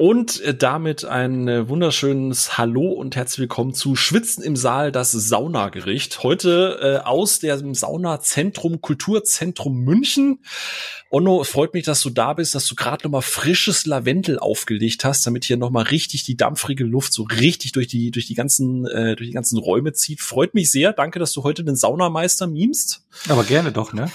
Und damit ein wunderschönes Hallo und herzlich willkommen zu Schwitzen im Saal, das Saunagericht. Heute aus dem Saunazentrum, Kulturzentrum München. Onno, freut mich, dass du da bist, dass du gerade nochmal frisches Lavendel aufgelegt hast, damit hier nochmal richtig die dampfrige Luft so richtig durch die ganzen Räume zieht. Freut mich sehr. Danke, dass du heute den Saunameister memest. Aber gerne doch, ne?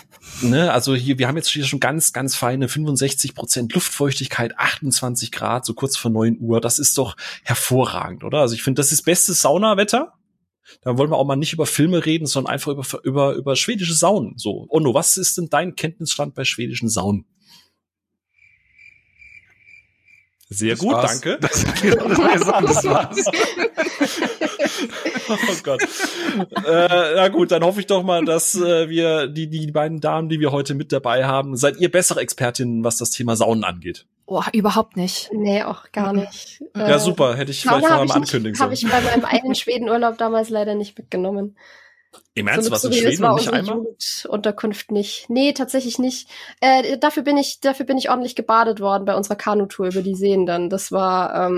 Also hier, wir haben jetzt schon ganz, ganz feine 65% Luftfeuchtigkeit, 28 Grad, so kurz vor 9 Uhr. Das ist doch hervorragend, oder? Also ich finde, das ist bestes Saunawetter. Da wollen wir auch mal nicht über Filme reden, sondern einfach über schwedische Saunen. So, Onno, was ist denn dein Kenntnisstand bei schwedischen Saunen? Sehr gut, danke. Das war's. Oh Gott. Na gut, dann hoffe ich doch mal, dass wir die beiden Damen, die wir heute mit dabei haben, seid ihr bessere Expertinnen, was das Thema Saunen angeht? Oh, überhaupt nicht. Nee, auch gar nicht. Ja, super. Hätte ich vielleicht vorher mal ankündigen sollen. Habe ich bei meinem eigenen Schwedenurlaub damals leider nicht mitgenommen. Im Ernst, was in Schweden und nicht einmal? Unterkunft nicht. Nee, tatsächlich nicht. Dafür bin ich ordentlich gebadet worden bei unserer Kanutour über die Seen dann. Das war,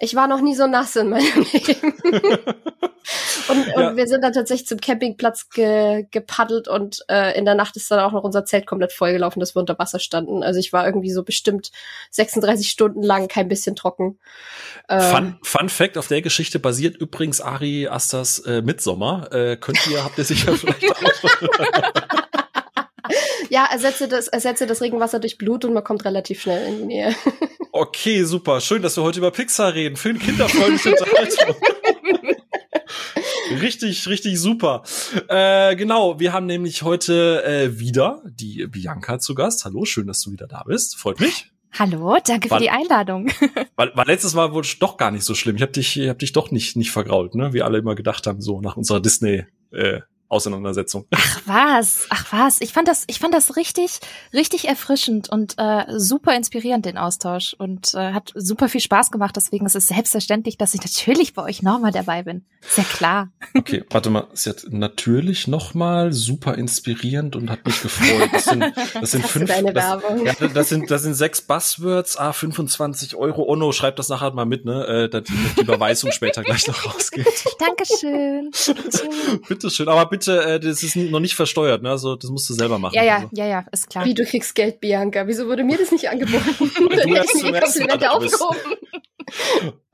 ich war noch nie so nass in meinem Leben. und wir sind dann tatsächlich zum Campingplatz gepaddelt und in der Nacht ist dann auch noch unser Zelt komplett vollgelaufen, dass wir unter Wasser standen. Also ich war irgendwie so bestimmt 36 Stunden lang kein bisschen trocken. Fun Fact, auf der Geschichte basiert übrigens Ari Asters Midsommar. Habt ihr sicher vielleicht auch. Ja, ersetze das Regenwasser durch Blut und man kommt relativ schnell in die Nähe. Okay, super. Schön, dass wir heute über Pixar reden. Für ein kinderfreundliche Unterhaltung. Richtig, richtig super. Genau, wir haben nämlich heute wieder die Bianca zu Gast. Hallo, schön, dass du wieder da bist. Freut mich. Hallo, danke für die Einladung. War letztes Mal wohl doch gar nicht so schlimm. Ich hab dich doch nicht vergrault, ne? Wie alle immer gedacht haben, so nach unserer Disney-Auseinandersetzung. Ach was. Ich fand das richtig erfrischend und super inspirierend, den Austausch. Und hat super viel Spaß gemacht. Deswegen ist es selbstverständlich, dass ich natürlich bei euch nochmal dabei bin. Ist ja klar. Okay, warte mal. Sie hat natürlich nochmal super inspirierend und hat mich gefreut. Das sind 6 Buzzwords, 25 Euro. Onno, schreib das nachher mal mit, ne? Dass die Überweisung später gleich noch rausgeht. Dankeschön. Bitteschön. Aber bitte, das ist noch nicht versteuert, ne? Also das musst du selber machen. Ja, ist klar. Wie, du kriegst Geld, Bianca? Wieso wurde mir das nicht angeboten?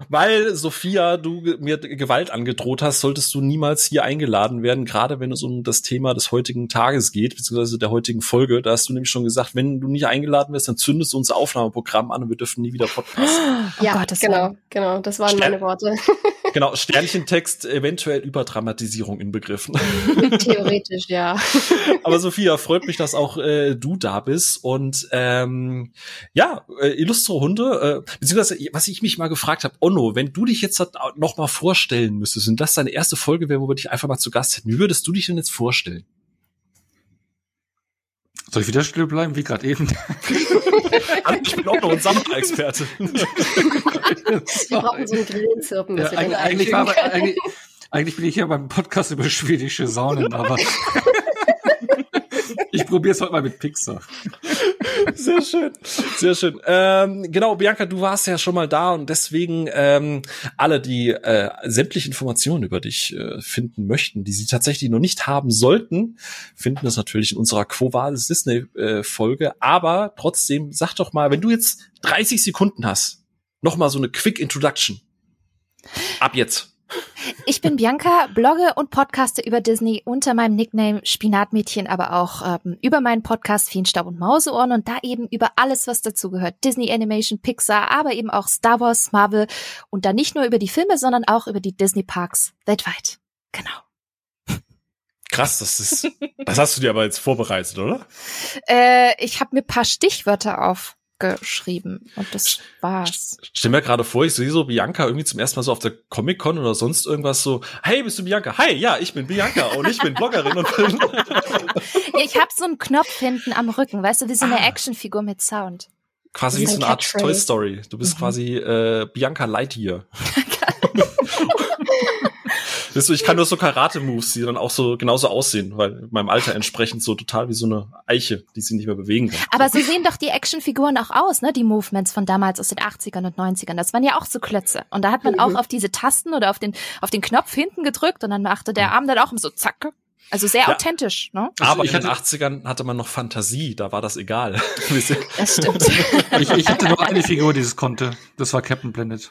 Weil, Sophia, du mir Gewalt angedroht hast, solltest du niemals hier eingeladen werden, gerade wenn es um das Thema des heutigen Tages geht, beziehungsweise der heutigen Folge. Da hast du nämlich schon gesagt, wenn du nicht eingeladen wirst, dann zündest du unser Aufnahmeprogramm an und wir dürfen nie wieder podcasten. Ja, oh Gott, genau, das waren meine Worte. Genau, Sternchentext, eventuell Überdramatisierung inbegriffen. Theoretisch, ja. Aber Sophia, freut mich, dass auch du da bist. Und illustre Hunde, beziehungsweise, was ich mich mal gefragt habe, Onno, wenn du dich jetzt noch mal vorstellen müsstest, und das deine erste Folge wäre, wo wir dich einfach mal zu Gast hätten, wie würdest du dich denn jetzt vorstellen? Soll ich wieder still bleiben, wie gerade eben? Ich bin auch noch ein Sammler-Experte. Wir brauchen so ein Grillenzirpen. Ja, eigentlich bin ich ja beim Podcast über schwedische Saunen, aber ich probiere es heute mal mit Pixar. Sehr schön, sehr schön. Genau, Bianca, du warst ja schon mal da und deswegen alle, die sämtliche Informationen über dich finden möchten, die sie tatsächlich noch nicht haben sollten, finden das natürlich in unserer Quo Vadis Disney-Folge. Aber trotzdem, sag doch mal, wenn du jetzt 30 Sekunden hast, noch mal so eine Quick Introduction. Ab jetzt. Ich bin Bianca, blogge und podcaste über Disney unter meinem Nickname Spinatmädchen, aber auch über meinen Podcast Feenstaub und Mauseohren und da eben über alles, was dazugehört. Disney Animation, Pixar, aber eben auch Star Wars, Marvel und da nicht nur über die Filme, sondern auch über die Disney Parks weltweit. Genau. Krass, das hast du dir aber jetzt vorbereitet, oder? Ich habe mir ein paar Stichwörter aufgeschrieben und das war's. Stell mir gerade vor, ich sehe so Bianca irgendwie zum ersten Mal so auf der Comic-Con oder sonst irgendwas so, hey, bist du Bianca? Hi, ja, ich bin Bianca und ich bin Bloggerin. Und ja, ich habe so einen Knopf hinten am Rücken, weißt du, wie so eine Actionfigur mit Sound. Quasi wie so eine Art Toy Story. Du bist quasi Bianca Lightyear. Weißt du, ich kann nur so Karate-Moves, die dann auch so genauso aussehen, weil meinem Alter entsprechend so total wie so eine Eiche, die sie nicht mehr bewegen kann. Aber so sehen doch die Actionfiguren auch aus, ne? Die Movements von damals aus den 80ern und 90ern. Das waren ja auch so Klötze. Und da hat man auch auf diese Tasten oder auf den Knopf hinten gedrückt und dann machte der Arm dann auch so zack. Also sehr authentisch, ne? Aber in den 80ern hatte man noch Fantasie, da war das egal. Das stimmt. Ich hatte noch eine Figur, die es konnte. Das war Captain Planet.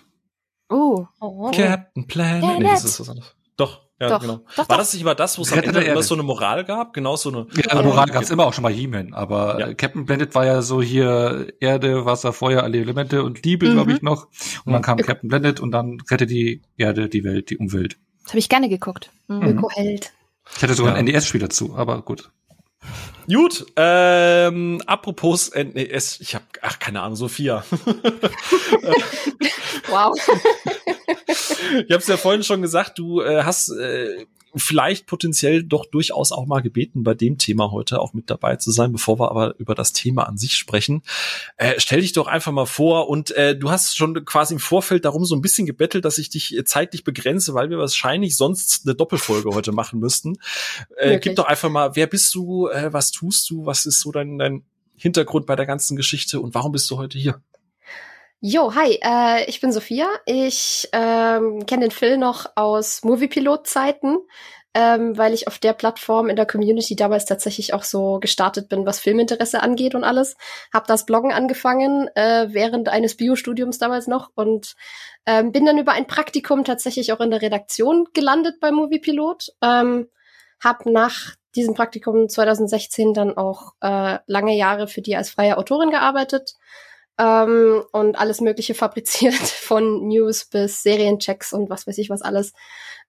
Oh. Captain Planet. Ja, nee, das ist was anderes. Doch, genau. War das nicht immer das, wo es am Ende immer so eine Moral gab? Genau so eine. Ja, eine Moral gab es immer auch schon bei He-Man. Aber ja. Captain Planet war ja so hier Erde, Wasser, Feuer, alle Elemente und Liebe, glaube ich, noch. Und dann kam Captain Planet und dann rette die Erde, die Welt, die Umwelt. Das habe ich gerne geguckt. Öko-Held. Ich hatte sogar ein NES-Spiel dazu, aber gut. Gut, apropos NES, ich habe keine Ahnung, Sophia. Wow. Ich hab's ja vorhin schon gesagt, du hast vielleicht potenziell doch durchaus auch mal gebeten, bei dem Thema heute auch mit dabei zu sein, bevor wir aber über das Thema an sich sprechen. Stell dich doch einfach mal vor und du hast schon quasi im Vorfeld darum so ein bisschen gebettelt, dass ich dich zeitlich begrenze, weil wir wahrscheinlich sonst eine Doppelfolge heute machen müssten. Gib doch einfach mal, wer bist du, was tust du, was ist so dein Hintergrund bei der ganzen Geschichte und warum bist du heute hier? Jo, hi, ich bin Sophia. Ich kenne den Phil noch aus Moviepilot-Zeiten, weil ich auf der Plattform in der Community damals tatsächlich auch so gestartet bin, was Filminteresse angeht und alles. Hab das Bloggen angefangen, während eines Biostudiums damals noch und bin dann über ein Praktikum tatsächlich auch in der Redaktion gelandet bei Moviepilot. Hab nach diesem Praktikum 2016 dann auch lange Jahre für die als freie Autorin gearbeitet. Und alles Mögliche fabriziert, von News bis Serienchecks und was weiß ich was alles.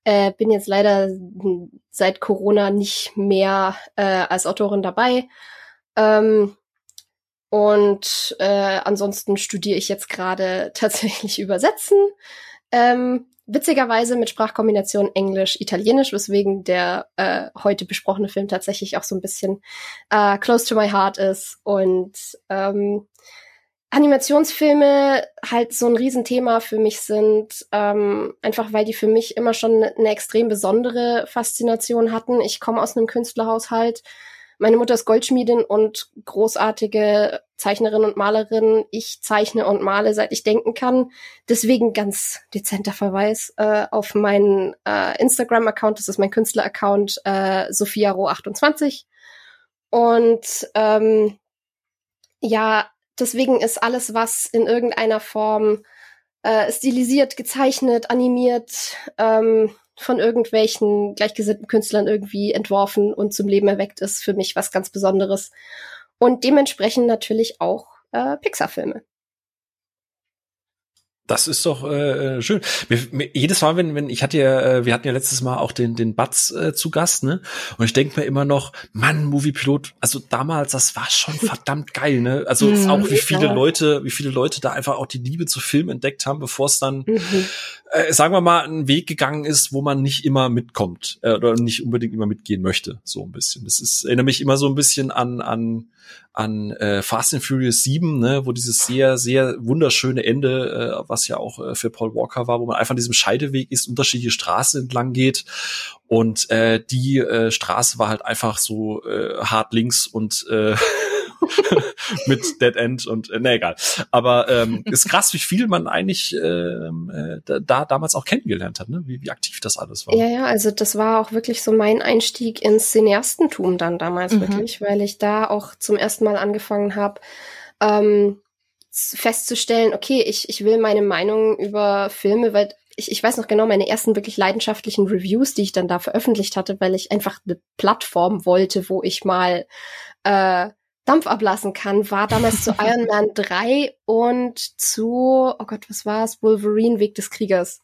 Bin jetzt leider seit Corona nicht mehr als Autorin dabei. Ansonsten studiere ich jetzt gerade tatsächlich Übersetzen. Witzigerweise mit Sprachkombination Englisch-Italienisch, weswegen der heute besprochene Film tatsächlich auch so ein bisschen close to my heart ist. Und Animationsfilme halt so ein Riesenthema für mich sind, einfach weil die für mich immer schon eine extrem besondere Faszination hatten. Ich komme aus einem Künstlerhaushalt. Meine Mutter ist Goldschmiedin und großartige Zeichnerin und Malerin. Ich zeichne und male, seit ich denken kann. Deswegen ganz dezenter Verweis auf meinen Instagram-Account. Das ist mein Künstler-Account, SophiaRoh28. Und deswegen ist alles, was in irgendeiner Form stilisiert, gezeichnet, animiert, von irgendwelchen gleichgesinnten Künstlern irgendwie entworfen und zum Leben erweckt ist, für mich was ganz Besonderes. Und dementsprechend natürlich auch Pixar-Filme. Das ist doch schön. Jedes Mal, wenn wir hatten ja letztes Mal auch den Batz zu Gast, ne? Und ich denke mir immer noch, Mann, Moviepilot, also damals, das war schon verdammt geil, ne? Also auch wie viele Leute da einfach auch die Liebe zu Film entdeckt haben, bevor es dann, sagen wir mal, ein Weg gegangen ist, wo man nicht immer mitkommt oder nicht unbedingt immer mitgehen möchte, so ein bisschen. Das erinnert mich immer so ein bisschen an Fast and Furious 7, ne, wo dieses sehr, sehr wunderschöne Ende, was ja auch für Paul Walker war, wo man einfach an diesem Scheideweg ist, unterschiedliche Straßen entlang geht und die Straße war halt einfach so hart links und mit Dead End und egal. Aber ist krass, wie viel man eigentlich da damals auch kennengelernt hat, ne? Wie aktiv das alles war. Ja, also das war auch wirklich so mein Einstieg ins Cineastentum dann damals wirklich, weil ich da auch zum ersten Mal angefangen habe, festzustellen, okay, ich will meine Meinung über Filme, weil ich weiß noch genau, meine ersten wirklich leidenschaftlichen Reviews, die ich dann da veröffentlicht hatte, weil ich einfach eine Plattform wollte, wo ich mal Dampf ablassen kann, war damals zu Iron Man 3 und zu, oh Gott, was war's? Wolverine, Weg des Kriegers.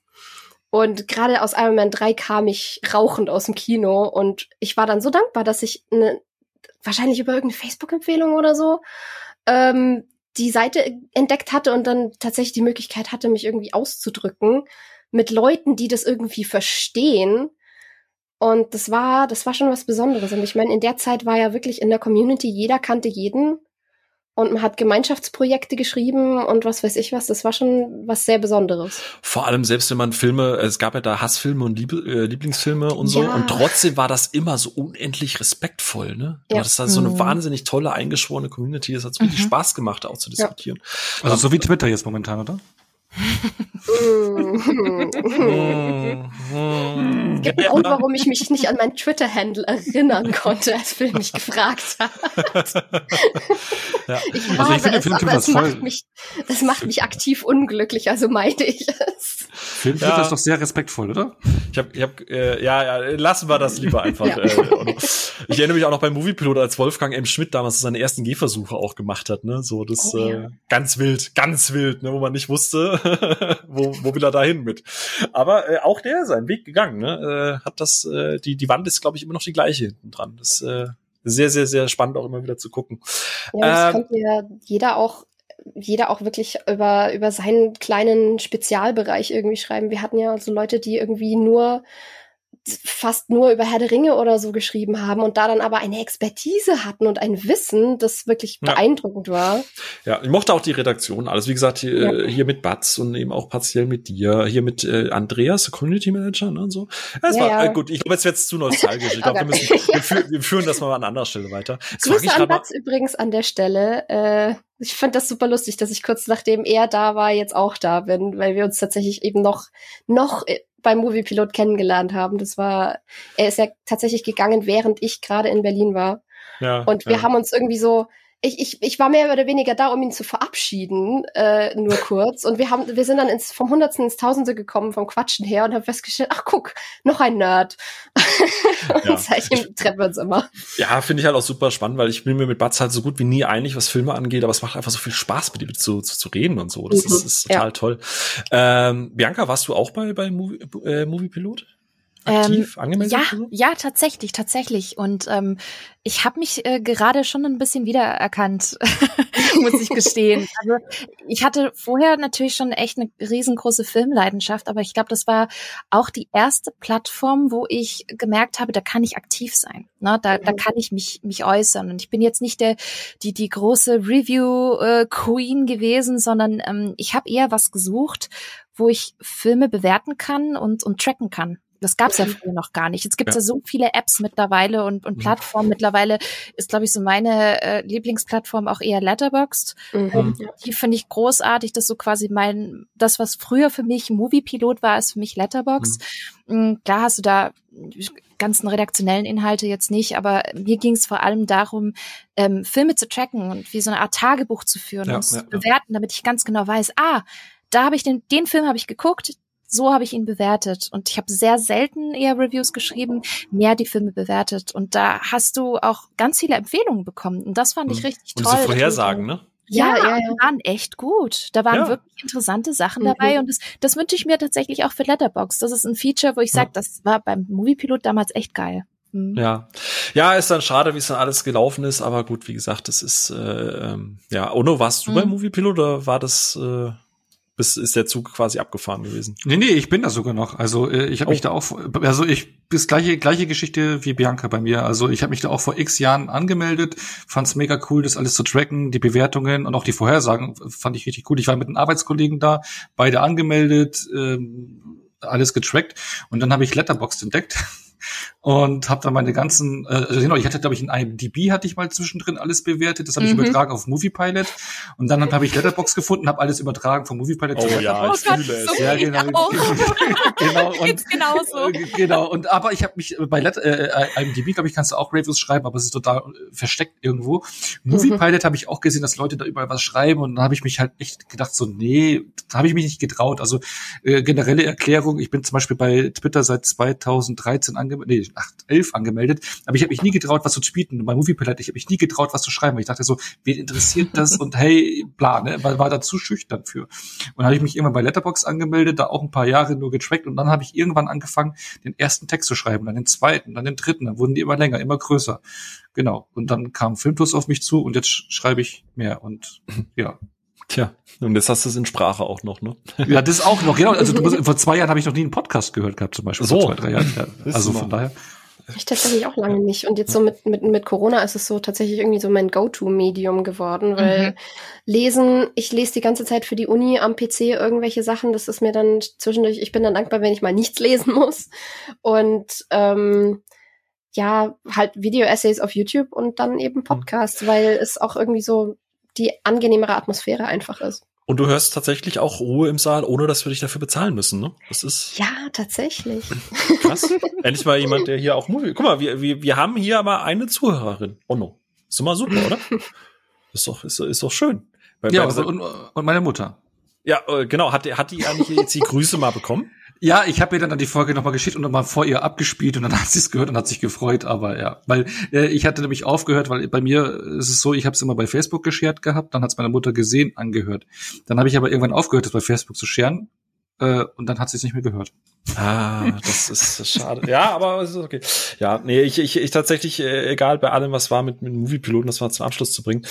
Und gerade aus Iron Man 3 kam ich rauchend aus dem Kino und ich war dann so dankbar, dass ich wahrscheinlich über irgendeine Facebook-Empfehlung oder so, die Seite entdeckt hatte und dann tatsächlich die Möglichkeit hatte, mich irgendwie auszudrücken mit Leuten, die das irgendwie verstehen. Und das war schon was Besonderes. Und ich meine, in der Zeit war ja wirklich in der Community, jeder kannte jeden. Und man hat Gemeinschaftsprojekte geschrieben und was weiß ich was. Das war schon was sehr Besonderes. Vor allem selbst wenn man Filme, es gab ja da Hassfilme und Lieblingsfilme und so. Ja. Und trotzdem war das immer so unendlich respektvoll, ne? Ja. Das war so eine wahnsinnig tolle, eingeschworene Community. Das hat so richtig Spaß gemacht, auch zu diskutieren. Ja. Also so wie Twitter jetzt momentan, oder? Es gibt einen Grund, warum ich mich nicht an meinen Twitter-Handle erinnern konnte, als Phil mich gefragt hat. Ja. Ich also hasse es, aber das macht mich aktiv unglücklich, also meide ich es. Filmtwitter ist doch sehr respektvoll, oder? Ich hab, lassen wir das lieber einfach. Ja. Ich erinnere mich auch noch beim Moviepilot, als Wolfgang M. Schmidt damals seine ersten Gehversuche auch gemacht hat, ne? So, das, ganz wild, ne? Wo man nicht wusste, wo will er da hin mit. Aber auch der ist seinen Weg gegangen, ne? Hat das, die Wand ist, glaube ich, immer noch die gleiche hinten dran. Das sehr, sehr, sehr spannend auch immer wieder zu gucken. Ja, das konnte ja jeder auch wirklich über seinen kleinen Spezialbereich irgendwie schreiben. Wir hatten ja so Leute, die irgendwie fast nur über Herr der Ringe oder so geschrieben haben und da dann aber eine Expertise hatten und ein Wissen, das wirklich beeindruckend war. Ja, ich mochte auch die Redaktion, alles wie gesagt, hier mit Batz und eben auch partiell mit dir, hier mit Andreas, Community Manager, ne, und so. Das war gut, ich glaube, jetzt wird's zu nostalgisch. Ich glaube, wir führen das mal an anderer Stelle weiter. Grüße an Batz übrigens an der Stelle. Ich fand das super lustig, dass ich kurz nachdem er da war, jetzt auch da bin, weil wir uns tatsächlich eben noch beim Moviepilot kennengelernt haben. Er ist ja tatsächlich gegangen, während ich gerade in Berlin war. Ja, und wir haben uns irgendwie so, ich war mehr oder weniger da, um ihn zu verabschieden, nur kurz. Und wir sind dann vom 100. ins 1000. gekommen, vom Quatschen her, und haben festgestellt, ach guck, noch ein Nerd. Und seitdem treffen wir uns immer. Ja, finde ich halt auch super spannend, weil ich bin mir mit Batz halt so gut wie nie einig, was Filme angeht, aber es macht einfach so viel Spaß, mit ihm zu reden und so. Das ist total toll. Bianca, warst du auch bei Moviepilot? Aktiv angemeldet? Ja, tatsächlich. Und ich habe mich gerade schon ein bisschen wiedererkannt, muss ich gestehen. Also ich hatte vorher natürlich schon echt eine riesengroße Filmleidenschaft, aber ich glaube, das war auch die erste Plattform, wo ich gemerkt habe, da kann ich aktiv sein. Ne? Da kann ich mich äußern. Und ich bin jetzt nicht die große Review-Queen gewesen, sondern ich habe eher was gesucht, wo ich Filme bewerten kann und tracken kann. Das gab's ja früher noch gar nicht. Jetzt gibt's ja so viele Apps mittlerweile und Plattformen. Mittlerweile ist, glaube ich, so meine Lieblingsplattform auch eher Letterboxd. Die finde ich großartig, dass so quasi das, was früher für mich Moviepilot war, ist für mich Letterboxd. Klar hast du da ganzen redaktionellen Inhalte jetzt nicht, aber mir ging es vor allem darum, Filme zu tracken und wie so eine Art Tagebuch zu führen und zu bewerten, damit ich ganz genau weiß, da habe ich den Film habe ich geguckt, so habe ich ihn bewertet. Und ich habe sehr selten eher Reviews geschrieben, mehr die Filme bewertet. Und da hast du auch ganz viele Empfehlungen bekommen. Und das fand ich richtig toll. Und diese Vorhersagen, ne? Ja, die waren echt gut. Da waren wirklich interessante Sachen dabei. Und das wünsche ich mir tatsächlich auch für Letterboxd. Das ist ein Feature, wo ich sage, das war beim Moviepilot damals echt geil. Ja, ist dann schade, wie es dann alles gelaufen ist. Aber gut, wie gesagt, das ist Ono, warst du beim Moviepilot oder war das ist der Zug quasi abgefahren gewesen? Nee, ich bin da sogar noch. Also ich habe mich da auch, das gleiche Geschichte wie Bianca bei mir. Also ich habe mich da auch vor x Jahren angemeldet, fand's mega cool, das alles zu tracken, die Bewertungen und auch die Vorhersagen fand ich richtig cool. Ich war mit einem Arbeitskollegen da, beide angemeldet, alles getrackt, und dann habe ich Letterboxd entdeckt. Und habe dann meine ganzen, ich hatte, glaube ich, in IMDb hatte ich mal zwischendrin alles bewertet, das habe ich übertragen auf Moviepilot, und dann habe ich Letterboxd gefunden, habe alles übertragen von Moviepilot zu Letterboxd. Oh ja, ich fühle es. Ja, genau. Genau, aber ich habe mich bei IMDb, glaube ich, kannst du auch Reviews schreiben, aber es ist total versteckt irgendwo. Moviepilot habe ich auch gesehen, dass Leute da überall was schreiben, und dann habe ich mich halt echt gedacht, da habe ich mich nicht getraut. Also generelle Erklärung, ich bin zum Beispiel bei Twitter seit 2013 11 angemeldet, aber ich habe mich nie getraut, was zu tweeten. Bei Moviepilot, ich habe mich nie getraut, was zu schreiben, weil ich dachte so, wen interessiert das? Und hey, bla, ne? War da zu schüchtern für. Und dann habe ich mich irgendwann bei Letterboxd angemeldet, da auch ein paar Jahre nur getrackt, und dann habe ich irgendwann angefangen, den ersten Text zu schreiben, dann den zweiten, dann den dritten, dann wurden die immer länger, immer größer. Genau. Und dann kam Filmplus auf mich zu, und jetzt schreibe ich mehr, und ja. Tja, und jetzt hast du es in Sprache auch noch, ne? Ja, das auch noch, genau. Also vor 2 Jahren habe ich noch nie einen Podcast gehört gehabt, zum Beispiel. So. Vor 2, 3 Jahren. Ja. Also von daher. Ich tatsächlich auch lange nicht. Und jetzt so mit Corona ist es so tatsächlich irgendwie so mein Go-To-Medium geworden, weil ich lese die ganze Zeit für die Uni am PC irgendwelche Sachen, das ist mir dann zwischendurch, ich bin dann dankbar, wenn ich mal nichts lesen muss. Und ja, halt Video-Essays auf YouTube und dann eben Podcasts, weil es auch irgendwie so die angenehmere Atmosphäre einfach ist. Und du hörst tatsächlich auch Ruhe im Saal, ohne dass wir dich dafür bezahlen müssen, ne? Das ist. Ja, tatsächlich. Krass. Endlich mal jemand, der hier auch Movie. Guck mal, wir haben hier aber eine Zuhörerin. Oh no. Ist doch mal super, oder? Ist doch schön. Ja, und meine Mutter. Ja, genau. Hat die eigentlich jetzt die Grüße mal bekommen? Ja, ich habe ihr dann die Folge nochmal geschickt und nochmal vor ihr abgespielt und dann hat sie es gehört und hat sich gefreut, aber ja. Weil ich hatte nämlich aufgehört, weil bei mir ist es so, ich habe es immer bei Facebook geshared gehabt, dann hat es meine Mutter gesehen, angehört. Dann habe ich aber irgendwann aufgehört, das bei Facebook zu sharen und dann hat sie es nicht mehr gehört. Ah, das ist schade. Ja, aber es ist okay. Ja, nee, ich tatsächlich, egal bei allem, was war mit Moviepiloten, das war zum Abschluss zu bringen.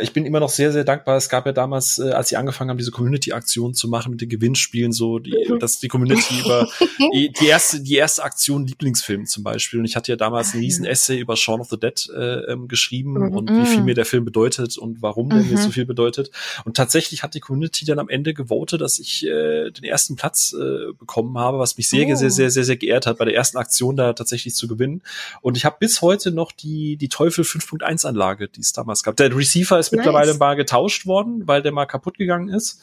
Ich bin immer noch sehr, sehr dankbar. Es gab ja damals, als sie angefangen haben, diese Community-Aktion zu machen mit den Gewinnspielen, so, dass die Community über die erste Aktion Lieblingsfilm zum Beispiel. Und ich hatte ja damals einen riesen Essay über Shaun of the Dead geschrieben und wie viel mir der Film bedeutet und warum der mir so viel bedeutet. Und tatsächlich hat die Community dann am Ende gewotet, dass ich den ersten Platz bekommen habe, was mich sehr, sehr, sehr, sehr, sehr geehrt hat, bei der ersten Aktion da tatsächlich zu gewinnen. Und ich habe bis heute noch die Teufel 5.1 Anlage, die es damals gab. Der Receiver ist mittlerweile mal getauscht worden, weil der mal kaputt gegangen ist.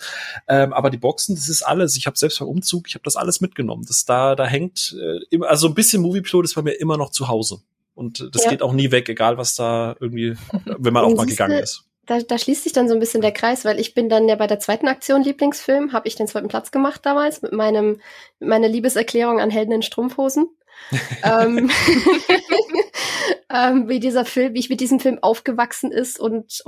Aber die Boxen, das ist alles. Ich habe selbst beim Umzug, ich habe das alles mitgenommen. Das da hängt, also ein bisschen Moviepilot ist bei mir immer noch zu Hause. Und das geht auch nie weg, egal was da irgendwie, wenn man auch mal gegangen ist. Da schließt sich dann so ein bisschen der Kreis, weil ich bin dann ja bei der zweiten Aktion Lieblingsfilm, habe ich den zweiten Platz gemacht damals mit meiner Liebeserklärung an Helden in Strumpfhosen. Wie ich mit diesem Film aufgewachsen ist und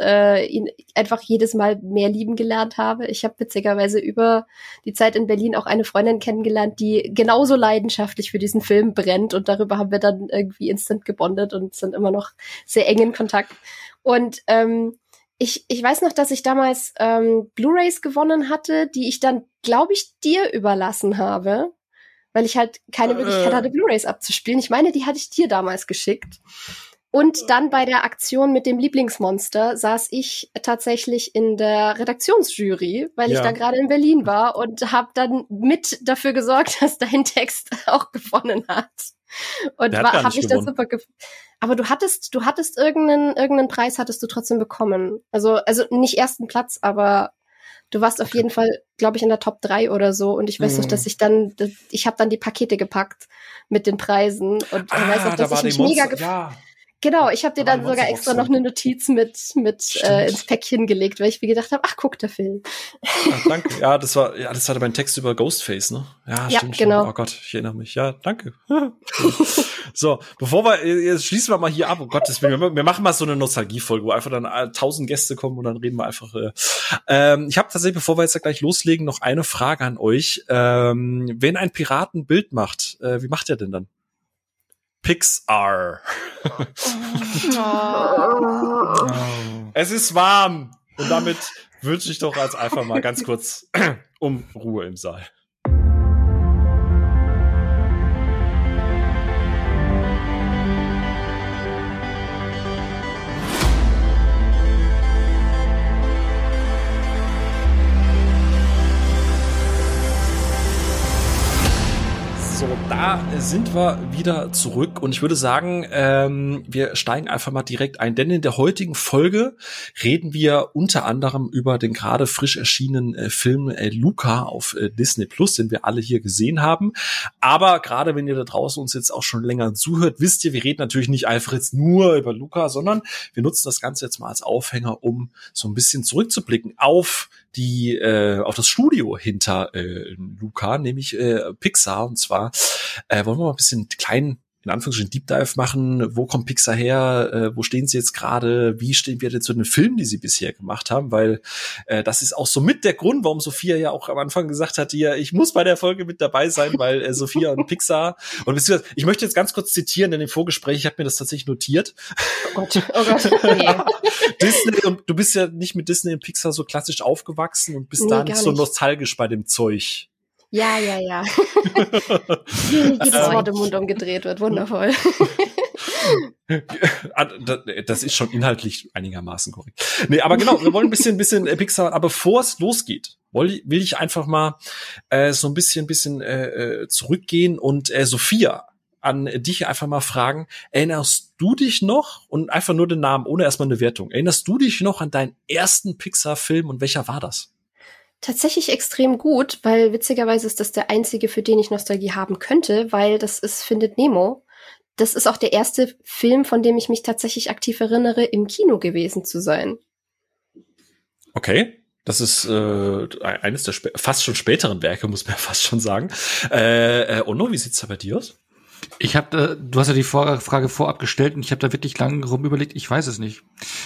ihn einfach jedes Mal mehr lieben gelernt habe. Ich habe witzigerweise über die Zeit in Berlin auch eine Freundin kennengelernt, die genauso leidenschaftlich für diesen Film brennt, und darüber haben wir dann irgendwie instant gebondet und sind immer noch sehr eng in Kontakt. Und ich weiß noch, dass ich damals Blu-rays gewonnen hatte, die ich dann, glaube ich, dir überlassen habe, weil ich halt keine Möglichkeit hatte, Blu-rays abzuspielen. Ich meine, die hatte ich dir damals geschickt. Und dann bei der Aktion mit dem Lieblingsmonster saß ich tatsächlich in der Redaktionsjury, weil ich da gerade in Berlin war, und habe dann mit dafür gesorgt, dass dein Text auch gewonnen hat. Und habe mich dann super gefreut. Aber du hattest irgendeinen Preis hattest du trotzdem bekommen. Also nicht ersten Platz, aber du warst auf jeden Fall, glaube ich, in der Top 3 oder so. Und ich weiß noch, dass ich habe dann die Pakete gepackt mit den Preisen. Und ich weiß auch, dass ich mich mega gefreut habe. Genau, ich habe dir dann sogar extra noch eine Notiz mit ins Päckchen gelegt, weil ich mir gedacht habe, ach, guck, der Film. Ja, danke. Ja, das hatte mein Text über Ghostface, ne? Ja, stimmt. Genau. Oh Gott, ich erinnere mich. Ja, danke. So, jetzt schließen wir mal hier ab. Oh Gott, wir machen mal so eine Nostalgiefolge, wo einfach dann 1000 Gäste kommen und dann reden wir einfach. Ich habe tatsächlich, bevor wir jetzt gleich loslegen, noch eine Frage an euch. Wenn ein Pirat ein Bild macht, wie macht er denn dann? Pixar. Oh. Es ist warm. Und damit wünsche ich doch als einfach mal ganz kurz um Ruhe im Saal. So, da sind wir wieder zurück und ich würde sagen, wir steigen einfach mal direkt ein, denn in der heutigen Folge reden wir unter anderem über den gerade frisch erschienenen Film Luca auf Disney Plus, den wir alle hier gesehen haben, aber gerade wenn ihr da draußen uns jetzt auch schon länger zuhört, wisst ihr, wir reden natürlich nicht einfach jetzt nur über Luca, sondern wir nutzen das Ganze jetzt mal als Aufhänger, um so ein bisschen zurückzublicken auf das Studio hinter Luca, nämlich Pixar. Und zwar wollen wir mal ein bisschen kleinen, in Anführungsstrichen, Deep Dive machen. Wo kommt Pixar her? Wo stehen sie jetzt gerade? Wie stehen wir denn zu den Filmen, die sie bisher gemacht haben? Weil das ist auch so mit der Grund, warum Sophia ja auch am Anfang gesagt hat, ja, ich muss bei der Folge mit dabei sein, weil Sophia und Pixar, und beziehungsweise, ich möchte jetzt ganz kurz zitieren, in dem Vorgespräch, ich habe mir das tatsächlich notiert. Oh Gott. Ja. Disney, und du bist ja nicht mit Disney und Pixar so klassisch aufgewachsen und bist da nicht so nostalgisch bei dem Zeug. Ja. Jedes Wort im Mund umgedreht wird, wundervoll. Das ist schon inhaltlich einigermaßen korrekt. Nee, aber genau, wir wollen ein bisschen Pixar, aber bevor es losgeht, will ich einfach mal so ein bisschen zurückgehen und Sophia an dich einfach mal fragen, erinnerst du dich noch, und einfach nur den Namen, ohne erstmal eine Wertung, erinnerst du dich noch an deinen ersten Pixar-Film und welcher war das? Tatsächlich extrem gut, weil witzigerweise ist das der einzige, für den ich Nostalgie haben könnte, weil das ist Findet Nemo. Das ist auch der erste Film, von dem ich mich tatsächlich aktiv erinnere, im Kino gewesen zu sein. Okay, das ist eines der fast schon späteren Werke, muss man ja fast schon sagen. Onno, wie sieht's da bei dir aus? Du hast ja die Frage vorab gestellt und ich habe da wirklich lange rumüberlegt, ich weiß es nicht.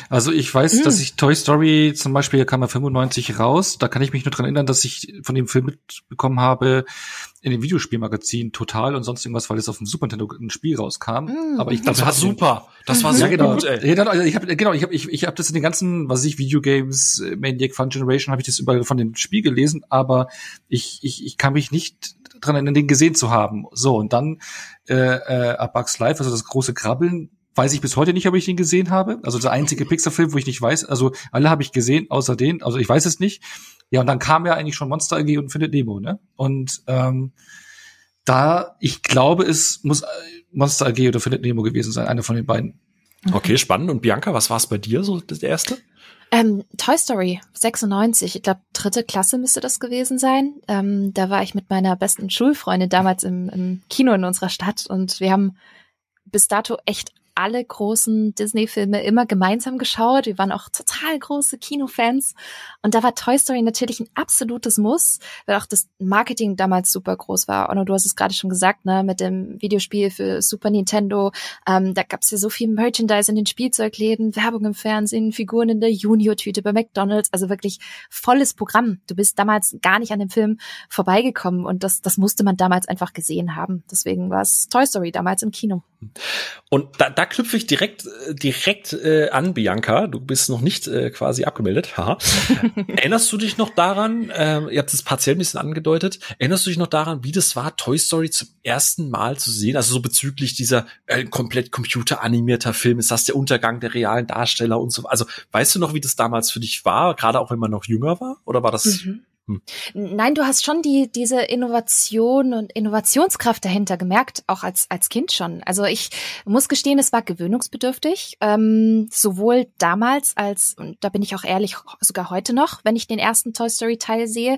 Also ich weiß, dass ich Toy Story zum Beispiel, kam ja 95 raus, da kann ich mich nur dran erinnern, dass ich von dem Film mitbekommen habe in dem Videospielmagazin Total und sonst irgendwas, weil es auf dem Super Nintendo ein Spiel rauskam. Aber ich glaub, das war super. Das war super gut, ey. Also ich hab das in den ganzen, was weiß ich, Videogames, Maniac Fun Generation, habe ich das überall von dem Spiel gelesen, aber ich kann mich nicht dran erinnern, den gesehen zu haben. So, und dann A Bug's Life, also das große Krabbeln, weiß ich bis heute nicht, ob ich den gesehen habe. Also der einzige Pixar-Film, wo ich nicht weiß, also alle habe ich gesehen, außer den, also ich weiß es nicht. Ja, und dann kam ja eigentlich schon Monster AG und Findet Nemo, ne? Und da, ich glaube, es muss Monster AG oder Findet Nemo gewesen sein, einer von den beiden. Okay, spannend. Und Bianca, was war es bei dir so, das erste? Toy Story 96, ich glaube 3. Klasse müsste das gewesen sein. Da war ich mit meiner besten Schulfreundin damals im Kino in unserer Stadt und wir haben bis dato echt alle großen Disney-Filme immer gemeinsam geschaut. Wir waren auch total große Kinofans und da war Toy Story natürlich ein absolutes Muss, weil auch das Marketing damals super groß war. Onno, du hast es gerade schon gesagt, ne, mit dem Videospiel für Super Nintendo. Da gab es ja so viel Merchandise in den Spielzeugläden, Werbung im Fernsehen, Figuren in der Junior-Tüte bei McDonald's, also wirklich volles Programm. Du bist damals gar nicht an dem Film vorbeigekommen und das musste man damals einfach gesehen haben. Deswegen war es Toy Story damals im Kino. Und da knüpfe ich direkt an, Bianca. Du bist noch nicht quasi abgemeldet. Haha. Erinnerst du dich noch daran, ihr habt es partiell ein bisschen angedeutet, erinnerst du dich noch daran, wie das war, Toy Story zum ersten Mal zu sehen? Also so bezüglich dieser komplett computeranimierter Film, ist das der Untergang der realen Darsteller und so. Also weißt du noch, wie das damals für dich war, gerade auch wenn man noch jünger war? Oder war das... Nein, du hast schon diese Innovation und Innovationskraft dahinter gemerkt, auch als Kind schon. Also ich muss gestehen, es war gewöhnungsbedürftig, sowohl damals als, und da bin ich auch ehrlich, sogar heute noch, wenn ich den ersten Toy Story Teil sehe,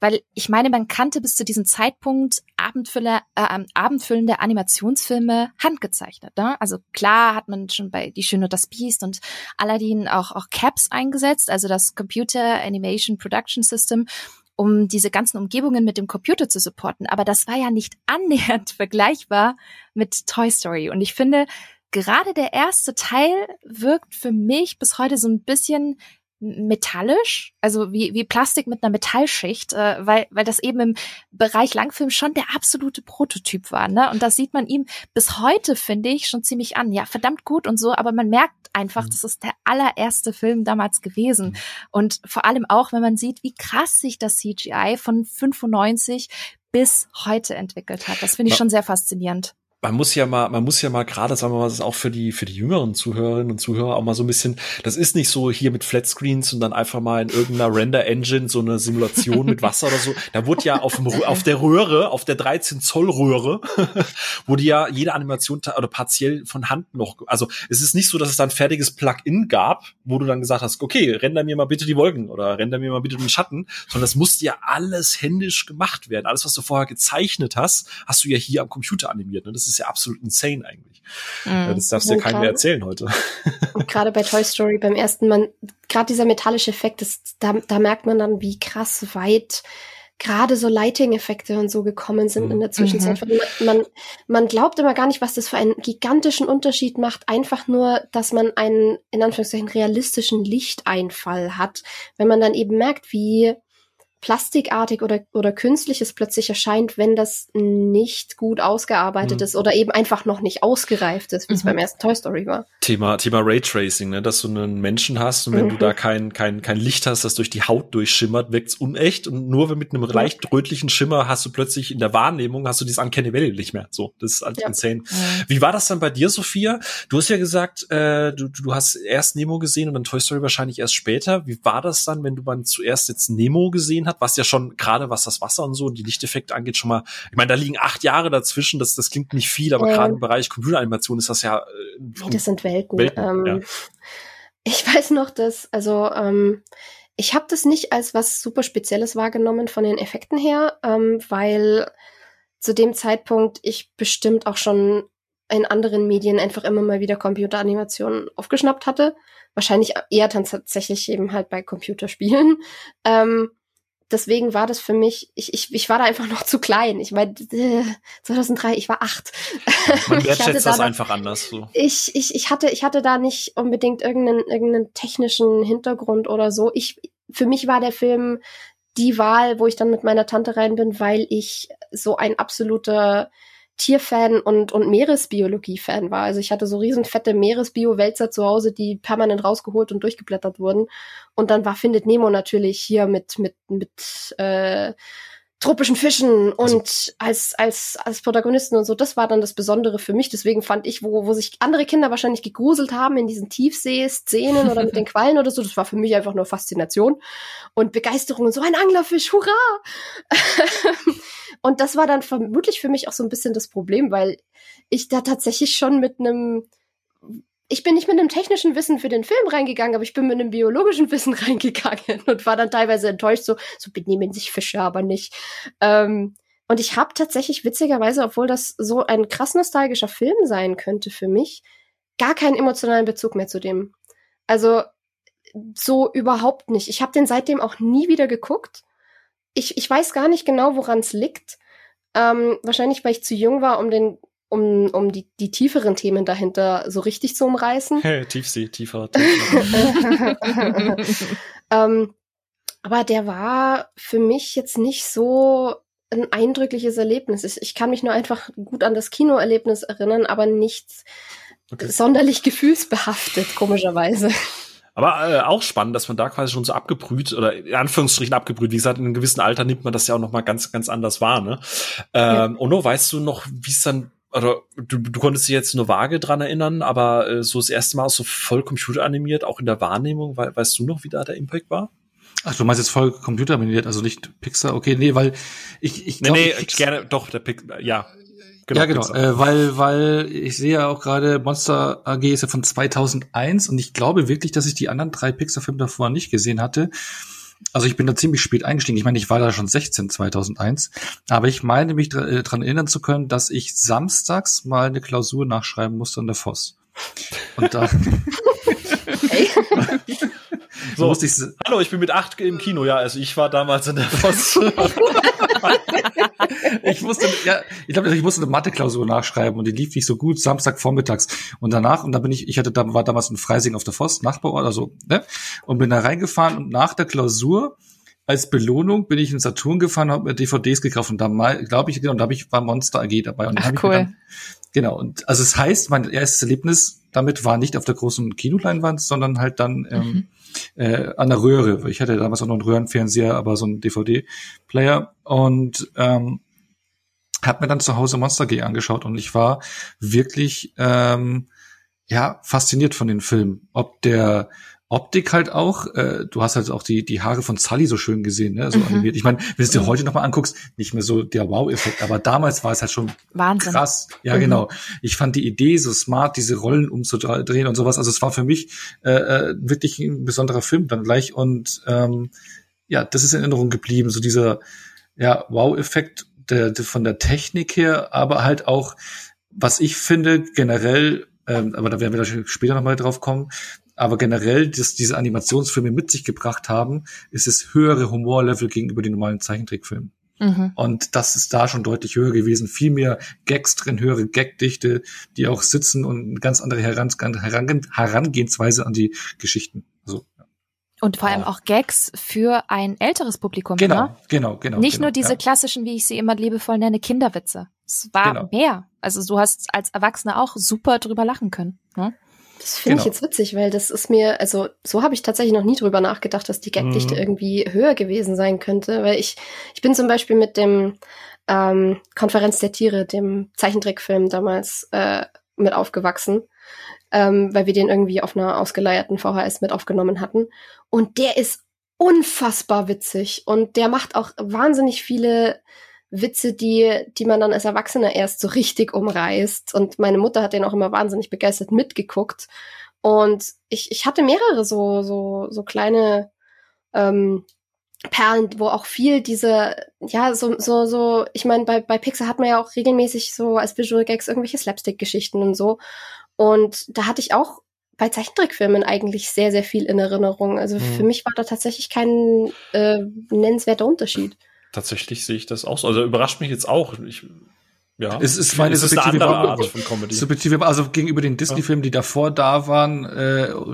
weil ich meine, man kannte bis zu diesem Zeitpunkt abendfüllende Animationsfilme handgezeichnet, ne? Also klar hat man schon bei Die Schöne und das Biest und Aladdin auch CAPS eingesetzt, also das Computer Animation Production System, um diese ganzen Umgebungen mit dem Computer zu supporten. Aber das war ja nicht annähernd vergleichbar mit Toy Story. Und ich finde, gerade der erste Teil wirkt für mich bis heute so ein bisschen metallisch, also wie Plastik mit einer Metallschicht, weil das eben im Bereich Langfilm schon der absolute Prototyp war, ne? Und das sieht man ihm bis heute, finde ich, schon ziemlich an. Ja, verdammt gut und so, aber man merkt einfach, das ist der allererste Film damals gewesen. Und vor allem auch, wenn man sieht, wie krass sich das CGI von 95 bis heute entwickelt hat. Das finde ich schon sehr faszinierend. Man muss ja mal gerade, sagen wir mal, das ist auch für die jüngeren Zuhörerinnen und Zuhörer auch mal so ein bisschen, das ist nicht so hier mit Flatscreens und dann einfach mal in irgendeiner Render-Engine so eine Simulation mit Wasser oder so. Da wurde ja auf der 13-Zoll-Röhre, wurde ja jede Animation oder partiell von Hand noch, also es ist nicht so, dass es dann fertiges Plug-in gab, wo du dann gesagt hast, okay, render mir mal bitte die Wolken oder render mir mal bitte den Schatten, sondern das musste ja alles händisch gemacht werden. Alles, was du vorher gezeichnet hast, hast du ja hier am Computer animiert. Ne? Das ist ja absolut insane eigentlich. Das darfst du ja keinem mehr erzählen heute. Und gerade bei Toy Story beim ersten Mal, gerade dieser metallische Effekt, da merkt man dann, wie krass weit gerade so Lighting-Effekte und so gekommen sind in der Zwischenzeit. Man glaubt immer gar nicht, was das für einen gigantischen Unterschied macht. Einfach nur, dass man einen, in Anführungszeichen, realistischen Lichteinfall hat. Wenn man dann eben merkt, wie plastikartig oder künstliches plötzlich erscheint, wenn das nicht gut ausgearbeitet ist oder eben einfach noch nicht ausgereift ist, wie es beim ersten Toy Story war. Thema Raytracing, ne? Dass du einen Menschen hast und wenn du da kein Licht hast, das durch die Haut durchschimmert, wirkt's unecht und nur mit einem leicht rötlichen Schimmer hast du plötzlich in der Wahrnehmung, hast du dieses Uncanny Valley nicht mehr. So, das ist halt insane. Wie war das dann bei dir, Sophia? Du hast ja gesagt, du hast erst Nemo gesehen und dann Toy Story wahrscheinlich erst später. Wie war das dann, wenn du dann zuerst jetzt Nemo gesehen hast? Was ja schon, gerade was das Wasser und so und die Lichteffekte angeht, schon mal, ich meine, da liegen 8 Jahre dazwischen, das klingt nicht viel, aber gerade im Bereich Computeranimation ist das ja das sind Welten. Ja. Ich weiß noch, ich habe das nicht als was super Spezielles wahrgenommen von den Effekten her, weil zu dem Zeitpunkt ich bestimmt auch schon in anderen Medien einfach immer mal wieder Computeranimationen aufgeschnappt hatte. Wahrscheinlich eher tatsächlich eben halt bei Computerspielen. Deswegen war das für mich, ich war da einfach noch zu klein. Ich meine, 2003, ich war 8. Man wertschätzt das einfach anders. So. Ich hatte da nicht unbedingt irgendeinen technischen Hintergrund oder so. Für mich war der Film die Wahl, wo ich dann mit meiner Tante rein bin, weil ich so ein absoluter Tierfan und Meeresbiologie-Fan war. Also ich hatte so riesenfette Meeresbio-Wälzer zu Hause, die permanent rausgeholt und durchgeblättert wurden. Und dann war Findet Nemo natürlich hier mit tropischen Fischen und als Protagonisten und so. Das war dann das Besondere für mich. Deswegen fand ich, wo sich andere Kinder wahrscheinlich gegruselt haben in diesen Tiefsee-Szenen oder mit den Quallen oder so, das war für mich einfach nur Faszination und Begeisterung und so ein Anglerfisch, hurra! Und das war dann vermutlich für mich auch so ein bisschen das Problem, weil ich da tatsächlich schon ich bin nicht mit einem technischen Wissen für den Film reingegangen, aber ich bin mit einem biologischen Wissen reingegangen und war dann teilweise enttäuscht, so benehmen sich Fische aber nicht. Und ich habe tatsächlich witzigerweise, obwohl das so ein krass nostalgischer Film sein könnte für mich, gar keinen emotionalen Bezug mehr zu dem. Also so überhaupt nicht. Ich habe den seitdem auch nie wieder geguckt. Ich weiß gar nicht genau, woran es liegt. Wahrscheinlich, weil ich zu jung war, um die tieferen Themen dahinter so richtig zu umreißen. Hey, Tiefsee, tiefer. Aber der war für mich jetzt nicht so ein eindrückliches Erlebnis. Ich kann mich nur einfach gut an das Kinoerlebnis erinnern, aber nicht sonderlich gefühlsbehaftet, komischerweise. Aber auch spannend, dass man da quasi schon so abgebrüht oder in Anführungsstrichen abgebrüht, wie gesagt, in einem gewissen Alter nimmt man das ja auch noch mal ganz, ganz anders wahr, ne? Ono, weißt du noch, wie es dann, oder du konntest dich jetzt nur vage dran erinnern, aber so das erste Mal auch so voll computeranimiert, auch in der Wahrnehmung, weißt du noch, wie da der Impact war? Ach, du meinst jetzt voll computeranimiert, also nicht Pixar, okay, nee, weil ich glaube, genau, ja, genau, weil ich sehe ja auch gerade, Monster AG ist ja von 2001 und ich glaube wirklich, dass ich die anderen 3 Pixar-Filme davor nicht gesehen hatte. Also ich bin da ziemlich spät eingestiegen. Ich meine, ich war da schon 16, 2001. Aber ich meine, mich dran erinnern zu können, dass ich samstags mal eine Klausur nachschreiben musste an der FOS. Und da... So, musste ich hallo, ich bin mit 8 im Kino. Ja, also ich war damals in der FOS. Ich musste eine Mathe-Klausur nachschreiben und die lief nicht so gut, Samstagvormittags. Und danach, und da bin war damals in Freising auf der Voss, Nachbarort, also, ne? Und bin da reingefahren und nach der Klausur, als Belohnung, bin ich in Saturn gefahren und habe mir DVDs gekauft. Und da war Monster AG dabei. Und ach, cool. Und also es heißt, mein erstes Erlebnis damit war nicht auf der großen Kinoleinwand, sondern halt dann, an der Röhre. Ich hatte damals auch noch einen Röhrenfernseher, aber so einen DVD-Player und habe mir dann zu Hause Monster AG angeschaut und ich war wirklich fasziniert von den Filmen. Ob der Optik halt auch, du hast halt auch die Haare von Sully so schön gesehen, ne? So animiert. Ich meine, wenn du es dir heute nochmal anguckst, nicht mehr so der Wow-Effekt, aber damals war es halt schon Wahnsinn. Krass. Ja, genau. Ich fand die Idee so smart, diese Rollen umzudrehen und sowas. Also es war für mich wirklich ein besonderer Film dann gleich und das ist in Erinnerung geblieben, so dieser Wow-Effekt von der Technik her, aber halt auch, was ich finde, generell, aber da werden wir später nochmal drauf kommen, aber generell, dass diese Animationsfilme mit sich gebracht haben, ist es höhere Humorlevel gegenüber den normalen Zeichentrickfilmen. Und das ist da schon deutlich höher gewesen. Viel mehr Gags drin, höhere Gagdichte, die auch sitzen und eine ganz andere Herangehensweise an die Geschichten. Also, ja. Und vor allem auch Gags für ein älteres Publikum. Genau. Nicht nur diese klassischen, wie ich sie immer liebevoll nenne, Kinderwitze. Es war mehr. Also du hast als Erwachsener auch super drüber lachen können. Hm? Das finde ich jetzt witzig, weil das ist mir, also so habe ich tatsächlich noch nie drüber nachgedacht, dass die Gagdichte irgendwie höher gewesen sein könnte. Weil ich bin zum Beispiel mit dem Konferenz der Tiere, dem Zeichentrickfilm damals mit aufgewachsen. Weil wir den irgendwie auf einer ausgeleierten VHS mit aufgenommen hatten. Und der ist unfassbar witzig. Und der macht auch wahnsinnig viele Witze, die man dann als Erwachsener erst so richtig umreißt. Und meine Mutter hat den auch immer wahnsinnig begeistert mitgeguckt. Und ich hatte mehrere so kleine Perlen, wo auch viel diese, ich meine, bei Pixar hat man ja auch regelmäßig so als Visual Gags irgendwelche Slapstick-Geschichten und so. Und da hatte ich auch bei Zeichentrickfilmen eigentlich sehr, sehr viel in Erinnerung. Also für mich war da tatsächlich kein nennenswerter Unterschied. Tatsächlich sehe ich das auch so. Also überrascht mich jetzt auch. Es ist meine subjektive Art von Comedy. Also gegenüber den Disney-Filmen, die davor da waren,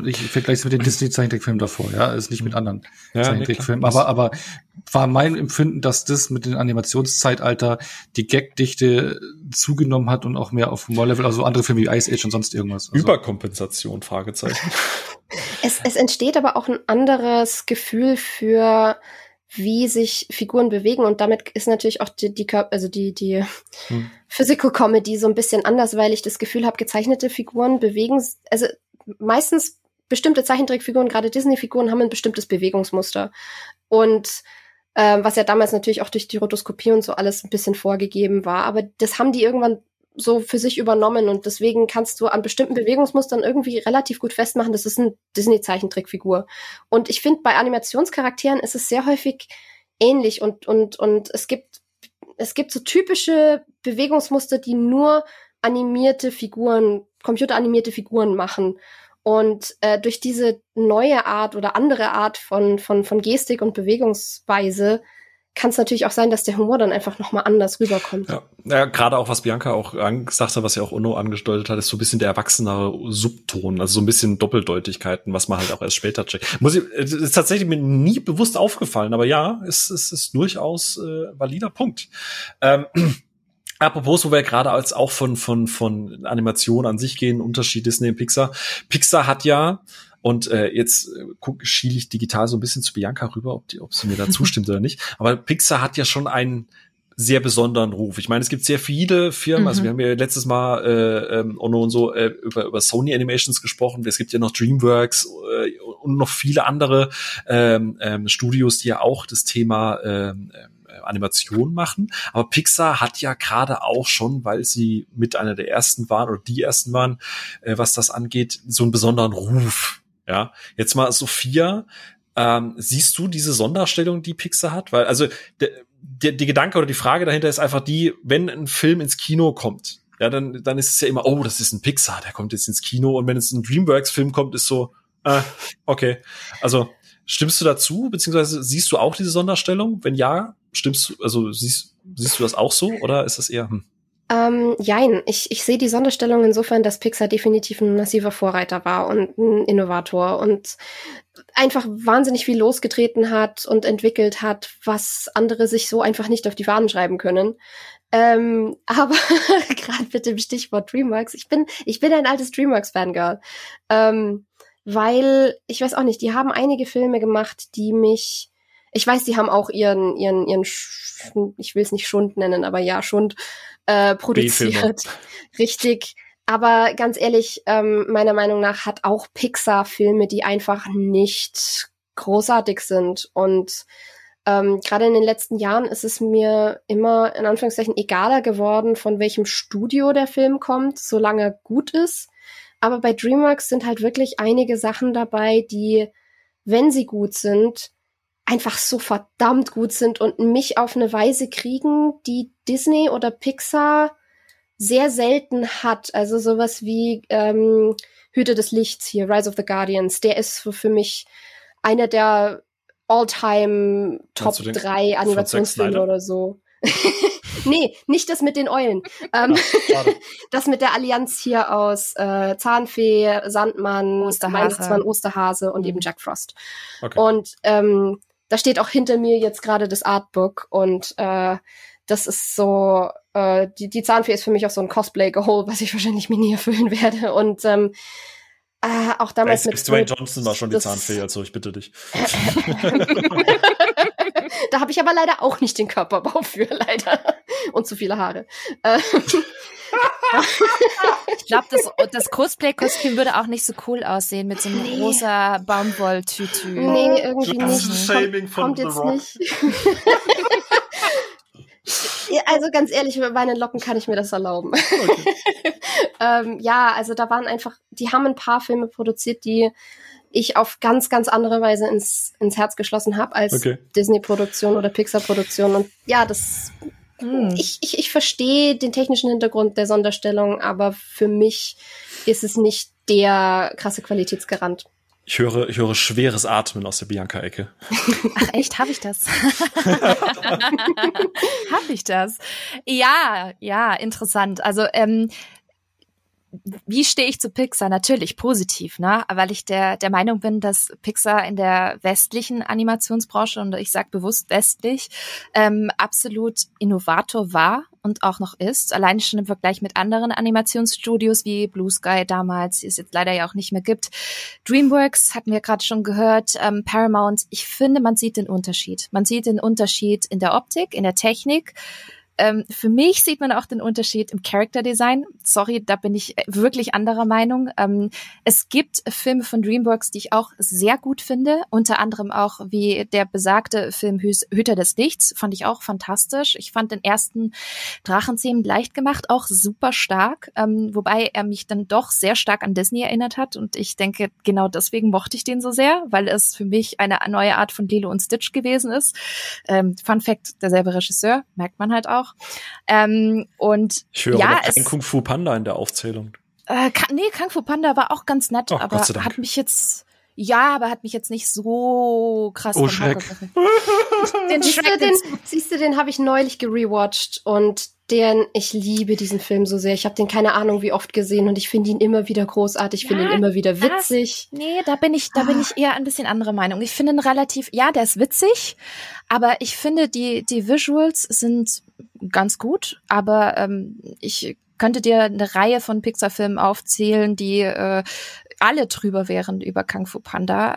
ich vergleiche es mit den Disney-Zeichentrickfilmen davor, ist nicht mit anderen Zeichentrickfilmen. Aber war mein Empfinden, dass das mit dem Animationszeitalter die Gagdichte zugenommen hat und auch mehr auf Humorlevel, also andere Filme wie Ice Age und sonst irgendwas. Also. Überkompensation, Fragezeichen. Es entsteht aber auch ein anderes Gefühl für wie sich Figuren bewegen und damit ist natürlich auch die Physical Comedy so ein bisschen anders, weil ich das Gefühl habe, gezeichnete Figuren bewegen, also meistens bestimmte Zeichentrickfiguren, gerade Disney-Figuren, haben ein bestimmtes Bewegungsmuster und was ja damals natürlich auch durch die Rotoskopie und so alles ein bisschen vorgegeben war, aber das haben die irgendwann so für sich übernommen und deswegen kannst du an bestimmten Bewegungsmustern irgendwie relativ gut festmachen, das ist eine Disney-Zeichentrickfigur. Und ich finde, bei Animationscharakteren ist es sehr häufig ähnlich und es gibt so typische Bewegungsmuster, die nur animierte Figuren, computeranimierte Figuren machen. Und durch diese neue Art oder andere Art von Gestik und Bewegungsweise kann es natürlich auch sein, dass der Humor dann einfach nochmal anders rüberkommt. Ja, gerade auch, was Bianca auch gesagt hat, was ja auch Onno angedeutet hat, ist so ein bisschen der erwachsenere Subton, also so ein bisschen Doppeldeutigkeiten, was man halt auch erst später checkt. Ist tatsächlich mir nie bewusst aufgefallen, aber ja, es ist durchaus valider Punkt. Apropos, wo wir gerade als auch von Animation an sich gehen, Unterschied Disney und Pixar. Pixar hat ja, und jetzt schiele ich digital so ein bisschen zu Bianca rüber, ob sie mir da zustimmt oder nicht. Aber Pixar hat ja schon einen sehr besonderen Ruf. Ich meine, es gibt sehr viele Firmen, also wir haben ja letztes Mal Onno und so über Sony Animations gesprochen, es gibt ja noch DreamWorks und noch viele andere Studios, die ja auch das Thema Animation machen, aber Pixar hat ja gerade auch schon, weil sie mit einer der ersten waren oder die ersten waren, was das angeht, so einen besonderen Ruf. Ja, jetzt mal Sophia, siehst du diese Sonderstellung, die Pixar hat? Weil also der Gedanke oder die Frage dahinter ist einfach die, wenn ein Film ins Kino kommt, ja, dann ist es ja immer, oh, das ist ein Pixar, der kommt jetzt ins Kino und wenn jetzt ein DreamWorks-Film kommt, ist so, okay, also stimmst du dazu, beziehungsweise siehst du auch diese Sonderstellung? Wenn ja, stimmst du, also siehst du das auch so oder ist das eher? Jein, ich sehe die Sonderstellung insofern, dass Pixar definitiv ein massiver Vorreiter war und ein Innovator und einfach wahnsinnig viel losgetreten hat und entwickelt hat, was andere sich so einfach nicht auf die Fahnen schreiben können. Aber gerade mit dem Stichwort DreamWorks, ich bin ein altes DreamWorks-Fangirl. Weil, ich weiß auch nicht, die haben einige Filme gemacht, die mich, ich weiß, die haben auch ihren ich will es nicht Schund nennen, aber ja, Schund, produziert. Richtig. Aber ganz ehrlich, meiner Meinung nach hat auch Pixar Filme, die einfach nicht großartig sind. Und gerade in den letzten Jahren ist es mir immer, in Anführungszeichen, egaler geworden, von welchem Studio der Film kommt, solange er gut ist. Aber bei DreamWorks sind halt wirklich einige Sachen dabei, die, wenn sie gut sind, einfach so verdammt gut sind und mich auf eine Weise kriegen, die Disney oder Pixar sehr selten hat. Also sowas wie Hüte des Lichts hier, Rise of the Guardians, der ist für mich einer der All-Time Top 3 Animationsfilme oder so. Nee, nicht das mit den Eulen. Das mit der Allianz hier aus Zahnfee, Sandmann, Osterhase, und eben Jack Frost. Okay. Und da steht auch hinter mir jetzt gerade das Artbook und das ist so, die Zahnfee ist für mich auch so ein Cosplay-Gehaul, was ich wahrscheinlich mir nie erfüllen werde. Und auch damals mit Dwayne Johnson war schon die Zahnfee, also ich bitte dich. Da habe ich aber leider auch nicht den Körperbau für, leider. Und zu viele Haare. Ich glaube, das Cosplay-Kostüm würde auch nicht so cool aussehen mit so einem rosa Baumwolltütü. Nee, irgendwie nicht. Shaming kommt jetzt nicht. Also ganz ehrlich, mit meinen Locken kann ich mir das erlauben. Okay. Ja, also da waren einfach, die haben ein paar Filme produziert, die ich auf ganz, ganz andere Weise ins Herz geschlossen habe als Disney-Produktion oder Pixar-Produktion. Und ja, das ich verstehe den technischen Hintergrund der Sonderstellung, aber für mich ist es nicht der krasse Qualitätsgarant. Ich höre schweres Atmen aus der Bianca-Ecke. Ach echt, habe ich das? Habe ich das? Ja, interessant. Also, wie stehe ich zu Pixar? Natürlich positiv, ne? Weil ich der Meinung bin, dass Pixar in der westlichen Animationsbranche, und ich sage bewusst westlich, absolut Innovator war und auch noch ist. Allein schon im Vergleich mit anderen Animationsstudios wie Blue Sky damals, die es jetzt leider ja auch nicht mehr gibt. DreamWorks hatten wir gerade schon gehört, Paramount. Ich finde, man sieht den Unterschied. Man sieht den Unterschied in der Optik, in der Technik. Für mich sieht man auch den Unterschied im Character Design. Sorry, da bin ich wirklich anderer Meinung. Es gibt Filme von DreamWorks, die ich auch sehr gut finde. Unter anderem auch wie der besagte Film Hüter des Lichts. Fand ich auch fantastisch. Ich fand den ersten Drachenzähmen leicht gemacht auch super stark. Wobei er mich dann doch sehr stark an Disney erinnert hat. Und ich denke, genau deswegen mochte ich den so sehr, weil es für mich eine neue Art von Lilo und Stitch gewesen ist. Fun Fact, derselbe Regisseur, merkt man halt auch. Und ich höre ja, kein Kung Fu Panda in der Aufzählung. Kung Fu Panda war auch ganz nett, aber hat mich jetzt nicht so krass. Oh, Shrek. Den Shrek, den habe ich neulich gerewatcht und ich liebe diesen Film so sehr. Ich habe den keine Ahnung wie oft gesehen und ich finde ihn immer wieder großartig, ich finde ihn immer wieder witzig. Da bin ich eher ein bisschen anderer Meinung. Ich finde ihn relativ, der ist witzig, aber ich finde die Visuals sind ganz gut, aber ich könnte dir eine Reihe von Pixar-Filmen aufzählen, die alle drüber wären über Kung Fu Panda.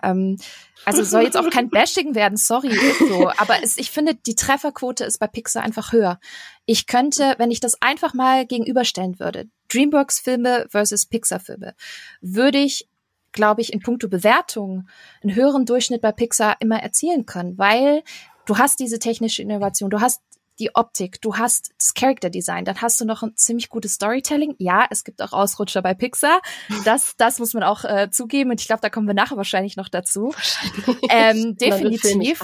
Also soll jetzt auch kein Bashing werden, sorry. So. Aber ich finde, die Trefferquote ist bei Pixar einfach höher. Ich könnte, wenn ich das einfach mal gegenüberstellen würde, DreamWorks-Filme versus Pixar-Filme, würde ich, glaube ich, in puncto Bewertung einen höheren Durchschnitt bei Pixar immer erzielen können, weil du hast diese technische Innovation, du hast die Optik, du hast das Character Design, dann hast du noch ein ziemlich gutes Storytelling. Ja, es gibt auch Ausrutscher bei Pixar. Das muss man auch zugeben. Und ich glaube, da kommen wir nachher wahrscheinlich noch dazu. Definitiv.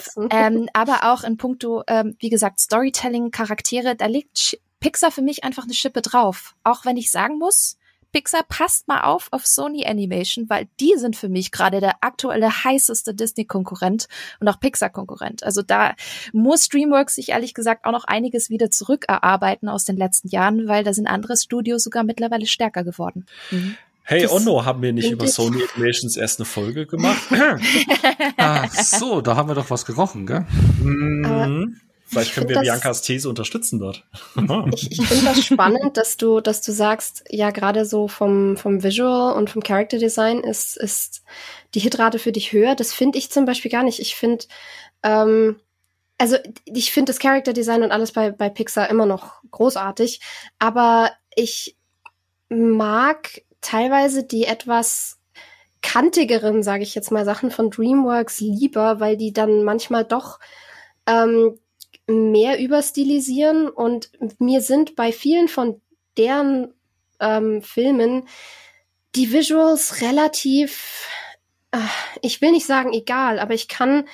Aber auch in puncto, wie gesagt, Storytelling, Charaktere, da legt Pixar für mich einfach eine Schippe drauf. Auch wenn ich sagen muss, Pixar, passt mal auf Sony Animation, weil die sind für mich gerade der aktuelle heißeste Disney-Konkurrent und auch Pixar-Konkurrent. Also da muss DreamWorks sich ehrlich gesagt auch noch einiges wieder zurückerarbeiten aus den letzten Jahren, weil da sind andere Studios sogar mittlerweile stärker geworden. Mhm. Hey, das Onno, haben wir nicht über Sony Animations erst eine Folge gemacht? Ach so, da haben wir doch was gerochen, gell? Mhm. Vielleicht können wir Biancas These unterstützen dort. Ich finde das spannend, dass du sagst, ja, gerade so vom Visual und vom Character Design ist die Hitrate für dich höher. Das finde ich zum Beispiel gar nicht. Ich finde, das Character Design und alles bei Pixar immer noch großartig, aber ich mag teilweise die etwas kantigeren, sage ich jetzt mal, Sachen von DreamWorks lieber, weil die dann manchmal doch mehr überstilisieren und mir sind bei vielen von deren Filmen die Visuals relativ, ich will nicht sagen egal, aber ich kann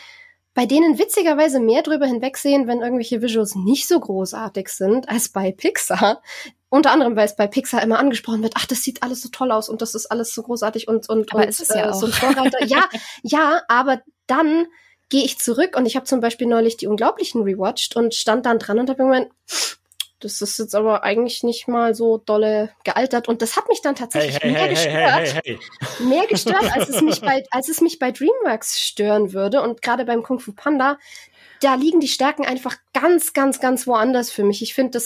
bei denen witzigerweise mehr drüber hinwegsehen, wenn irgendwelche Visuals nicht so großartig sind als bei Pixar. Unter anderem, weil es bei Pixar immer angesprochen wird, ach, das sieht alles so toll aus und das ist alles so großartig und aber ist es ja auch so ein Vorreiter. Ja, aber dann gehe ich zurück und ich habe zum Beispiel neulich die Unglaublichen rewatcht und stand dann dran und habe mir gemeint, das ist jetzt aber eigentlich nicht mal so dolle gealtert. Und das hat mich dann tatsächlich mehr gestört, als es mich bei DreamWorks stören würde. Und gerade beim Kung Fu Panda, da liegen die Stärken einfach ganz, ganz, ganz woanders für mich. Ich finde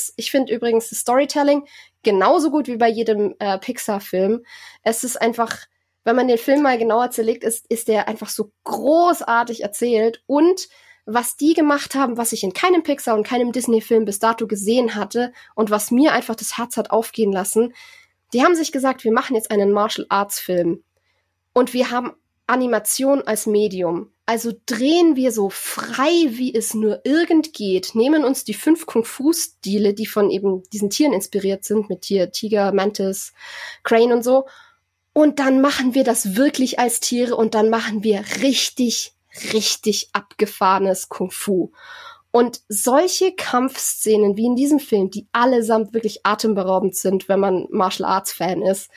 übrigens das Storytelling genauso gut wie bei jedem Pixar-Film. Es ist einfach, wenn man den Film mal genauer zerlegt, ist der einfach so großartig erzählt. Und was die gemacht haben, was ich in keinem Pixar und keinem Disney-Film bis dato gesehen hatte und was mir einfach das Herz hat aufgehen lassen, die haben sich gesagt, wir machen jetzt einen Martial-Arts-Film. Und wir haben Animation als Medium. Also drehen wir so frei, wie es nur irgend geht, nehmen uns die 5 Kung-Fu-Stile, die von eben diesen Tieren inspiriert sind, mit hier Tiger, Mantis, Crane und so, und dann machen wir das wirklich als Tiere und dann machen wir richtig, richtig abgefahrenes Kung-Fu. Und solche Kampfszenen, wie in diesem Film, die allesamt wirklich atemberaubend sind, wenn man Martial-Arts-Fan ist,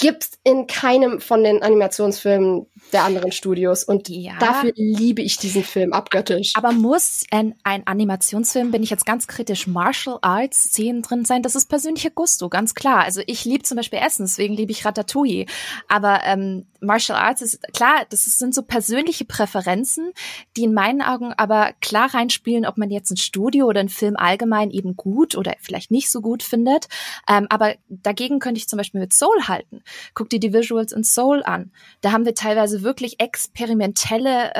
gibt's in keinem von den Animationsfilmen der anderen Studios. Und dafür liebe ich diesen Film abgöttisch. Aber muss in ein Animationsfilm, bin ich jetzt ganz kritisch, Martial Arts Szenen drin sein? Das ist persönlicher Gusto, ganz klar. Also ich liebe zum Beispiel Essen, deswegen liebe ich Ratatouille. Aber Martial Arts ist, klar, das sind so persönliche Präferenzen, die in meinen Augen aber klar reinspielen, ob man jetzt ein Studio oder einen Film allgemein eben gut oder vielleicht nicht so gut findet. Aber dagegen könnte ich zum Beispiel mit Soul halten. Guck dir die Visuals in Soul an. Da haben wir teilweise wirklich experimentelle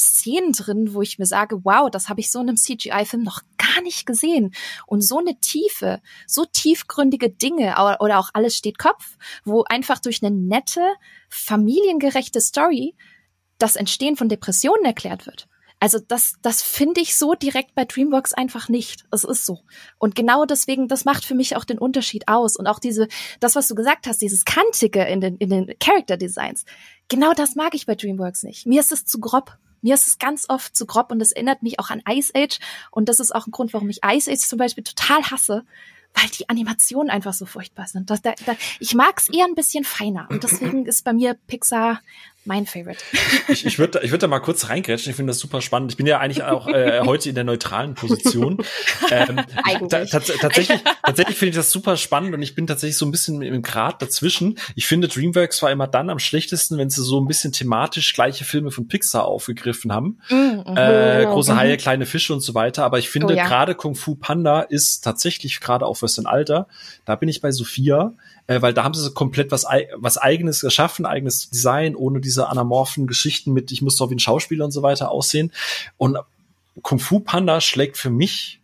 Szenen drin, wo ich mir sage, wow, das habe ich so in einem CGI-Film noch gar nicht gesehen. Und so eine Tiefe, so tiefgründige Dinge oder auch Alles steht Kopf, wo einfach durch eine nette, familiengerechte Story das Entstehen von Depressionen erklärt wird. Also das finde ich so direkt bei DreamWorks einfach nicht. Es ist so. Und genau deswegen, das macht für mich auch den Unterschied aus. Und auch das, was du gesagt hast, dieses Kantige in den Character Designs. Genau das mag ich bei DreamWorks nicht. Mir ist es zu grob. Mir ist es ganz oft zu grob und das erinnert mich auch an Ice Age. Und das ist auch ein Grund, warum ich Ice Age zum Beispiel total hasse, weil die Animationen einfach so furchtbar sind. Ich mag es eher ein bisschen feiner. Und deswegen ist bei mir Pixar mein Favorite. Ich würde da mal kurz reingrätschen. Ich finde das super spannend. Ich bin ja eigentlich auch heute in der neutralen Position. Tatsächlich finde ich das super spannend und ich bin tatsächlich so ein bisschen im Grat dazwischen. Ich finde, DreamWorks war immer dann am schlechtesten, wenn sie so ein bisschen thematisch gleiche Filme von Pixar aufgegriffen haben. Große Haie, kleine Fische und so weiter. Aber ich finde, gerade Kung Fu Panda ist tatsächlich gerade auch fürs Alter. Da bin ich bei Sophia, weil da haben sie so komplett was Eigenes geschaffen, eigenes Design, ohne diese anamorphen Geschichten mit, ich muss doch wie ein Schauspieler und so weiter aussehen. Und Kung Fu Panda schlägt für mich,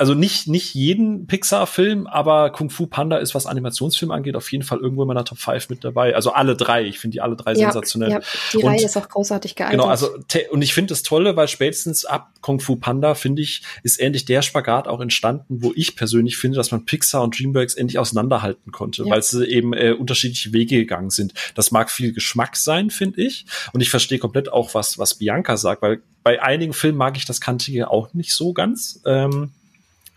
also nicht jeden Pixar-Film, aber Kung Fu Panda ist, was Animationsfilme angeht, auf jeden Fall irgendwo in meiner Top 5 mit dabei. Also alle drei. Ich finde die alle drei sensationell. Ja, die Reihe ist auch großartig gealtert. Genau, also und ich finde das Tolle, weil spätestens ab Kung Fu Panda, finde ich, ist endlich der Spagat auch entstanden, wo ich persönlich finde, dass man Pixar und DreamWorks endlich auseinanderhalten konnte, weil sie eben unterschiedliche Wege gegangen sind. Das mag viel Geschmack sein, finde ich. Und ich verstehe komplett auch, was Bianca sagt, weil bei einigen Filmen mag ich das Kantige auch nicht so ganz.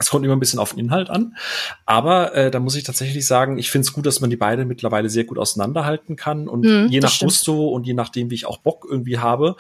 Es kommt immer ein bisschen auf den Inhalt an, aber da muss ich tatsächlich sagen, ich finde es gut, dass man die beiden mittlerweile sehr gut auseinanderhalten kann und je nach Gusto und je nachdem, wie ich auch Bock irgendwie habe,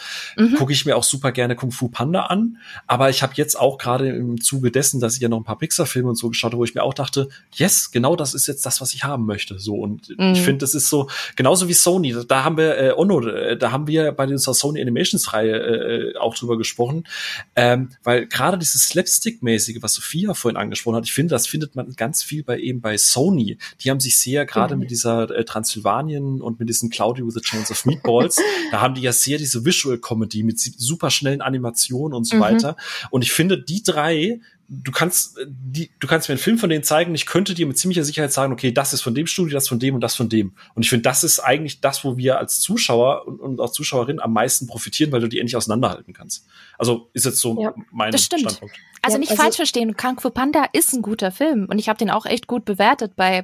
gucke ich mir auch super gerne Kung Fu Panda an, aber ich habe jetzt auch gerade im Zuge dessen, dass ich ja noch ein paar Pixar-Filme und so geschaut habe, wo ich mir auch dachte, yes, genau das ist jetzt das, was ich haben möchte. So, und ich finde, das ist so, genauso wie Sony, da haben wir da haben wir bei dieser Sony Animations-Reihe auch drüber gesprochen, weil gerade dieses Slapstick-mäßige, was Sophia vorhin angesprochen hat. Ich finde, das findet man ganz viel eben bei Sony. Die haben sich sehr gerade mit dieser Transylvanien und mit diesen Cloudy with a Chance of Meatballs, da haben die ja sehr diese Visual Comedy mit super schnellen Animationen und so weiter. Und ich finde, die drei, du kannst mir einen Film von denen zeigen, ich könnte dir mit ziemlicher Sicherheit sagen, okay, das ist von dem Studio, das von dem und das von dem. Und ich finde, das ist eigentlich das, wo wir als Zuschauer und auch Zuschauerinnen am meisten profitieren, weil du die endlich auseinanderhalten kannst. Also ist jetzt so mein Standpunkt. Also nicht falsch verstehen, Kung Fu Panda ist ein guter Film und ich habe den auch echt gut bewertet bei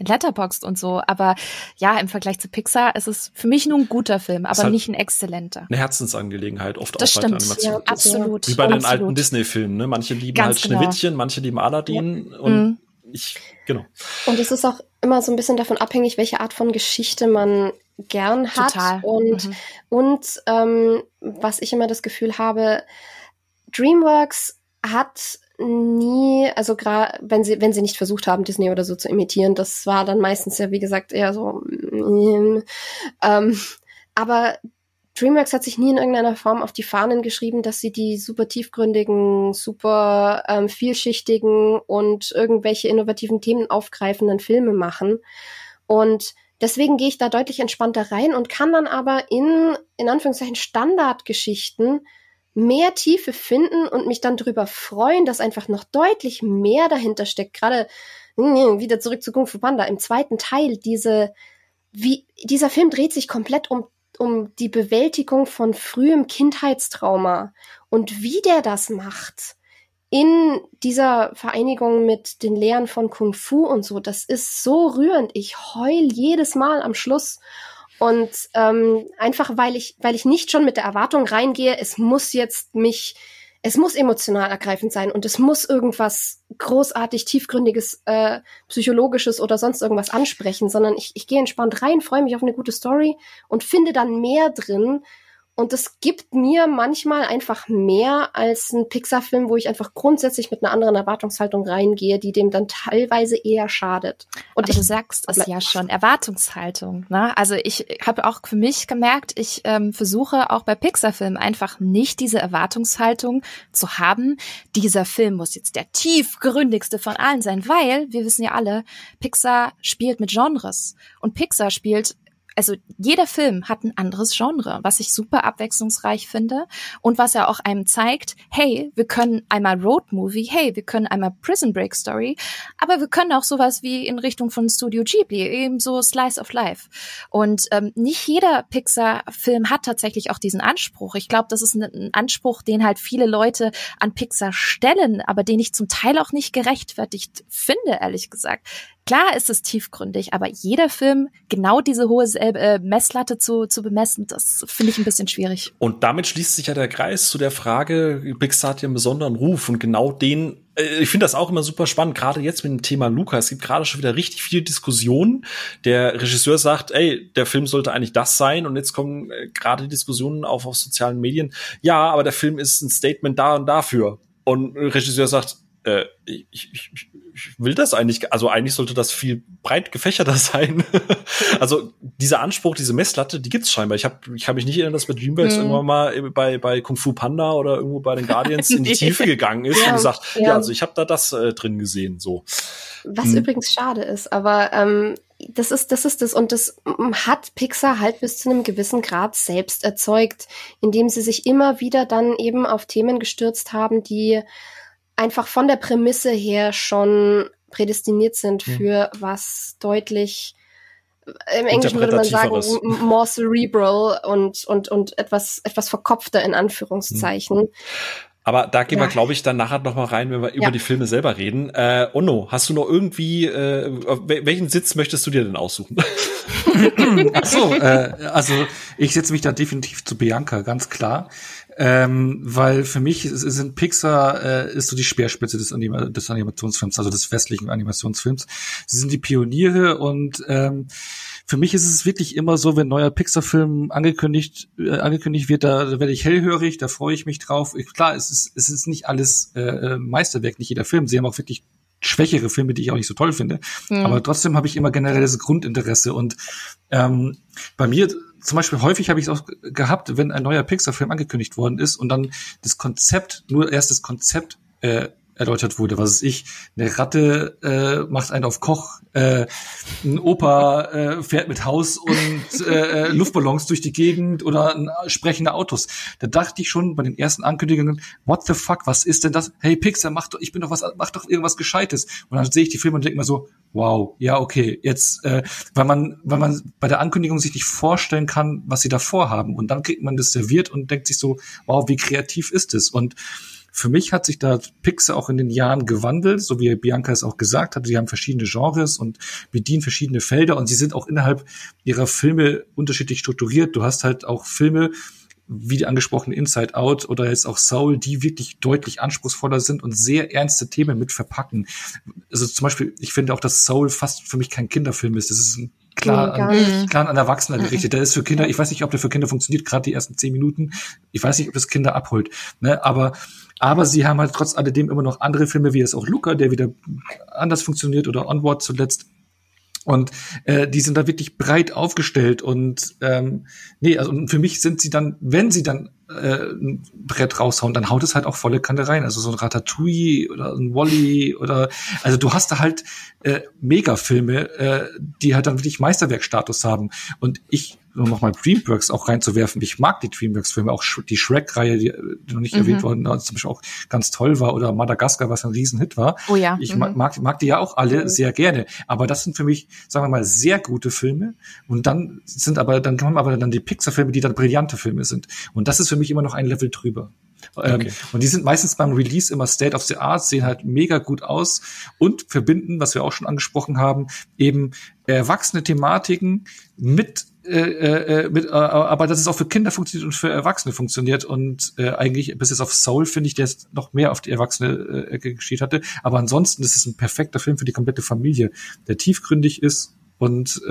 Letterboxd und so, aber ja, im Vergleich zu Pixar ist es für mich nur ein guter Film, aber halt nicht ein exzellenter. Eine Herzensangelegenheit, oft das auch bei der Animation. Ja, absolut. Wie bei den alten Disney-Filmen, ne? Manche lieben ganz halt Schneewittchen, manche lieben Aladdin und Und es ist auch immer so ein bisschen davon abhängig, welche Art von Geschichte man gern hat. Total. Und was ich immer das Gefühl habe, DreamWorks hat nie, also gerade wenn sie nicht versucht haben, Disney oder so zu imitieren, das war dann meistens ja, wie gesagt, eher so aber DreamWorks hat sich nie in irgendeiner Form auf die Fahnen geschrieben, dass sie die super tiefgründigen, super vielschichtigen und irgendwelche innovativen Themen aufgreifenden Filme machen. Und deswegen gehe ich da deutlich entspannter rein und kann dann aber in Anführungszeichen, Standardgeschichten mehr Tiefe finden und mich dann drüber freuen, dass einfach noch deutlich mehr dahinter steckt. Gerade wieder zurück zu Kung Fu Panda im zweiten Teil. Dieser Film dreht sich komplett um die Bewältigung von frühem Kindheitstrauma und wie der das macht in dieser Vereinigung mit den Lehren von Kung Fu und so. Das ist so rührend. Ich heul jedes Mal am Schluss. Und einfach, weil ich nicht schon mit der Erwartung reingehe, es muss emotional ergreifend sein und es muss irgendwas großartig tiefgründiges, psychologisches oder sonst irgendwas ansprechen, sondern ich gehe entspannt rein, freue mich auf eine gute Story und finde dann mehr drin. Und das gibt mir manchmal einfach mehr als ein Pixar-Film, wo ich einfach grundsätzlich mit einer anderen Erwartungshaltung reingehe, die dem dann teilweise eher schadet. Und aber du sagst es ja schon, Erwartungshaltung, ne? Also ich habe auch für mich gemerkt, ich versuche auch bei Pixar-Filmen einfach nicht diese Erwartungshaltung zu haben. Dieser Film muss jetzt der tiefgründigste von allen sein, weil, wir wissen ja alle, Pixar spielt mit Genres. Und Pixar spielt... Also jeder Film hat ein anderes Genre, was ich super abwechslungsreich finde und was ja auch einem zeigt, hey, wir können einmal Road-Movie, hey, wir können einmal Prison Break Story, aber wir können auch sowas wie in Richtung von Studio Ghibli, eben so Slice of Life. Und nicht jeder Pixar-Film hat tatsächlich auch diesen Anspruch. Ich glaube, das ist ein Anspruch, den halt viele Leute an Pixar stellen, aber den ich zum Teil auch nicht gerechtfertigt finde, ehrlich gesagt. Klar ist es tiefgründig, aber jeder Film genau diese hohe Messlatte zu bemessen, das finde ich ein bisschen schwierig. Und damit schließt sich ja der Kreis zu der Frage, Pixar hat ja einen besonderen Ruf und genau den, ich finde das auch immer super spannend, gerade jetzt mit dem Thema Luca. Es gibt gerade schon wieder richtig viele Diskussionen. Der Regisseur sagt, ey, der Film sollte eigentlich das sein. Und jetzt kommen gerade Diskussionen auch auf sozialen Medien. Ja, aber der Film ist ein Statement da und dafür. Und der Regisseur sagt, ich will das eigentlich, also eigentlich sollte das viel breit gefächerter sein. Also dieser Anspruch, diese Messlatte, die gibt's scheinbar. Ich kann mich nicht erinnern, dass bei DreamWorks irgendwann mal bei Kung Fu Panda oder irgendwo bei den Guardians in die Tiefe gegangen ist und gesagt, also ich habe da das drin gesehen, so. Was übrigens schade ist, aber das ist das. Und das hat Pixar halt bis zu einem gewissen Grad selbst erzeugt, indem sie sich immer wieder dann eben auf Themen gestürzt haben, die einfach von der Prämisse her schon prädestiniert sind für was deutlich, im Englischen würde man sagen, more cerebral und etwas verkopfter in Anführungszeichen. Aber da gehen wir, glaube ich, dann nachher noch mal rein, wenn wir über die Filme selber reden. Onno, hast du noch irgendwie, welchen Sitz möchtest du dir denn aussuchen? Also ich setze mich da definitiv zu Bianca, ganz klar. Weil für mich sind Pixar ist so die Speerspitze des Animationsfilms, also des westlichen Animationsfilms. Sie sind die Pioniere und für mich ist es wirklich immer so, wenn ein neuer Pixar-Film angekündigt wird, da werde ich hellhörig, da freue ich mich drauf. Klar, es ist nicht alles Meisterwerk, nicht jeder Film. Sie haben auch wirklich schwächere Filme, die ich auch nicht so toll finde. Aber trotzdem habe ich immer generelles Grundinteresse. Und bei mir zum Beispiel häufig habe ich es auch gehabt, wenn ein neuer Pixar-Film angekündigt worden ist und dann das Konzept erläutert wurde. Was weiß ich, eine Ratte macht einen auf Koch, ein Opa fährt mit Haus und Luftballons durch die Gegend oder sprechende Autos. Da dachte ich schon bei den ersten Ankündigungen, what the fuck, was ist denn das? Hey Pixar, mach doch irgendwas Gescheites. Und dann sehe ich die Filme und denke mir so, wow, ja, okay, jetzt, weil man bei der Ankündigung sich nicht vorstellen kann, was sie da vorhaben. Und dann kriegt man das serviert und denkt sich so, wow, wie kreativ ist es? Und für mich hat sich da Pixar auch in den Jahren gewandelt, so wie Bianca es auch gesagt hat. Sie haben verschiedene Genres und bedienen verschiedene Felder und sie sind auch innerhalb ihrer Filme unterschiedlich strukturiert. Du hast halt auch Filme, wie die angesprochene Inside Out oder jetzt auch Soul, die wirklich deutlich anspruchsvoller sind und sehr ernste Themen mit verpacken. Also zum Beispiel, ich finde auch, dass Soul fast für mich kein Kinderfilm ist. Das ist ein klar an Erwachsene gerichtet. Der ist für Kinder, ich weiß nicht, ob der für Kinder funktioniert, gerade die ersten 10 Minuten. Ich weiß nicht, ob das Kinder abholt. Ne? Aber sie haben halt trotz alledem immer noch andere Filme, wie es auch Luca, der wieder anders funktioniert, oder Onward zuletzt. Und die sind da wirklich breit aufgestellt. Und für mich sind sie dann, wenn sie dann ein Brett raushauen, dann haut es halt auch volle Kante rein. Also so ein Ratatouille oder ein Wall-E oder, also du hast da halt Megafilme, die halt dann wirklich Meisterwerkstatus haben. Und ich, um nochmal DreamWorks auch reinzuwerfen, ich mag die DreamWorks-Filme, auch die Shrek-Reihe, die noch nicht erwähnt worden, zum Beispiel auch ganz toll war, oder Madagaskar, was ein Riesenhit war. Oh ja. Ich mag die ja auch alle sehr gerne. Aber das sind für mich, sagen wir mal, sehr gute Filme. Und dann kommen aber dann die Pixar-Filme, die dann brillante Filme sind. Und das ist für mich immer noch ein Level drüber. Okay. Und die sind meistens beim Release immer State of the Art, sehen halt mega gut aus und verbinden, was wir auch schon angesprochen haben, eben erwachsene Thematiken mit aber dass es auch für Kinder funktioniert und für Erwachsene funktioniert. Und eigentlich bis jetzt auf Soul, finde ich, der jetzt noch mehr auf die Erwachsene geschieht hatte. Aber ansonsten ist es ein perfekter Film für die komplette Familie, der tiefgründig ist und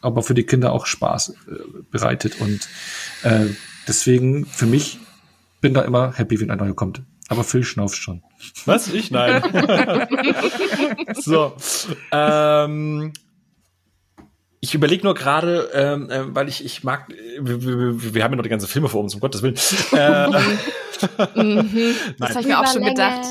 aber für die Kinder auch Spaß bereitet. Und deswegen für mich, bin da immer happy, wenn ein neuer kommt. Aber Phil schnauft schon. Was? Ich? Nein. So. Ich überlege nur gerade, weil ich mag, wir haben ja noch die ganzen Filme vor uns, um Gottes Willen. Das habe ich mir auch schon gedacht.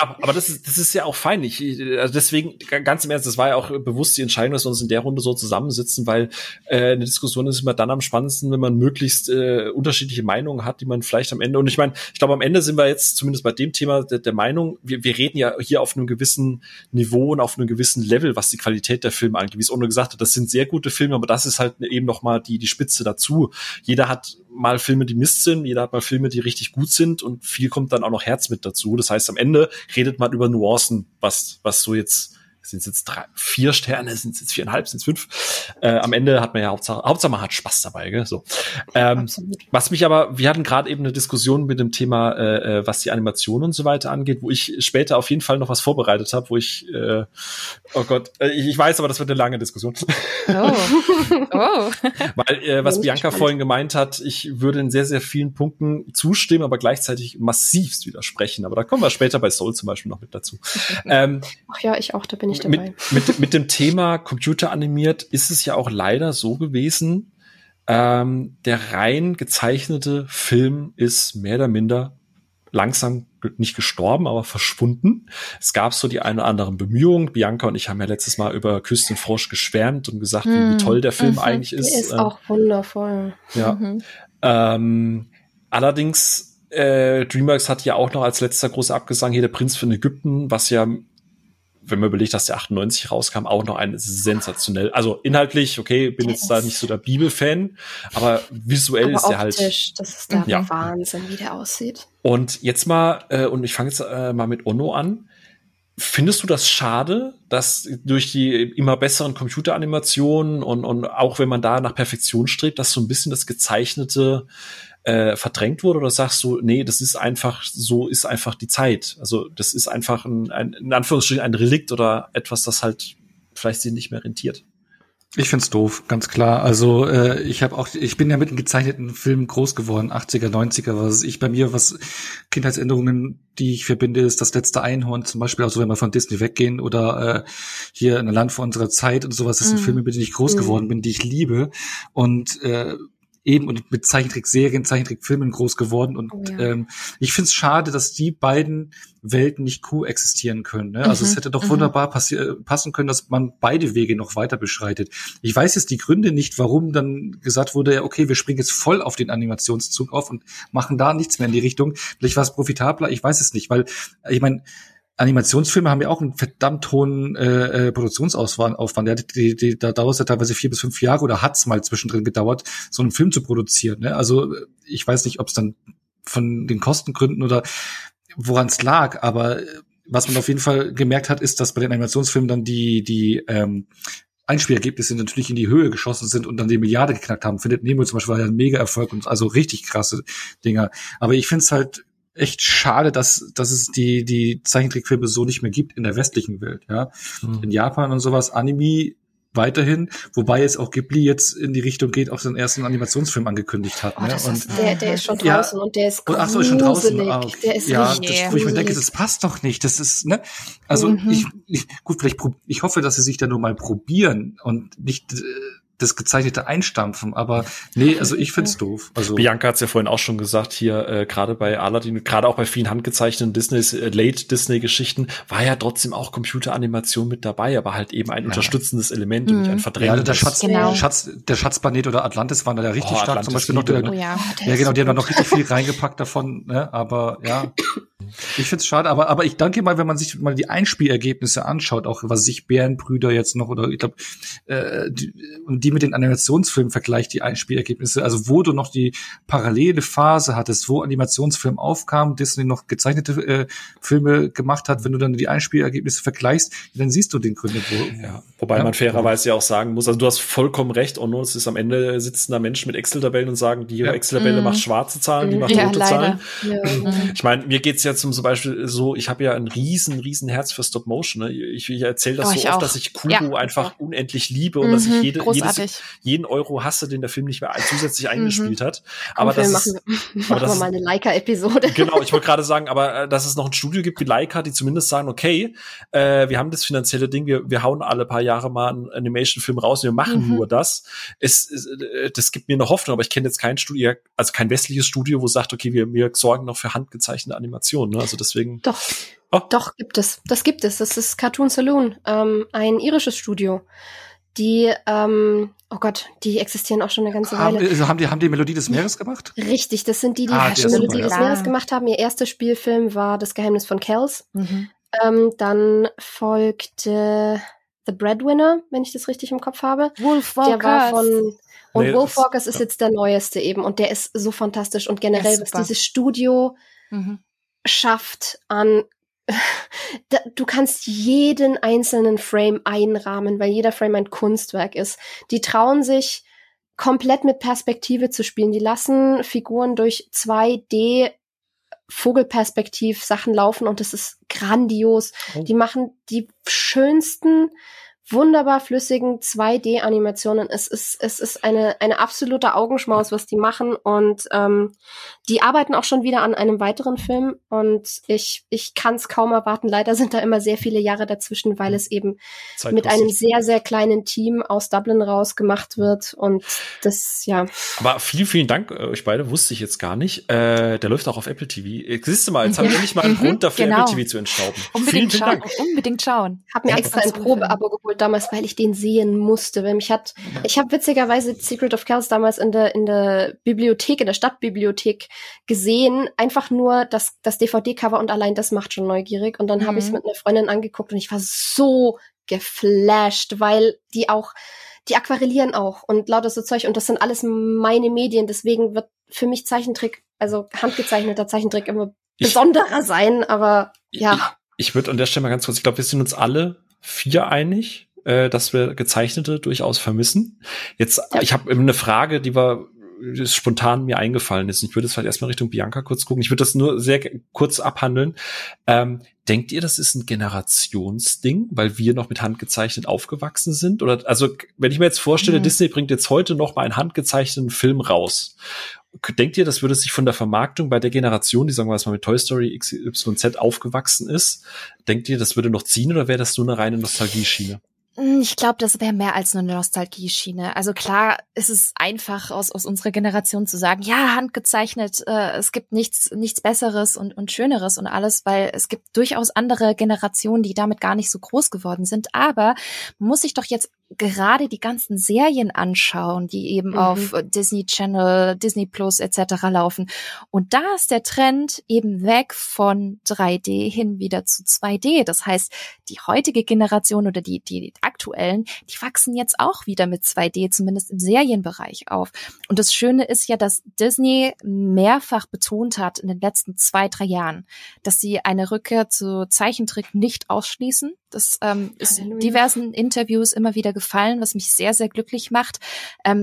Aber das ist ja auch fein. Also deswegen, ganz im Ernst, das war ja auch bewusst die Entscheidung, dass wir uns in der Runde so zusammensitzen, weil eine Diskussion ist immer dann am spannendsten, wenn man möglichst unterschiedliche Meinungen hat, die man vielleicht am Ende, und ich glaube, am Ende sind wir jetzt zumindest bei dem Thema der Meinung, wir reden ja hier auf einem gewissen Niveau und auf einem gewissen Level, was die Qualität der Filme angeht. Wie es auch nur gesagt hat, das sind sehr gute Filme, aber das ist halt eben nochmal die Spitze dazu. Jeder hat mal Filme, die Mist sind, jeder hat mal Filme, die richtig gut sind, und viel kommt dann auch noch Herz mit dazu. Das heißt, am Ende redet man über Nuancen, was so jetzt, sind es jetzt 3, 4 Sterne, sind es jetzt 4,5, sind es 5. Am Ende hat man ja Hauptsache man hat Spaß dabei, gell? So. Was mich aber, wir hatten gerade eben eine Diskussion mit dem Thema, was die Animation und so weiter angeht, wo ich später auf jeden Fall noch was vorbereitet habe, wo ich, ich weiß, aber das wird eine lange Diskussion. Oh. Weil, was Bianca vorhin gemeint hat, ich würde in sehr, sehr vielen Punkten zustimmen, aber gleichzeitig massivst widersprechen. Aber da kommen wir später bei Soul zum Beispiel noch mit dazu. Ach ja, ich auch, da bin ich dabei. Mit dem Thema computeranimiert ist es ja auch leider so gewesen, der rein gezeichnete Film ist mehr oder minder langsam nicht gestorben, aber verschwunden. Es gab so die eine oder anderen Bemühungen. Bianca und ich haben ja letztes Mal über Küst und Frosch geschwärmt und gesagt, wie toll der Film eigentlich ist. Der ist auch wundervoll. Ja. Allerdings, DreamWorks hat ja auch noch als letzter großer Abgesang hier der Prinz von Ägypten, was ja, wenn man überlegt, dass der 98 rauskam, auch noch ein sensationell. Also inhaltlich, okay, bin jetzt da nicht so der Bibelfan, aber visuell ist der halt. Optisch, das ist der Wahnsinn, wie der aussieht. Und jetzt mal, und ich fange jetzt mal mit Onno an. Findest du das schade, dass durch die immer besseren Computeranimationen und auch wenn man da nach Perfektion strebt, dass so ein bisschen das Gezeichnete verdrängt wurde, oder sagst du, nee, das ist einfach, so ist einfach die Zeit. Also das ist einfach ein in Anführungsstrichen ein Relikt oder etwas, das halt vielleicht sich nicht mehr rentiert. Ich find's doof, ganz klar. Also ich bin ja mit einem gezeichneten Film groß geworden, 80er, 90er. Bei mir Kindheitsänderungen, die ich verbinde, ist Das letzte Einhorn zum Beispiel, also wenn wir von Disney weggehen, oder hier in der Land vor unserer Zeit und sowas. Das sind Filme, mit denen ich groß geworden bin, die ich liebe, und und mit Zeichentrickserien, Zeichentrickfilmen groß geworden. Und ich finde es schade, dass die beiden Welten nicht koexistieren können. Ne? Also es hätte doch wunderbar passen können, dass man beide Wege noch weiter beschreitet. Ich weiß jetzt die Gründe nicht, warum dann gesagt wurde, ja, okay, wir springen jetzt voll auf den Animationszug auf und machen da nichts mehr in die Richtung. Vielleicht war es profitabler, ich weiß es nicht. Weil, ich meine, Animationsfilme haben ja auch einen verdammt hohen Produktionsaufwand. Da dauert es ja teilweise 4 bis 5 Jahre, oder hat's mal zwischendrin gedauert, so einen Film zu produzieren. Ne? Also ich weiß nicht, ob es dann von den Kostengründen oder woran es lag, aber was man auf jeden Fall gemerkt hat, ist, dass bei den Animationsfilmen dann die Einspielergebnisse natürlich in die Höhe geschossen sind und dann die Milliarde geknackt haben. Findet Nemo zum Beispiel war ja ein Mega-Erfolg, und also richtig krasse Dinger. Aber ich finde es halt echt schade, dass es die Zeichentrickfilme so nicht mehr gibt in der westlichen Welt, ja. In Japan und sowas, Anime weiterhin, wobei jetzt auch Ghibli jetzt in die Richtung geht, auch seinen ersten Animationsfilm angekündigt hat. Ne? Oh, und der ist schon draußen, ja, und der ist gruselig. Ach so, ist schon drausen. Der ist ja, das, wo ich mir denke, das passt doch nicht. Das ist, ne? Also ich hoffe, dass sie sich da nur mal probieren und nicht das gezeichnete einstampfen, aber nee, also ich find's doof. Also Bianca hat's ja vorhin auch schon gesagt, hier gerade bei Aladdin, gerade auch bei vielen handgezeichneten Disneys, Late-Disney-Geschichten, war ja trotzdem auch Computeranimation mit dabei, aber halt eben ein unterstützendes Element und nicht ein verdrängendes. Ja, der Schatzplanet oder Atlantis waren da ja richtig stark. Atlantis zum Beispiel noch, ja genau, die haben da noch richtig viel reingepackt davon, ne? Aber ja, ich find's schade, aber ich denke mal, wenn man sich mal die Einspielergebnisse anschaut, auch was sich Bärenbrüder jetzt noch, oder ich glaube, die mit den Animationsfilmen vergleicht, die Einspielergebnisse, also wo du noch die parallele Phase hattest, wo Animationsfilm aufkam, Disney noch gezeichnete Filme gemacht hat, wenn du dann die Einspielergebnisse vergleichst, dann siehst du den Gründe. Wobei man fairerweise ja auch sagen muss, also du hast vollkommen recht, und es ist am Ende sitzen da Menschen mit Excel-Tabellen und sagen, die Excel-Tabelle macht schwarze Zahlen, die macht rote Zahlen. Ja. Ich meine, mir geht's ja zum Beispiel so, ich habe ja ein riesen Herz für Stop-Motion. Ne? Ich erzähle das so oft, dass ich Kubo einfach unendlich liebe und dass ich jeden Euro hasse, den der Film nicht mehr zusätzlich eingespielt hat. Aber das machen wir mal eine Leica-Episode. Genau, ich wollte gerade sagen, aber dass es noch ein Studio gibt wie Leica, die zumindest sagen, okay, wir haben das finanzielle Ding, wir hauen alle paar Jahre mal einen Animation-Film raus, wir machen nur das. Das gibt mir eine Hoffnung, aber ich kenne jetzt kein Studio, also kein westliches Studio, wo sagt, okay, wir sorgen noch für handgezeichnete Animationen. Ne? Also deswegen. Doch, gibt es. Das gibt es. Das ist Cartoon Saloon, ein irisches Studio. Die, oh Gott, die existieren auch schon eine ganze Weile. Also haben die Melodie des Meeres gemacht? Richtig, das sind die Melodie des Meeres gemacht haben. Ihr erster Spielfilm war Das Geheimnis von Kells. Dann folgte The Breadwinner, wenn ich das richtig im Kopf habe. Wolf Walkers. Der war Wolf Walkers ist jetzt der neueste eben. Und der ist so fantastisch. Und generell, was dieses Studio schafft an... Du kannst jeden einzelnen Frame einrahmen, weil jeder Frame ein Kunstwerk ist. Die trauen sich, komplett mit Perspektive zu spielen. Die lassen Figuren durch 2D-Vogelperspektiv Sachen laufen und das ist grandios. Okay. Die machen die schönsten, wunderbar flüssigen 2D-Animationen. Es ist eine absolute Augenschmaus, was die machen, und die arbeiten auch schon wieder an einem weiteren Film, und ich kann es kaum erwarten. Leider sind da immer sehr viele Jahre dazwischen, weil es eben mit einem sehr, sehr kleinen Team aus Dublin raus gemacht wird, und das, ja. Aber vielen, vielen Dank euch beide, wusste ich jetzt gar nicht. Der läuft auch auf Apple TV. Siehst du mal, jetzt haben wir endlich mal einen Grund dafür, Apple TV zu entstauben. Unbedingt schauen. Ich habe mir extra ein Probeabo geholt damals, weil ich den sehen musste, weil ich habe witzigerweise Secret of Kells damals in der Bibliothek, in der Stadtbibliothek gesehen, einfach nur das DVD-Cover, und allein das macht schon neugierig, und dann habe ich es mit einer Freundin angeguckt und ich war so geflasht, weil die aquarellieren auch und lauter so Zeug, und das sind alles meine Medien, deswegen wird für mich Zeichentrick, also handgezeichneter Zeichentrick, immer besonderer sein, aber ja. Ich würde an der Stelle mal ganz kurz, ich glaube, wir sind uns alle 4 einig, dass wir Gezeichnete durchaus vermissen. Jetzt, ich habe eine Frage, die ist spontan mir eingefallen ist. Ich würde es vielleicht erstmal Richtung Bianca kurz gucken. Ich würde das nur sehr kurz abhandeln. Denkt ihr, das ist ein Generationsding, weil wir noch mit handgezeichnet aufgewachsen sind? Oder, also, wenn ich mir jetzt vorstelle, Disney bringt jetzt heute noch mal einen handgezeichneten Film raus. Denkt ihr, das würde sich von der Vermarktung bei der Generation, die, sagen wir mal, mit Toy Story XYZ aufgewachsen ist, denkt ihr, das würde noch ziehen, oder wäre das nur eine reine Nostalgieschiene? Ich glaube, das wäre mehr als nur eine Nostalgieschiene. Also klar, es ist einfach aus unserer Generation zu sagen, ja, handgezeichnet, es gibt nichts Besseres und Schöneres und alles, weil es gibt durchaus andere Generationen, die damit gar nicht so groß geworden sind. Aber man muss sich doch jetzt gerade die ganzen Serien anschauen, die eben auf Disney Channel, Disney Plus etc. laufen. Und da ist der Trend eben weg von 3D hin wieder zu 2D. Das heißt, die heutige Generation oder die aktuellen, die wachsen jetzt auch wieder mit 2D, zumindest im Serienbereich, auf. Und das Schöne ist ja, dass Disney mehrfach betont hat in den letzten 2-3 Jahren, dass sie eine Rückkehr zu Zeichentrick nicht ausschließen. Das ist in diversen Interviews immer wieder gefallen, was mich sehr, sehr glücklich macht.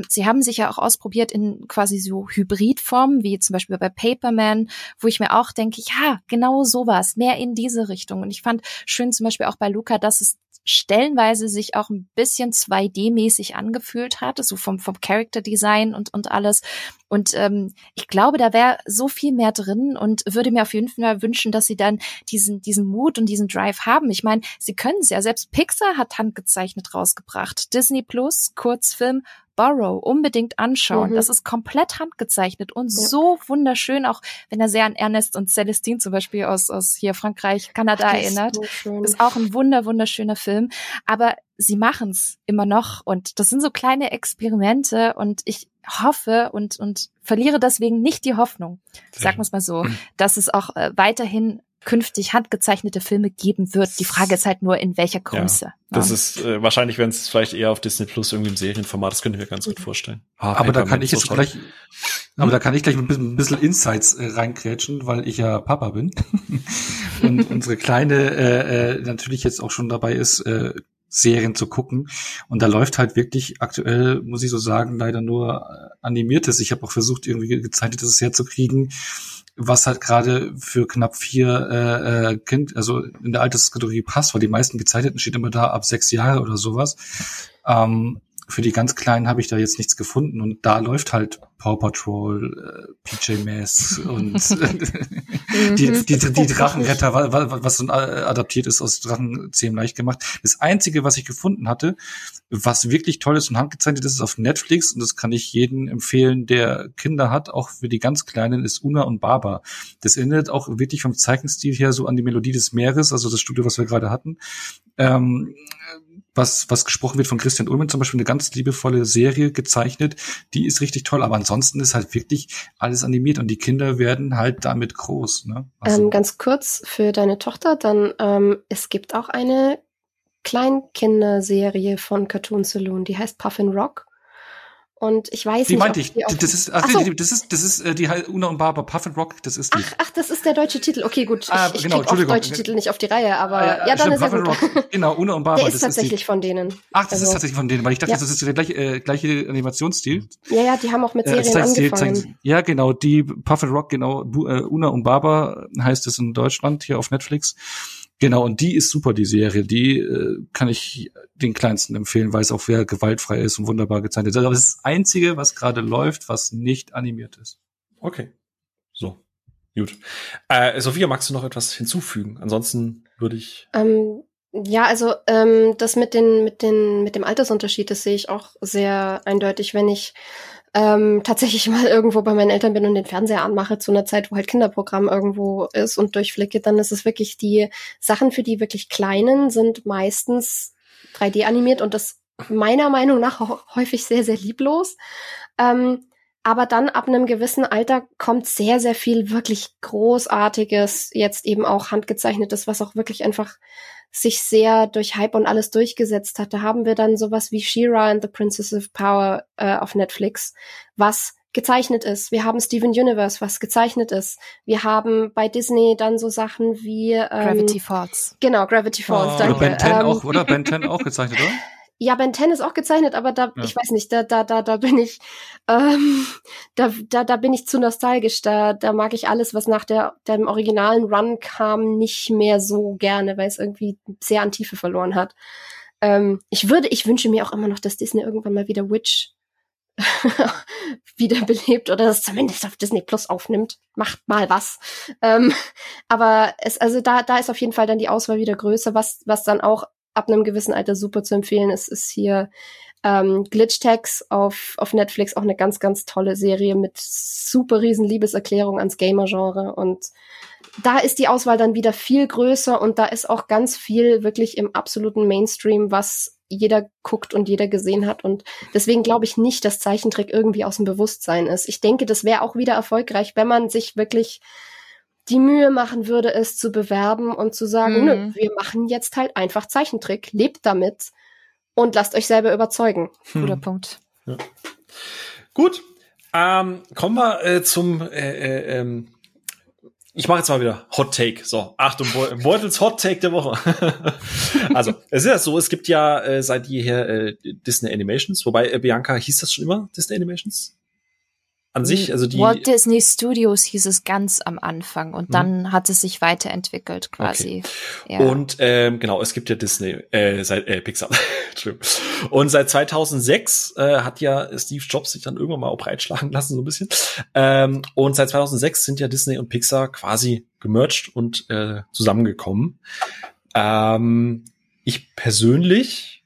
Sie haben sich ja auch ausprobiert in quasi so Hybridformen, wie zum Beispiel bei Paperman, wo ich mir auch denke, ja, genau sowas, mehr in diese Richtung. Und ich fand schön zum Beispiel auch bei Luca, dass es stellenweise sich auch ein bisschen 2D-mäßig angefühlt hat, so vom Character-Design und alles. Und ich glaube, da wäre so viel mehr drin und würde mir auf jeden Fall wünschen, dass sie dann diesen Mut und diesen Drive haben. Ich meine, sie können es ja. Selbst Pixar hat handgezeichnet rausgebracht. Disney Plus, Kurzfilm, Borrow, unbedingt anschauen. Mhm. Das ist komplett handgezeichnet und so wunderschön, auch wenn er sehr an Ernest und Celestine zum Beispiel aus hier Frankreich, Kanada erinnert. So ist auch ein wunderschöner Film. Aber sie machen's immer noch und das sind so kleine Experimente und ich hoffe und verliere deswegen nicht die Hoffnung, sagen wir's mal so, dass es auch weiterhin künftig handgezeichnete Filme geben wird. Die Frage ist halt nur, in welcher Größe. Ja, das ist wahrscheinlich, wenn es vielleicht eher auf Disney Plus irgendwie im Serienformat, das könnte ich mir ganz gut vorstellen. Da kann ich gleich ein bisschen Insights reingrätschen, weil ich ja Papa bin. Und unsere Kleine natürlich jetzt auch schon dabei ist, Serien zu gucken. Und da läuft halt wirklich aktuell, muss ich so sagen, leider nur Animiertes. Ich habe auch versucht, irgendwie Gezeichnetes herzukriegen, was halt gerade für knapp 4 Kind, also in der Alterskategorie passt, weil die meisten Gezeichneten steht immer da ab 6 Jahre oder sowas. Für die ganz Kleinen habe ich da jetzt nichts gefunden und da läuft halt Paw Patrol, PJ Masks und die Drachenretter, was so adaptiert ist aus Drachen ziemlich leicht gemacht. Das Einzige, was ich gefunden hatte, was wirklich toll ist und handgezeichnet ist auf Netflix und das kann ich jedem empfehlen, der Kinder hat, auch für die ganz Kleinen, ist Una und Baba. Das erinnert auch wirklich vom Zeichenstil her so an die Melodie des Meeres, also das Studio, was wir gerade hatten. Was gesprochen wird von Christian Ulmen, zum Beispiel eine ganz liebevolle Serie gezeichnet, die ist richtig toll, aber ansonsten ist halt wirklich alles animiert und die Kinder werden halt damit groß. Ne? Also. Ganz kurz für deine Tochter, dann es gibt auch eine Kleinkinderserie von Cartoon Saloon, die heißt Puffin Rock. Und ich weiß nicht, ob die auf... Das ist die Una und Barbara, Puffin Rock, das ist die. Ach, das ist der deutsche Titel. Okay, gut, ich krieg auch deutsche Titel nicht auf die Reihe, aber dann ist Puffin Rock. Genau, Una und Barbara. Der ist tatsächlich von denen. Ach, das ist tatsächlich von denen, weil ich dachte, das ist der gleiche Animationsstil. Ja, die haben auch mit Serien angefangen. Ja, genau, die Puffin Rock, genau, Una und Barbara heißt es in Deutschland, hier auf Netflix. Genau, und die ist super, die Serie. Die kann ich den Kleinsten empfehlen, weil es auch sehr gewaltfrei ist und wunderbar gezeichnet ist. Aber das ist das Einzige, was gerade läuft, was nicht animiert ist. Okay, so, gut. Sophia, magst du noch etwas hinzufügen? Ansonsten würde ich... das mit dem Altersunterschied, das sehe ich auch sehr eindeutig, wenn ich tatsächlich mal irgendwo bei meinen Eltern bin und den Fernseher anmache zu einer Zeit, wo halt Kinderprogramm irgendwo ist und durchflicke, dann ist es wirklich, die Sachen für die wirklich Kleinen sind meistens 3D animiert und das meiner Meinung nach häufig sehr, sehr lieblos. Aber dann ab einem gewissen Alter kommt sehr, sehr viel wirklich Großartiges, jetzt eben auch Handgezeichnetes, was auch wirklich einfach sich sehr durch Hype und alles durchgesetzt hat. Da haben wir dann sowas wie She-Ra and the Princess of Power auf Netflix, was gezeichnet ist. Wir haben Steven Universe, was gezeichnet ist. Wir haben bei Disney dann so Sachen wie Gravity Falls. Genau, Gravity Falls, danke. Ben 10 auch, oder? Ben 10 auch gezeichnet, oder? Ja, Ben 10 ist auch gezeichnet, aber da, ich weiß nicht, da bin ich, da bin ich zu nostalgisch, da mag ich alles, was nach dem originalen Run kam, nicht mehr so gerne, weil es irgendwie sehr an Tiefe verloren hat. Ich wünsche mir auch immer noch, dass Disney irgendwann mal wieder Witch wiederbelebt oder das zumindest auf Disney Plus aufnimmt. Macht mal was. Aber es, also da ist auf jeden Fall dann die Auswahl wieder größer, was dann auch ab einem gewissen Alter super zu empfehlen. Es ist hier Glitch Tags auf Netflix, auch eine ganz, ganz tolle Serie mit super riesen Liebeserklärung ans Gamer-Genre. Und da ist die Auswahl dann wieder viel größer und da ist auch ganz viel wirklich im absoluten Mainstream, was jeder guckt und jeder gesehen hat. Und deswegen glaube ich nicht, dass Zeichentrick irgendwie aus dem Bewusstsein ist. Ich denke, das wäre auch wieder erfolgreich, wenn man sich wirklich die Mühe machen würde, es zu bewerben und zu sagen, nö, wir machen jetzt halt einfach Zeichentrick, lebt damit und lasst euch selber überzeugen. Guter Punkt. Ja. Gut, kommen wir zum ich mache jetzt mal wieder Hot Take. So, Achtung, Beutels Hot Take der Woche. Also, es ist ja so, es gibt ja seit jeher Disney Animations, wobei Bianca, hieß das schon immer Disney Animations? an sich, also die Walt Disney Studios hieß es ganz am Anfang und dann hat es sich weiterentwickelt quasi. Okay. Ja. Und genau, es gibt ja Disney, seit Pixar. Und seit 2006 hat ja Steve Jobs sich dann irgendwann mal auch breitschlagen lassen, so ein bisschen. Und seit 2006 sind ja Disney und Pixar quasi gemerged und zusammengekommen. Ich persönlich,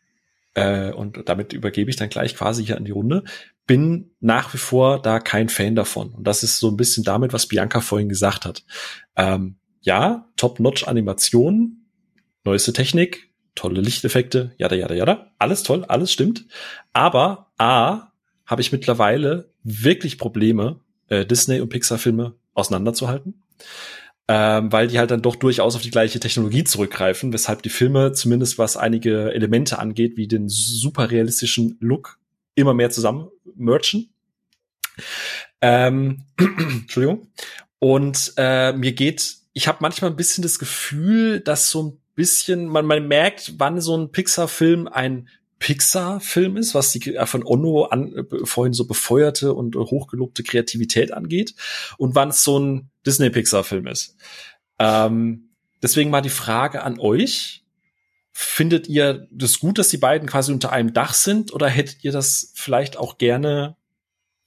und damit übergebe ich dann gleich quasi hier an die Runde, bin nach wie vor da kein Fan davon. Und das ist so ein bisschen damit, was Bianca vorhin gesagt hat. Ja, Top-Notch-Animationen, neueste Technik, tolle Lichteffekte, jada, jada, jada. Alles toll, alles stimmt. Aber A, habe ich mittlerweile wirklich Probleme, Disney- und Pixar-Filme auseinanderzuhalten. Weil die halt dann doch durchaus auf die gleiche Technologie zurückgreifen, weshalb die Filme, zumindest was einige Elemente angeht, wie den super realistischen Look, immer mehr zusammen merchen. Entschuldigung. Und mir geht, ich habe manchmal ein bisschen das Gefühl, dass so ein bisschen, man merkt, wann so ein Pixar-Film ein Pixar-Film ist, was die von Onno vorhin so befeuerte und hochgelobte Kreativität angeht, und wann es so ein Disney-Pixar-Film ist. Deswegen mal die Frage an euch. Findet ihr das gut, dass die beiden quasi unter einem Dach sind, oder hättet ihr das vielleicht auch gerne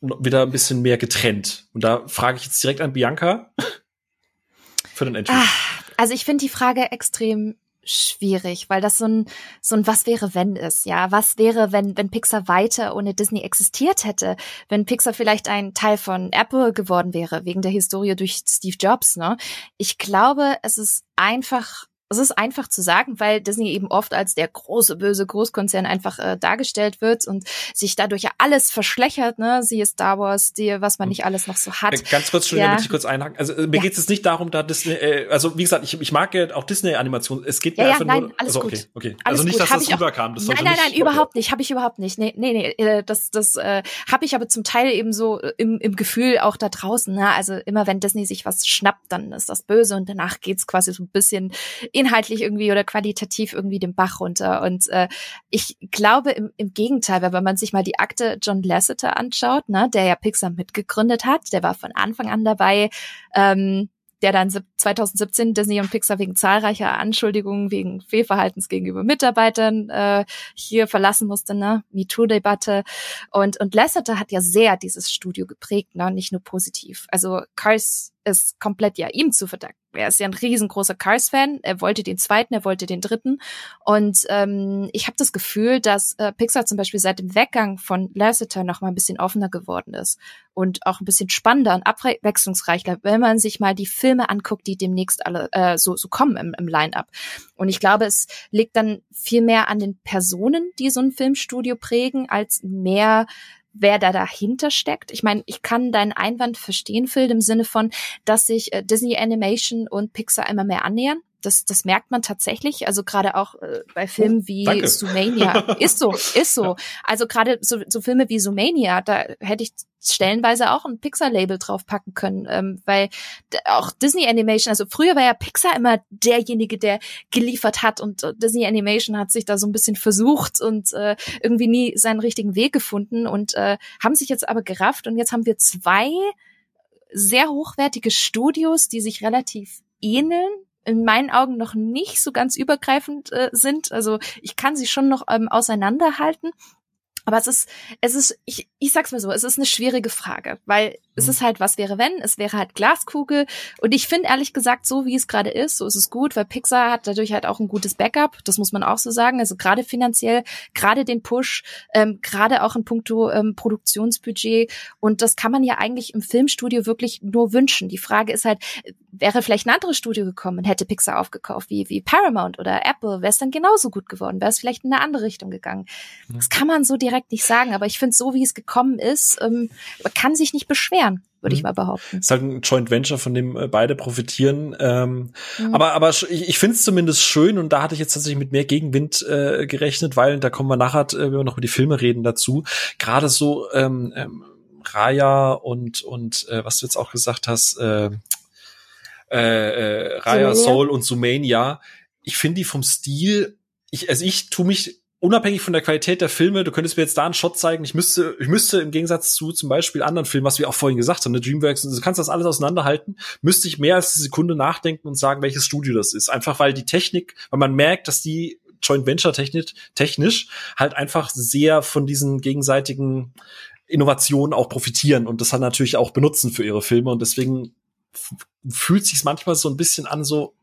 wieder ein bisschen mehr getrennt? Und da frage ich jetzt direkt an Bianca für den Entschluss. Also ich finde die Frage extrem schwierig, weil das so ein Was wäre, wenn ist, ja. Was wäre, wenn Pixar weiter ohne Disney existiert hätte? Wenn Pixar vielleicht ein Teil von Apple geworden wäre, wegen der Historie durch Steve Jobs, ne? Ich glaube, es ist einfach zu sagen, weil Disney eben oft als der große, böse Großkonzern einfach dargestellt wird und sich dadurch ja alles verschlechert, ne? Siehe Star Wars, was man nicht alles noch so hat. Ganz kurz, schon, damit ich kurz einhaken. Also mir geht es jetzt nicht darum, da Disney, also wie gesagt, ich mag ja auch Disney-Animationen. Es geht mir einfach nur. Also, okay, okay. Also nicht, dass das rüberkam. Nein, überhaupt nicht. Habe ich überhaupt nicht. Nee, das habe ich aber zum Teil eben so im Gefühl auch da draußen. Ne? Also immer wenn Disney sich was schnappt, dann ist das böse und danach geht's quasi so ein bisschen inhaltlich irgendwie oder qualitativ irgendwie den Bach runter. Und ich glaube im Gegenteil, weil wenn man sich mal die Akte John Lasseter anschaut, ne, der ja Pixar mitgegründet hat, der war von Anfang an dabei, der dann 2017 Disney und Pixar wegen zahlreicher Anschuldigungen wegen Fehlverhaltens gegenüber Mitarbeitern hier verlassen musste, ne, MeToo-Debatte. Und Lasseter hat ja sehr dieses Studio geprägt, ne, nicht nur positiv. Also Cars ist komplett ja ihm zu verdanken. Er ist ja ein riesengroßer Cars-Fan. Er wollte den zweiten, er wollte den dritten. Und ich habe das Gefühl, dass Pixar zum Beispiel seit dem Weggang von Lasseter noch mal ein bisschen offener geworden ist und auch ein bisschen spannender und abwechslungsreicher, wenn man sich mal die Filme anguckt, die demnächst alle so kommen im Line-Up. Und ich glaube, es liegt dann viel mehr an den Personen, die so ein Filmstudio prägen, als mehr wer da dahinter steckt. Ich meine, ich kann deinen Einwand verstehen, Phil, im Sinne von, dass sich Disney Animation und Pixar immer mehr annähern. Das merkt man tatsächlich. Also gerade auch bei Filmen wie Zoomania. Ist so. Also gerade so Filme wie Zoomania, da hätte ich stellenweise auch ein Pixar-Label draufpacken können, weil auch Disney Animation, also früher war ja Pixar immer derjenige, der geliefert hat, und Disney Animation hat sich da so ein bisschen versucht und irgendwie nie seinen richtigen Weg gefunden und haben sich jetzt aber gerafft, und jetzt haben wir zwei sehr hochwertige Studios, die sich relativ ähneln, in meinen Augen noch nicht so ganz übergreifend sind. Also ich kann sie schon noch auseinanderhalten. Aber es ist, ich sag's mal so, es ist eine schwierige Frage, weil es ist halt, was wäre, wenn, es wäre halt Glaskugel. Und ich finde ehrlich gesagt, so wie es gerade ist, so ist es gut, weil Pixar hat dadurch halt auch ein gutes Backup, das muss man auch so sagen. Also gerade finanziell, gerade den Push, gerade auch in puncto Produktionsbudget. Und das kann man ja eigentlich im Filmstudio wirklich nur wünschen. Die Frage ist halt, wäre vielleicht ein anderes Studio gekommen und hätte Pixar aufgekauft, wie Paramount oder Apple, wäre es dann genauso gut geworden, wäre es vielleicht in eine andere Richtung gegangen. Das kann man so direkt nicht sagen, aber ich finde, so wie es gekommen ist, man kann sich nicht beschweren, würde ich mal behaupten. Ist halt ein Joint Venture, von dem beide profitieren. Aber ich finde es zumindest schön, und da hatte ich jetzt tatsächlich mit mehr Gegenwind gerechnet, weil da kommen wir nachher, wenn wir noch über die Filme reden, dazu. Gerade so Raya und was du jetzt auch gesagt hast, Raya, Soul und Zoomania. Ich finde die vom Stil, ich tue mich unabhängig von der Qualität der Filme, du könntest mir jetzt da einen Shot zeigen, ich müsste im Gegensatz zu zum Beispiel anderen Filmen, was wir auch vorhin gesagt haben, ne, Dreamworks, du kannst das alles auseinanderhalten, müsste ich mehr als eine Sekunde nachdenken und sagen, welches Studio das ist. Einfach weil die Technik, weil man merkt, dass die Joint Venture technisch halt einfach sehr von diesen gegenseitigen Innovationen auch profitieren und das dann natürlich auch benutzen für ihre Filme und deswegen fühlt sich's manchmal so ein bisschen an, so,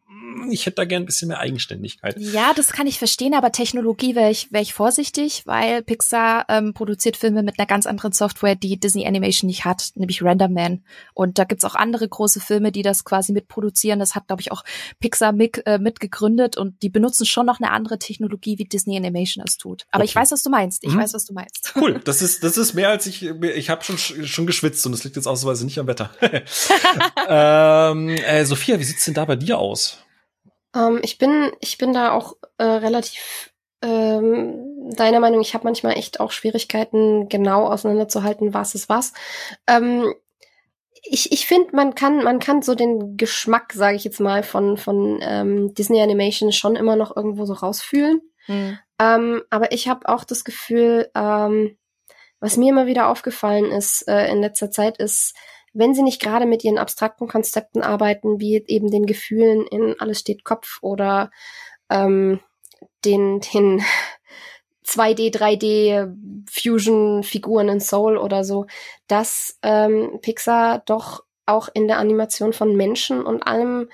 ich hätte da gern ein bisschen mehr Eigenständigkeit. Ja, das kann ich verstehen, aber Technologie wär ich vorsichtig, weil Pixar produziert Filme mit einer ganz anderen Software, die Disney Animation nicht hat, nämlich RenderMan. Und da gibt's auch andere große Filme, die das quasi mitproduzieren. Das hat, glaube ich, auch Pixar mitgegründet und die benutzen schon noch eine andere Technologie, wie Disney Animation es tut. Aber okay. Ich weiß, was du meinst. Ich weiß, was du meinst. Cool, das ist mehr als ich habe schon geschwitzt und das liegt jetzt ausnahmsweise nicht am Wetter. Sophia, wie sieht's denn da bei dir aus? Ich bin da auch relativ deiner Meinung. Ich habe manchmal echt auch Schwierigkeiten, genau auseinanderzuhalten, was ist was. Ich finde, man kann so den Geschmack, sage ich jetzt mal, von Disney Animation schon immer noch irgendwo so rausfühlen. Aber ich habe auch das Gefühl, was mir immer wieder aufgefallen ist in letzter Zeit ist, wenn sie nicht gerade mit ihren abstrakten Konzepten arbeiten, wie eben den Gefühlen in Alles steht Kopf oder den 2D, 3D-Fusion-Figuren in Soul oder so, dass Pixar doch auch in der Animation von Menschen und allem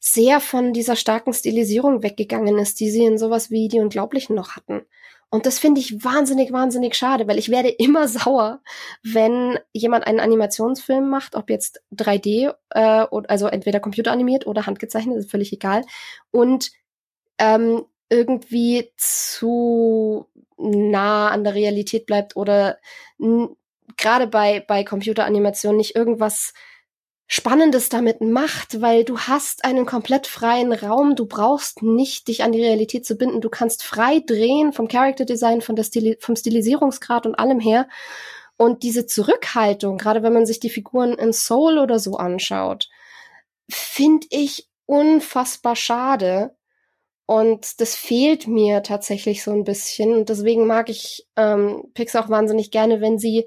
sehr von dieser starken Stilisierung weggegangen ist, die sie in sowas wie Die Unglaublichen noch hatten. Und das finde ich wahnsinnig, wahnsinnig schade, weil ich werde immer sauer, wenn jemand einen Animationsfilm macht, ob jetzt 3D, also entweder computeranimiert oder handgezeichnet, ist völlig egal, und irgendwie zu nah an der Realität bleibt oder gerade bei Computeranimation nicht irgendwas Spannendes damit macht, weil du hast einen komplett freien Raum, du brauchst nicht, dich an die Realität zu binden, du kannst frei drehen vom Character Design, vom Stilisierungsgrad und allem her. Und diese Zurückhaltung, gerade wenn man sich die Figuren in Soul oder so anschaut, finde ich unfassbar schade. Und das fehlt mir tatsächlich so ein bisschen. Und deswegen mag ich Pixar auch wahnsinnig gerne, wenn sie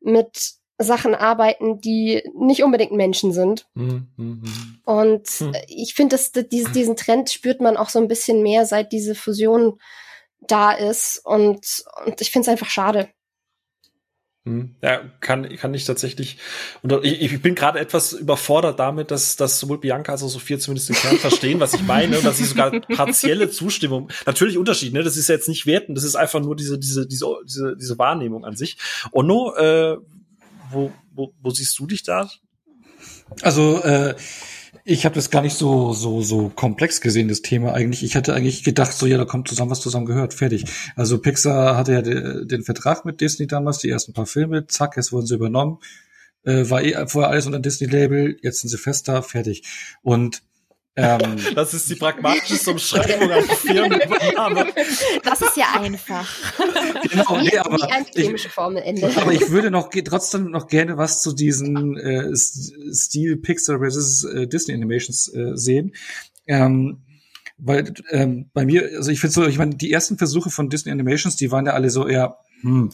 mit Sachen arbeiten, die nicht unbedingt Menschen sind. Und ich finde, diesen Trend spürt man auch so ein bisschen mehr, seit diese Fusion da ist. Und ich finde es einfach schade. Ja, kann ich tatsächlich. Und ich bin gerade etwas überfordert damit, dass sowohl Bianca als auch Sophia zumindest den Kern verstehen, was ich meine, und dass sie sogar partielle Zustimmung, natürlich Unterschied, ne, das ist ja jetzt nicht werten, das ist einfach nur diese Wahrnehmung an sich. Onno, wo siehst du dich da? Also ich habe das gar nicht so komplex gesehen, das Thema eigentlich. Ich hatte eigentlich gedacht, so ja, da kommt zusammen, was zusammen gehört, fertig. Also Pixar hatte ja den Vertrag mit Disney damals, die ersten paar Filme, zack, jetzt wurden sie übernommen. War vorher alles unter dem Disney-Label, jetzt sind sie fest da, fertig. Und das ist die pragmatischste Umschreibung an Firmenübernahme. Das ist ja einfach. Genau, nee, aber wie eine chemische Formel endet. Aber ich würde trotzdem noch gerne was zu diesen Stil Pixar vs. Disney Animations sehen. Weil bei mir, also ich finde so, ich meine, die ersten Versuche von Disney Animations, die waren ja alle so eher,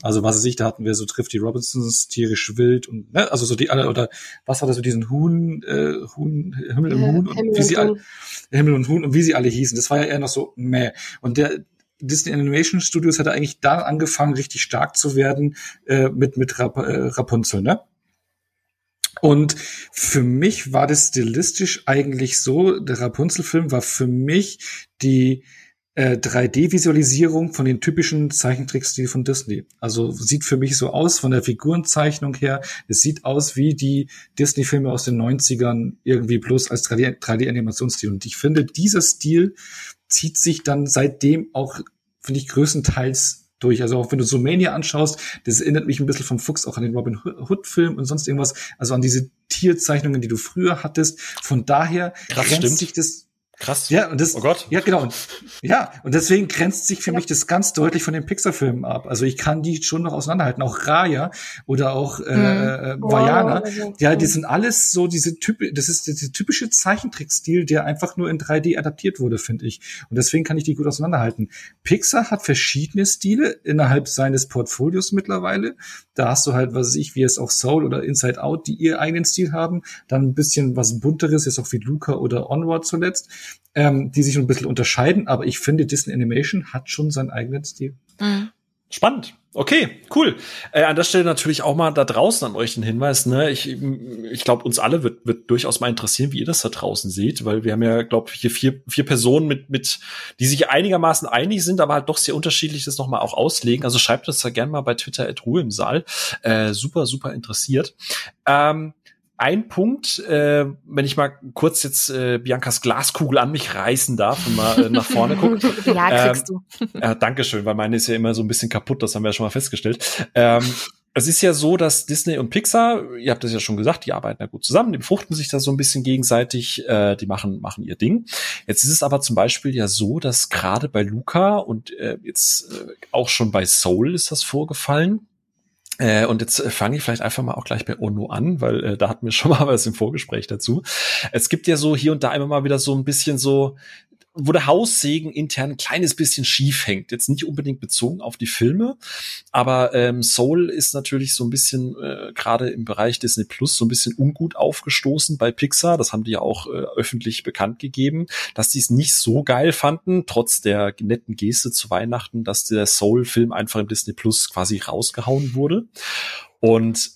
also was weiß ich, da hatten wir so Trifft die Robinsons, tierisch wild und, ne, also so die alle, oder was war das, so diesen Huhn, Himmel und Huhn und wie sie alle, Himmel und Huhn und wie sie alle hießen. Das war ja eher noch so, meh. Und der Disney Animation Studios hatte eigentlich da angefangen, richtig stark zu werden, mit Rapunzel, ne? Und für mich war das stilistisch eigentlich so, der Rapunzel-Film war für mich die 3D-Visualisierung von den typischen Zeichentrickstil von Disney. Also sieht für mich so aus, von der Figurenzeichnung her, es sieht aus wie die Disney-Filme aus den 90ern, irgendwie bloß als 3D-Animationsstil. Und ich finde, dieser Stil zieht sich dann seitdem auch, finde ich, größtenteils durch. Also auch wenn du Zoomania anschaust, das erinnert mich ein bisschen vom Fuchs auch an den Robin Hood-Film und sonst irgendwas, also an diese Tierzeichnungen, die du früher hattest. Von daher grenzt sich das Krass. Ja, und das, oh Gott. Ja, genau. Ja, und deswegen grenzt sich für mich das ganz deutlich von den Pixar-Filmen ab. Also ich kann die schon noch auseinanderhalten. Auch Raya oder auch Vaiana. Wow. Ja, die sind alles so diese Typen, das ist der typische Zeichentrickstil, der einfach nur in 3D adaptiert wurde, finde ich. Und deswegen kann ich die gut auseinanderhalten. Pixar hat verschiedene Stile innerhalb seines Portfolios mittlerweile. Da hast du halt, was weiß ich, wie es auch Soul oder Inside Out, die ihren eigenen Stil haben. Dann ein bisschen was Bunteres, jetzt auch wie Luca oder Onward zuletzt. Die sich ein bisschen unterscheiden, aber ich finde, Disney Animation hat schon seinen eigenen Stil. Mhm. Spannend. Okay, cool. An der Stelle natürlich auch mal da draußen an euch den Hinweis, ne? Ich glaube, uns alle wird durchaus mal interessieren, wie ihr das da draußen seht, weil wir haben ja, glaube ich, hier vier Personen mit, die sich einigermaßen einig sind, aber halt doch sehr unterschiedlich das nochmal auch auslegen. Also schreibt uns da gerne mal bei Twitter @ruheimsaal. Super, super interessiert. Ein Punkt, wenn ich mal kurz jetzt Biancas Glaskugel an mich reißen darf und mal nach vorne gucken. Ja, kriegst du. Dankeschön, weil meine ist ja immer so ein bisschen kaputt, das haben wir ja schon mal festgestellt. Es ist ja so, dass Disney und Pixar, ihr habt das ja schon gesagt, die arbeiten ja gut zusammen, die befruchten sich da so ein bisschen gegenseitig, die machen ihr Ding. Jetzt ist es aber zum Beispiel ja so, dass gerade bei Luca und jetzt auch schon bei Soul ist das vorgefallen. Und jetzt fange ich vielleicht einfach mal auch gleich bei Ono an, weil da hatten wir schon mal was im Vorgespräch dazu. Es gibt ja so hier und da immer mal wieder so ein bisschen so, wo der Haussegen intern ein kleines bisschen schief hängt. Jetzt nicht unbedingt bezogen auf die Filme, aber Soul ist natürlich so ein bisschen gerade im Bereich Disney Plus so ein bisschen ungut aufgestoßen bei Pixar. Das haben die ja auch öffentlich bekannt gegeben, dass die es nicht so geil fanden, trotz der netten Geste zu Weihnachten, dass der Soul-Film einfach im Disney Plus quasi rausgehauen wurde. Und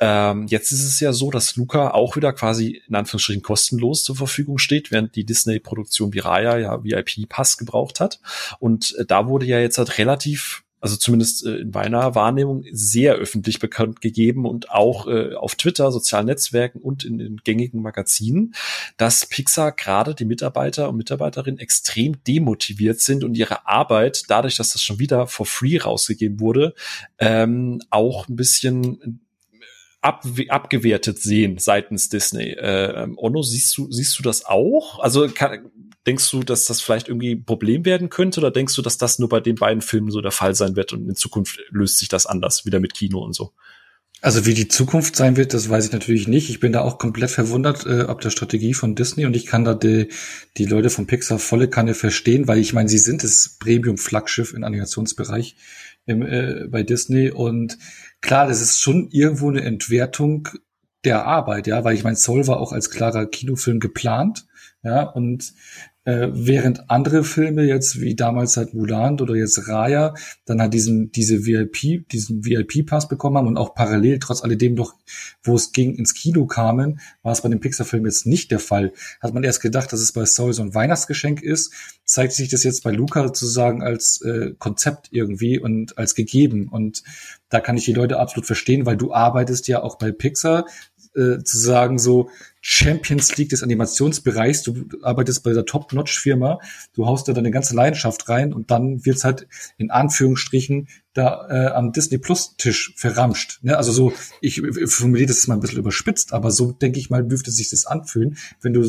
jetzt ist es ja so, dass Luca auch wieder quasi in Anführungsstrichen kostenlos zur Verfügung steht, während die Disney-Produktion wie Raya ja VIP-Pass gebraucht hat. Und da wurde ja jetzt halt relativ, also zumindest in meiner Wahrnehmung, sehr öffentlich bekannt gegeben und auch auf Twitter, sozialen Netzwerken und in den gängigen Magazinen, dass Pixar gerade die Mitarbeiter und Mitarbeiterinnen extrem demotiviert sind und ihre Arbeit, dadurch, dass das schon wieder for free rausgegeben wurde, auch ein bisschen abgewertet sehen seitens Disney. Ono, siehst du das auch? Also denkst du, dass das vielleicht irgendwie ein Problem werden könnte oder denkst du, dass das nur bei den beiden Filmen so der Fall sein wird und in Zukunft löst sich das anders, wieder mit Kino und so? Also wie die Zukunft sein wird, das weiß ich natürlich nicht. Ich bin da auch komplett verwundert ab der Strategie von Disney und ich kann da die Leute von Pixar volle Kanne verstehen, weil ich meine, sie sind das Premium-Flaggschiff im Animationsbereich bei Disney und klar, das ist schon irgendwo eine Entwertung der Arbeit, ja, weil ich meine, Soul war auch als klarer Kinofilm geplant, ja, und während andere Filme jetzt, wie damals halt Mulan oder jetzt Raya, dann halt diesen VIP-Pass bekommen haben und auch parallel trotz alledem doch, wo es ging, ins Kino kamen, war es bei dem Pixar-Film jetzt nicht der Fall. Hat man erst gedacht, dass es bei Soul so ein Weihnachtsgeschenk ist, zeigt sich das jetzt bei Luca sozusagen als Konzept irgendwie und als gegeben. Und da kann ich die Leute absolut verstehen, weil du arbeitest ja auch bei Pixar, zu sagen so Champions League des Animationsbereichs, du arbeitest bei der Top-Notch-Firma, du haust da deine ganze Leidenschaft rein und dann wird's halt in Anführungsstrichen da am Disney-Plus-Tisch verramscht. Ne? Also so, ich formuliere das mal ein bisschen überspitzt, aber so denke ich mal, dürfte sich das anfühlen, wenn du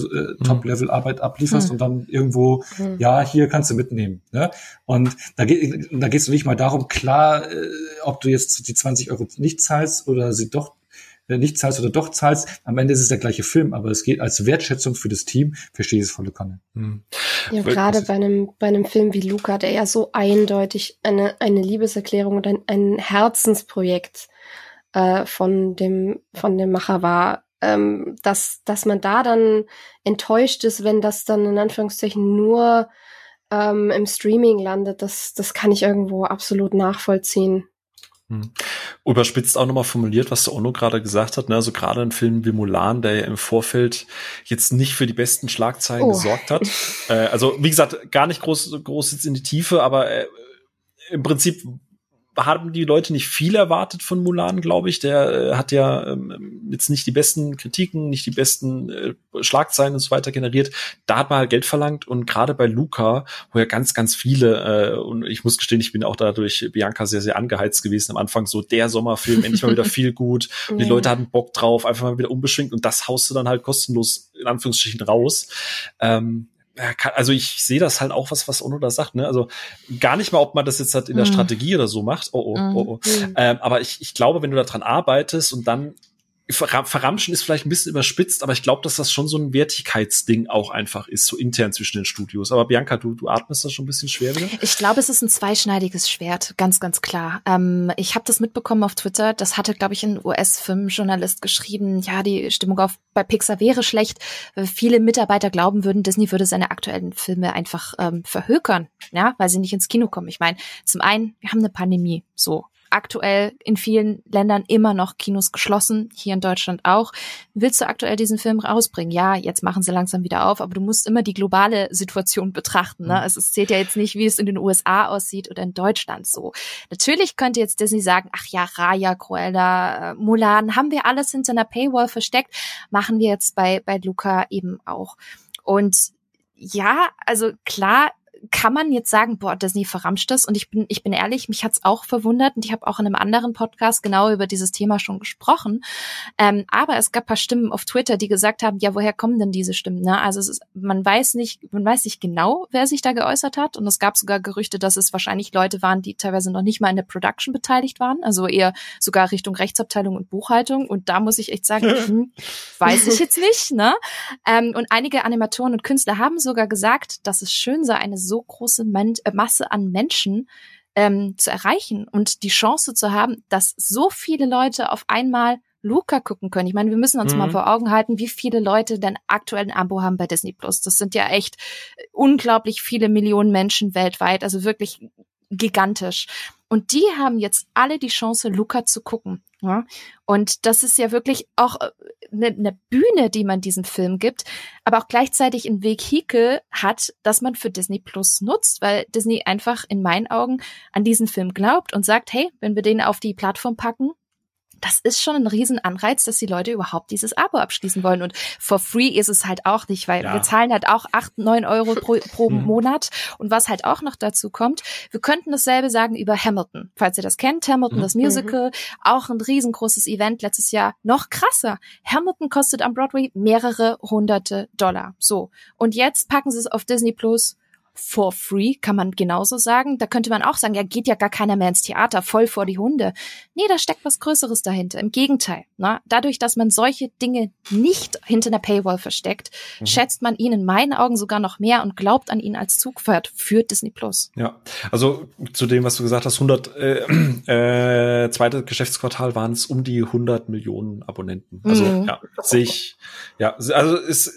Top-Level-Arbeit ablieferst und dann irgendwo, ja, hier kannst du mitnehmen. Ne? Und da geht's nicht mal darum, klar, ob du jetzt die 20 Euro nicht zahlst oder sie doch nicht zahlst oder doch zahlst, am Ende ist es der gleiche Film, aber es geht als Wertschätzung für das Team, verstehe ich es volle Kanne. Mhm. Ja, gerade bei einem Film wie Luca, der ja so eindeutig eine Liebeserklärung und ein Herzensprojekt von dem Macher war, dass man da dann enttäuscht ist, wenn das dann in Anführungszeichen nur im Streaming landet, das kann ich irgendwo absolut nachvollziehen. Überspitzt auch nochmal formuliert, was der Ono gerade gesagt hat, ne? Also gerade ein Film wie Mulan, der ja im Vorfeld jetzt nicht für die besten Schlagzeilen gesorgt hat. Also wie gesagt, gar nicht groß jetzt in die Tiefe, aber im Prinzip haben die Leute nicht viel erwartet von Mulan, glaube ich. Der hat ja jetzt nicht die besten Kritiken, nicht die besten Schlagzeilen und so weiter generiert. Da hat man halt Geld verlangt. Und gerade bei Luca, wo ja ganz, ganz viele, und ich muss gestehen, ich bin auch dadurch Bianca sehr, sehr angeheizt gewesen am Anfang, so der Sommerfilm, endlich mal wieder viel gut. Und die Leute hatten Bock drauf, einfach mal wieder unbeschwingt. Und das haust du dann halt kostenlos, in Anführungsstrichen, raus. also ich sehe das halt auch, was Onno da sagt, ne? Also gar nicht mal, ob man das jetzt halt in der Strategie oder so macht. Aber ich glaube, wenn du daran arbeitest und dann verramschen ist vielleicht ein bisschen überspitzt, aber ich glaube, dass das schon so ein Wertigkeitsding auch einfach ist, so intern zwischen den Studios. Aber Bianca, du atmest das schon ein bisschen schwer wieder? Ich glaube, es ist ein zweischneidiges Schwert, ganz, ganz klar. Ich habe das mitbekommen auf Twitter, das hatte, glaube ich, ein US-Filmjournalist geschrieben, ja, die Stimmung bei Pixar wäre schlecht, viele Mitarbeiter glauben würden, Disney würde seine aktuellen Filme einfach verhökern, ja, weil sie nicht ins Kino kommen. Ich meine, zum einen, wir haben eine Pandemie, so. Aktuell in vielen Ländern immer noch Kinos geschlossen, hier in Deutschland auch. Willst du aktuell diesen Film rausbringen? Ja, jetzt machen sie langsam wieder auf, aber du musst immer die globale Situation betrachten, ne? Also es zählt ja jetzt nicht, wie es in den USA aussieht oder in Deutschland so. Natürlich könnte jetzt Disney sagen, ach ja, Raya, Cruella, Mulan, haben wir alles hinter einer Paywall versteckt, machen wir jetzt bei Luca eben auch. Und ja, also klar, kann man jetzt sagen, boah, Disney verramscht das? Und ich bin ehrlich, mich hat's auch verwundert und ich habe auch in einem anderen Podcast genau über dieses Thema schon gesprochen. Aber es gab ein paar Stimmen auf Twitter, die gesagt haben, ja, woher kommen denn diese Stimmen? Ne? Also es ist, man weiß nicht genau, wer sich da geäußert hat. Und es gab sogar Gerüchte, dass es wahrscheinlich Leute waren, die teilweise noch nicht mal in der Production beteiligt waren. Also eher sogar Richtung Rechtsabteilung und Buchhaltung. Und da muss ich echt sagen, weiß ich jetzt nicht. Ne? Und einige Animatoren und Künstler haben sogar gesagt, dass es schön sei, eine so große Masse an Menschen zu erreichen und die Chance zu haben, dass so viele Leute auf einmal Luca gucken können. Ich meine, wir müssen uns mal vor Augen halten, wie viele Leute denn aktuell ein Abo haben bei Disney+. Das sind ja echt unglaublich viele Millionen Menschen weltweit, also wirklich gigantisch. Und die haben jetzt alle die Chance, Luca zu gucken. Ja? Und das ist ja wirklich auch eine Bühne, die man diesem Film gibt, aber auch gleichzeitig ein Vehikel hat, dass man für Disney Plus nutzt, weil Disney einfach in meinen Augen an diesen Film glaubt und sagt, hey, wenn wir den auf die Plattform packen, das ist schon ein Riesenanreiz, dass die Leute überhaupt dieses Abo abschließen wollen. Und for free ist es halt auch nicht, weil wir zahlen halt auch 8-9 Euro pro Monat. Und was halt auch noch dazu kommt, wir könnten dasselbe sagen über Hamilton. Falls ihr das kennt, Hamilton, das Musical, auch ein riesengroßes Event letztes Jahr. Noch krasser. Hamilton kostet am Broadway mehrere hunderte $. So. Und jetzt packen sie es auf Disney Plus. For free, kann man genauso sagen. Da könnte man auch sagen, ja, geht ja gar keiner mehr ins Theater, voll vor die Hunde. Nee, da steckt was Größeres dahinter. Im Gegenteil. Ne? Dadurch, dass man solche Dinge nicht hinter einer Paywall versteckt, schätzt man ihn in meinen Augen sogar noch mehr und glaubt an ihn als Zugpferd für Disney+. Ja, also zu dem, was du gesagt hast, zweite Geschäftsquartal waren es um die 100 Millionen Abonnenten. Also, also ist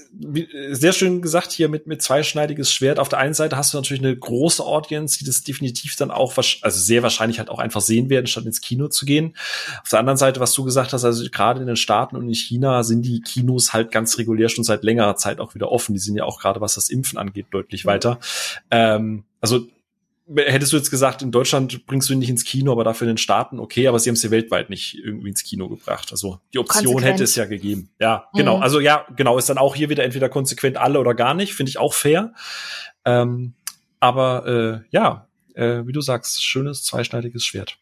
sehr schön gesagt hier mit zweischneidiges Schwert. Auf der einen Seite hast du natürlich eine große Audience, die das definitiv dann auch, also sehr wahrscheinlich halt auch einfach sehen werden, statt ins Kino zu gehen. Auf der anderen Seite, was du gesagt hast, also gerade in den Staaten und in China sind die Kinos halt ganz regulär schon seit längerer Zeit auch wieder offen. Die sind ja auch gerade, was das Impfen angeht, deutlich weiter. Also hättest du jetzt gesagt, in Deutschland bringst du ihn nicht ins Kino, aber dafür in den Staaten, okay, aber sie haben es ja weltweit nicht irgendwie ins Kino gebracht. Also die Option hätte es ja gegeben. Ja, genau. Also ja, genau, ist dann auch hier wieder entweder konsequent alle oder gar nicht, finde ich auch fair. Wie du sagst, schönes, zweischneidiges Schwert.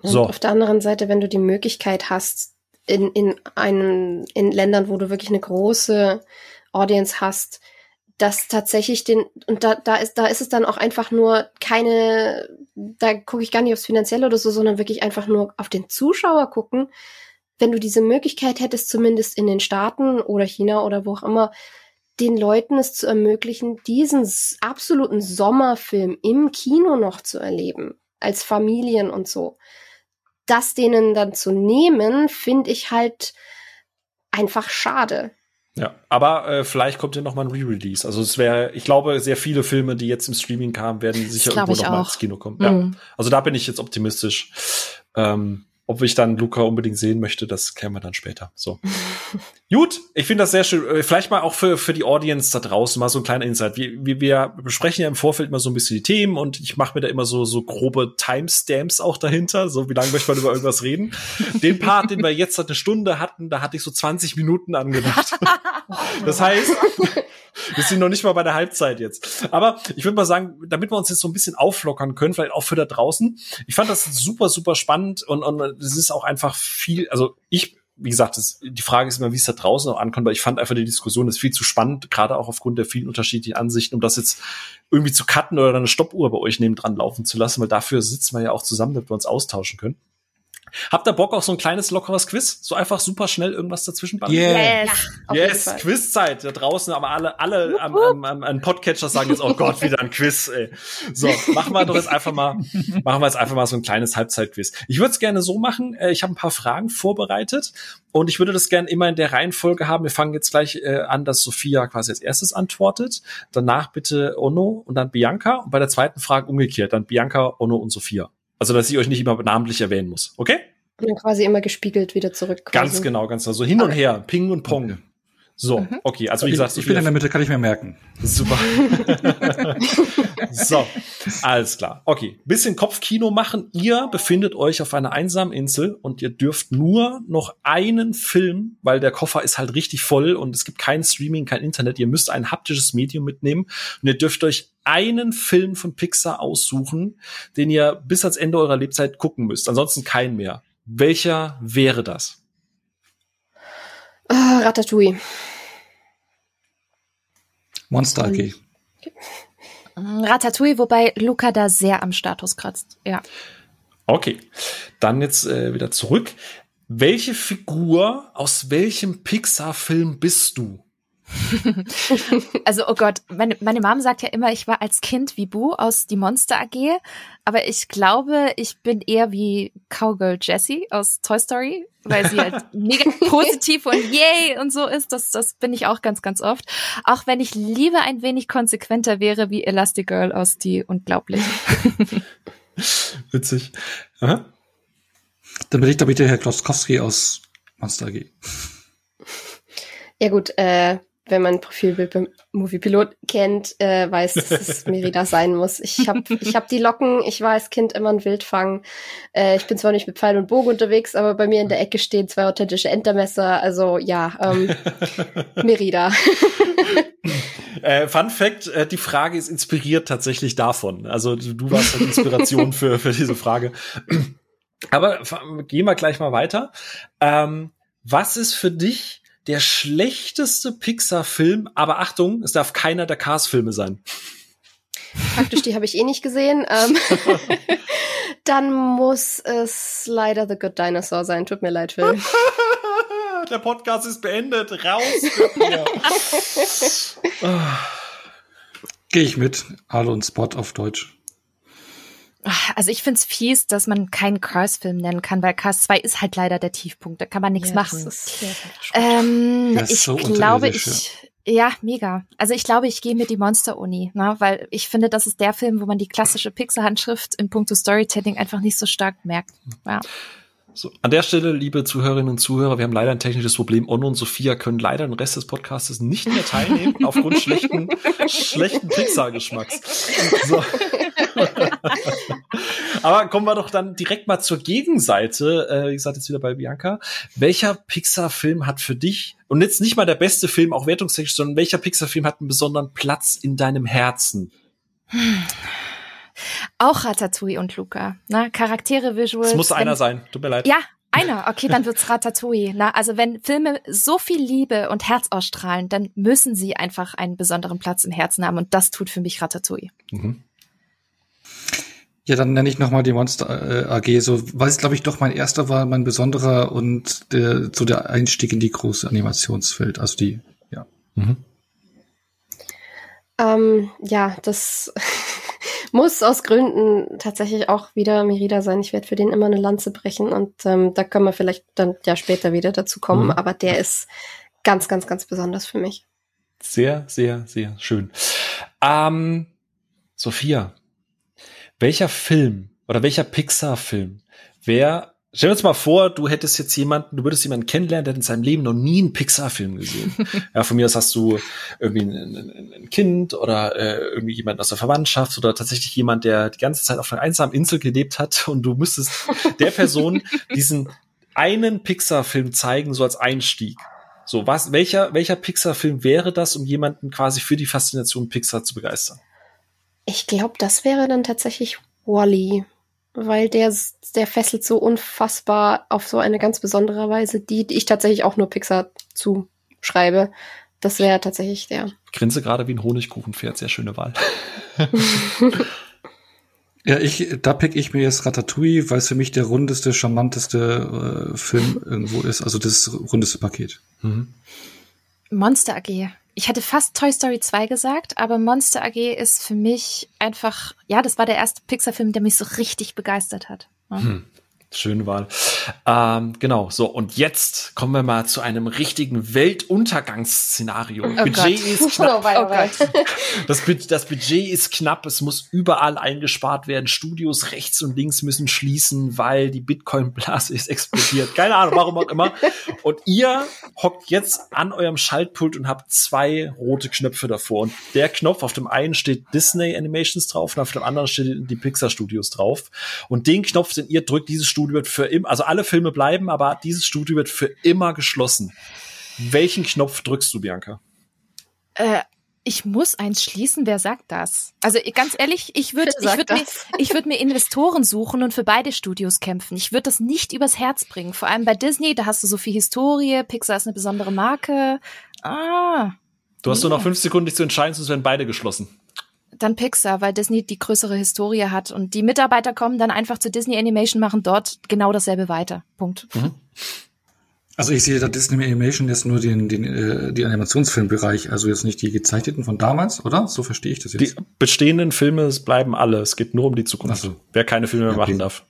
So. Und auf der anderen Seite, wenn du die Möglichkeit hast, in Ländern, wo du wirklich eine große Audience hast, dass tatsächlich da ist es dann auch einfach nur da gucke ich gar nicht aufs Finanzielle oder so, sondern wirklich einfach nur auf den Zuschauer gucken. Wenn du diese Möglichkeit hättest, zumindest in den Staaten oder China oder wo auch immer, den Leuten es zu ermöglichen, diesen absoluten Sommerfilm im Kino noch zu erleben, als Familien und so, das denen dann zu nehmen, finde ich halt einfach schade. Ja, aber vielleicht kommt ja noch mal ein Re-Release. Also es wäre, ich glaube, sehr viele Filme, die jetzt im Streaming kamen, werden sicher irgendwo noch mal ins Kino kommen. Ja. Also da bin ich jetzt optimistisch. Ob ich dann Luca unbedingt sehen möchte, das klären wir dann später. So. Gut, ich finde das sehr schön. Vielleicht mal auch für die Audience da draußen mal so ein kleiner Insight. Wir besprechen ja im Vorfeld mal so ein bisschen die Themen und ich mache mir da immer so grobe Timestamps auch dahinter. So, wie lange möchte man über irgendwas reden? Den Part, den wir jetzt seit einer Stunde hatten, da hatte ich so 20 Minuten angedacht. Das heißt, wir sind noch nicht mal bei der Halbzeit jetzt. Aber ich würde mal sagen, damit wir uns jetzt so ein bisschen auflockern können, vielleicht auch für da draußen. Ich fand das super, super spannend und es ist auch einfach viel, also ich wie gesagt, die Frage ist immer, wie es da draußen auch ankommt, weil ich fand einfach die Diskussion ist viel zu spannend, gerade auch aufgrund der vielen unterschiedlichen Ansichten, um das jetzt irgendwie zu cutten oder eine Stoppuhr bei euch nebendran laufen zu lassen, weil dafür sitzen wir ja auch zusammen, damit wir uns austauschen können. Habt ihr Bock auf so ein kleines, lockeres Quiz? So einfach super schnell irgendwas dazwischen ballern? Yes, ja, yes, Quizzeit da draußen, aber alle am Podcatcher sagen jetzt, oh Gott, wieder ein Quiz, ey. So, machen wir jetzt einfach mal so ein kleines Halbzeitquiz. Ich würde es gerne so machen, ich habe ein paar Fragen vorbereitet und ich würde das gerne immer in der Reihenfolge haben. Wir fangen jetzt gleich an, dass Sophia quasi als erstes antwortet, danach bitte Onno und dann Bianca und bei der zweiten Frage umgekehrt, dann Bianca, Onno und Sophia. Also, dass ich euch nicht immer namentlich erwähnen muss, okay? Ja, quasi immer gespiegelt wieder zurück. Ganz genau. So hin und her, Ping und Pong. So, okay. Also wie gesagt, ich bin in der Mitte, kann ich mir merken. Super. So, alles klar. Okay, bisschen Kopfkino machen. Ihr befindet euch auf einer einsamen Insel und ihr dürft nur noch einen Film, weil der Koffer ist halt richtig voll und es gibt kein Streaming, kein Internet. Ihr müsst ein haptisches Medium mitnehmen und ihr dürft euch einen Film von Pixar aussuchen, den ihr bis ans Ende eurer Lebzeit gucken müsst. Ansonsten keinen mehr. Welcher wäre das? Ratatouille. Monster AG. Ratatouille, wobei Luca da sehr am Status kratzt. Ja. Okay, dann jetzt wieder zurück. Welche Figur aus welchem Pixar-Film bist du? Also, oh Gott, meine Mom sagt ja immer, ich war als Kind wie Boo aus Die Monster AG, aber ich glaube, ich bin eher wie Cowgirl Jessie aus Toy Story, weil sie halt mega positiv und yay und so ist, das bin ich auch ganz, ganz oft, auch wenn ich lieber ein wenig konsequenter wäre wie Elastigirl aus Die Unglaublichen. Witzig. Aha. Dann bin ich, glaube ich, der Herr Klotzkowski aus Monster AG. Ja gut, wenn man Profilbild beim Moviepilot kennt, weiß, dass es Merida sein muss. Ich hab die Locken, ich war als Kind immer ein Wildfang. Ich bin zwar nicht mit Pfeil und Bogen unterwegs, aber bei mir in der Ecke stehen 2 authentische Entermesser. Also ja, Merida. Fun Fact, die Frage ist inspiriert tatsächlich davon. Also du warst halt Inspiration für diese Frage. Aber gehen wir gleich mal weiter. Was ist für dich der schlechteste Pixar-Film, aber Achtung, es darf keiner der Cars-Filme sein. Praktisch, die habe ich eh nicht gesehen. Dann muss es leider The Good Dinosaur sein. Tut mir leid, Phil. Der Podcast ist beendet. Raus mit mir. Gehe ich mit. Arlo und Spot auf Deutsch. Also ich find's fies, dass man keinen Cars-Film nennen kann, weil Cars 2 ist halt leider der Tiefpunkt, da kann man nichts machen. Ja, mega. Also ich glaube, ich gehe mit Die Monster-Uni, ne? Weil ich finde, das ist der Film, wo man die klassische Pixar-Handschrift in puncto Storytelling einfach nicht so stark merkt. Ja. So, an der Stelle, liebe Zuhörerinnen und Zuhörer, wir haben leider ein technisches Problem. Onno und Sophia können leider den Rest des Podcasts nicht mehr teilnehmen, aufgrund schlechten Pixar-Geschmacks. So. Aber kommen wir doch dann direkt mal zur Gegenseite. Wie gesagt, jetzt wieder bei Bianca. Welcher Pixar-Film hat für dich, und jetzt nicht mal der beste Film, auch wertungstechnisch, sondern welcher Pixar-Film hat einen besonderen Platz in deinem Herzen? Auch Ratatouille und Luca. Na, Charaktere, Visuals. Es muss einer sein. Tut mir leid. Ja, einer. Okay, dann wird's Ratatouille. Na, also wenn Filme so viel Liebe und Herz ausstrahlen, dann müssen sie einfach einen besonderen Platz im Herzen haben. Und das tut für mich Ratatouille. Mhm. Ja, dann nenne ich nochmal Die Monster AG. So, weil es, glaube ich, doch mein erster war, mein besonderer und der Einstieg in die große Animationswelt. Also die, ja. Mhm. Ja, das muss aus Gründen tatsächlich auch wieder Merida sein. Ich werde für den immer eine Lanze brechen und da können wir vielleicht dann ja später wieder dazu kommen. Mhm. Aber der ist ganz, ganz, ganz besonders für mich. Sehr, sehr, sehr schön. Sophia, welcher Film oder welcher Pixar-Film wäre, stell uns mal vor, du würdest jemanden kennenlernen, der in seinem Leben noch nie einen Pixar-Film gesehen. Ja, von mir aus hast du irgendwie ein Kind oder irgendwie jemanden aus der Verwandtschaft oder tatsächlich jemand, der die ganze Zeit auf einer einsamen Insel gelebt hat und du müsstest der Person diesen einen Pixar-Film zeigen, so als Einstieg. So, welcher Pixar-Film wäre das, um jemanden quasi für die Faszination Pixar zu begeistern? Ich glaube, das wäre dann tatsächlich Wall-E. weil der fesselt so unfassbar auf so eine ganz besondere Weise, die ich tatsächlich auch nur Pixar zuschreibe. Das wäre tatsächlich der. Ich grinse gerade wie ein Honigkuchenpferd, sehr schöne Wahl. Ja, da pick ich mir jetzt Ratatouille, weil es für mich der rundeste, charmanteste Film irgendwo ist. Also das rundeste Paket. Mhm. Monster AG. Ich hatte fast Toy Story 2 gesagt, aber Monster AG ist für mich einfach, ja, das war der erste Pixar-Film, der mich so richtig begeistert hat. Ja. Hm. Schöne Wahl. Genau, so. Und jetzt kommen wir mal zu einem richtigen Weltuntergangsszenario. Oh Budget Gott. Ist knapp. Oh, oh das Budget ist knapp. Es muss überall eingespart werden. Studios rechts und links müssen schließen, weil die Bitcoin-Blase ist explodiert. Keine Ahnung, warum auch immer. Und ihr hockt jetzt an eurem Schaltpult und habt zwei rote Knöpfe davor. Und der Knopf, auf dem einen steht Disney Animations drauf und auf dem anderen steht die Pixar Studios drauf. Und den Knopf, den ihr drückt, dieses Studio wird für immer, also alle Filme bleiben, aber dieses Studio wird für immer geschlossen. Welchen Knopf drückst du, Bianca? Ich muss eins schließen, wer sagt das? Also ganz ehrlich, ich würde mir Investoren suchen und für beide Studios kämpfen. Ich würde das nicht übers Herz bringen. Vor allem bei Disney, da hast du so viel Historie, Pixar ist eine besondere Marke. Du hast nur noch 5 Sekunden, dich zu entscheiden, sonst werden beide geschlossen. Dann Pixar, weil Disney die größere Historie hat und die Mitarbeiter kommen dann einfach zu Disney Animation, machen dort genau dasselbe weiter. Punkt. Mhm. Also ich sehe da Disney Animation jetzt nur die Animationsfilmbereich, also jetzt nicht die gezeichneten von damals, oder? So verstehe ich das jetzt. Die bestehenden Filme bleiben alle. Es geht nur um die Zukunft. So. Wer keine Filme mehr machen darf.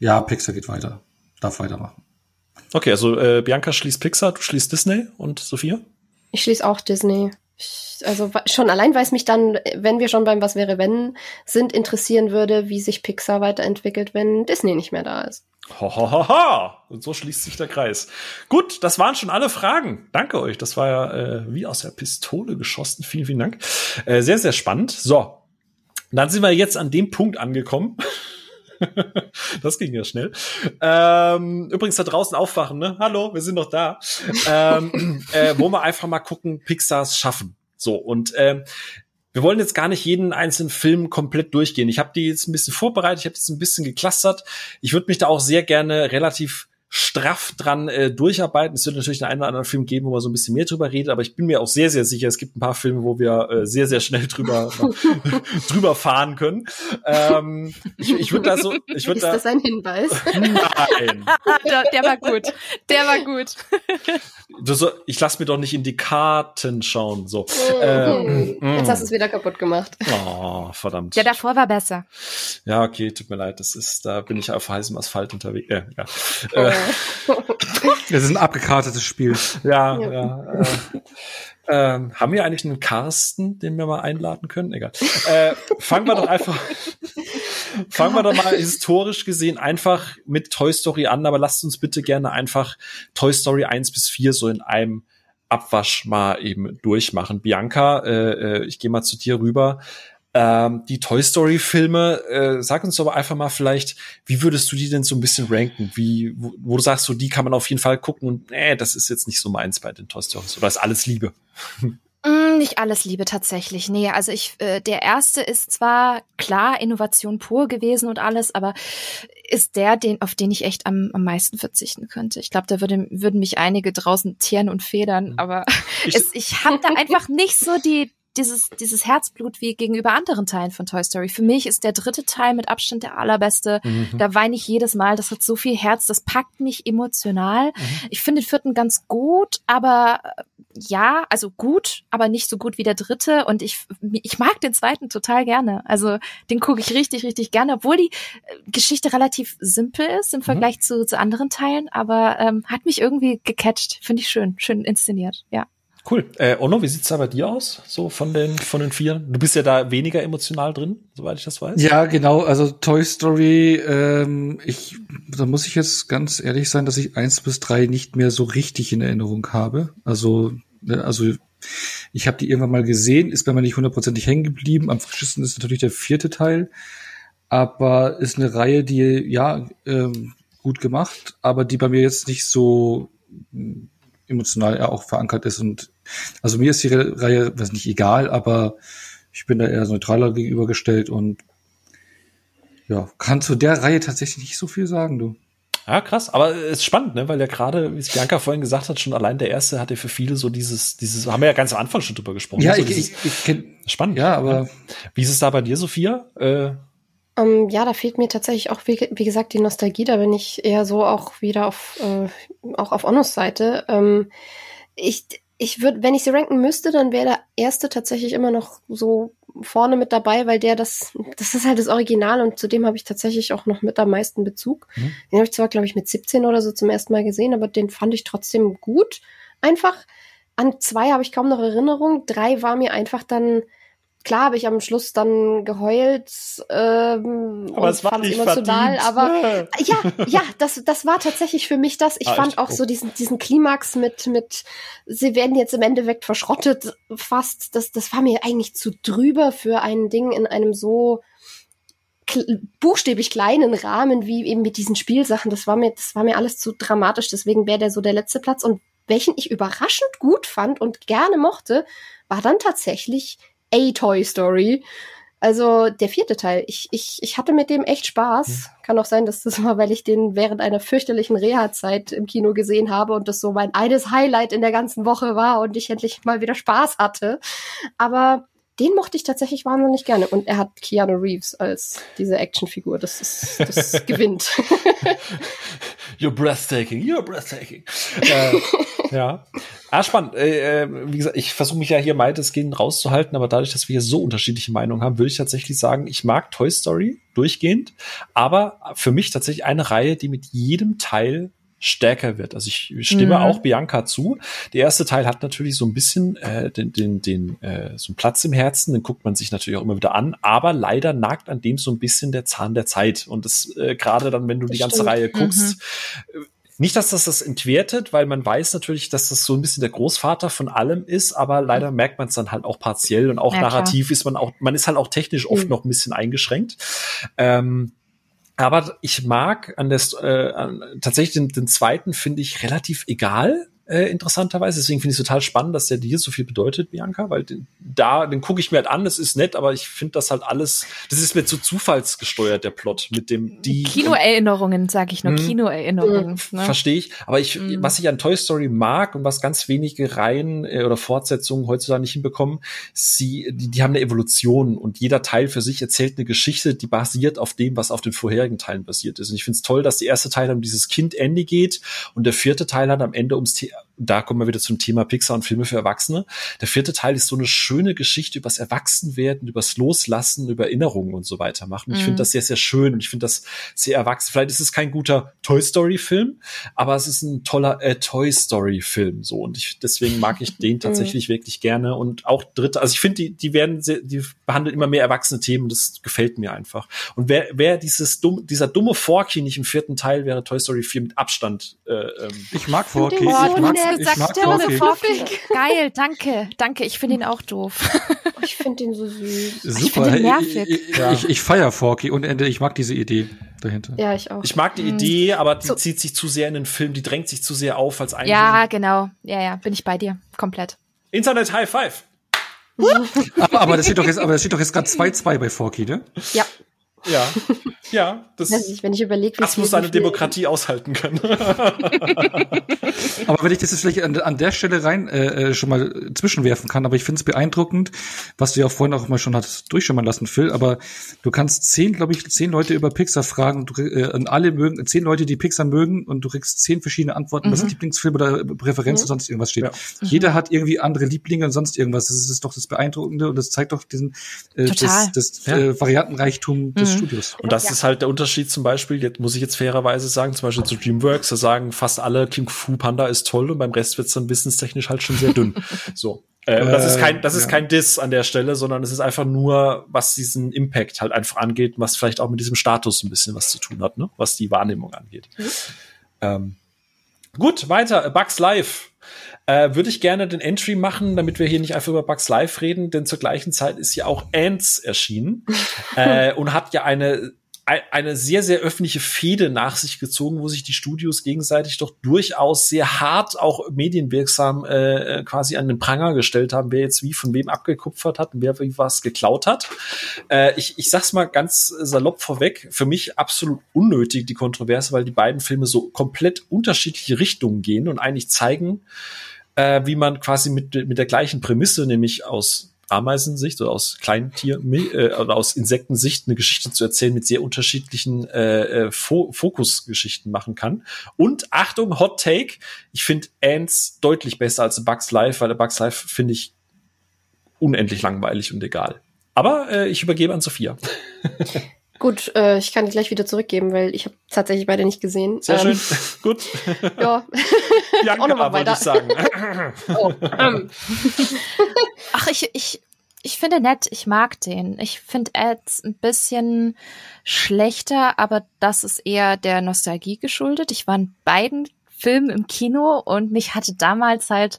Ja, Pixar geht weiter. Darf weitermachen. Okay, also Bianca schließt Pixar, du schließt Disney und Sophia? Ich schließe auch Disney. Also schon allein, weil es mich dann, wenn wir schon beim Was wäre wenn sind, interessieren würde, wie sich Pixar weiterentwickelt, wenn Disney nicht mehr da ist. Hohohoho! Und so schließt sich der Kreis. Gut, das waren schon alle Fragen. Danke euch. Das war ja wie aus der Pistole geschossen. Vielen, vielen Dank. Sehr, sehr spannend. So, dann sind wir jetzt an dem Punkt angekommen. Das ging ja schnell. Übrigens da draußen aufwachen, ne? Hallo, wir sind noch da. Wo wir einfach mal gucken, Pixars schaffen. So, und wir wollen jetzt gar nicht jeden einzelnen Film komplett durchgehen. Ich habe die jetzt ein bisschen vorbereitet, ich habe jetzt ein bisschen geclustert. Ich würde mich da auch sehr gerne relativ straff dran durcharbeiten. Es wird natürlich einen oder anderen Film geben, wo man so ein bisschen mehr drüber redet, aber ich bin mir auch sehr, sehr sicher, es gibt ein paar Filme, wo wir sehr, sehr schnell drüber fahren können. Ich würde da so... Ist das ein Hinweis? Nein. Der war gut. Der war gut. Ich lasse mir doch nicht in die Karten schauen. So. Jetzt hast du es wieder kaputt gemacht. Oh, verdammt. Der davor war besser. Ja, okay, tut mir leid. Da bin ich auf heißem Asphalt unterwegs. Ja. Das ist ein abgekartetes Spiel. Ja. Haben wir eigentlich einen Carsten, den wir mal einladen können? Egal. Fangen wir doch mal historisch gesehen einfach mit Toy Story an, aber lasst uns bitte gerne einfach Toy Story 1 bis 4 so in einem Abwasch mal eben durchmachen. Bianca, ich gehe mal zu dir rüber. Die Toy Story Filme, sag uns aber einfach mal vielleicht, wie würdest du die denn so ein bisschen ranken? Wo du sagst, so die kann man auf jeden Fall gucken und das ist jetzt nicht so meins bei den Toy Stories. Oder ist alles Liebe? Nicht alles Liebe tatsächlich. Nee, also der erste ist zwar klar Innovation pur gewesen und alles, aber ist auf den ich echt am meisten verzichten könnte. Ich glaube, da würden mich einige draußen tieren und federn, aber ich habe da einfach nicht so dieses Herzblut wie gegenüber anderen Teilen von Toy Story. Für mich ist der dritte Teil mit Abstand der allerbeste. Mhm. Da weine ich jedes Mal. Das hat so viel Herz. Das packt mich emotional. Mhm. Ich finde den vierten ganz gut, aber ja, also gut, aber nicht so gut wie der dritte. Und ich mag den zweiten total gerne. Also den gucke ich richtig, richtig gerne, obwohl die Geschichte relativ simpel ist im Vergleich zu anderen Teilen. Aber hat mich irgendwie gecatcht. Finde ich schön inszeniert, ja. Cool. Onno, wie sieht's da bei dir aus? So von den vier? Du bist ja da weniger emotional drin, soweit ich das weiß. Ja, genau. Also Toy Story, da muss ich jetzt ganz ehrlich sein, dass ich 1 bis 3 nicht mehr so richtig in Erinnerung habe. Also ich habe die irgendwann mal gesehen, ist bei mir nicht hundertprozentig hängen geblieben. Am frischesten ist natürlich der vierte Teil. Aber ist eine Reihe, die, ja, gut gemacht, aber die bei mir jetzt nicht so emotional ja auch verankert ist, und also mir ist die Reihe, weiß nicht, egal, aber ich bin da eher neutraler gegenübergestellt und ja, kann zu der Reihe tatsächlich nicht so viel sagen, du. Ja, krass, aber es ist spannend, ne, weil ja gerade, wie es Bianca vorhin gesagt hat, schon allein der erste hatte für viele so dieses, haben wir ja ganz am Anfang schon drüber gesprochen. Ja, so ich kenne. Spannend. Ja, aber. Wie ist es da bei dir, Sophia? Ja, da fehlt mir tatsächlich auch, wie gesagt, die Nostalgie, da bin ich eher so auch wieder auch auf Onnos Seite. Ich würde, wenn ich sie ranken müsste, dann wäre der erste tatsächlich immer noch so vorne mit dabei, weil das ist halt das Original und zu dem habe ich tatsächlich auch noch mit am meisten Bezug. Mhm. Den habe ich zwar, glaube ich, mit 17 oder so zum ersten Mal gesehen, aber den fand ich trotzdem gut. Einfach. An 2 habe ich kaum noch Erinnerung. 3 war mir einfach dann, klar habe ich am Schluss dann geheult, aber es war nicht emotional, verdient. Aber ja, das war tatsächlich für mich das. Ich fand auch so diesen Klimax mit sie werden jetzt im Endeffekt verschrottet fast. Das war mir eigentlich zu drüber für ein Ding in einem so buchstäblich kleinen Rahmen wie eben mit diesen Spielsachen. Das war mir alles zu dramatisch. Deswegen wäre der so der letzte Platz. Und welchen ich überraschend gut fand und gerne mochte, war dann tatsächlich A Toy Story. Also der 4. Teil. Ich hatte mit dem echt Spaß. Kann auch sein, dass das war, weil ich den während einer fürchterlichen Reha-Zeit im Kino gesehen habe und das so mein eines Highlight in der ganzen Woche war und ich endlich mal wieder Spaß hatte. Aber den mochte ich tatsächlich wahnsinnig gerne. Und er hat Keanu Reeves als diese Actionfigur. Das gewinnt. You're breathtaking. Ja. Ah, spannend. Wie gesagt, ich versuche mich ja hier meistens rauszuhalten, aber dadurch, dass wir hier so unterschiedliche Meinungen haben, würde ich tatsächlich sagen, ich mag Toy Story durchgehend, aber für mich tatsächlich eine Reihe, die mit jedem Teil stärker wird. Also ich stimme auch Bianca zu. Der erste Teil hat natürlich so ein bisschen so einen Platz im Herzen, den guckt man sich natürlich auch immer wieder an, aber leider nagt an dem so ein bisschen der Zahn der Zeit. Und das gerade dann, wenn du die ganze Reihe guckst, nicht, dass das entwertet, weil man weiß natürlich, dass das so ein bisschen der Großvater von allem ist, aber leider merkt man es dann halt auch partiell und auch narrativ klar. Ist man ist halt auch technisch oft noch ein bisschen eingeschränkt. Aber ich mag tatsächlich den zweiten finde ich relativ egal, interessanterweise. Deswegen finde ich es total spannend, dass der dir so viel bedeutet, Bianca, weil den gucke ich mir halt an, das ist nett, aber ich finde das halt alles, das ist mir zu zufallsgesteuert, der Plot mit dem, die. Kinoerinnerungen, sag ich nur, Kinoerinnerungen. Ne? Verstehe ich. Aber was ich an Toy Story mag und was ganz wenige Reihen oder Fortsetzungen heutzutage nicht hinbekommen, die haben eine Evolution und jeder Teil für sich erzählt eine Geschichte, die basiert auf dem, was auf den vorherigen Teilen basiert ist. Und ich finde es toll, dass der erste Teil um dieses Kind Andy geht und der 4. Teil hat am Ende ums Thema. Da kommen wir wieder zum Thema Pixar und Filme für Erwachsene. Der 4. Teil ist so eine schöne Geschichte übers Erwachsenwerden, übers Loslassen, über Erinnerungen und so weiter machen. Ich finde das sehr, sehr schön und ich finde das sehr erwachsen. Vielleicht ist es kein guter Toy-Story-Film, aber es ist ein toller Toy-Story-Film. So. Und deswegen mag ich den tatsächlich wirklich gerne. Und auch dritte, also ich finde, die behandeln immer mehr erwachsene Themen und das gefällt mir einfach. Und wer dieser dumme Forky nicht im 4. Teil wäre, Toy Story 4 mit Abstand. Ich mag Forky. Geil, danke. Ich finde ihn auch doof. Ich finde ihn so süß. Super. Ich finde ihn nervig. Ich feiere Forky und ich mag diese Idee dahinter. Ja, ich auch. Ich mag die Idee, aber die zieht sich zu sehr in den Film, die drängt sich zu sehr auf als ein. Ja, genau. Ja, bin ich bei dir. Komplett. Internet High Five. aber das steht doch jetzt gerade 2-2 bei Forky, ne? Ja. Ja, wenn ich überlege, das muss eine Demokratie aushalten können. Aber wenn ich das jetzt vielleicht an der Stelle rein schon mal zwischenwerfen kann, aber ich finde es beeindruckend, was du ja auch vorhin auch mal schon hast durchschimmern lassen, Phil, aber du kannst 10 Leute über Pixar fragen und alle mögen, 10 Leute, die Pixar mögen und du kriegst 10 verschiedene Antworten, was Lieblingsfilme oder Präferenzen und sonst irgendwas steht. Ja. Jeder hat irgendwie andere Lieblinge und sonst irgendwas. Das ist doch das Beeindruckende und das zeigt doch diesen Variantenreichtum des Studios. Und das ist halt der Unterschied zum Beispiel, jetzt muss ich jetzt fairerweise sagen, zum Beispiel zu DreamWorks, da sagen fast alle, Kung Fu Panda ist toll und beim Rest wird's dann wissenstechnisch halt schon sehr dünn. So. Das ist kein Diss an der Stelle, sondern es ist einfach nur, was diesen Impact halt einfach angeht, was vielleicht auch mit diesem Status ein bisschen was zu tun hat, ne? Was die Wahrnehmung angeht. Gut, weiter. Bugs Life. Würde ich gerne den Entry machen, damit wir hier nicht einfach über Bugs Life reden, denn zur gleichen Zeit ist ja auch Ants erschienen und hat ja eine eine sehr, sehr öffentliche Fehde nach sich gezogen, wo sich die Studios gegenseitig doch durchaus sehr hart, auch medienwirksam quasi an den Pranger gestellt haben, wer jetzt wie von wem abgekupfert hat und wer wie was geklaut hat. Ich sag's mal ganz salopp vorweg, für mich absolut unnötig, die Kontroverse, weil die beiden Filme so komplett unterschiedliche Richtungen gehen und eigentlich zeigen, wie man quasi mit der gleichen Prämisse, nämlich aus Ameisensicht oder aus Kleintier- oder aus Insektensicht eine Geschichte zu erzählen mit sehr unterschiedlichen Fokusgeschichten machen kann. Und Achtung, Hot Take, ich finde Ants deutlich besser als Bugs Life, weil der Bugs Life finde ich unendlich langweilig und egal. Aber ich übergebe an Sophia. Gut, ich kann die gleich wieder zurückgeben, weil ich habe tatsächlich beide nicht gesehen. Sehr schön, gut. Ja, Bianca, auch nochmal weiter. Ich sagen. Oh. Ach, ich finde nett, ich mag den. Ich finde Ads ein bisschen schlechter, aber das ist eher der Nostalgie geschuldet. Ich war in beiden Filmen im Kino und mich hatte damals halt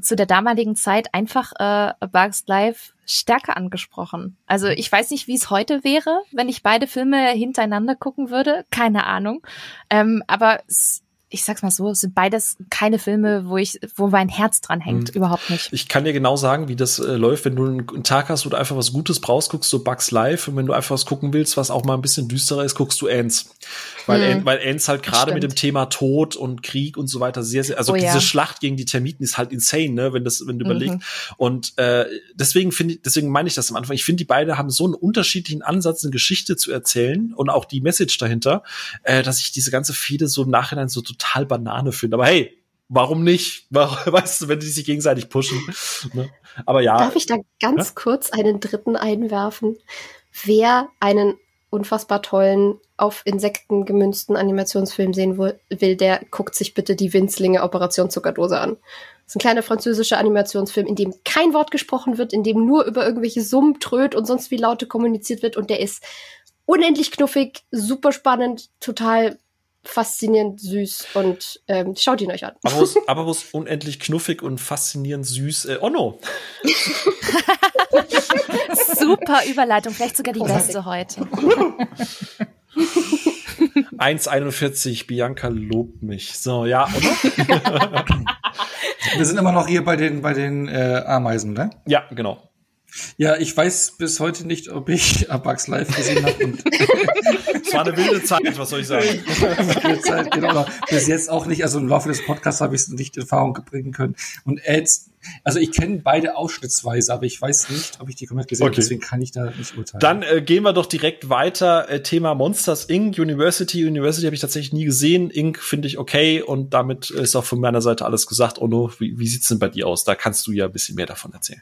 zu der damaligen Zeit einfach Bugs Life stärker angesprochen. Also ich weiß nicht, wie es heute wäre, wenn ich beide Filme hintereinander gucken würde. Keine Ahnung. Aber ich sag's mal so, es sind beides keine Filme, wo mein Herz dran hängt. Überhaupt nicht. Ich kann dir genau sagen, wie das läuft, wenn du einen Tag hast, wo du einfach was Gutes brauchst, guckst du Bugs Life, und wenn du einfach was gucken willst, was auch mal ein bisschen düsterer ist, guckst du Ants. Weil Ants halt gerade mit dem Thema Tod und Krieg und so weiter sehr, sehr, also diese Schlacht gegen die Termiten ist halt insane, ne, wenn du überlegst. Und deswegen meine ich das am Anfang. Ich finde, die beiden haben so einen unterschiedlichen Ansatz, eine Geschichte zu erzählen und auch die Message dahinter, dass ich diese ganze Fehde so im Nachhinein so total Banane finde. Aber hey, warum nicht? Weißt du, wenn die sich gegenseitig pushen. Ne? Aber ja. Darf ich da ganz kurz einen dritten einwerfen? Wer einen unfassbar tollen, auf Insekten gemünzten Animationsfilm sehen will, der guckt sich bitte die Winzlinge Operation Zuckerdose an. Das ist ein kleiner französischer Animationsfilm, in dem kein Wort gesprochen wird, in dem nur über irgendwelche Summen, Tröd und sonst wie Laute kommuniziert wird, und der ist unendlich knuffig, super spannend, total faszinierend süß, und schaut ihn euch an. Aber wo's unendlich knuffig und faszinierend süß. Onno. Super Überleitung, vielleicht sogar die beste heute. 1,41, Bianca lobt mich. So, ja, oder? Wir sind immer noch hier bei den Ameisen, ne? Ja, genau. Ja, ich weiß bis heute nicht, ob ich Bugs Life gesehen habe. Es war eine wilde Zeit, was soll ich sagen? Eine wilde Zeit, genau. Bis jetzt auch nicht. Also im Laufe des Podcasts habe ich es nicht in Erfahrung bringen können. Und Ads, also ich kenne beide ausschnittsweise, aber ich weiß nicht, ob ich die komplett gesehen habe. Okay. Deswegen kann ich da nicht urteilen. Dann gehen wir doch direkt weiter. Thema Monsters, Inc., University habe ich tatsächlich nie gesehen. Inc. finde ich okay. Und damit ist auch von meiner Seite alles gesagt. Onno, wie sieht's denn bei dir aus? Da kannst du ja ein bisschen mehr davon erzählen.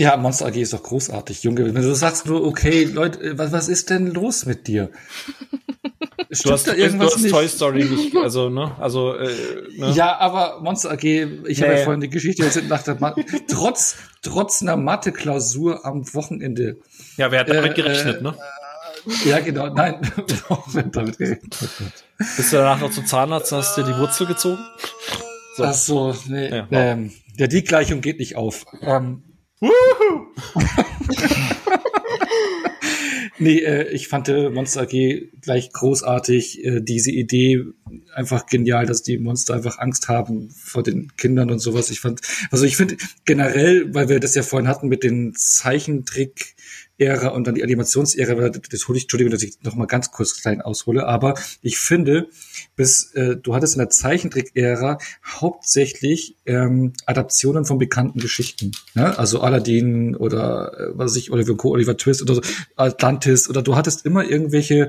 Ja, Monster AG ist doch großartig, Junge. Wenn du sagst nur, okay, Leute, was ist denn los mit dir? Du hast nicht? Toy Story nicht, ne? Ja, aber Monster AG, ich habe ja vorhin die Geschichte erzählt, nach der trotz einer Mathe-Klausur am Wochenende. Ja, wer hat damit gerechnet, ne? Ja, genau, nein. Wer hat damit gerechnet? Bist du danach noch zum Zahnarzt, hast dir die Wurzel gezogen? So. Ach so, nee. Ja, die Gleichung geht nicht auf. Nee, ich fand Monster AG gleich großartig. Diese Idee einfach genial, dass die Monster einfach Angst haben vor den Kindern und sowas. Ich finde generell, weil wir das ja vorhin hatten mit den Zeichentrick-Ära und dann die Animationsära, Entschuldigung, dass ich noch mal ganz kurz klein aushole, aber ich finde, du hattest in der Zeichentrick-Ära hauptsächlich Adaptionen von bekannten Geschichten, ne? Also Aladdin oder Oliver Co., Oliver Twist oder so, Atlantis, oder du hattest immer irgendwelche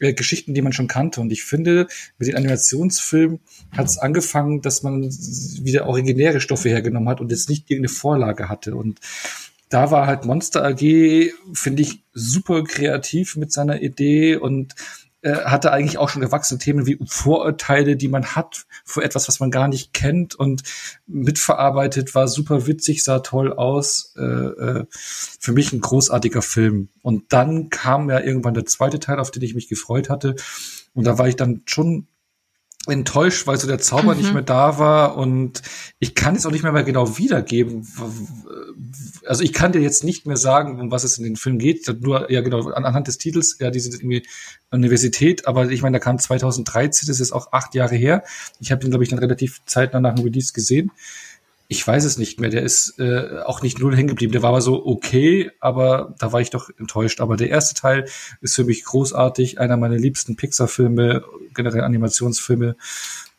Geschichten, die man schon kannte. Und ich finde, mit den Animationsfilmen hat es angefangen, dass man wieder originäre Stoffe hergenommen hat und jetzt nicht irgendeine Vorlage hatte. Und da war halt Monster AG, finde ich, super kreativ mit seiner Idee und hatte eigentlich auch schon gewachsene Themen wie Vorurteile, die man hat vor etwas, was man gar nicht kennt, und mitverarbeitet, war super witzig, sah toll aus. Für mich ein großartiger Film. Und dann kam ja irgendwann der zweite Teil, auf den ich mich gefreut hatte. Und da war ich dann schon enttäuscht, weil so der Zauber nicht mehr da war, und ich kann es auch nicht mehr genau wiedergeben. Also ich kann dir jetzt nicht mehr sagen, um was es in den Film geht, nur, ja genau, anhand des Titels, ja, die sind irgendwie Universität, aber ich meine, da kam 2013, das ist auch 8 Jahre her. Ich habe ihn, glaube ich, dann relativ zeitnah nach dem Release gesehen. Ich weiß es nicht mehr, der ist auch nicht null hängen geblieben. Der war aber so okay, aber da war ich doch enttäuscht. Aber der erste Teil ist für mich großartig, einer meiner liebsten Pixar-Filme, generell Animationsfilme,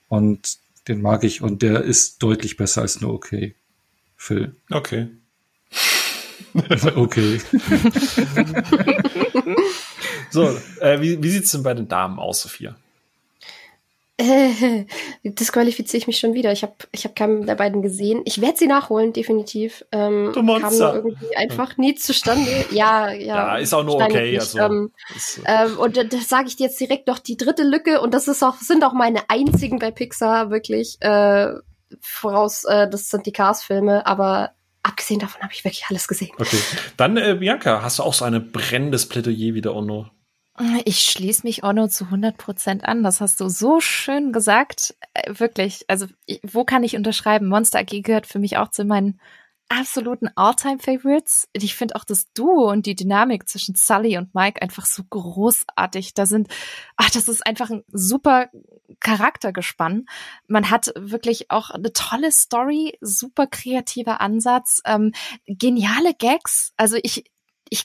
und den mag ich. Und der ist deutlich besser als nur okay, Phil. Okay. Okay. So, wie sieht's denn bei den Damen aus, Sophia? Disqualifiziere ich mich schon wieder. Ich hab keinen der beiden gesehen. Ich werde sie nachholen, definitiv. Du Monster. Kam irgendwie einfach nie zustande. Ja, ist auch nur okay. Also, und das sage ich dir jetzt direkt noch, die dritte Lücke, und das ist auch, sind auch meine einzigen bei Pixar, wirklich, voraus, das sind die Cars-Filme, aber abgesehen davon habe ich wirklich alles gesehen. Okay. Dann, Bianca, hast du auch so ein brennendes Plädoyer wieder, Onno? Ich schließe mich Onno zu 100% an. Das hast du so schön gesagt. Wirklich, also wo kann ich unterschreiben? Monster AG gehört für mich auch zu meinen absoluten All-Time-Favorites. Ich finde auch das Duo und die Dynamik zwischen Sully und Mike einfach so großartig. Das ist einfach ein super Charaktergespann. Man hat wirklich auch eine tolle Story, super kreativer Ansatz, geniale Gags. Also ich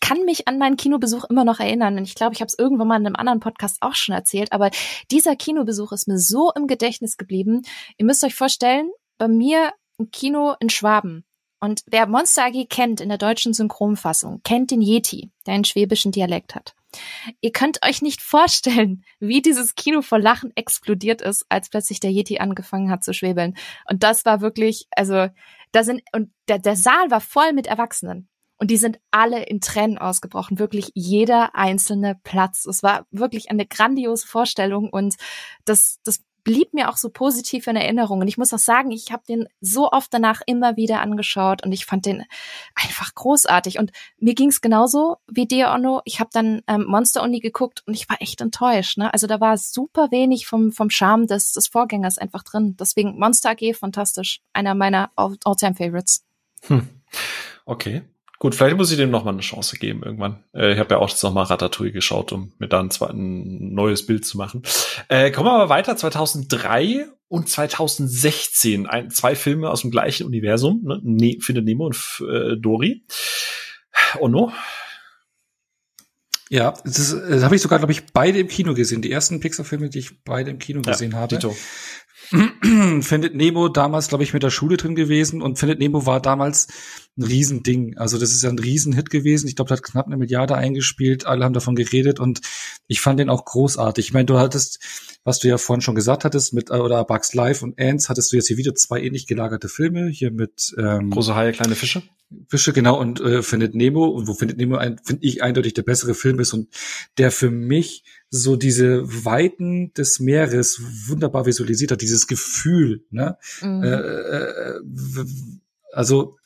kann mich an meinen Kinobesuch immer noch erinnern, und ich glaube, ich habe es irgendwann mal in einem anderen Podcast auch schon erzählt, aber dieser Kinobesuch ist mir so im Gedächtnis geblieben. Ihr müsst euch vorstellen, bei mir ein Kino in Schwaben. Und wer Monster AG kennt in der deutschen Synchronfassung, kennt den Yeti, der einen schwäbischen Dialekt hat. Ihr könnt euch nicht vorstellen, wie dieses Kino vor Lachen explodiert ist, als plötzlich der Yeti angefangen hat zu schwäbeln. Und das war wirklich, also der Saal war voll mit Erwachsenen. Und die sind alle in Tränen ausgebrochen, wirklich jeder einzelne Platz. Es war wirklich eine grandiose Vorstellung, und das blieb mir auch so positiv in Erinnerung. Und ich muss auch sagen, ich habe den so oft danach immer wieder angeschaut, und ich fand den einfach großartig. Und mir ging es genauso wie dir, Onno. Ich habe dann Monster Uni geguckt, und ich war echt enttäuscht. Ne? Also da war super wenig vom Charme des Vorgängers einfach drin. Deswegen Monster AG, fantastisch. Einer meiner All-Time-Favorites. Okay. Gut, vielleicht muss ich dem nochmal eine Chance geben irgendwann. Ich habe ja auch jetzt nochmal Ratatouille geschaut, um mir dann zwar ein neues Bild zu machen. Kommen wir aber weiter, 2003 und 2016. Zwei Filme aus dem gleichen Universum, ne? Findet Nemo und Dory. Onno? Ja, das habe ich sogar, glaube ich, beide im Kino gesehen. Die ersten Pixar-Filme, die ich beide im Kino gesehen habe. Dito. Findet Nemo, damals, glaube ich, mit der Schule drin gewesen, und Findet Nemo war damals ein Riesending. Also das ist ja ein Riesenhit gewesen. Ich glaube, das hat knapp 1 Milliarde eingespielt. Alle haben davon geredet, und ich fand den auch großartig. Ich meine, du hattest, was du ja vorhin schon gesagt hattest, mit Bugs Life und Ants, hattest du jetzt hier wieder zwei ähnlich gelagerte Filme, hier mit Große Haie, kleine Fische. Fische, genau, und Findet Nemo, und wo Findet Nemo finde ich eindeutig der bessere Film ist, und der für mich so diese Weiten des Meeres wunderbar visualisiert hat, dieses Gefühl, ne? Also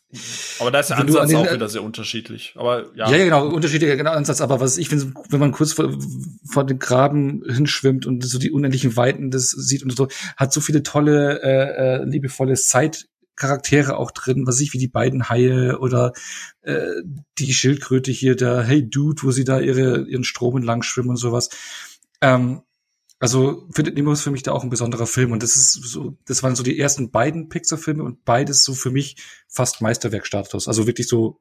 aber da ist der Ansatz auch wieder sehr unterschiedlich. Aber ja, genau, unterschiedlicher Ansatz. Aber was ich finde, wenn man kurz vor den Graben hinschwimmt und so die unendlichen Weiten das sieht und so, hat so viele tolle, liebevolle Side-Charaktere auch drin, was ich wie die beiden Haie oder die Schildkröte hier, der Hey Dude, wo sie da ihren Strom entlang schwimmen und sowas. Also Findet Nemo ist für mich da auch ein besonderer Film, und das ist so, das waren so die ersten beiden Pixar-Filme, und beides so für mich fast Meisterwerkstatus. Also wirklich so,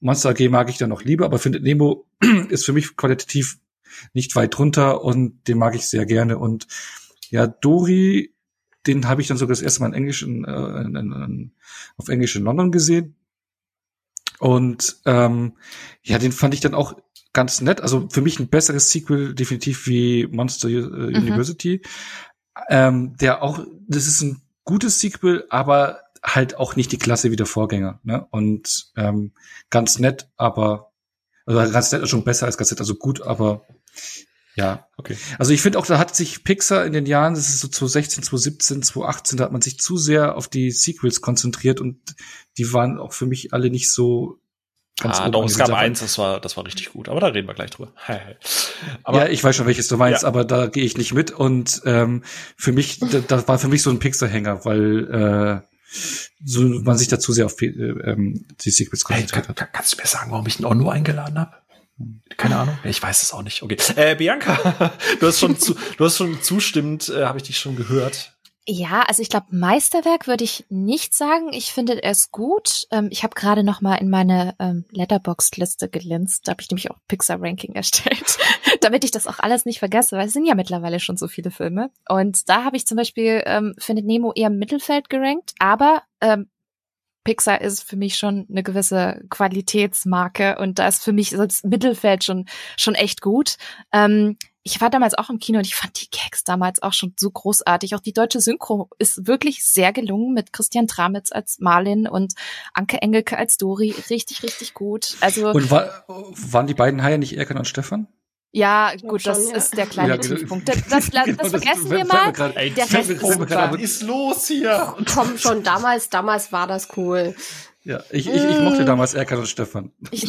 Monster AG mag ich da noch lieber, aber Findet Nemo ist für mich qualitativ nicht weit drunter, und den mag ich sehr gerne. Und ja, Dory, den habe ich dann sogar das erste Mal auf Englisch in London gesehen. Und den fand ich dann auch ganz nett. Also für mich ein besseres Sequel definitiv wie Monster University. Der auch, das ist ein gutes Sequel, aber halt auch nicht die Klasse wie der Vorgänger. Ne? Und ganz nett, aber ganz nett ist schon besser als ganz nett. Also gut, aber ja. Okay. Also ich finde auch, da hat sich Pixar in den Jahren, das ist so 2016, 2017, 2018, da hat man sich zu sehr auf die Sequels konzentriert, und die waren auch für mich alle nicht so Doch, es gab eins, das war richtig gut. Aber da reden wir gleich drüber. Aber, ja, ich weiß schon, welches du meinst, ja. Aber da gehe ich nicht mit. Und für mich, das war für mich so ein Pixar-Hänger, weil so man sich da zu sehr auf die Sequels konzentriert hat. Kannst du mir sagen, warum ich ihn auch nur eingeladen habe? Keine Ahnung. Ich weiß es auch nicht. Okay. Bianca, du hast schon zustimmend, habe ich dich schon gehört. Ja, also ich glaube, Meisterwerk würde ich nicht sagen. Ich finde es gut. Ich habe gerade noch mal in meine Letterboxd-Liste gelinst. Da habe ich nämlich auch Pixar-Ranking erstellt, damit ich das auch alles nicht vergesse, weil es sind ja mittlerweile schon so viele Filme. Und da habe ich zum Beispiel Findet Nemo eher im Mittelfeld gerankt. Aber Pixar ist für mich schon eine gewisse Qualitätsmarke. Und da ist für mich das Mittelfeld schon echt gut. Ich war damals auch im Kino und ich fand die Gags damals auch schon so großartig. Auch die deutsche Synchro ist wirklich sehr gelungen mit Christian Tramitz als Marlin und Anke Engelke als Dori. Richtig, richtig gut. Also und waren die beiden Haie nicht Erkan und Stefan? Ja, gut, das ist der kleine Tiefpunkt. Das vergessen wir mal. Der Rest ist los hier. Komm schon, damals war das cool. Ja, ich mochte damals Erkan und Stefan. Ich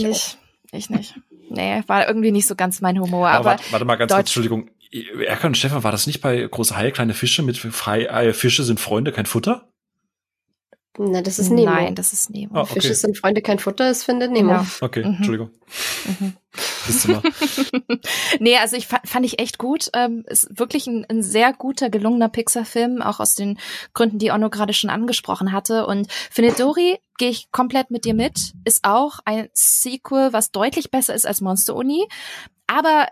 nicht. Nee, war irgendwie nicht so ganz mein Humor. Aber warte mal ganz kurz, Entschuldigung. Erkan und Stefan, war das nicht bei Große Haie, kleine Fische mit Fische sind Freunde, kein Futter? Na, das ist Nemo. Nein, das ist Nemo. Ah, okay. Fische sind Freunde, kein Futter, das findet Nemo. Genau. Okay, Entschuldigung. Nee, also ich fand ich echt gut. Ist wirklich ein sehr guter, gelungener Pixar-Film, auch aus den Gründen, die Onno gerade schon angesprochen hatte. Und Findet Dory, gehe ich komplett mit dir mit, ist auch ein Sequel, was deutlich besser ist als Monster Uni. Aber,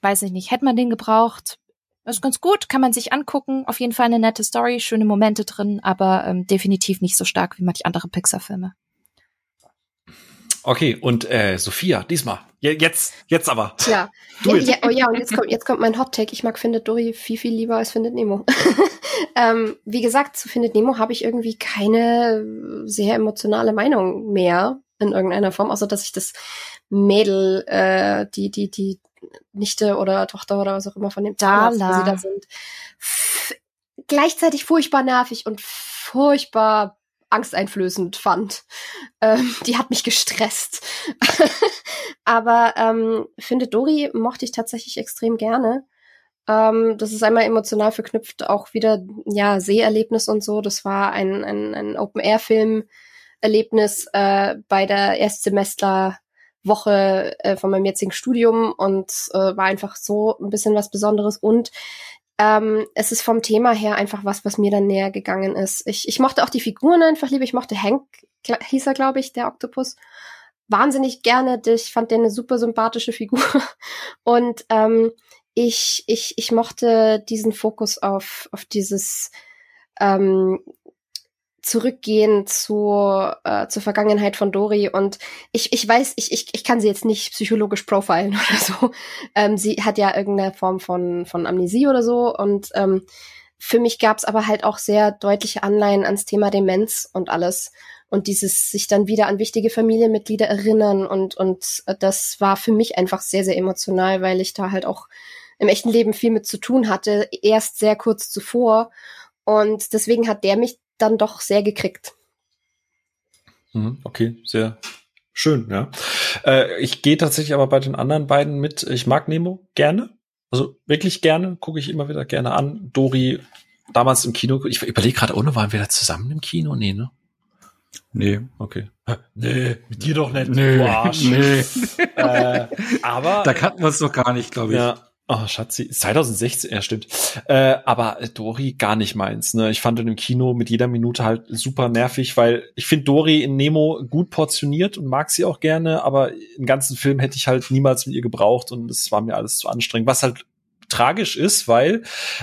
weiß ich nicht, hätte man den gebraucht? Das ist ganz gut, kann man sich angucken. Auf jeden Fall eine nette Story, schöne Momente drin, aber definitiv nicht so stark wie manche andere Pixar-Filme. Okay, und Sophia, diesmal. Jetzt aber. Ja. Und jetzt kommt mein Hot-Take. Ich mag Findet Dory viel lieber als Findet Nemo. Wie gesagt, zu Findet Nemo habe ich irgendwie keine sehr emotionale Meinung mehr in irgendeiner Form, außer dass ich das Mädel, die Nichte oder Tochter oder was auch immer von dem Tag, wo sie da sind, gleichzeitig furchtbar nervig und furchtbar angsteinflößend fand. Die hat mich gestresst. Aber Findet Dory mochte ich tatsächlich extrem gerne. Das ist einmal emotional verknüpft, auch wieder ja Seherlebnis und so. Das war ein Open-Air-Film-Erlebnis bei der Erstsemester-Woche von meinem jetzigen Studium und war einfach so ein bisschen was Besonderes und es ist vom Thema her einfach was mir dann näher gegangen ist. Ich mochte auch die Figuren einfach lieber. Ich mochte Hank, hieß er, glaube ich, der Oktopus, wahnsinnig gerne. Ich fand den eine super sympathische Figur. Und ich mochte diesen Fokus auf dieses Zurückgehen zur Vergangenheit von Dory. Und ich weiß, ich kann sie jetzt nicht psychologisch profilen oder so. Sie hat ja irgendeine Form von Amnesie oder so. Und für mich gab's aber halt auch sehr deutliche Anleihen ans Thema Demenz und alles. Und dieses sich dann wieder an wichtige Familienmitglieder erinnern. Und das war für mich einfach sehr, sehr emotional, weil ich da halt auch im echten Leben viel mit zu tun hatte, erst sehr kurz zuvor. Und deswegen hat der mich dann doch sehr gekriegt. Okay, sehr schön, ja. Ich gehe tatsächlich aber bei den anderen beiden mit. Ich mag Nemo gerne, also wirklich gerne, gucke ich immer wieder gerne an. Dory, damals im Kino, ich überlege gerade, ohne waren wir da zusammen im Kino? Nee, ne? Nee. Okay. Nee, mit dir doch nicht. Nee. Du Arsch. Nee. Aber da kannten wir es doch gar nicht, glaube ich. Ja. Oh, Schatzi, 2016, ja stimmt. Aber Dory gar nicht meins, ne? Ich fand ihn im Kino mit jeder Minute halt super nervig, weil ich finde Dory in Nemo gut portioniert und mag sie auch gerne, aber im ganzen Film hätte ich halt niemals mit ihr gebraucht und es war mir alles zu anstrengend. Was halt tragisch ist, weil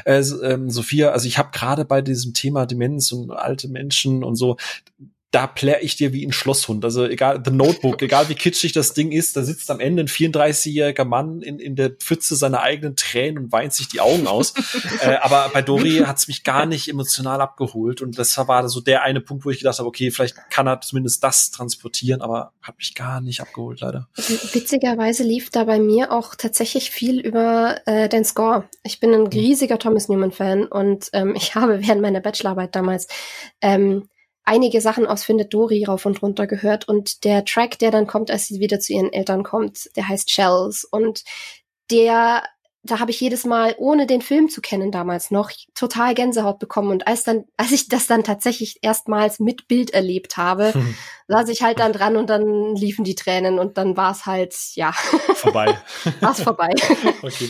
Sophia, also ich habe gerade bei diesem Thema Demenz und alte Menschen und so, da plär ich dir wie ein Schlosshund. Also egal, The Notebook, egal wie kitschig das Ding ist, da sitzt am Ende ein 34-jähriger Mann in der Pfütze seiner eigenen Tränen und weint sich die Augen aus. Aber bei Dory hat's mich gar nicht emotional abgeholt. Und das war so der eine Punkt, wo ich gedacht habe, okay, vielleicht kann er zumindest das transportieren, aber hat mich gar nicht abgeholt, leider. Witzigerweise lief da bei mir auch tatsächlich viel über den Score. Ich bin ein riesiger Thomas Newman-Fan und ich habe während meiner Bachelorarbeit damals einige Sachen aus Findet Dory rauf und runter gehört. Und der Track, der dann kommt, als sie wieder zu ihren Eltern kommt, der heißt Shells. Und da habe ich jedes Mal, ohne den Film zu kennen damals noch, total Gänsehaut bekommen. Und als ich das dann tatsächlich erstmals mit Bild erlebt habe, saß ich halt dann dran und dann liefen die Tränen und dann war es halt, ja. Vorbei. War es vorbei. Okay.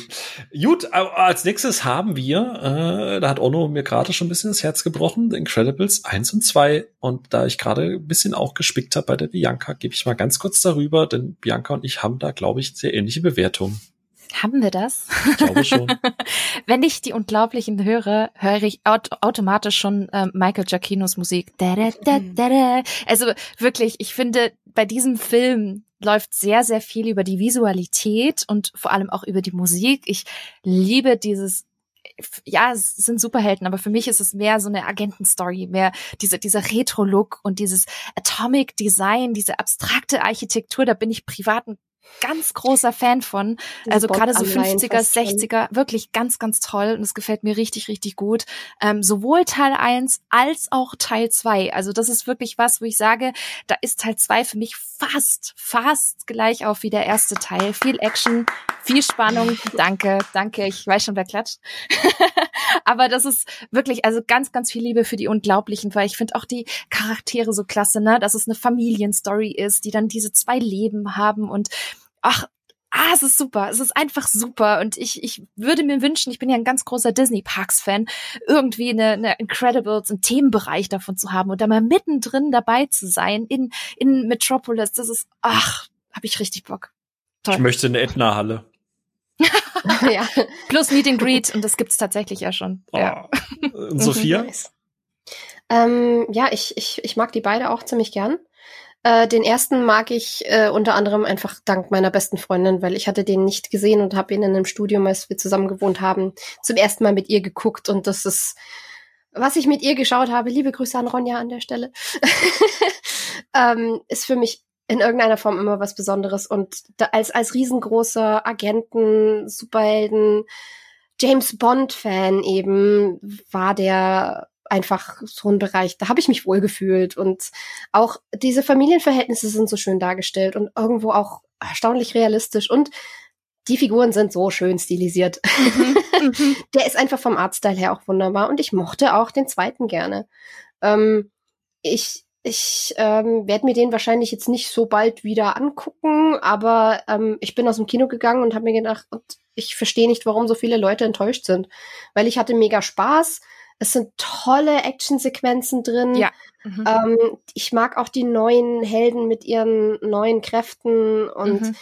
Gut, als nächstes haben wir, da hat Ono mir gerade schon ein bisschen das Herz gebrochen, The Incredibles 1 und 2. Und da ich gerade ein bisschen auch gespickt habe bei der Bianca, gebe ich mal ganz kurz darüber, denn Bianca und ich haben da, glaube ich, sehr ähnliche Bewertungen. Haben wir das? Ich glaube schon. Wenn ich die Unglaublichen höre, höre ich automatisch schon Michael Giacchinos Musik. Da, da, da, da, da. Also wirklich, ich finde, bei diesem Film läuft sehr, sehr viel über die Visualität und vor allem auch über die Musik. Ich liebe dieses, ja, es sind Superhelden, aber für mich ist es mehr so eine Agentenstory, mehr dieser Retro-Look und dieses Atomic-Design, diese abstrakte Architektur, da bin ich privat ein ganz großer Fan von, also gerade so 50er, 60er, wirklich ganz, ganz toll und es gefällt mir richtig, richtig gut. Sowohl Teil 1 als auch Teil 2, also das ist wirklich was, wo ich sage, da ist Teil 2 für mich fast gleich auf wie der erste Teil. Viel Action, viel Spannung, danke, ich weiß schon, wer klatscht. Aber das ist wirklich, also ganz, ganz viel Liebe für die Unglaublichen, weil ich finde auch die Charaktere so klasse, ne, dass es eine Familienstory ist, die dann diese zwei Leben haben und es ist super, es ist einfach super und ich würde mir wünschen, ich bin ja ein ganz großer Disney-Parks-Fan, irgendwie eine Incredibles, einen Themenbereich davon zu haben und da mal mittendrin dabei zu sein in Metropolis, das ist, hab ich richtig Bock. Toll. Ich möchte eine Edna-Halle. Ja. Plus Meet and Greet und das gibt's tatsächlich ja schon. Ja. Und Sophia? Nice. Ich mag die beide auch ziemlich gern. Den ersten mag ich unter anderem einfach dank meiner besten Freundin, weil ich hatte den nicht gesehen und habe ihn in einem Studium, als wir zusammen gewohnt haben, zum ersten Mal mit ihr geguckt. Und das ist, was ich mit ihr geschaut habe, liebe Grüße an Ronja an der Stelle, ist für mich in irgendeiner Form immer was Besonderes. Und als riesengroßer Agenten, Superhelden, James Bond-Fan eben, war der einfach so ein Bereich, da habe ich mich wohl gefühlt und auch diese Familienverhältnisse sind so schön dargestellt und irgendwo auch erstaunlich realistisch und die Figuren sind so schön stilisiert. Der ist einfach vom Artstyle her auch wunderbar und ich mochte auch den zweiten gerne. Ich werde mir den wahrscheinlich jetzt nicht so bald wieder angucken, aber ich bin aus dem Kino gegangen und habe mir gedacht, ich verstehe nicht, warum so viele Leute enttäuscht sind, weil ich hatte mega Spaß. Es sind tolle Actionsequenzen drin. Ja. Mhm. Ich mag auch die neuen Helden mit ihren neuen Kräften. Und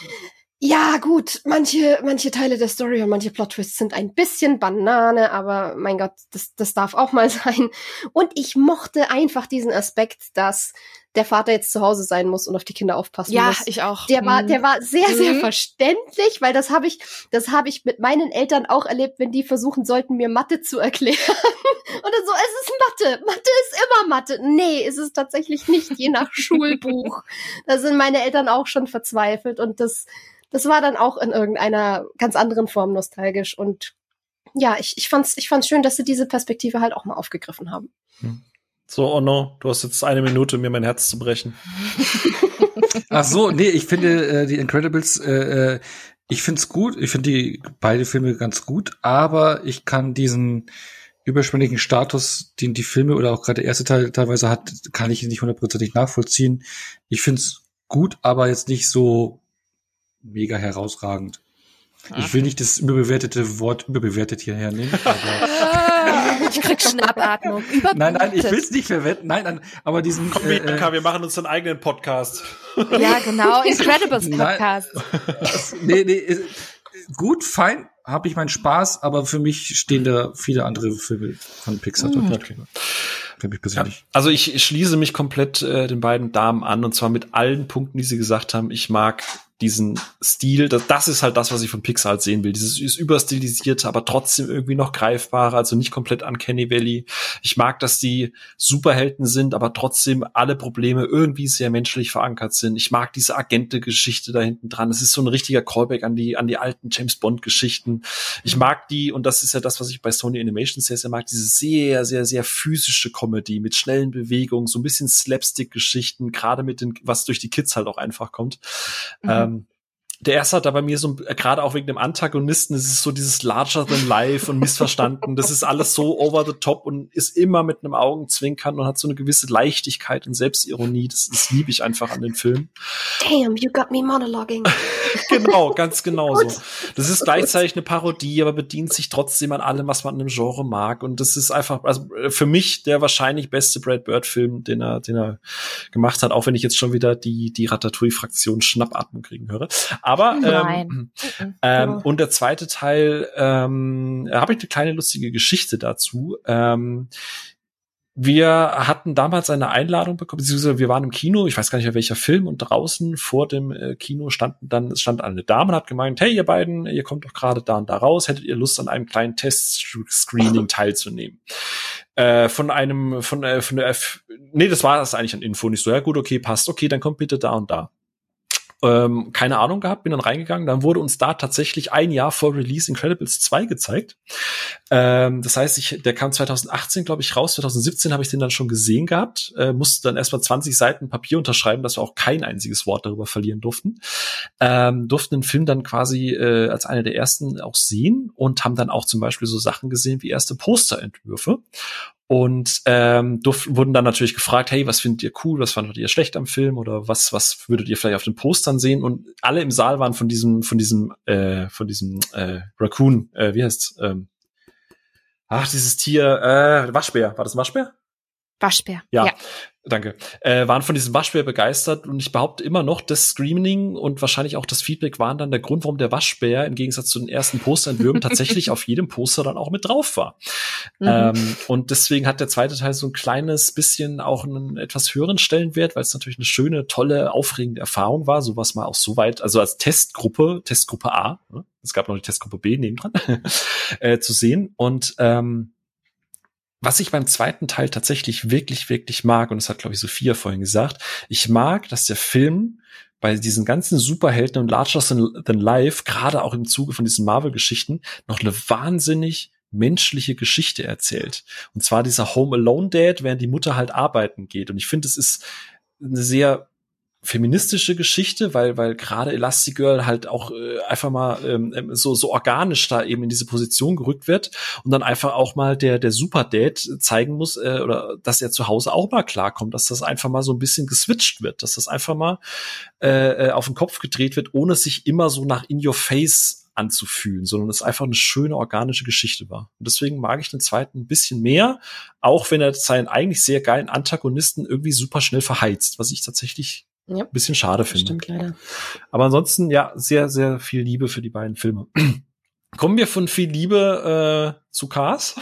ja, gut, manche Teile der Story und manche Plot-Twists sind ein bisschen Banane, aber mein Gott, das darf auch mal sein. Und ich mochte einfach diesen Aspekt, dass der Vater jetzt zu Hause sein muss und auf die Kinder aufpassen muss. Ja, ich auch. Der war sehr, sehr verständlich, weil das habe ich mit meinen Eltern auch erlebt, wenn die versuchen sollten, mir Mathe zu erklären. Und dann so, es ist Mathe. Mathe ist immer Mathe. Nee, es ist tatsächlich nicht, je nach Schulbuch. Da sind meine Eltern auch schon verzweifelt und das war dann auch in irgendeiner ganz anderen Form nostalgisch und ja, ich fand's schön, dass sie diese Perspektive halt auch mal aufgegriffen haben. Hm. So, Ono, du hast jetzt eine Minute, um mir mein Herz zu brechen. Ach so, nee, ich finde die Incredibles, ich find's gut, ich finde die beide Filme ganz gut, aber ich kann diesen überschwänglichen Status, den die Filme oder auch gerade der erste Teil teilweise hat, kann ich nicht hundertprozentig nachvollziehen. Ich find's gut, aber jetzt nicht so mega herausragend. Ach. Ich will nicht das überbewertete Wort überbewertet hierher nehmen, aber ich krieg Schnappatmung. Nein, ich will's nicht verwenden. Nein, aber diesen. Komm, wir machen uns einen eigenen Podcast. Ja, genau. Incredibles Podcast. Nee. Gut, fein, habe ich meinen Spaß, aber für mich stehen da viele andere Filme von Pixar. Okay. Ja, also ich schließe mich komplett den beiden Damen an und zwar mit allen Punkten, die sie gesagt haben. Ich mag diesen Stil, das ist halt das, was ich von Pixar halt sehen will. Dieses ist überstilisiert, aber trotzdem irgendwie noch greifbarer, also nicht komplett Uncanny Valley. Ich mag, dass die Superhelden sind, aber trotzdem alle Probleme irgendwie sehr menschlich verankert sind. Ich mag diese Agente-Geschichte da hinten dran. Es ist so ein richtiger Callback an die alten James-Bond-Geschichten. Ich mag die, und das ist ja das, was ich bei Sony Animation sehr, sehr mag, diese sehr, sehr, sehr physische Comedy mit schnellen Bewegungen, so ein bisschen Slapstick-Geschichten, gerade mit den, was durch die Kids halt auch einfach kommt. Mhm. Der erste hat da bei mir so, gerade auch wegen dem Antagonisten, es ist so dieses larger than life und missverstanden. Das ist alles so over the top und ist immer mit einem Augenzwinkern und hat so eine gewisse Leichtigkeit und Selbstironie. Das liebe ich einfach an den Film. Damn, you got me monologuing. Genau, ganz genau so. Das ist gleichzeitig eine Parodie, aber bedient sich trotzdem an allem, was man in dem Genre mag. Und das ist einfach, also für mich der wahrscheinlich beste Brad Bird-Film, den er gemacht hat, auch wenn ich jetzt schon wieder die Ratatouille-Fraktion Schnappatmung kriegen höre. Aber und der zweite Teil, habe ich eine kleine lustige Geschichte dazu. Wir hatten damals eine Einladung bekommen, beziehungsweise wir waren im Kino, ich weiß gar nicht mehr welcher Film, und draußen vor dem Kino stand eine Dame und hat gemeint, hey ihr beiden, ihr kommt doch gerade da und da raus, hättet ihr Lust an einem kleinen Test-Screening teilzunehmen? Das war das eigentlich an Info, nicht so, ja gut, okay, passt, okay, dann kommt bitte da und da. Keine Ahnung gehabt, bin dann reingegangen, dann wurde uns da tatsächlich ein Jahr vor Release Incredibles 2 gezeigt. Das heißt, der kam 2018, glaube ich, raus, 2017 habe ich den dann schon gesehen gehabt, musste dann erstmal 20 Seiten Papier unterschreiben, dass wir auch kein einziges Wort darüber verlieren durften. Durften den Film dann quasi als einer der ersten auch sehen und haben dann auch zum Beispiel so Sachen gesehen wie erste Posterentwürfe. Und wurden dann natürlich gefragt, hey, was findet ihr cool, was fandet ihr schlecht am Film oder was würdet ihr vielleicht auf den Postern sehen? Und alle im Saal waren von diesem Raccoon, wie heißt's? Dieses Tier, Waschbär, war das ein Waschbär? Waschbär, ja. Danke. Waren von diesem Waschbär begeistert, und ich behaupte immer noch, das Screening und wahrscheinlich auch das Feedback waren dann der Grund, warum der Waschbär im Gegensatz zu den ersten Posterentwürfen tatsächlich auf jedem Poster dann auch mit drauf war. Mhm. Und deswegen hat der zweite Teil so ein kleines bisschen auch einen etwas höheren Stellenwert, weil es natürlich eine schöne, tolle, aufregende Erfahrung war, sowas mal auch so weit, also als Testgruppe A, ne? Es gab noch die Testgruppe B nebendran, zu sehen. Und was ich beim zweiten Teil tatsächlich wirklich, wirklich mag, und das hat, glaube ich, Sophia vorhin gesagt, ich mag, dass der Film bei diesen ganzen Superhelden und Larger than Life, gerade auch im Zuge von diesen Marvel-Geschichten, noch eine wahnsinnig menschliche Geschichte erzählt. Und zwar dieser Home-Alone-Dad, während die Mutter halt arbeiten geht. Und ich finde, es ist eine sehr feministische Geschichte, weil gerade Elastigirl halt auch einfach mal so organisch da eben in diese Position gerückt wird und dann einfach auch mal der Superdad zeigen muss, oder dass er zu Hause auch mal klarkommt, dass das einfach mal so ein bisschen geswitcht wird, dass das einfach mal auf den Kopf gedreht wird, ohne sich immer so nach in your face anzufühlen, sondern es einfach eine schöne organische Geschichte war. Und deswegen mag ich den zweiten ein bisschen mehr, auch wenn er seinen eigentlich sehr geilen Antagonisten irgendwie super schnell verheizt, was ich tatsächlich ja, ein bisschen schade finde. Stimmt, leider. Aber ansonsten, ja, sehr, sehr viel Liebe für die beiden Filme. Kommen wir von viel Liebe zu Cars?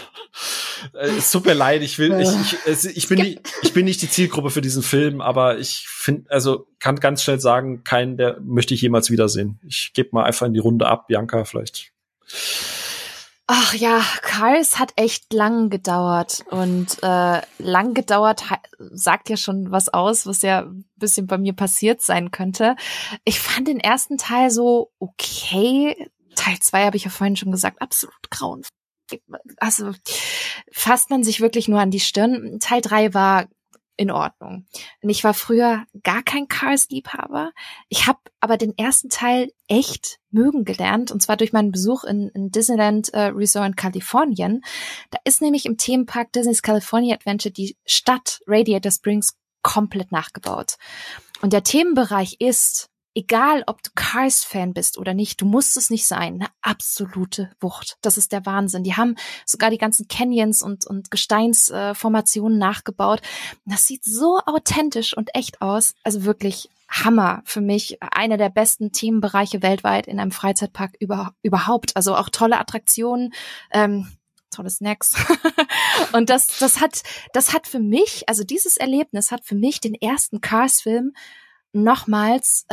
Es tut mir leid, ich bin nicht die Zielgruppe für diesen Film, aber ich finde, also kann ganz schnell sagen, keinen, der möchte ich jemals wiedersehen. Ich gebe mal einfach in die Runde ab, Bianca vielleicht. Ach ja, Cars hat echt lang gedauert, und lang gedauert sagt ja schon was aus, was ja ein bisschen bei mir passiert sein könnte. Ich fand den ersten Teil so okay, Teil 2 habe ich ja vorhin schon gesagt, absolut grauenvoll. Also fasst man sich wirklich nur an die Stirn. Teil 3 war in Ordnung. Und ich war früher gar kein Cars-Liebhaber. Ich habe aber den ersten Teil echt mögen gelernt, und zwar durch meinen Besuch in Disneyland Resort in Kalifornien. Da ist nämlich im Themenpark Disney's California Adventure die Stadt Radiator Springs komplett nachgebaut. Und der Themenbereich ist, egal ob du Cars-Fan bist oder nicht, du musst es nicht sein, eine absolute Wucht. Das ist der Wahnsinn. Die haben sogar die ganzen Canyons und Gesteinsformationen nachgebaut. Das sieht so authentisch und echt aus. Also wirklich Hammer für mich. Einer der besten Themenbereiche weltweit in einem Freizeitpark überhaupt. Also auch tolle Attraktionen, tolle Snacks. Und das hat für mich, also dieses Erlebnis hat für mich den ersten Cars-Film nochmals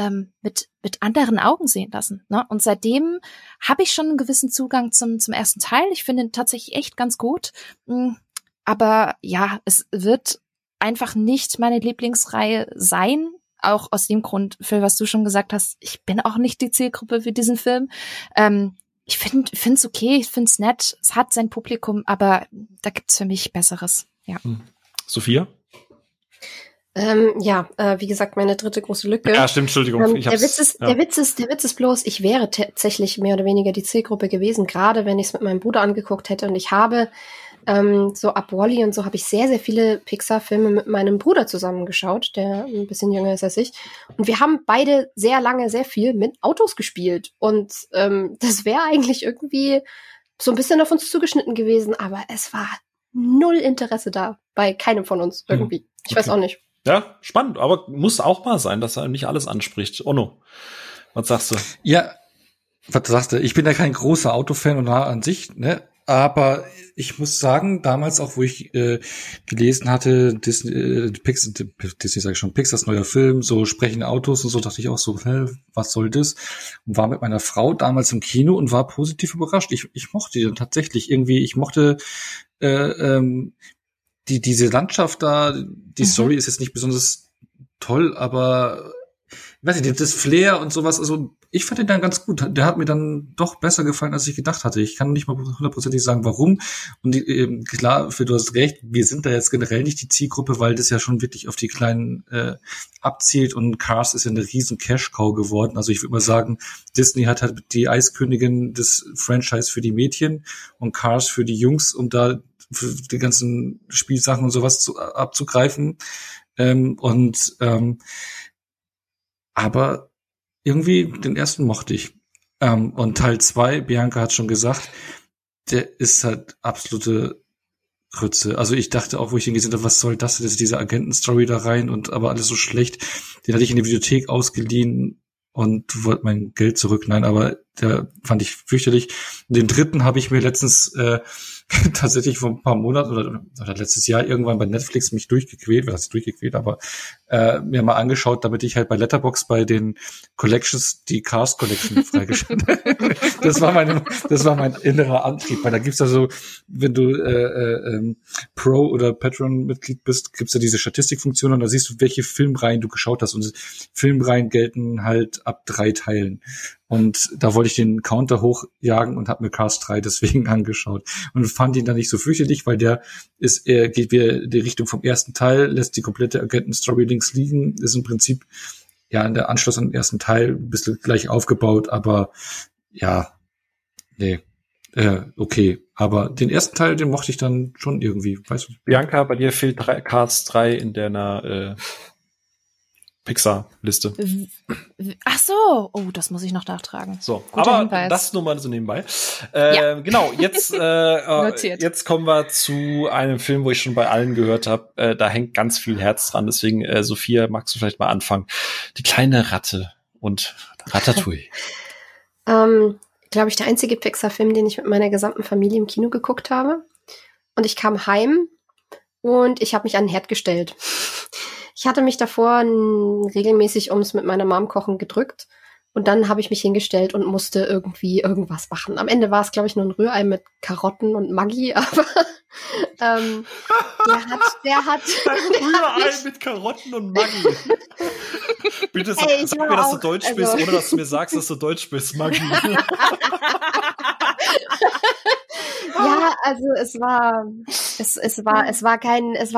mit anderen Augen sehen lassen. Ne? Und seitdem habe ich schon einen gewissen Zugang zum ersten Teil. Ich finde ihn tatsächlich echt ganz gut. Aber ja, es wird einfach nicht meine Lieblingsreihe sein. Auch aus dem Grund, Phil, was du schon gesagt hast, ich bin auch nicht die Zielgruppe für diesen Film. Ich finde es okay, ich finde es nett. Es hat sein Publikum, aber da gibt's für mich Besseres. Ja. Sophia? Wie gesagt, meine dritte große Lücke. Ja, stimmt, Entschuldigung. Der Witz ist bloß, ich wäre tatsächlich mehr oder weniger die Zielgruppe gewesen, gerade wenn ich es mit meinem Bruder angeguckt hätte. Und ich habe so ab Wall-E und so habe ich sehr, sehr viele Pixar-Filme mit meinem Bruder zusammengeschaut, der ein bisschen jünger ist als ich. Und wir haben beide sehr lange, sehr viel mit Autos gespielt. Und das wäre eigentlich irgendwie so ein bisschen auf uns zugeschnitten gewesen, aber es war null Interesse da bei keinem von uns irgendwie. Ich weiß auch nicht. Ja, spannend, aber muss auch mal sein, dass er nicht alles anspricht. Onno, was sagst du? Ja, was sagst du? Ich bin ja kein großer Autofan und an sich, ne? Aber ich muss sagen, damals auch, wo ich gelesen hatte, Pixars neuer Film, so sprechende Autos und so, dachte ich auch so, was soll das? Und war mit meiner Frau damals im Kino und war positiv überrascht. Ich mochte den tatsächlich irgendwie, diese Landschaft da, die Story ist jetzt nicht besonders toll, aber ich weiß nicht, das Flair und sowas, also ich fand den dann ganz gut. Der hat mir dann doch besser gefallen, als ich gedacht hatte. Ich kann nicht mal hundertprozentig sagen, warum. Und klar, Phil, du hast recht, wir sind da jetzt generell nicht die Zielgruppe, weil das ja schon wirklich auf die Kleinen abzielt. Und Cars ist ja eine riesen Cash-Cow geworden. Also ich würde mal sagen, Disney hat halt die Eiskönigin des Franchise für die Mädchen und Cars für die Jungs, um da für die ganzen Spielsachen und sowas abzugreifen. Aber irgendwie den ersten mochte ich. Und Teil 2, Bianca hat schon gesagt, der ist halt absolute Grütze. Also ich dachte auch, wo ich ihn gesehen habe, was soll das denn, diese Agentenstory da rein und aber alles so schlecht. Den hatte ich in die Bibliothek ausgeliehen und wollte mein Geld zurück. Nein, aber der fand ich fürchterlich. Den dritten habe ich mir letztens tatsächlich vor ein paar Monaten oder letztes Jahr irgendwann bei Netflix mich mir mal angeschaut, damit ich halt bei Letterboxd bei den Collections die Cars Collection freigeschaltet habe. Das war mein innerer Antrieb, weil da gibt's ja so, wenn du Pro oder Patreon-Mitglied bist, gibt's ja diese Statistikfunktion und da siehst du, welche Filmreihen du geschaut hast und Filmreihen gelten halt ab 3 Teilen. Und da wollte ich den Counter hochjagen und habe mir Cars 3 deswegen angeschaut und fand ihn dann nicht so fürchterlich, weil er geht wieder in die Richtung vom ersten Teil, lässt die komplette Agentenstory links liegen, ist im Prinzip ja in der Anschluss an den ersten Teil ein bisschen gleich aufgebaut, aber ja, okay. Aber den ersten Teil, den mochte ich dann schon irgendwie. Weißt du? Bianca, bei dir fehlt Cars 3 in deiner Pixar-Liste. Ach so, das muss ich noch nachtragen. So, guter Hinweis. Das nur mal so nebenbei. Genau, jetzt kommen wir zu einem Film, wo ich schon bei allen gehört habe, da hängt ganz viel Herz dran. Deswegen, Sophia, magst du vielleicht mal anfangen? Die kleine Ratte und Ratatouille. Glaube ich, der einzige Pixar-Film, den ich mit meiner gesamten Familie im Kino geguckt habe. Und ich kam heim und ich habe mich an den Herd gestellt. Ich hatte mich davor regelmäßig ums mit meiner Mom kochen gedrückt und dann habe ich mich hingestellt und musste irgendwie irgendwas machen. Am Ende war es, glaube ich, nur ein Rührei mit Karotten und Maggi, aber Rührei mit Karotten und Maggi. Bitte sag mir, dass du deutsch bist, ohne dass du mir sagst, dass du deutsch bist, Maggi. Ja, also es war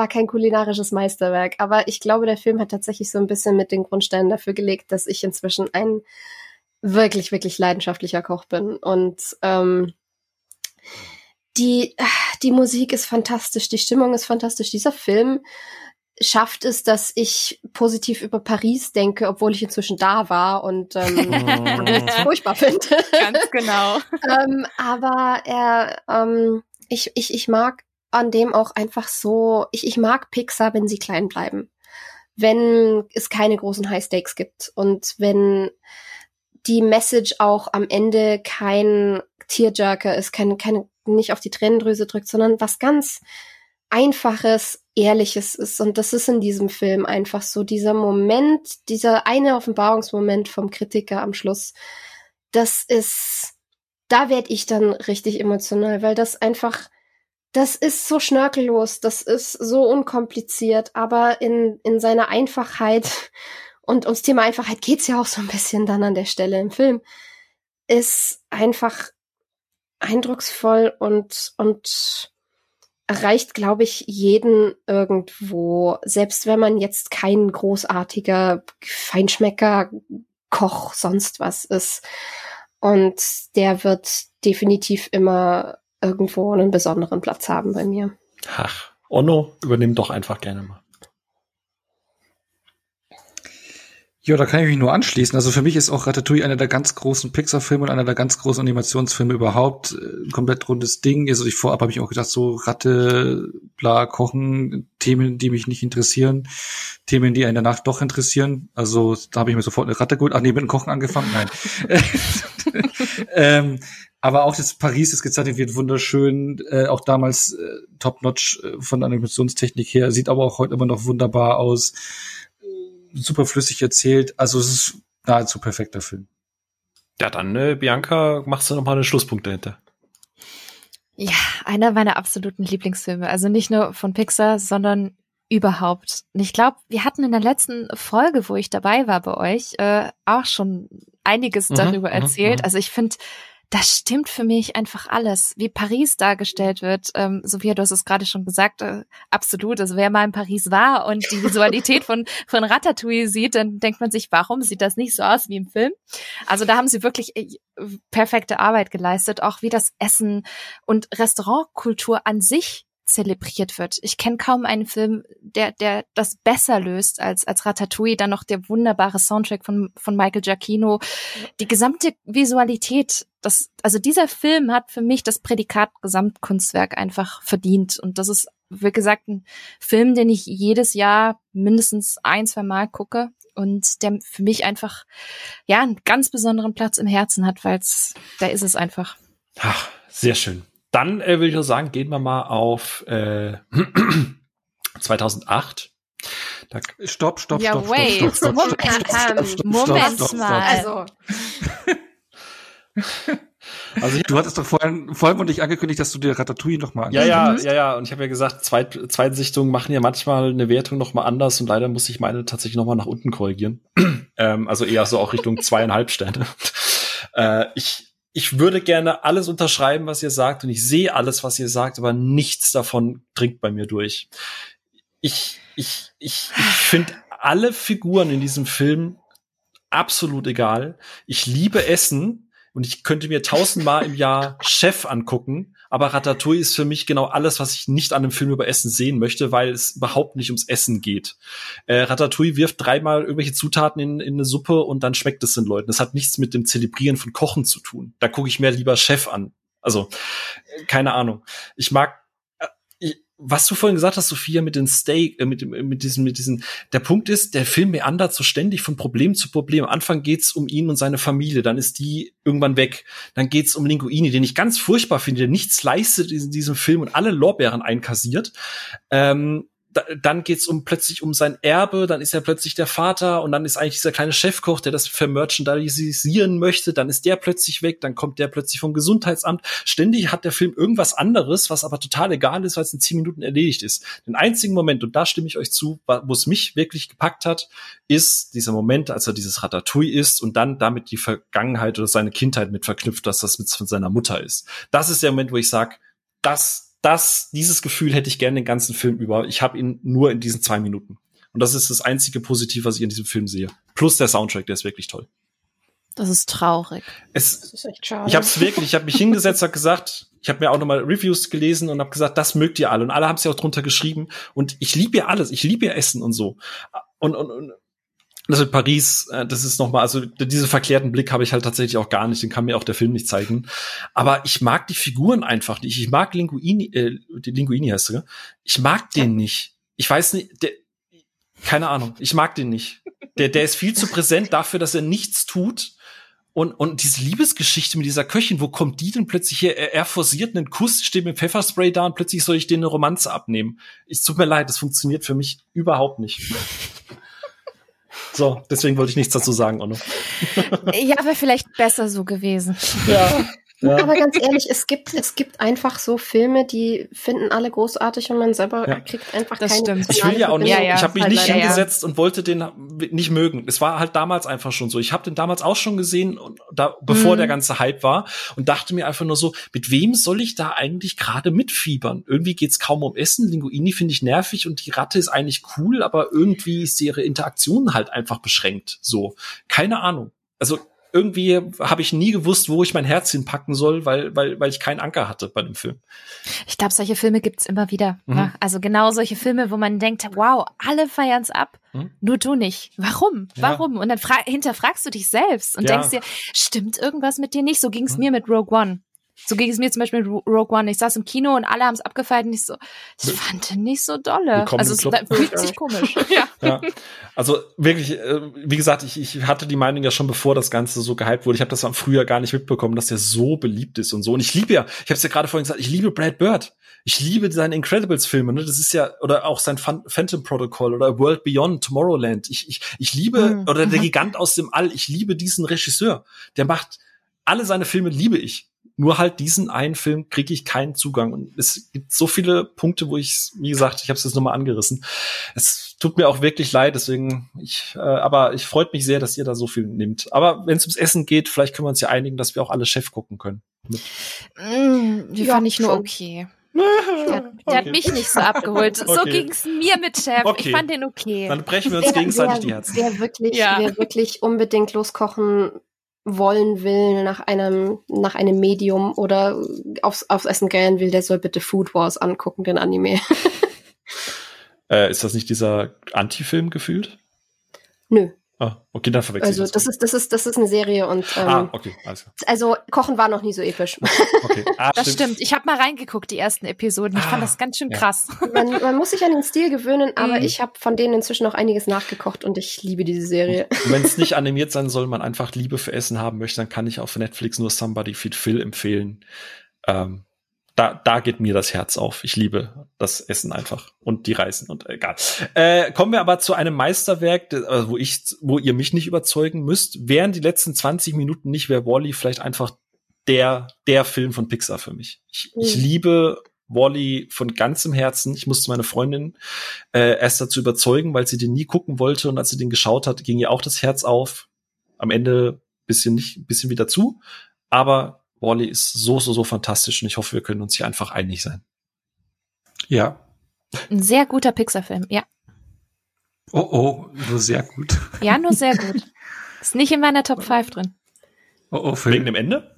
kein kulinarisches Meisterwerk, aber ich glaube, der Film hat tatsächlich so ein bisschen mit den Grundsteinen dafür gelegt, dass ich inzwischen ein wirklich, wirklich leidenschaftlicher Koch bin. Und die Musik ist fantastisch, die Stimmung ist fantastisch. Dieser Film schafft es, dass ich positiv über Paris denke, obwohl ich inzwischen da war und es furchtbar finde. Ganz genau. Ich mag an dem auch einfach so, ich mag Pixar, wenn sie klein bleiben. Wenn es keine großen High-Stakes gibt und wenn die Message auch am Ende kein Tearjerker ist, nicht auf die Tränendrüse drückt, sondern was ganz Einfaches, Ehrliches ist. Und das ist in diesem Film einfach so dieser Moment, dieser eine Offenbarungsmoment vom Kritiker am Schluss. Da werde ich dann richtig emotional, weil das ist so schnörkellos, das ist so unkompliziert, aber in seiner Einfachheit und ums Thema Einfachheit geht's ja auch so ein bisschen dann an der Stelle im Film, ist einfach eindrucksvoll und erreicht, glaube ich, jeden irgendwo, selbst wenn man jetzt kein großartiger Feinschmecker, Koch, sonst was ist. Und der wird definitiv immer irgendwo einen besonderen Platz haben bei mir. Ach, Onno übernimmt doch einfach gerne mal. Ja, da kann ich mich nur anschließen. Also für mich ist auch Ratatouille einer der ganz großen Pixar-Filme und einer der ganz großen Animationsfilme überhaupt. Ein komplett rundes Ding. Also vorab habe ich auch gedacht, so Ratte, bla, Kochen, Themen, die mich nicht interessieren, Themen, die einen danach doch interessieren. Also da habe ich mir sofort eine Ratte geholt. Ach nee, mit dem Kochen angefangen? Nein. Aber auch das Paris, das gezeichnet wird, wunderschön, auch damals top-notch von der Animationstechnik her, sieht aber auch heute immer noch wunderbar aus, super flüssig erzählt, also es ist nahezu perfekter Film. Ja, dann, Bianca, machst du nochmal einen Schlusspunkt dahinter. Ja, einer meiner absoluten Lieblingsfilme, also nicht nur von Pixar, sondern überhaupt. Und ich glaube, wir hatten in der letzten Folge, wo ich dabei war bei euch, auch schon einiges darüber erzählt. Also ich finde, das stimmt für mich einfach alles, wie Paris dargestellt wird. Sophia, du hast es gerade schon gesagt, absolut. Also wer mal in Paris war und die Visualität von Ratatouille sieht, dann denkt man sich, warum sieht das nicht so aus wie im Film? Also da haben sie wirklich perfekte Arbeit geleistet, auch wie das Essen und Restaurantkultur an sich zelebriert wird. Ich kenne kaum einen Film, der das besser löst als Ratatouille, dann noch der wunderbare Soundtrack von Michael Giacchino, die gesamte Visualität, also dieser Film hat für mich das Prädikat Gesamtkunstwerk einfach verdient und das ist, wie gesagt, ein Film, den ich jedes Jahr mindestens 1-2 Mal gucke und der für mich einfach ja einen ganz besonderen Platz im Herzen hat, weil da ist es einfach. Ach, sehr schön. Dann würde ich auch sagen, gehen wir mal auf 2008. Stopp, Moment mal. Also du hattest doch vollmundig angekündigt, dass du dir Ratatouille nochmal angeschaut hast. Ja. Und ich habe ja gesagt, Zweitsichtungen machen ja manchmal eine Wertung nochmal anders und leider muss ich meine tatsächlich nochmal nach unten korrigieren. Also eher so auch Richtung 2,5 Sterne. Ich würde gerne alles unterschreiben, was ihr sagt, und ich sehe alles, was ihr sagt, aber nichts davon dringt bei mir durch. Ich finde alle Figuren in diesem Film absolut egal. Ich liebe Essen und ich könnte mir 1000-mal im Jahr Chef angucken, aber Ratatouille ist für mich genau alles, was ich nicht an einem Film über Essen sehen möchte, weil es überhaupt nicht ums Essen geht. Ratatouille wirft 3-mal irgendwelche Zutaten in eine Suppe und dann schmeckt es den Leuten. Das hat nichts mit dem Zelebrieren von Kochen zu tun. Da gucke ich mir lieber Chef an. Also, keine Ahnung. Ich mag, was du vorhin gesagt hast, Sophia, mit den Steak, mit diesen, der Punkt ist, der Film meandert so ständig von Problem zu Problem. Am Anfang geht's um ihn und seine Familie, dann ist die irgendwann weg. Dann geht's um Linguini, den ich ganz furchtbar finde, der nichts leistet in diesem Film und alle Lorbeeren einkassiert. Dann geht's plötzlich um sein Erbe, dann ist er plötzlich der Vater und dann ist eigentlich dieser kleine Chefkoch, der das vermerchandisieren möchte, dann ist der plötzlich weg, dann kommt der plötzlich vom Gesundheitsamt. Ständig hat der Film irgendwas anderes, was aber total egal ist, weil es in 10 Minuten erledigt ist. Den einzigen Moment, und da stimme ich euch zu, wo es mich wirklich gepackt hat, ist dieser Moment, als er dieses Ratatouille isst und dann damit die Vergangenheit oder seine Kindheit mit verknüpft, dass das mit von seiner Mutter ist. Das ist der Moment, wo ich sage, dieses Gefühl hätte ich gerne den ganzen Film über. Ich habe ihn nur in diesen 2 Minuten. Und das ist das einzige Positive, was ich in diesem Film sehe. Plus der Soundtrack, der ist wirklich toll. Das ist traurig. Das ist echt schade. Ich habe mich hingesetzt, habe gesagt, ich habe mir auch nochmal Reviews gelesen und habe gesagt, das mögt ihr alle. Und alle haben es ja auch drunter geschrieben. Und ich liebe ja alles. Ich liebe ja Essen und so. Und das mit Paris, das ist nochmal, also diesen verklärten Blick habe ich halt tatsächlich auch gar nicht, den kann mir auch der Film nicht zeigen. Aber ich mag die Figuren einfach nicht. Ich mag Linguini heißt er. Ich mag den nicht. Ich weiß nicht, keine Ahnung, ich mag den nicht. Der ist viel zu präsent dafür, dass er nichts tut. Und diese Liebesgeschichte mit dieser Köchin, wo kommt die denn plötzlich her? Er forciert einen Kuss, steht mit Pfefferspray da und plötzlich soll ich denen eine Romanze abnehmen. Es tut mir leid, das funktioniert für mich überhaupt nicht. So, deswegen wollte ich nichts dazu sagen, Onno. Ja, wäre vielleicht besser so gewesen. Ja. Ja. Aber ganz ehrlich, es gibt einfach so Filme, die finden alle großartig und man selber kriegt einfach das keine. Stimmt. Ich will ja auch nicht, ich habe mich halt nicht hingesetzt und wollte den nicht mögen. Es war halt damals einfach schon so. Ich habe den damals auch schon gesehen, und da, bevor der ganze Hype war, und dachte mir einfach nur so, mit wem soll ich da eigentlich gerade mitfiebern? Irgendwie geht's kaum um Essen, Linguini finde ich nervig und die Ratte ist eigentlich cool, aber irgendwie ist ihre Interaktion halt einfach beschränkt. So, keine Ahnung. Also irgendwie habe ich nie gewusst, wo ich mein Herz hinpacken soll, weil ich keinen Anker hatte bei dem Film. Ich glaube, solche Filme gibt's immer wieder. Mhm. Ne? Also genau solche Filme, wo man denkt, wow, alle feiern's ab, nur du nicht. Warum? Ja. Warum? Und dann hinterfragst du dich selbst und denkst dir, stimmt irgendwas mit dir nicht? So ging's mir mit Rogue One. So ging es mir zum Beispiel mit Rogue One. Ich saß im Kino und alle haben es abgefeiert und ich so, ich fand den nicht so dolle. Also es fühlt sich komisch. Ja. Also wirklich, wie gesagt, ich hatte die Meinung ja schon, bevor das Ganze so gehypt wurde. Ich habe das am Frühjahr gar nicht mitbekommen, dass der so beliebt ist und so. Und ich liebe ich habe es ja gerade vorhin gesagt, ich liebe Brad Bird. Ich liebe seine Incredibles-Filme, ne? Das ist ja, oder auch sein Phantom Protocol oder World Beyond, Tomorrowland. Ich liebe, oder der Gigant aus dem All, ich liebe diesen Regisseur. Der macht alle seine Filme, liebe ich. Nur halt diesen einen Film kriege ich keinen Zugang. Und es gibt so viele Punkte, wo ich, wie gesagt, ich habe es jetzt nochmal angerissen. Es tut mir auch wirklich leid, deswegen, aber ich freut mich sehr, dass ihr da so viel nehmt. Aber wenn es ums Essen geht, vielleicht können wir uns ja einigen, dass wir auch alle Chef gucken können. Die fand ich nur schon okay. Der hat mich nicht so abgeholt. So ging's mir mit Chef. Okay. Ich fand den okay. Dann brechen wir uns gegenseitig die Herzen. Wer wirklich unbedingt loskochen wollen will nach einem Medium oder aufs Essen geilen will, der soll bitte Food Wars angucken, den Anime. Ist das nicht dieser Anti-Film gefühlt? Nö. Ah, okay, dann verwechsel ich das. Also das ist eine Serie und okay, alles klar. Also Kochen war noch nie so episch. Okay. Ah, das stimmt. Ich habe mal reingeguckt, die ersten Episoden. Ich fand das ganz schön krass. Man muss sich an den Stil gewöhnen, aber ich habe von denen inzwischen auch einiges nachgekocht und ich liebe diese Serie. Wenn es nicht animiert sein soll, man einfach Liebe für Essen haben möchte, dann kann ich auf Netflix nur Somebody Feed Phil empfehlen. Da geht mir das Herz auf. Ich liebe das Essen einfach und die Reisen und egal. Kommen wir aber zu einem Meisterwerk, wo ihr mich nicht überzeugen müsst. Wären die letzten 20 Minuten nicht, wäre Wall-E vielleicht einfach der Film von Pixar für mich. Ich liebe Wall-E von ganzem Herzen. Ich musste meine Freundin erst dazu überzeugen, weil sie den nie gucken wollte. Und als sie den geschaut hat, ging ihr auch das Herz auf. Am Ende bisschen wieder zu. Aber Wall-E ist so, so, so fantastisch und ich hoffe, wir können uns hier einfach einig sein. Ja. Ein sehr guter Pixar-Film, ja. Oh, nur sehr gut. Ja, nur sehr gut. Ist nicht in meiner Top 5 drin. Oh, wegen dem Ende?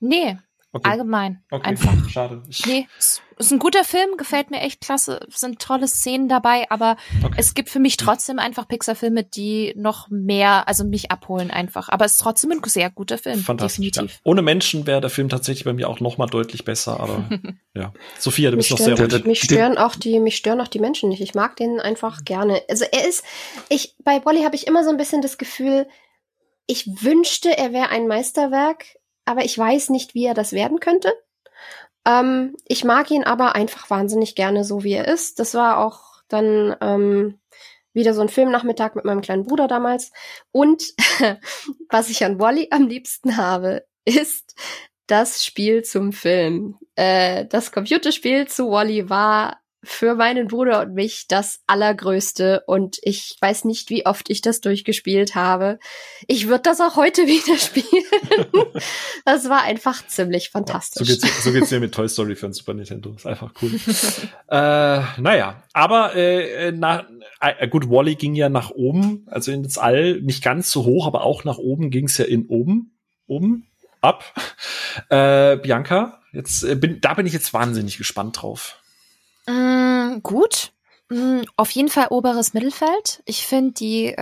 Nee, allgemein. Okay. Einfach. Schade. Nee, ist ein guter Film, gefällt mir echt klasse, sind tolle Szenen dabei, aber es gibt für mich trotzdem einfach Pixar-Filme, die noch mehr, also mich abholen einfach. Aber es ist trotzdem ein sehr guter Film, definitiv. Ja. Ohne Menschen wäre der Film tatsächlich bei mir auch noch mal deutlich besser, aber ja. Sophia, du bist noch sehr ruhig. Mich stören auch die Menschen nicht. Ich mag den einfach gerne. Also bei Wall-E habe ich immer so ein bisschen das Gefühl, ich wünschte, er wäre ein Meisterwerk, aber ich weiß nicht, wie er das werden könnte. Ich mag ihn aber einfach wahnsinnig gerne, so wie er ist. Das war auch dann wieder so ein Filmnachmittag mit meinem kleinen Bruder damals. Und was ich an Wall-E am liebsten habe, ist das Spiel zum Film. Das Computerspiel zu Wall-E war für meinen Bruder und mich das Allergrößte und ich weiß nicht, wie oft ich das durchgespielt habe. Ich würde das auch heute wieder spielen. Das war einfach ziemlich fantastisch. Ja, so geht's mir mit Toy Story für ein Super Nintendo. Ist einfach cool. Gut, Wall-E ging ja nach oben, also ins All, nicht ganz so hoch, aber auch nach oben ging's ja in oben, ab. Bianca, da bin ich jetzt wahnsinnig gespannt drauf. Gut. Auf jeden Fall oberes Mittelfeld. Ich finde die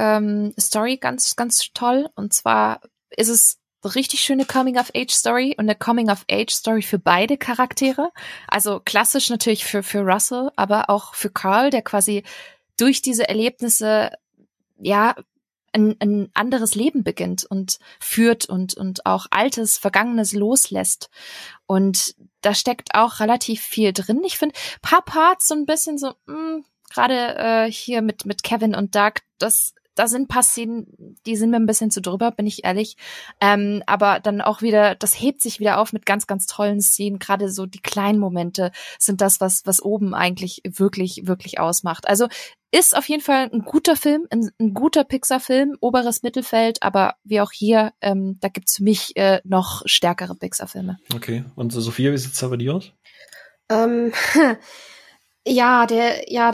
Story ganz, ganz toll. Und zwar ist es eine richtig schöne Coming-of-Age-Story und eine Coming-of-Age-Story für beide Charaktere. Also klassisch natürlich für Russell, aber auch für Carl, der quasi durch diese Erlebnisse ein anderes Leben beginnt und führt und auch Altes, Vergangenes loslässt. Und da steckt auch relativ viel drin. Ich finde, ein paar Parts so ein bisschen so, gerade hier mit Kevin und Doug, da sind ein paar Szenen, die sind mir ein bisschen zu drüber, bin ich ehrlich. Aber dann auch wieder, das hebt sich wieder auf mit ganz, ganz tollen Szenen. Gerade so die kleinen Momente sind das, was oben eigentlich wirklich, wirklich ausmacht. Also ist auf jeden Fall ein guter Film, ein guter Pixar-Film, oberes Mittelfeld. Aber wie auch hier, da gibt's für mich noch stärkere Pixar-Filme. Okay, und Sophia, wie sieht's da bei dir aus? Da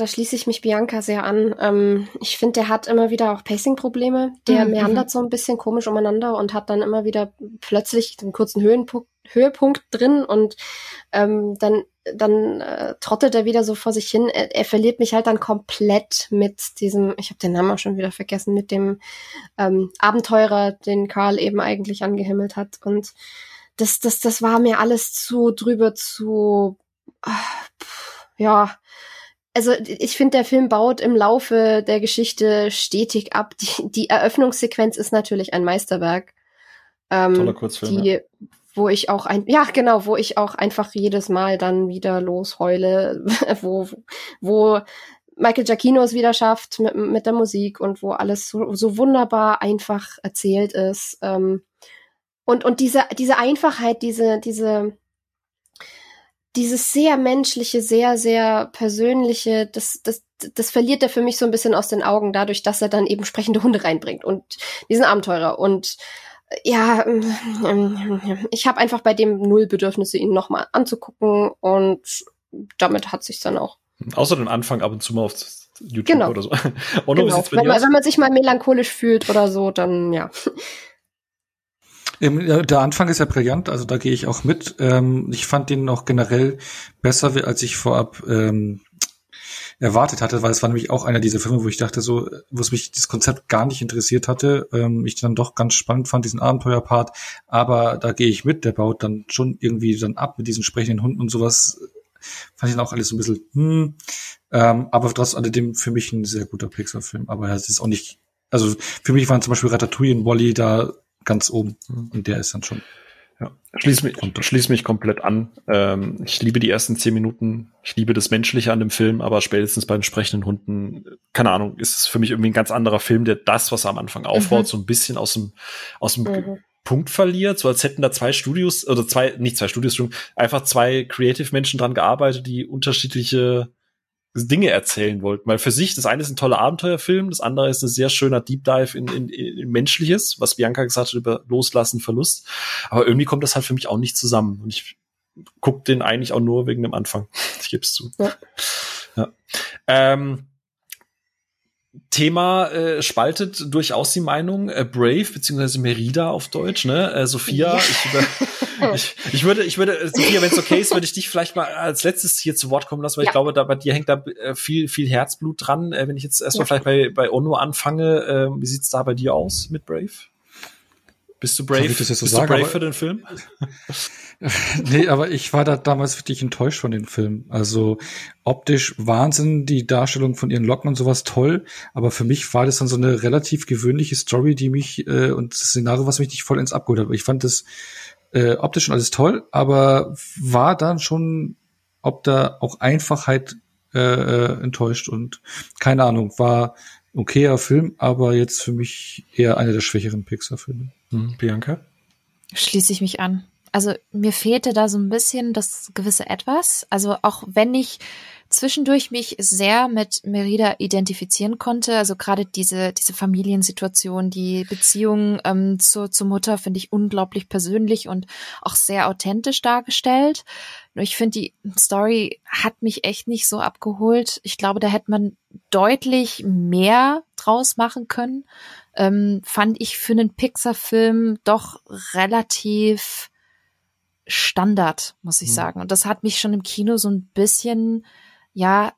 schließe ich mich Bianca sehr an. Ich finde, der hat immer wieder auch Pacing-Probleme. Der meandert so ein bisschen komisch umeinander und hat dann immer wieder plötzlich einen kurzen Höhepunkt drin und dann trottet er wieder so vor sich hin. Er verliert mich halt dann komplett mit diesem, ich habe den Namen auch schon wieder vergessen, mit dem Abenteurer, den Carl eben eigentlich angehimmelt hat. Und das war mir alles zu drüber, zu... Ja, also ich finde, der Film baut im Laufe der Geschichte stetig ab. Die Eröffnungssequenz ist natürlich ein Meisterwerk. Toller Kurzfilm, ja. Wo ich auch einfach jedes Mal dann wieder losheule, wo Michael Giacchino es wieder schafft mit der Musik und wo alles so wunderbar einfach erzählt ist. Und diese Einfachheit, dieses sehr menschliche, sehr, sehr persönliche, das verliert er für mich so ein bisschen aus den Augen, dadurch, dass er dann eben sprechende Hunde reinbringt und diesen Abenteurer. Und ja, ich habe einfach bei dem null Bedürfnisse, ihn nochmal anzugucken, und damit hat sich's dann auch. Außer den Anfang ab und zu mal auf YouTube oder so. Genau. Wenn man sich mal melancholisch fühlt oder so, dann ja. Der Anfang ist ja brillant, also da gehe ich auch mit. Ich fand den auch generell besser, als ich vorab erwartet hatte, weil es war nämlich auch einer dieser Filme, wo ich dachte so, wo es mich das Konzept gar nicht interessiert hatte. Ich dann doch ganz spannend fand, diesen Abenteuerpart, aber da gehe ich mit, der baut dann schon irgendwie dann ab mit diesen sprechenden Hunden und sowas. Fand ich dann auch alles so ein bisschen, aber trotz alledem für mich ein sehr guter Pixar-Film. Aber es ist auch nicht, also für mich waren zum Beispiel Ratatouille und Wall-E da ganz oben. Und der ist dann schon. Ja. Schließ mich komplett an. Ich liebe die ersten 10 Minuten. Ich liebe das Menschliche an dem Film, aber spätestens beim sprechenden Hunden, keine Ahnung, ist es für mich irgendwie ein ganz anderer Film, der das, was er am Anfang aufbaut, so ein bisschen aus dem Punkt verliert, so als hätten da zwei Creative-Menschen dran gearbeitet, die unterschiedliche Dinge erzählen wollten, weil für sich das eine ist ein toller Abenteuerfilm, das andere ist ein sehr schöner Deep Dive in Menschliches, was Bianca gesagt hat über Loslassen, Verlust, aber irgendwie kommt das halt für mich auch nicht zusammen und ich guck den eigentlich auch nur wegen dem Anfang, ich gebe es zu. Ja. Thema spaltet durchaus die Meinung, Brave, beziehungsweise Merida auf Deutsch, ne? Sophia, ja. Ich würde, Sophia, wenn es okay ist, würde ich dich vielleicht mal als letztes hier zu Wort kommen lassen, weil ich glaube, da bei dir hängt da viel, viel Herzblut dran. Wenn ich jetzt erstmal vielleicht bei Onno anfange, wie sieht's da bei dir aus mit Brave? Bist du brave? Für den Film? Nee, aber ich war da damals wirklich enttäuscht von dem Film. Also optisch Wahnsinn, die Darstellung von ihren Locken und sowas toll, aber für mich war das dann so eine relativ gewöhnliche Story, die mich und das Szenario, was mich nicht vollends abgeholt hat. Ich fand das optisch schon alles toll, aber war dann schon, ob da auch Einfachheit enttäuscht und keine Ahnung, war okayer Film, aber jetzt für mich eher einer der schwächeren Pixar-Filme. Bianca? Schließe ich mich an. Also mir fehlte da so ein bisschen das gewisse Etwas. Also auch wenn ich zwischendurch mich sehr mit Merida identifizieren konnte, also gerade diese Familiensituation, die Beziehung zur Mutter finde ich unglaublich persönlich und auch sehr authentisch dargestellt. Nur ich finde, die Story hat mich echt nicht so abgeholt. Ich glaube, da hätte man deutlich mehr draus machen können. Fand ich für einen Pixar-Film doch relativ Standard, muss ich sagen. Und das hat mich schon im Kino so ein bisschen, ja,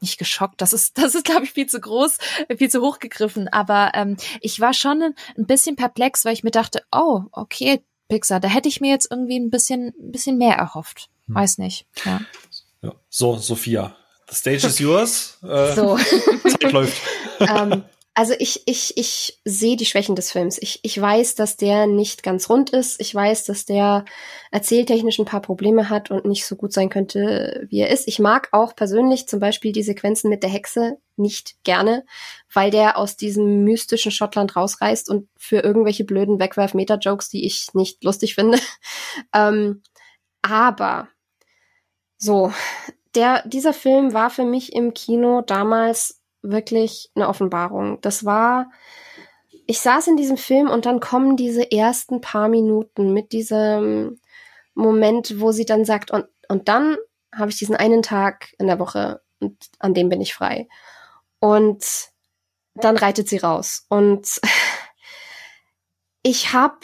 nicht geschockt. Das ist, glaube ich, viel zu groß, viel zu hoch gegriffen. Aber ich war schon ein bisschen perplex, weil ich mir dachte, oh, okay, Pixar, da hätte ich mir jetzt irgendwie ein bisschen mehr erhofft. Weiß nicht. Ja. So, Sophia, the stage is yours. Zeit läuft. Also ich sehe die Schwächen des Films. Ich weiß, dass der nicht ganz rund ist. Ich weiß, dass der erzähltechnisch ein paar Probleme hat und nicht so gut sein könnte, wie er ist. Ich mag auch persönlich zum Beispiel die Sequenzen mit der Hexe nicht gerne, weil der aus diesem mystischen Schottland rausreißt und für irgendwelche blöden Wegwerf-Meta-Jokes, die ich nicht lustig finde. Aber so, dieser Film war für mich im Kino damals wirklich eine Offenbarung. Das war, ich saß in diesem Film und dann kommen diese ersten paar Minuten mit diesem Moment, wo sie dann sagt, und dann habe ich diesen einen Tag in der Woche und an dem bin ich frei. Und dann reitet sie raus. Und ich habe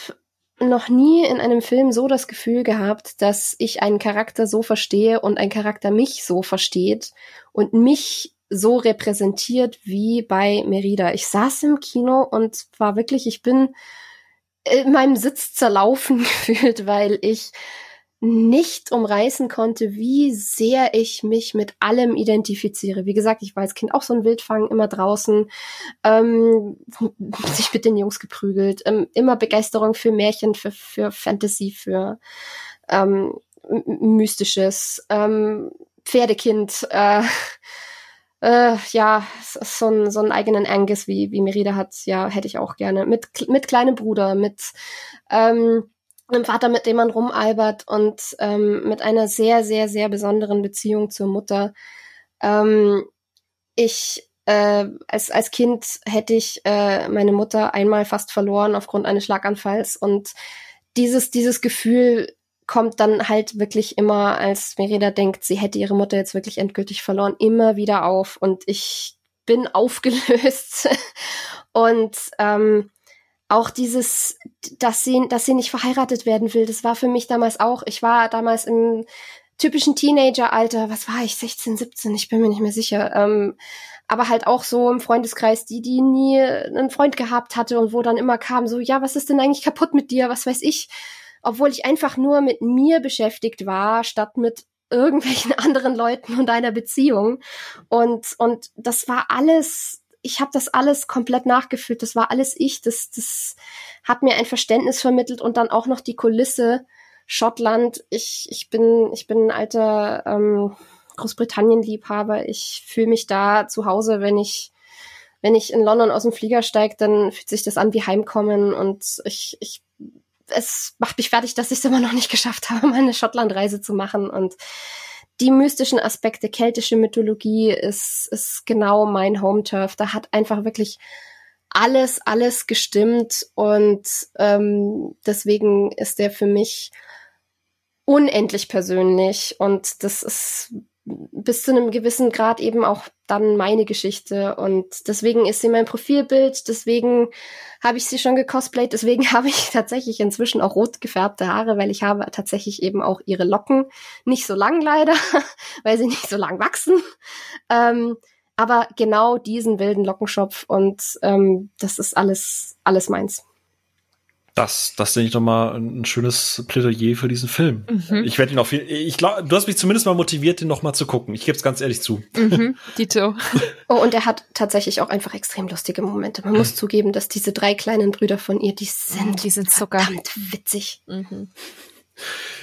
noch nie in einem Film so das Gefühl gehabt, dass ich einen Charakter so verstehe und ein Charakter mich so versteht und mich so repräsentiert wie bei Merida. Ich saß im Kino und war wirklich, ich bin in meinem Sitz zerlaufen gefühlt, weil ich nicht umreißen konnte, wie sehr ich mich mit allem identifiziere. Wie gesagt, ich war als Kind auch so ein Wildfang, immer draußen, sich mit den Jungs geprügelt, immer Begeisterung für Märchen, für Fantasy, für Mystisches, Pferdekind, ja, so einen eigenen Angus, wie Merida hat, ja, hätte ich auch gerne. Mit kleinem Bruder, mit einem Vater, mit dem man rumalbert und mit einer sehr, sehr, sehr besonderen Beziehung zur Mutter. Als Kind hätte ich meine Mutter einmal fast verloren aufgrund eines Schlaganfalls und dieses Gefühl kommt dann halt wirklich immer, als Merida denkt, sie hätte ihre Mutter jetzt wirklich endgültig verloren, immer wieder auf und ich bin aufgelöst. Und auch dieses, dass sie nicht verheiratet werden will, das war für mich damals auch, ich war damals im typischen Teenager-Alter, was war ich, 16, 17, ich bin mir nicht mehr sicher, aber halt auch so im Freundeskreis, die nie einen Freund gehabt hatte und wo dann immer kam, so, ja, was ist denn eigentlich kaputt mit dir, was weiß ich, obwohl ich einfach nur mit mir beschäftigt war, statt mit irgendwelchen anderen Leuten und einer Beziehung. Und das war alles, ich habe das alles komplett nachgefühlt, das war alles ich, das hat mir ein Verständnis vermittelt und dann auch noch die Kulisse Schottland. Ich bin ein alter Großbritannien-Liebhaber, ich fühle mich da zu Hause, wenn ich in London aus dem Flieger steige, dann fühlt sich das an wie Heimkommen und es macht mich fertig, dass ich es immer noch nicht geschafft habe, meine Schottlandreise zu machen. Und die mystischen Aspekte, keltische Mythologie ist genau mein Home-Turf. Da hat einfach wirklich alles gestimmt. Und deswegen ist der für mich unendlich persönlich. Und das ist bis zu einem gewissen Grad eben auch dann meine Geschichte und deswegen ist sie mein Profilbild, deswegen habe ich sie schon gecosplayt, deswegen habe ich tatsächlich inzwischen auch rot gefärbte Haare, weil ich habe tatsächlich eben auch ihre Locken, nicht so lang leider, weil sie nicht so lang wachsen, aber genau diesen wilden Lockenschopf und das ist alles meins. Das denke ich doch mal ein schönes Plädoyer für diesen Film. Mhm. Ich werde ihn auf jeden Fall, ich glaube, du hast mich zumindest mal motiviert, den noch mal zu gucken. Ich gebe es ganz ehrlich zu. Mhm, Dito. Oh, und er hat tatsächlich auch einfach extrem lustige Momente. Man muss zugeben, dass diese drei kleinen Brüder von ihr, die sind Zucker. Verdammt witzig. Mhm.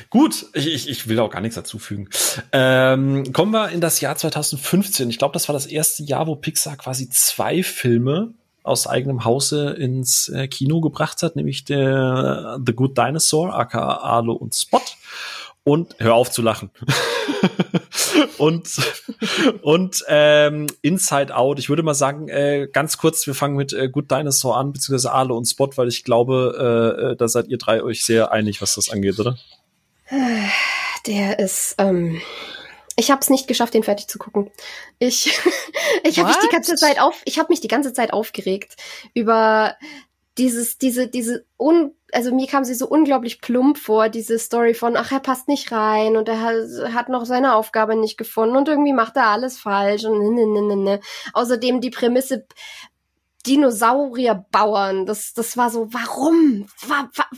Gut, ich will auch gar nichts dazufügen. Kommen wir in das Jahr 2015. Ich glaube, das war das erste Jahr, wo Pixar quasi zwei Filme aus eigenem Hause ins Kino gebracht hat, nämlich der The Good Dinosaur, aka Arlo und Spot. Und hör auf zu lachen. und Inside Out. Ich würde mal sagen, ganz kurz, wir fangen mit Good Dinosaur an, beziehungsweise Arlo und Spot, weil ich glaube, da seid ihr drei euch sehr einig, was das angeht, oder? Der ist ich habe es nicht geschafft, den fertig zu gucken. Ich habe mich die ganze Zeit aufgeregt über also mir kam sie so unglaublich plump vor, diese Story von, ach, er passt nicht rein und er hat noch seine Aufgabe nicht gefunden und irgendwie macht er alles falsch und ne. Außerdem die Prämisse, Dinosaurierbauern. Das war so, warum?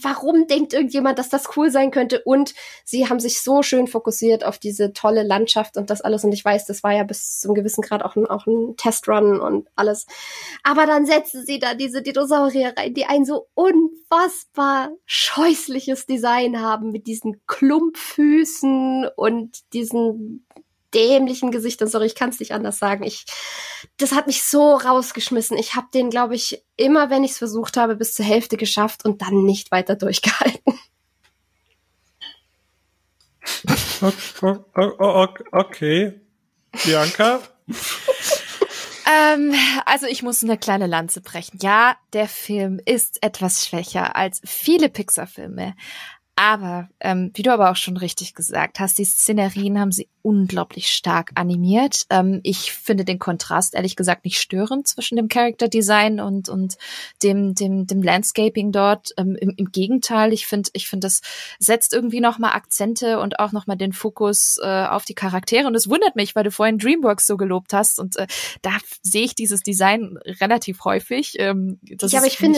Warum denkt irgendjemand, dass das cool sein könnte? Und sie haben sich so schön fokussiert auf diese tolle Landschaft und das alles. Und ich weiß, das war ja bis zum gewissen Grad auch ein Testrun und alles. Aber dann setzen sie da diese Dinosaurier rein, die ein so unfassbar scheußliches Design haben mit diesen Klumpfüßen und diesen dämlichen Gesichtern, sorry, ich kann es nicht anders sagen. Das hat mich so rausgeschmissen. Ich habe den, glaube ich, immer, wenn ich es versucht habe, bis zur Hälfte geschafft und dann nicht weiter durchgehalten. Okay. Bianca? Also ich muss eine kleine Lanze brechen. Ja, der Film ist etwas schwächer als viele Pixar-Filme. Aber, wie du aber auch schon richtig gesagt hast, die Szenerien haben sie unglaublich stark animiert. Ich finde den Kontrast ehrlich gesagt nicht störend zwischen dem Character Design und dem Landscaping dort. Im Gegenteil, ich finde, das setzt irgendwie nochmal Akzente und auch nochmal den Fokus auf die Charaktere. Und es wundert mich, weil du vorhin DreamWorks so gelobt hast und da sehe ich dieses Design relativ häufig. Ich finde,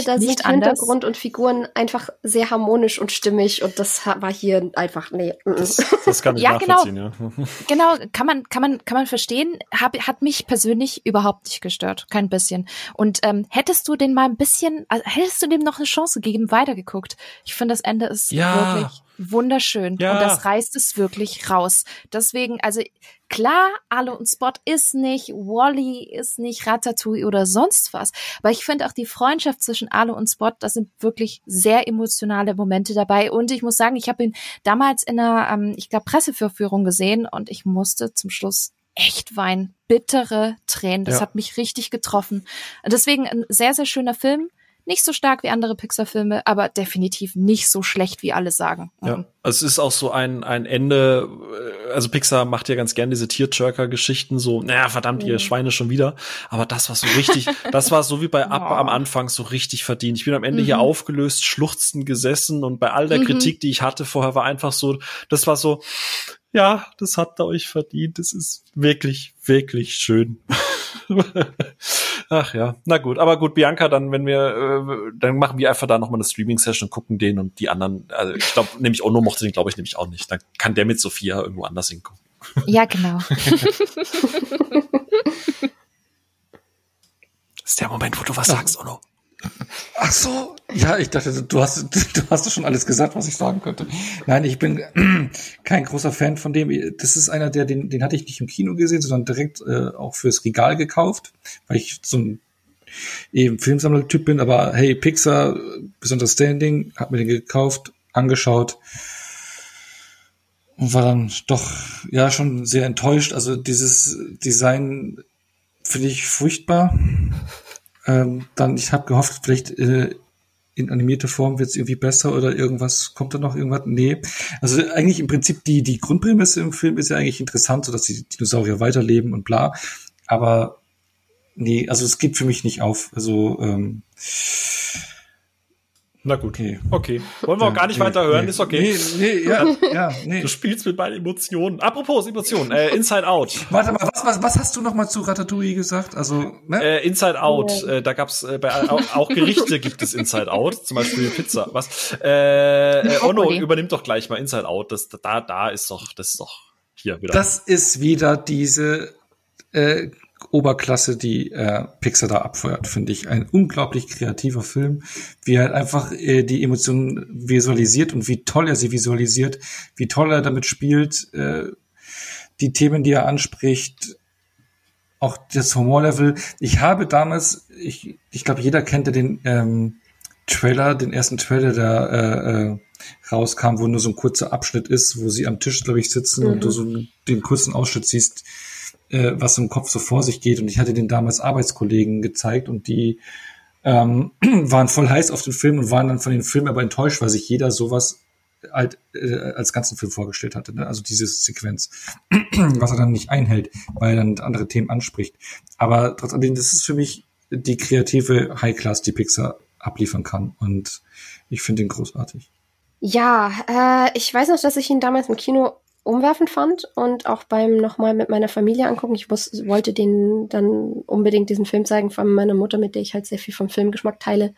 da sind Hintergrund und Figuren einfach sehr harmonisch und stimmig und das war hier einfach, nee. Das kann ich nachvollziehen, genau. Ja. Genau, kann man verstehen. Hat mich persönlich überhaupt nicht gestört, kein bisschen. Und hättest du dem noch eine Chance gegeben, weitergeguckt? Ich finde, das Ende ist wirklich wunderschön und das reißt es wirklich raus. Deswegen, also klar, Arlo und Spot ist nicht, Wall-E ist nicht, Ratatouille oder sonst was. Aber ich finde auch die Freundschaft zwischen Arlo und Spot, da sind wirklich sehr emotionale Momente dabei. Und ich muss sagen, ich habe ihn damals in einer, ich glaube, Presseverführung gesehen und ich musste zum Schluss echt weinen. Bittere Tränen. Das hat mich richtig getroffen. Deswegen ein sehr, sehr schöner Film. Nicht so stark wie andere Pixar-Filme, aber definitiv nicht so schlecht, wie alle sagen. Ja, es ist auch so ein Ende, also Pixar macht ja ganz gerne diese Tearjerker-Geschichten, so, naja, verdammt, ihr Schweine schon wieder. Aber das war so richtig, das war so wie bei Up am Anfang so richtig verdient. Ich bin am Ende hier aufgelöst, schluchzend gesessen und bei all der Kritik, die ich hatte vorher, war einfach so, das war so, ja, das habt ihr euch verdient, das ist wirklich, wirklich schön. Ach ja, na gut, aber gut, Bianca, dann wenn wir, dann machen wir einfach da nochmal eine Streaming-Session und gucken den und die anderen, also ich glaube, nämlich Ono mochte den, glaube ich, nämlich auch nicht. Dann kann der mit Sophia irgendwo anders hingucken. Ja, genau. Das ist der Moment, wo du was sagst, Ono. Ach so, ja, ich dachte, du hast schon alles gesagt, was ich sagen könnte. Nein, ich bin kein großer Fan von dem. Das ist einer, der den hatte ich nicht im Kino gesehen, sondern direkt auch fürs Regal gekauft, weil ich so ein eben Filmsammler-Typ bin. Aber hey, Pixar, besonders Standing, hab mir den gekauft, angeschaut und war dann doch ja schon sehr enttäuscht. Also dieses Design finde ich furchtbar. Dann, ich habe gehofft, vielleicht in animierter Form wird es irgendwie besser oder irgendwas, kommt da noch irgendwas? Nee. Also eigentlich im Prinzip die Grundprämisse im Film ist ja eigentlich interessant, sodass die Dinosaurier weiterleben und bla. Aber nee, also es geht für mich nicht auf. Also na gut. Okay. Wollen wir auch gar nicht weiter hören, ist okay. Nee. Du spielst mit meinen Emotionen. Apropos Emotionen, Inside Out. Warte mal, was hast du noch mal zu Ratatouille gesagt? Also, ne? Inside Out, da gab's auch Gerichte gibt es Inside Out, zum Beispiel Pizza. Was? Ono übernimmt doch gleich mal Inside Out. Das ist doch hier wieder. Das ist wieder diese Oberklasse, die Pixar da abfeuert, finde ich. Ein unglaublich kreativer Film, wie er halt einfach die Emotionen visualisiert und wie toll er sie visualisiert, wie toll er damit spielt, die Themen, die er anspricht, auch das Humorlevel. Ich habe damals, ich glaube, jeder kennt den Trailer, den ersten Trailer, der rauskam, wo nur so ein kurzer Abschnitt ist, wo sie am Tisch, glaube ich, sitzen und du so den kurzen Ausschnitt siehst, was im Kopf so vor sich geht. Und ich hatte den damals Arbeitskollegen gezeigt und die waren voll heiß auf den Film und waren dann von dem Film aber enttäuscht, weil sich jeder sowas halt, als ganzen Film vorgestellt hatte. Ne? Also diese Sequenz, was er dann nicht einhält, weil er dann andere Themen anspricht. Aber trotzdem, das ist für mich die kreative High Class, die Pixar abliefern kann. Und ich finde ihn großartig. Ja, ich weiß noch, dass ich ihn damals im Kino umwerfend fand und auch beim nochmal mit meiner Familie angucken. Ich wollte denen dann unbedingt diesen Film zeigen, vor allem meiner Mutter, mit der ich halt sehr viel vom Filmgeschmack teile.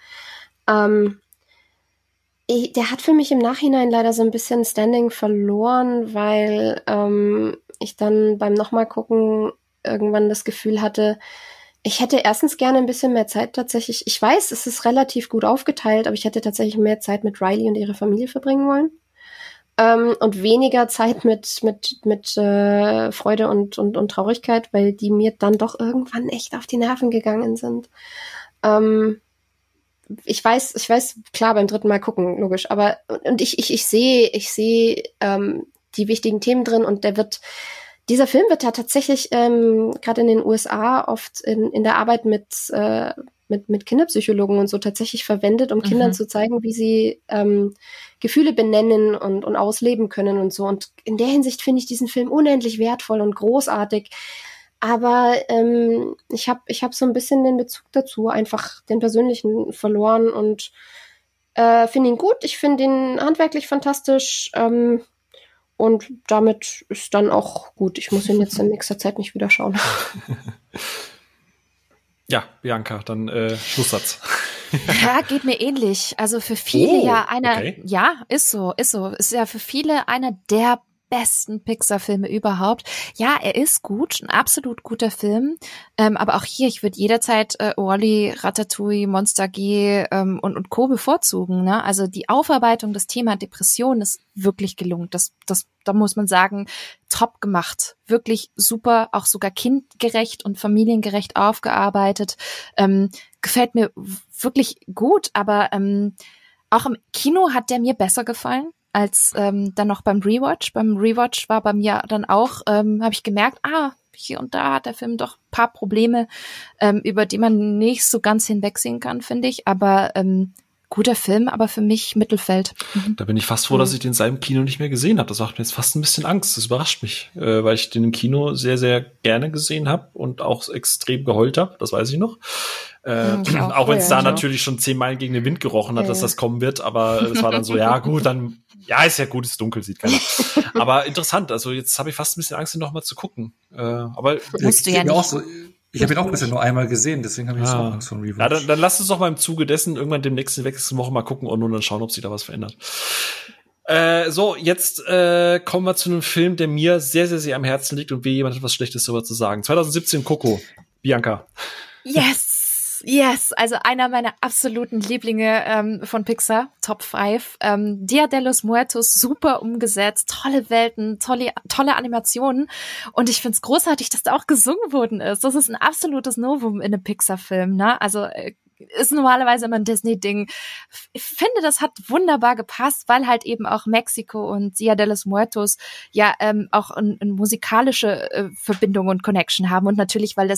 Der hat für mich im Nachhinein leider so ein bisschen Standing verloren, weil ich dann beim nochmal gucken irgendwann das Gefühl hatte, ich hätte erstens gerne ein bisschen mehr Zeit tatsächlich, ich weiß, es ist relativ gut aufgeteilt, aber ich hätte tatsächlich mehr Zeit mit Riley und ihrer Familie verbringen wollen. Und weniger Zeit mit Freude und Traurigkeit, weil die mir dann doch irgendwann echt auf die Nerven gegangen sind. Ich weiß, klar, beim dritten Mal gucken, logisch, aber und ich sehe die wichtigen Themen drin und dieser Film wird ja tatsächlich gerade in den USA oft in der Arbeit mit Kinderpsychologen und so tatsächlich verwendet, um Kindern zu zeigen, wie sie Gefühle benennen und ausleben können und so. Und in der Hinsicht finde ich diesen Film unendlich wertvoll und großartig. Aber ich hab so ein bisschen den Bezug dazu, einfach den persönlichen verloren und finde ihn gut. Ich finde ihn handwerklich fantastisch. Und damit ist dann auch gut. Ich muss ihn jetzt in nächster Zeit nicht wieder schauen. Ja, Bianca, dann Schlusssatz. Ja, geht mir ähnlich. Also für viele ist so. Ist ja für viele einer der besten Pixar-Filme überhaupt. Ja, er ist gut, ein absolut guter Film. Aber auch hier, ich würde jederzeit Wall-E, Ratatouille, Monster G und Co. bevorzugen. Ne? Also die Aufarbeitung des Thema Depression ist wirklich gelungen. Da muss man sagen, top gemacht. Wirklich super, auch sogar kindgerecht und familiengerecht aufgearbeitet. Gefällt mir wirklich gut, aber auch im Kino hat der mir besser gefallen. Als dann noch beim Rewatch. Beim Rewatch war bei mir dann auch, habe ich gemerkt, hier und da hat der Film doch ein paar Probleme, über die man nicht so ganz hinwegsehen kann, finde ich. Aber guter Film, aber für mich Mittelfeld. Da bin ich fast froh, dass ich den in seinem Kino nicht mehr gesehen habe. Das macht mir jetzt fast ein bisschen Angst. Das überrascht mich, weil ich den im Kino sehr, sehr gerne gesehen habe und auch extrem geheult habe. Das weiß ich noch. Auch wenn es da natürlich schon 10 Meilen gegen den Wind gerochen hat, dass das kommen wird, aber es war dann so, ja gut, dann, ja, ist ja gut, ist dunkel, sieht keiner. Aber interessant, also jetzt habe ich fast ein bisschen Angst, ihn nochmal zu gucken. Aber musst du ja nicht. Ich habe ihn auch bisher nur einmal gesehen, deswegen habe ich jetzt auch Angst vor dem Rewatch. Ja, dann lass uns doch mal im Zuge dessen irgendwann demnächst in der nächsten Woche mal gucken und dann schauen, ob sich da was verändert. So, jetzt kommen wir zu einem Film, der mir sehr, sehr, sehr am Herzen liegt und wie jemand hat was Schlechtes darüber zu sagen. 2017, Coco. Bianca. Yes, also einer meiner absoluten Lieblinge von Pixar, Top 5. Dia de los Muertos, super umgesetzt, tolle Welten, tolle Animationen. Und ich find's großartig, dass da auch gesungen worden ist. Das ist ein absolutes Novum in einem Pixar-Film, ne? Also ist normalerweise immer ein Disney-Ding. Ich finde, das hat wunderbar gepasst, weil halt eben auch Mexiko und Dia de los Muertos auch eine musikalische Verbindung und Connection haben. Und natürlich, weil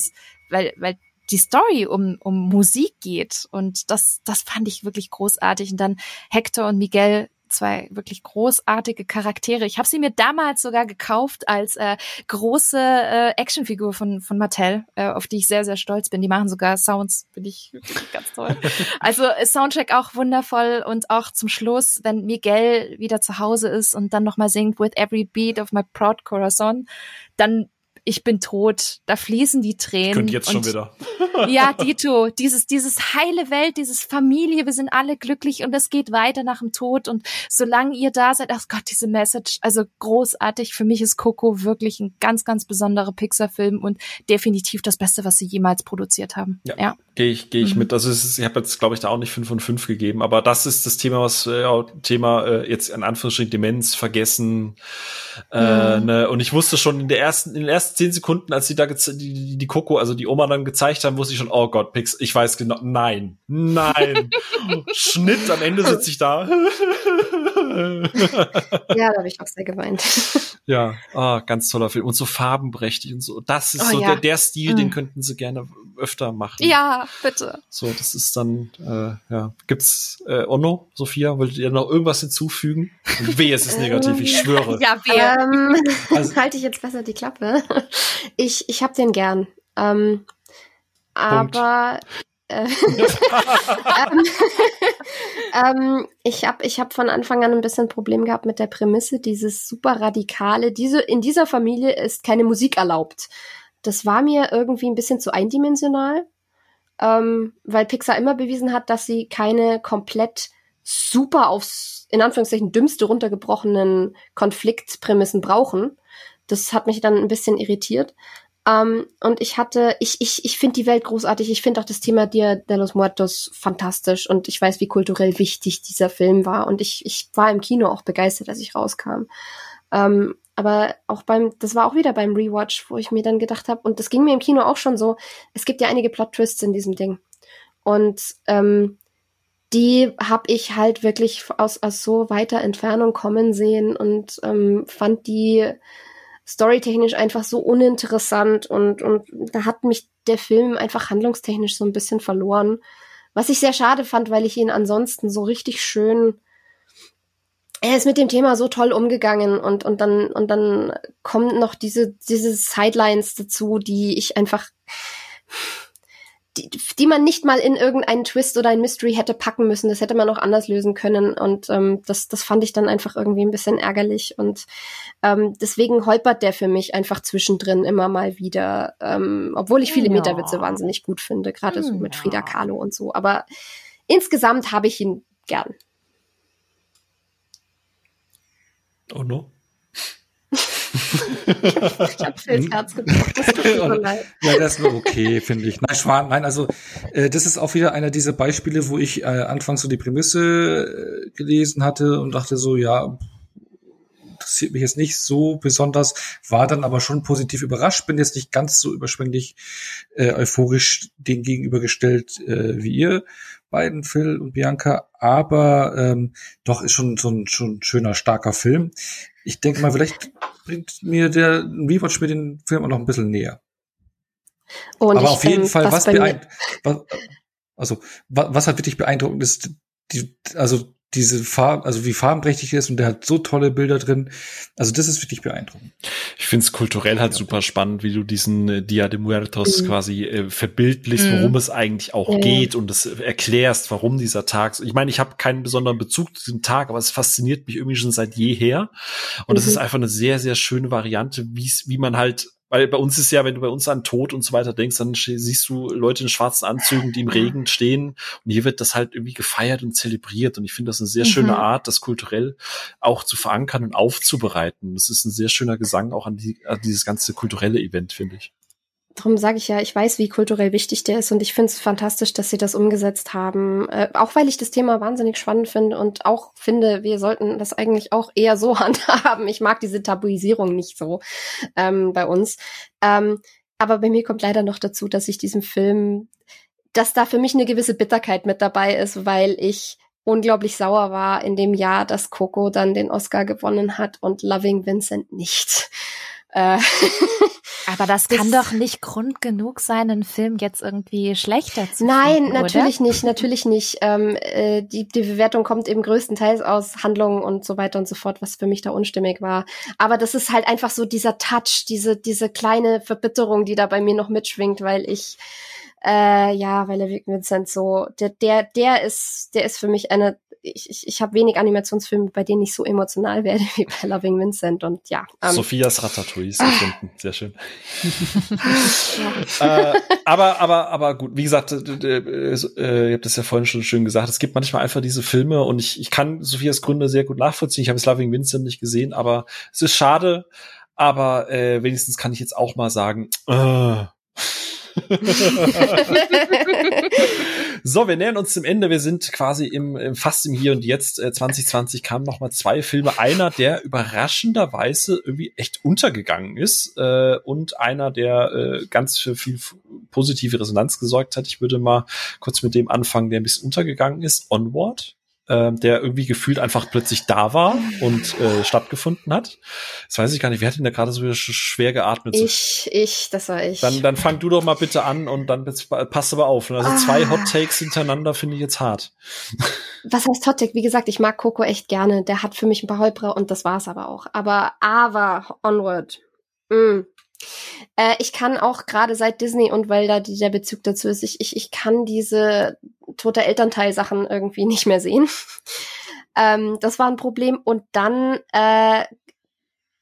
die Story um Musik geht. Und das fand ich wirklich großartig. Und dann Hector und Miguel, zwei wirklich großartige Charaktere. Ich habe sie mir damals sogar gekauft als große Actionfigur von Mattel, auf die ich sehr, sehr stolz bin. Die machen sogar Sounds, finde ich wirklich ganz toll. Also Soundtrack auch wundervoll und auch zum Schluss, wenn Miguel wieder zu Hause ist und dann nochmal singt With Every Beat of My Proud Corazon, dann Ich bin tot, da fließen die Tränen. Könnt jetzt schon wieder. Ja, dito, dieses heile Welt, dieses Familie, wir sind alle glücklich und es geht weiter nach dem Tod und solange ihr da seid, ach Gott, diese Message, also großartig. Für mich ist Coco wirklich ein ganz, ganz besonderer Pixar-Film und definitiv das Beste, was sie jemals produziert haben. Ja. Gehe ich mit. Also ich habe jetzt, glaube ich, da auch nicht 5 von 5 gegeben, aber das ist das Thema, jetzt in Anführungsstrichen Demenz, Vergessen. Ne? Und ich wusste schon in den ersten 10 Sekunden, als sie da die Coco, also die Oma dann gezeigt haben, wusste ich schon, oh Gott, Pix, ich weiß genau, nein. Schnitt, am Ende sitze ich da. Ja, da habe ich auch sehr geweint. Ja, ganz toller Film und so farbenprächtig und so. Das ist der Stil, den könnten sie gerne öfter machen. Ja, bitte. So, das ist dann, gibt's Onno, Sophia, wolltet ihr noch irgendwas hinzufügen? Wehe, es ist negativ, ich schwöre. Ja, wehe. Also, halte ich jetzt besser die Klappe. Ich hab den gern. Aber Ich hab von Anfang an ein bisschen Problem gehabt mit der Prämisse, dieses super radikale, in dieser Familie ist keine Musik erlaubt. Das war mir irgendwie ein bisschen zu eindimensional, weil Pixar immer bewiesen hat, dass sie keine komplett super aufs, in Anführungszeichen, dümmste runtergebrochenen Konfliktprämissen brauchen. Das hat mich dann ein bisschen irritiert. Und ich finde die Welt großartig. Ich finde auch das Thema Dia de los Muertos fantastisch. Und ich weiß, wie kulturell wichtig dieser Film war. Und ich war im Kino auch begeistert, als ich rauskam. Aber auch das war auch wieder beim Rewatch, wo ich mir dann gedacht habe, und das ging mir im Kino auch schon so, es gibt ja einige Plot-Twists in diesem Ding. Und die habe ich halt wirklich aus so weiter Entfernung kommen sehen und fand die storytechnisch einfach so uninteressant und da hat mich der Film einfach handlungstechnisch so ein bisschen verloren. Was ich sehr schade fand, weil ich ihn ansonsten so richtig schön, er ist mit dem Thema so toll umgegangen und dann kommen noch diese Sidelines dazu, die ich einfach, die man nicht mal in irgendeinen Twist oder ein Mystery hätte packen müssen. Das hätte man auch anders lösen können. Und das fand ich dann einfach irgendwie ein bisschen ärgerlich. Und deswegen holpert der für mich einfach zwischendrin immer mal wieder. Obwohl ich viele Meta-Witze wahnsinnig gut finde, gerade so mit Frida Kahlo und so. Aber insgesamt habe ich ihn gern. Oh no. Ich hab Phils Herz gebrochen. Das tut mir so leid. Ja, das war okay, finde ich. Nein, also das ist auch wieder einer dieser Beispiele, wo ich anfangs so die Prämisse gelesen hatte und dachte so, ja, interessiert mich jetzt nicht so besonders, war dann aber schon positiv überrascht, bin jetzt nicht ganz so überschwänglich euphorisch dem gegenübergestellt wie ihr beiden, Phil und Bianca, aber doch ist schon ein schöner, starker Film. Ich denke mal, vielleicht bringt mir der Rewatch mir den Film auch noch ein bisschen näher. Oh, aber auf jeden Fall, was halt wirklich beeindruckend ist, diese Farbe, also wie farbenprächtig ist und der hat so tolle Bilder drin. Also das ist wirklich beeindruckend. Ich finde es kulturell halt super spannend, wie du diesen Dia de Muertos quasi verbildlichst, worum es eigentlich auch geht und das erklärst, warum dieser Tag. Ich meine, ich habe keinen besonderen Bezug zu diesem Tag, aber es fasziniert mich irgendwie schon seit jeher. Und es ist einfach eine sehr, sehr schöne Variante, wie man halt, weil bei uns ist ja, wenn du bei uns an Tod und so weiter denkst, dann siehst du Leute in schwarzen Anzügen, die im Regen stehen. Und hier wird das halt irgendwie gefeiert und zelebriert. Und ich finde das eine sehr schöne Art, das kulturell auch zu verankern und aufzubereiten. Das ist ein sehr schöner Gesang auch an dieses ganze kulturelle Event, finde ich. Darum sage ich ja, ich weiß, wie kulturell wichtig der ist und ich finde es fantastisch, dass sie das umgesetzt haben. Auch weil ich das Thema wahnsinnig spannend finde und auch finde, wir sollten das eigentlich auch eher so handhaben. Ich mag diese Tabuisierung nicht so bei uns. Aber bei mir kommt leider noch dazu, dass ich diesem Film, dass da für mich eine gewisse Bitterkeit mit dabei ist, weil ich unglaublich sauer war in dem Jahr, dass Coco dann den Oscar gewonnen hat und Loving Vincent nicht. Aber das kann doch nicht Grund genug sein, einen Film jetzt irgendwie schlechter zu machen. Nein, natürlich nicht. Die Bewertung kommt eben größtenteils aus Handlungen und so weiter und so fort, was für mich da unstimmig war. Aber das ist halt einfach so dieser Touch, diese kleine Verbitterung, die da bei mir noch mitschwingt, weil ich weil der Vincent so der ist für mich einer. Ich habe wenig Animationsfilme, bei denen ich so emotional werde wie bei Loving Vincent und ja. Sophias Ratatouille ist erfunden. Sehr schön. Aber gut, wie gesagt, ihr habt das ja vorhin schon schön gesagt, es gibt manchmal einfach diese Filme und ich kann Sophias Gründe sehr gut nachvollziehen. Ich habe es Loving Vincent nicht gesehen, aber es ist schade, aber wenigstens kann ich jetzt auch mal sagen, So, wir nähern uns dem Ende. Wir sind quasi fast im Hier und Jetzt. 2020 kamen nochmal 2 Filme. Einer, der überraschenderweise irgendwie echt untergegangen ist und einer, der ganz für viel positive Resonanz gesorgt hat. Ich würde mal kurz mit dem anfangen, der ein bisschen untergegangen ist. Onward. Der irgendwie gefühlt einfach plötzlich da war und stattgefunden hat. Das weiß ich gar nicht, wer hat denn da gerade so schwer geatmet? Das war ich. Dann fang du doch mal bitte an und dann passt aber auf. Also 2 Hot Takes hintereinander finde ich jetzt hart. Was heißt Hot Take? Wie gesagt, ich mag Coco echt gerne. Der hat für mich ein paar Holprer und das war's aber auch. Aber Onward. Ich kann auch gerade seit Disney und weil da der Bezug dazu ist, ich kann diese tote Elternteil-Sachen irgendwie nicht mehr sehen. Das war ein Problem. Und dann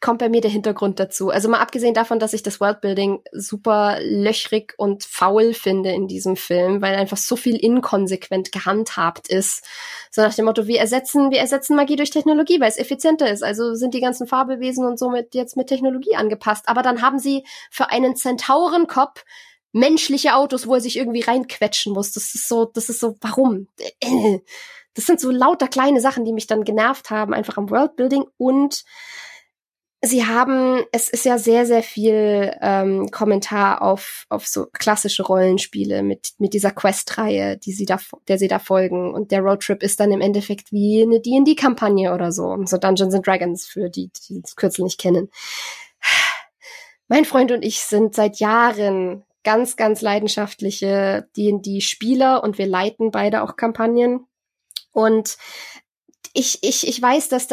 kommt bei mir der Hintergrund dazu. Also mal abgesehen davon, dass ich das Worldbuilding super löchrig und faul finde in diesem Film, weil einfach so viel inkonsequent gehandhabt ist. So nach dem Motto, wir ersetzen Magie durch Technologie, weil es effizienter ist. Also sind die ganzen Fabelwesen und somit jetzt mit Technologie angepasst. Aber dann haben sie für einen Zentaurenkopf menschliche Autos, wo er sich irgendwie reinquetschen muss. Das ist so, warum? Das sind so lauter kleine Sachen, die mich dann genervt haben, einfach am Worldbuilding. Und es ist ja sehr, sehr viel Kommentar auf so klassische Rollenspiele mit dieser Quest-Reihe, der sie da folgen. Und der Roadtrip ist dann im Endeffekt wie eine D&D-Kampagne oder so. So Dungeons and Dragons für die, die das Kürzel nicht kennen. Mein Freund und ich sind seit Jahren ganz, ganz leidenschaftliche D&D-Spieler und wir leiten beide auch Kampagnen. Und ich weiß, dass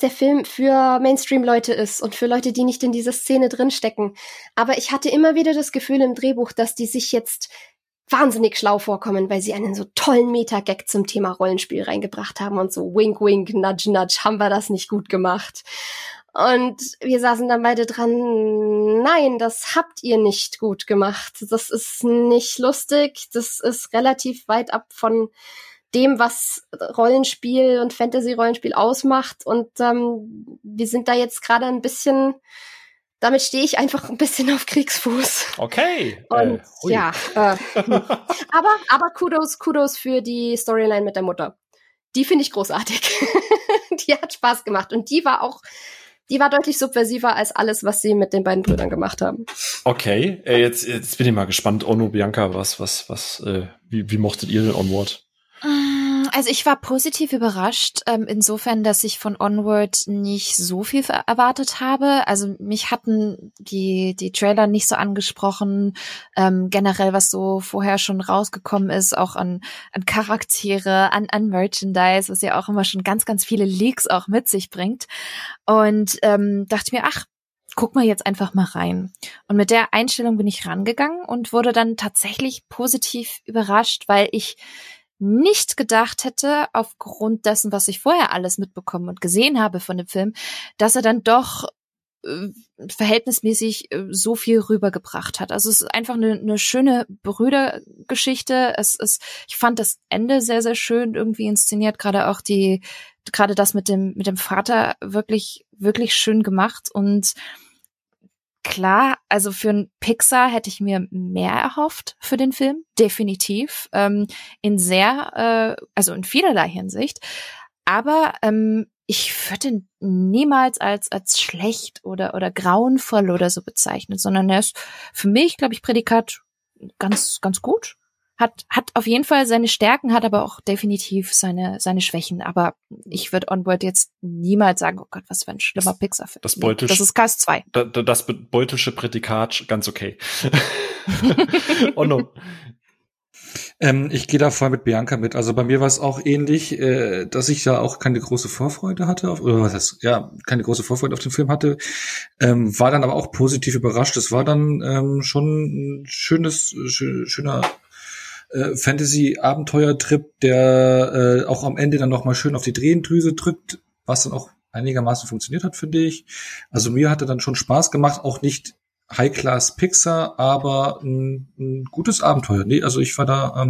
der Film für Mainstream-Leute ist und für Leute, die nicht in dieser Szene drinstecken. Aber ich hatte immer wieder das Gefühl im Drehbuch, dass die sich jetzt wahnsinnig schlau vorkommen, weil sie einen so tollen Meta-Gag zum Thema Rollenspiel reingebracht haben und so wink, wink, nudge, nudge, haben wir das nicht gut gemacht. Und wir saßen dann beide dran, nein, das habt ihr nicht gut gemacht. Das ist nicht lustig, das ist relativ weit ab von dem, was Rollenspiel und Fantasy-Rollenspiel ausmacht. Und wir sind da jetzt gerade ein bisschen, damit stehe ich einfach ein bisschen auf Kriegsfuß. Okay. Und ja. Aber Kudos für die Storyline mit der Mutter. Die finde ich großartig. Die hat Spaß gemacht. Und die war deutlich subversiver als alles, was sie mit den beiden Brüdern gemacht haben. Okay, jetzt bin ich mal gespannt. Onno, Bianca, wie mochtet ihr denn Onward? Also ich war positiv überrascht, insofern, dass ich von Onward nicht so viel erwartet habe. Also mich hatten die Trailer nicht so angesprochen, generell was so vorher schon rausgekommen ist, auch an Charaktere, an Merchandise, was ja auch immer schon ganz, ganz viele Leaks auch mit sich bringt. Und dachte mir, ach, guck mal jetzt einfach mal rein. Und mit der Einstellung bin ich rangegangen und wurde dann tatsächlich positiv überrascht, weil ich nicht gedacht hätte, aufgrund dessen, was ich vorher alles mitbekommen und gesehen habe von dem Film, dass er dann doch verhältnismäßig so viel rübergebracht hat. Also es ist einfach eine schöne Brüdergeschichte. Ich fand das Ende sehr, sehr schön irgendwie inszeniert, gerade das mit dem Vater wirklich, wirklich schön gemacht. Und klar, also für einen Pixar hätte ich mir mehr erhofft für den Film, definitiv, in vielerlei Hinsicht. Aber ich würde ihn niemals als schlecht oder grauenvoll oder so bezeichnen, sondern er ist für mich, glaube ich, Prädikat ganz, ganz gut. Hat auf jeden Fall seine Stärken, hat aber auch definitiv seine Schwächen. Aber ich würde Onward jetzt niemals sagen, oh Gott, was für ein schlimmer Pixar-Film. Das ist Cars 2. Das beutel'sche Prädikat, ganz okay. Oh no. Ich gehe da voll mit Bianca mit. Also bei mir war es auch ähnlich, dass ich da auch keine große Vorfreude hatte, keine große Vorfreude auf den Film hatte. War dann aber auch positiv überrascht. Es war dann schon ein schöner Fantasy-Abenteuer-Trip, der auch am Ende dann nochmal schön auf die Tränendrüse drückt, was dann auch einigermaßen funktioniert hat, finde ich. Also mir hat er dann schon Spaß gemacht, auch nicht High-Class Pixar, aber ein gutes Abenteuer. Nee, also ich war da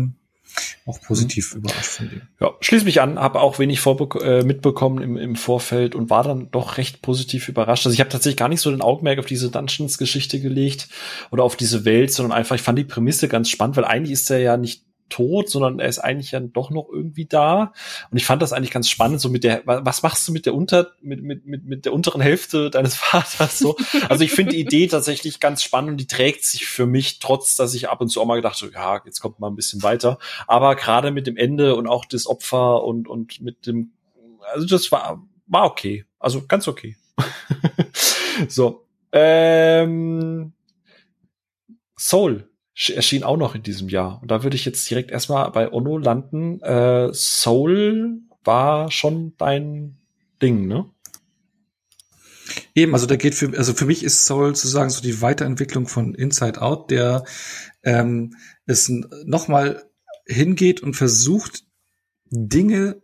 auch positiv überrascht von dem. Ja, schließ mich an, habe auch wenig mitbekommen im Vorfeld und war dann doch recht positiv überrascht. Also ich habe tatsächlich gar nicht so den Augenmerk auf diese Dungeons-Geschichte gelegt oder auf diese Welt, sondern einfach, ich fand die Prämisse ganz spannend, weil eigentlich ist er ja nicht tot, sondern er ist eigentlich dann doch noch irgendwie da. Und ich fand das eigentlich ganz spannend, so mit der, was machst du mit der unteren Hälfte deines Vaters so? Also ich finde die Idee tatsächlich ganz spannend und die trägt sich für mich, trotz dass ich ab und zu auch mal gedacht habe, ja, jetzt kommt mal ein bisschen weiter. Aber gerade mit dem Ende und auch das Opfer und mit dem, also das war okay. Also ganz okay. So. Soul erschien auch noch in diesem Jahr. Und da würde ich jetzt direkt erstmal bei Onno landen. Soul war schon dein Ding, ne? Eben, also da geht für mich ist Soul sozusagen so die Weiterentwicklung von Inside Out, der es nochmal hingeht und versucht, Dinge,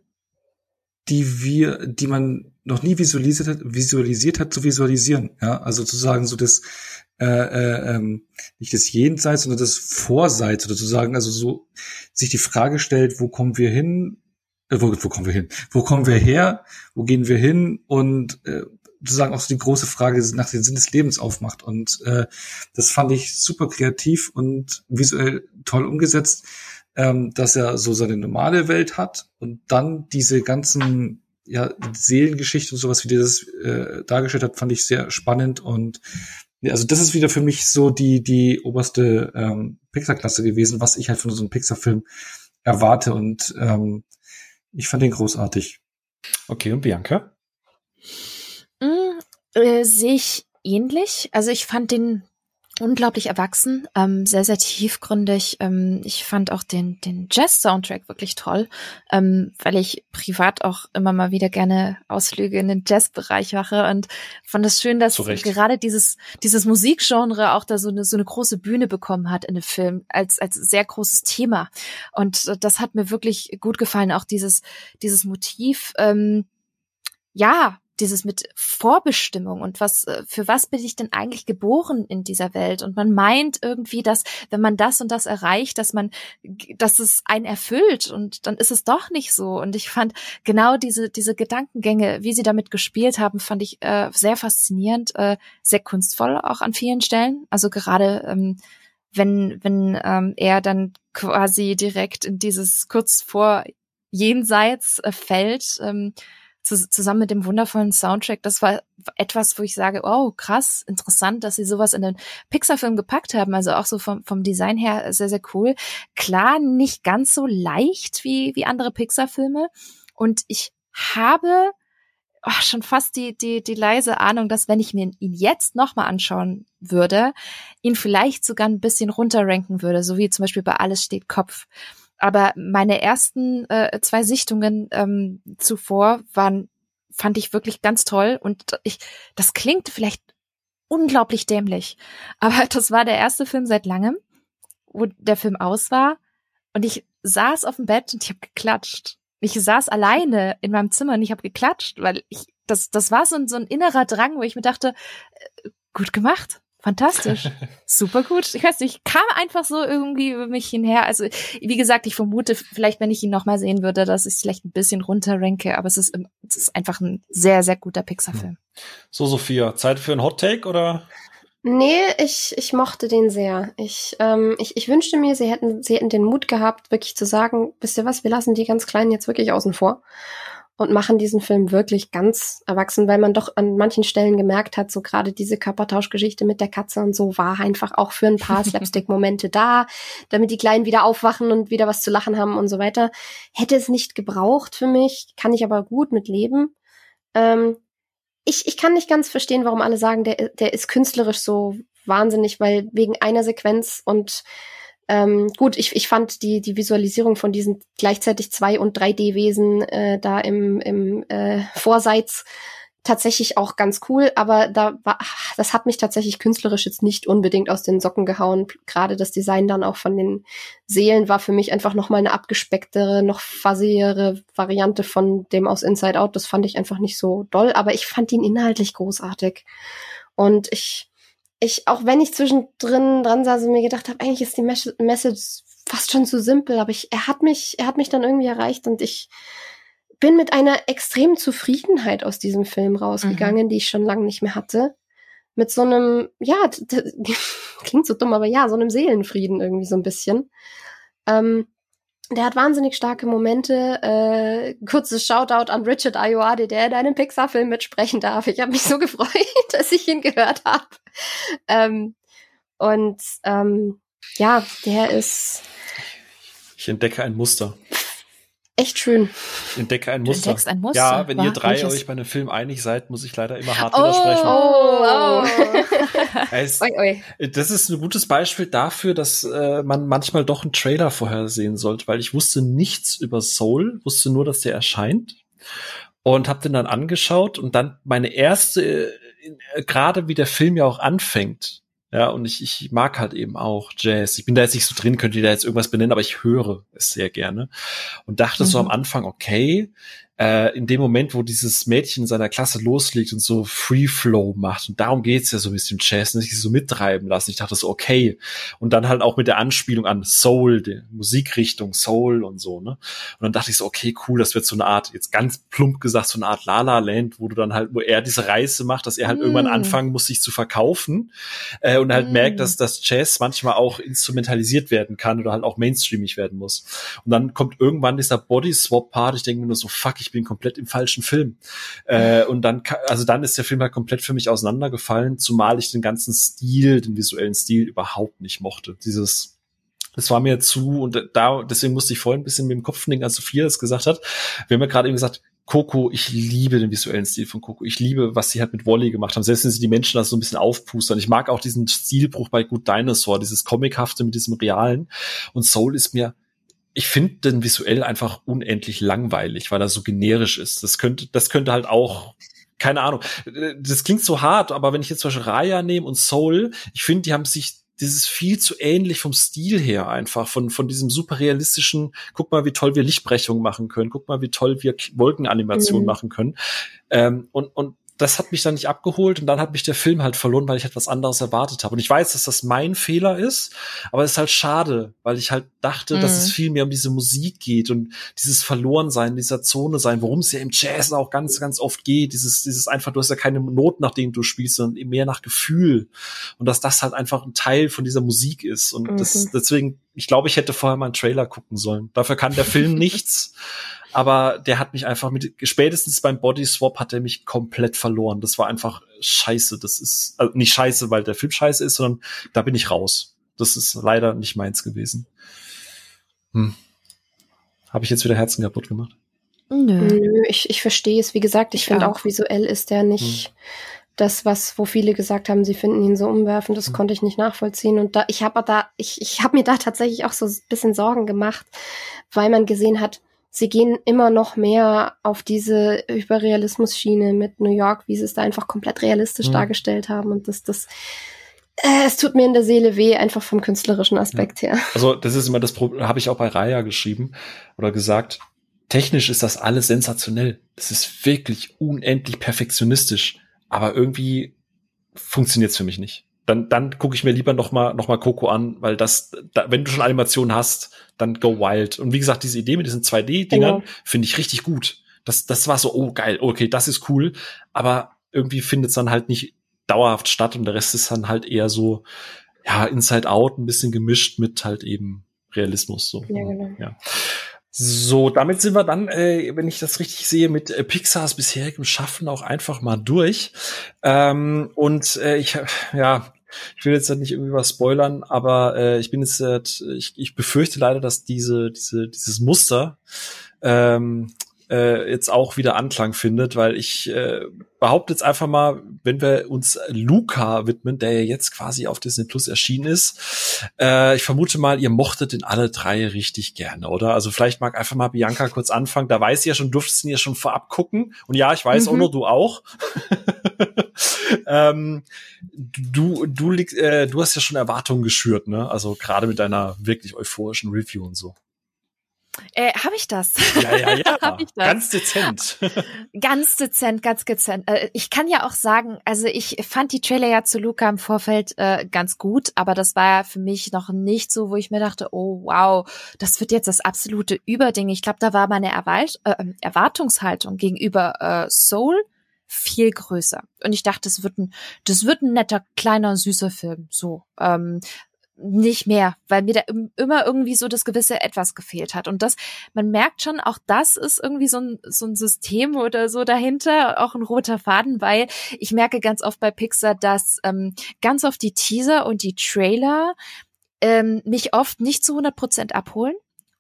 die man noch nie visualisiert hat, zu visualisieren. Ja, also sozusagen so das nicht das Jenseits, sondern das Vorseits sozusagen, also so sich die Frage stellt, wo kommen wir her, wo gehen wir hin und sozusagen auch so die große Frage nach dem Sinn des Lebens aufmacht. Und das fand ich super kreativ und visuell toll umgesetzt, dass er so seine normale Welt hat und dann diese ganzen Seelengeschichten und sowas, wie der das dargestellt hat, fand ich sehr spannend. Und also das ist wieder für mich so die oberste Pixar-Klasse gewesen, was ich halt von so einem Pixar-Film erwarte. Und ich fand den großartig. Okay, und Bianca? Sehe ich ähnlich. Also ich fand den unglaublich erwachsen, sehr, sehr tiefgründig. Ich fand auch den Jazz-Soundtrack wirklich toll, weil ich privat auch immer mal wieder gerne Ausflüge in den Jazz-Bereich mache und fand es schön, dass gerade dieses Musikgenre auch da so eine große Bühne bekommen hat in dem Film als sehr großes Thema. Und das hat mir wirklich gut gefallen, auch dieses Motiv, dieses mit Vorbestimmung und für was bin ich denn eigentlich geboren in dieser Welt? Und man meint irgendwie, dass wenn man das und das erreicht, dass es einen erfüllt und dann ist es doch nicht so. Und ich fand genau diese Gedankengänge, wie sie damit gespielt haben, fand ich sehr faszinierend, sehr kunstvoll auch an vielen Stellen. Also gerade wenn er dann quasi direkt in dieses kurz vor Jenseits fällt, zusammen mit dem wundervollen Soundtrack, das war etwas, wo ich sage, oh, krass, interessant, dass sie sowas in den Pixar-Film gepackt haben, also auch so vom Design her sehr, sehr cool. Klar, nicht ganz so leicht wie andere Pixar-Filme und ich habe schon fast die leise Ahnung, dass wenn ich mir ihn jetzt nochmal anschauen würde, ihn vielleicht sogar ein bisschen runterranken würde, so wie zum Beispiel bei Alles steht Kopf. Aber meine ersten zwei Sichtungen zuvor fand ich wirklich ganz toll. Und das klingt vielleicht unglaublich dämlich, aber das war der erste Film seit langem, wo der Film aus war. Und ich saß auf dem Bett und ich habe geklatscht. Ich saß alleine in meinem Zimmer und ich habe geklatscht, weil das war so ein innerer Drang, wo ich mir dachte, gut gemacht. Fantastisch, super gut. Ich weiß nicht, ich kam einfach so irgendwie über mich hinher. Also wie gesagt, ich vermute vielleicht, wenn ich ihn nochmal sehen würde, dass ich es vielleicht ein bisschen runterranke, aber es ist einfach ein sehr, sehr guter Pixar-Film. So, Sophia, Zeit für einen Hot-Take oder? Nee, ich mochte den sehr. Ich wünschte mir, sie hätten den Mut gehabt, wirklich zu sagen, wisst ihr was, wir lassen die ganz Kleinen jetzt wirklich außen vor und machen diesen Film wirklich ganz erwachsen, weil man doch an manchen Stellen gemerkt hat, so gerade diese Körpertauschgeschichte mit der Katze und so war einfach auch für ein paar Slapstick-Momente da, damit die Kleinen wieder aufwachen und wieder was zu lachen haben und so weiter. Hätte es nicht gebraucht für mich, kann ich aber gut mit leben. Ich kann nicht ganz verstehen, warum alle sagen, der ist künstlerisch so wahnsinnig, weil wegen einer Sequenz und gut, ich fand die Visualisierung von diesen gleichzeitig 2- und 3D-Wesen da im Vorseits tatsächlich auch ganz cool, aber das hat mich tatsächlich künstlerisch jetzt nicht unbedingt aus den Socken gehauen. Gerade das Design dann auch von den Seelen war für mich einfach nochmal eine abgespecktere, noch fuzzyere Variante von dem aus Inside Out. Das fand ich einfach nicht so doll, aber ich fand ihn inhaltlich großartig. Und ich, auch wenn ich zwischendrin dran saß und mir gedacht habe, eigentlich ist die Message fast schon zu simpel, aber er hat mich dann irgendwie erreicht und ich bin mit einer extremen Zufriedenheit aus diesem Film rausgegangen, die ich schon lange nicht mehr hatte. Mit so einem, klingt so dumm, aber ja, so einem Seelenfrieden irgendwie so ein bisschen. Der hat wahnsinnig starke Momente. Kurzes Shoutout an Richard Ayoade, der in einem Pixar-Film mitsprechen darf. Ich habe mich so gefreut, dass ich ihn gehört habe. Der ist... Ich entdecke ein Muster. Echt schön. Ich entdecke ein Muster. Du entdeckst ein Muster. Ja, wenn ihr drei euch bei einem Film einig seid, muss ich leider immer hart widersprechen. Das ist ein gutes Beispiel dafür, dass man manchmal doch einen Trailer vorher sehen sollte, weil ich wusste nichts über Soul, wusste nur, dass der erscheint und habe den dann angeschaut und dann meine erste gerade wie der Film ja auch anfängt, ja, und ich mag halt eben auch Jazz. Ich bin da jetzt nicht so drin, könnte da jetzt irgendwas benennen, aber ich höre es sehr gerne. Und dachte so am Anfang, okay, in dem Moment, wo dieses Mädchen in seiner Klasse loslegt und so Free Flow macht, und darum geht's ja so ein bisschen Jazz, und sich so mittreiben lassen. Ich dachte so, okay. Und dann halt auch mit der Anspielung an Soul, die Musikrichtung Soul und so, ne. Und dann dachte ich so, okay, cool, das wird so eine Art, jetzt ganz plump gesagt, so eine Art La La Land, wo du dann halt, wo er diese Reise macht, dass er halt irgendwann anfangen muss, sich zu verkaufen, und halt merkt, dass das Jazz manchmal auch instrumentalisiert werden kann oder halt auch mainstreamig werden muss. Und dann kommt irgendwann dieser Body-Swap-Part. Ich denke mir nur so, fuck, ich bin komplett im falschen Film. Und dann, also dann ist der Film halt komplett für mich auseinandergefallen, zumal ich den ganzen Stil, den visuellen Stil überhaupt nicht mochte. Dieses, das war mir zu, und da, deswegen musste ich vorhin ein bisschen mit dem Kopf nicken, als Sophia das gesagt hat. Wir haben ja gerade eben gesagt, Coco, ich liebe den visuellen Stil von Coco. Ich liebe, was sie halt mit Wall-E gemacht haben. Selbst wenn sie die Menschen das so ein bisschen aufpustern. Ich mag auch diesen Stilbruch bei Good Dinosaur, dieses Comichafte mit diesem Realen. Und Soul ist mir, ich finde den visuell einfach unendlich langweilig, weil er so generisch ist. Das könnte halt auch, keine Ahnung. Das klingt so hart, aber wenn ich jetzt zum Beispiel Raya nehme und Soul, ich finde, die haben sich, das ist viel zu ähnlich vom Stil her einfach, von diesem super realistischen, guck mal, wie toll wir Lichtbrechungen machen können, guck mal, wie toll wir Wolkenanimationen machen können. Und das hat mich dann nicht abgeholt, und dann hat mich der Film halt verloren, weil ich etwas anderes erwartet habe. Und ich weiß, dass das mein Fehler ist, aber es ist halt schade, weil ich halt dachte, dass es viel mehr um diese Musik geht und dieses Verlorensein, dieser Zone sein, worum es ja im Jazz auch ganz, ganz oft geht. Dieses einfach, du hast ja keine Noten, nach denen du spielst, sondern mehr nach Gefühl. Und dass das halt einfach ein Teil von dieser Musik ist. Und deswegen, ich glaube, ich hätte vorher mal einen Trailer gucken sollen. Dafür kann der Film nichts. Aber der hat mich einfach mit, spätestens beim Body Swap hat er mich komplett verloren. Das war einfach scheiße. Das ist, also nicht scheiße, weil der Film scheiße ist, sondern da bin ich raus. Das ist leider nicht meins gewesen. Habe ich jetzt wieder Herzen kaputt gemacht? Nö, ich verstehe es. Wie gesagt, ich finde auch, visuell ist der nicht das, was, wo viele gesagt haben, sie finden ihn so umwerfend. Das konnte ich nicht nachvollziehen. Und da, ich habe mir da tatsächlich auch so ein bisschen Sorgen gemacht, weil man gesehen hat, sie gehen immer noch mehr auf diese Hyperrealismus-Schiene mit New York, wie sie es da einfach komplett realistisch dargestellt haben. Und es tut mir in der Seele weh, einfach vom künstlerischen Aspekt her. Also das ist immer das Problem, habe ich auch bei Raya geschrieben oder gesagt, technisch ist das alles sensationell. Das ist wirklich unendlich perfektionistisch, aber irgendwie funktioniert es für mich nicht. Dann gucke ich mir lieber noch mal Coco an, weil wenn du schon Animationen hast, dann go wild. Und wie gesagt, diese Idee mit diesen 2D-Dingern finde ich richtig gut. Das war so, oh geil, okay, das ist cool. Aber irgendwie findet es dann halt nicht dauerhaft statt, und der Rest ist dann halt eher so, ja, Inside Out, ein bisschen gemischt mit halt eben Realismus. So. Ja, genau. Ja. So, damit sind wir dann, wenn ich das richtig sehe, mit Pixars bisherigem Schaffen auch einfach mal durch. Ich will jetzt nicht irgendwie was spoilern, aber ich bin jetzt, ich befürchte leider, dass dieses Muster jetzt auch wieder Anklang findet, weil ich behaupte jetzt einfach mal, wenn wir uns Luca widmen, der ja jetzt quasi auf Disney Plus erschienen ist, ich vermute mal, ihr mochtet den alle drei richtig gerne, oder? Also vielleicht mag einfach mal Bianca kurz anfangen, da weiß ich ja schon, durftest du ihn ja schon vorab gucken, und ja, ich weiß, Ono, du auch. Du hast ja schon Erwartungen geschürt, ne? Also gerade mit deiner wirklich euphorischen Review und so. Habe ich das? Ja. Hab ich das? Ganz dezent. Ganz dezent. Ich kann ja auch sagen, also ich fand die Trailer ja zu Luca im Vorfeld ganz gut, aber das war ja für mich noch nicht so, wo ich mir dachte, oh wow, das wird jetzt das absolute Überding. Ich glaube, da war meine Erwartungshaltung gegenüber Soul viel größer. Und ich dachte, das wird ein netter, kleiner, süßer Film. So, nicht mehr, weil mir da immer irgendwie so das gewisse Etwas gefehlt hat. Und das, man merkt schon, auch das ist irgendwie so ein System oder so dahinter, auch ein roter Faden, weil ich merke ganz oft bei Pixar, dass ganz oft die Teaser und die Trailer mich oft nicht zu 100% abholen.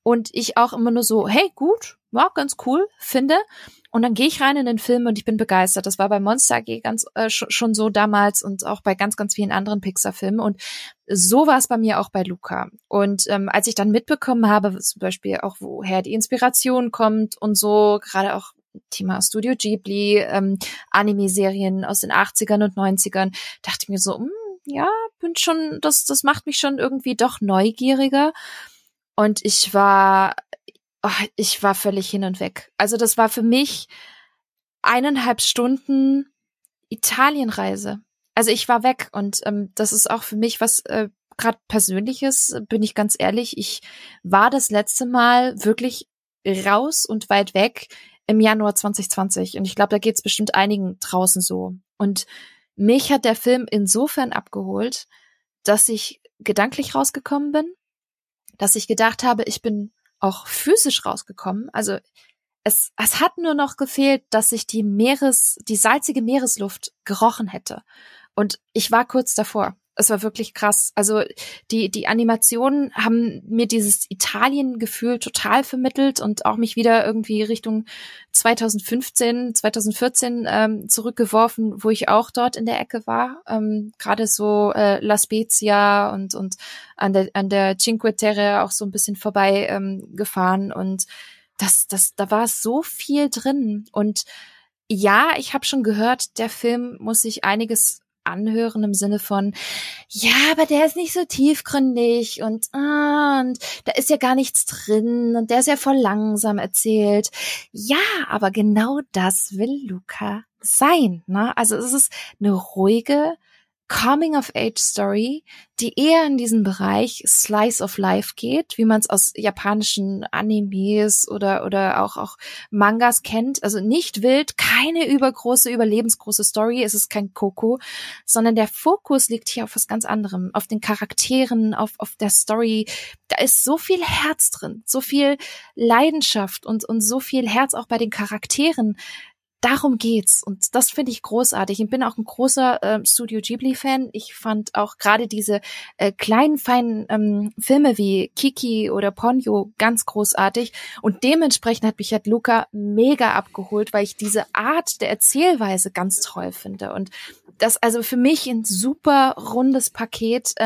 Und ich auch immer nur so, hey, gut, war ganz cool, finde. Und dann gehe ich rein in den Film und ich bin begeistert. Das war bei Monster AG ganz schon so damals und auch bei ganz, ganz vielen anderen Pixar-Filmen. Und so war es bei mir auch bei Luca. Und als ich dann mitbekommen habe, zum Beispiel auch, woher die Inspiration kommt und so, gerade auch Thema Studio Ghibli, Anime-Serien aus den 80ern und 90ern, dachte ich mir so, ja, bin schon, das macht mich schon irgendwie doch neugieriger. Und ich war völlig hin und weg. Also das war für mich 1,5 Stunden Italienreise. Also ich war weg und das ist auch für mich was gerade Persönliches, bin ich ganz ehrlich. Ich war das letzte Mal wirklich raus und weit weg im Januar 2020. Und ich glaube, da geht's bestimmt einigen draußen so. Und mich hat der Film insofern abgeholt, dass ich gedanklich rausgekommen bin, dass ich gedacht habe, ich bin auch physisch rausgekommen. Also es hat nur noch gefehlt, dass ich die salzige Meeresluft gerochen hätte. Und ich war kurz davor. Es war wirklich krass. Also die Animationen haben mir dieses Italien-Gefühl total vermittelt und auch mich wieder irgendwie Richtung 2015, 2014 zurückgeworfen, wo ich auch dort in der Ecke war. Gerade so La Spezia und an der Cinque Terre auch so ein bisschen vorbei gefahren. Und da war so viel drin. Und ja, ich habe schon gehört, der Film muss sich einiges anhören im Sinne von, ja, aber der ist nicht so tiefgründig und da ist ja gar nichts drin und der ist ja voll langsam erzählt. Ja, aber genau das will Luca sein, ne? Also es ist eine ruhige Coming-of-Age-Story, die eher in diesen Bereich Slice of Life geht, wie man es aus japanischen Animes oder auch Mangas kennt. Also nicht wild, keine übergroße, überlebensgroße Story, es ist kein Coco, sondern der Fokus liegt hier auf was ganz anderem, auf den Charakteren, auf der Story. Da ist so viel Herz drin, so viel Leidenschaft und so viel Herz auch bei den Charakteren. Darum geht's und das finde ich großartig. Ich bin auch ein großer Studio Ghibli-Fan. Ich fand auch gerade diese kleinen, feinen Filme wie Kiki oder Ponyo ganz großartig und dementsprechend hat mich Luca mega abgeholt, weil ich diese Art der Erzählweise ganz toll finde und das also für mich ein super rundes Paket,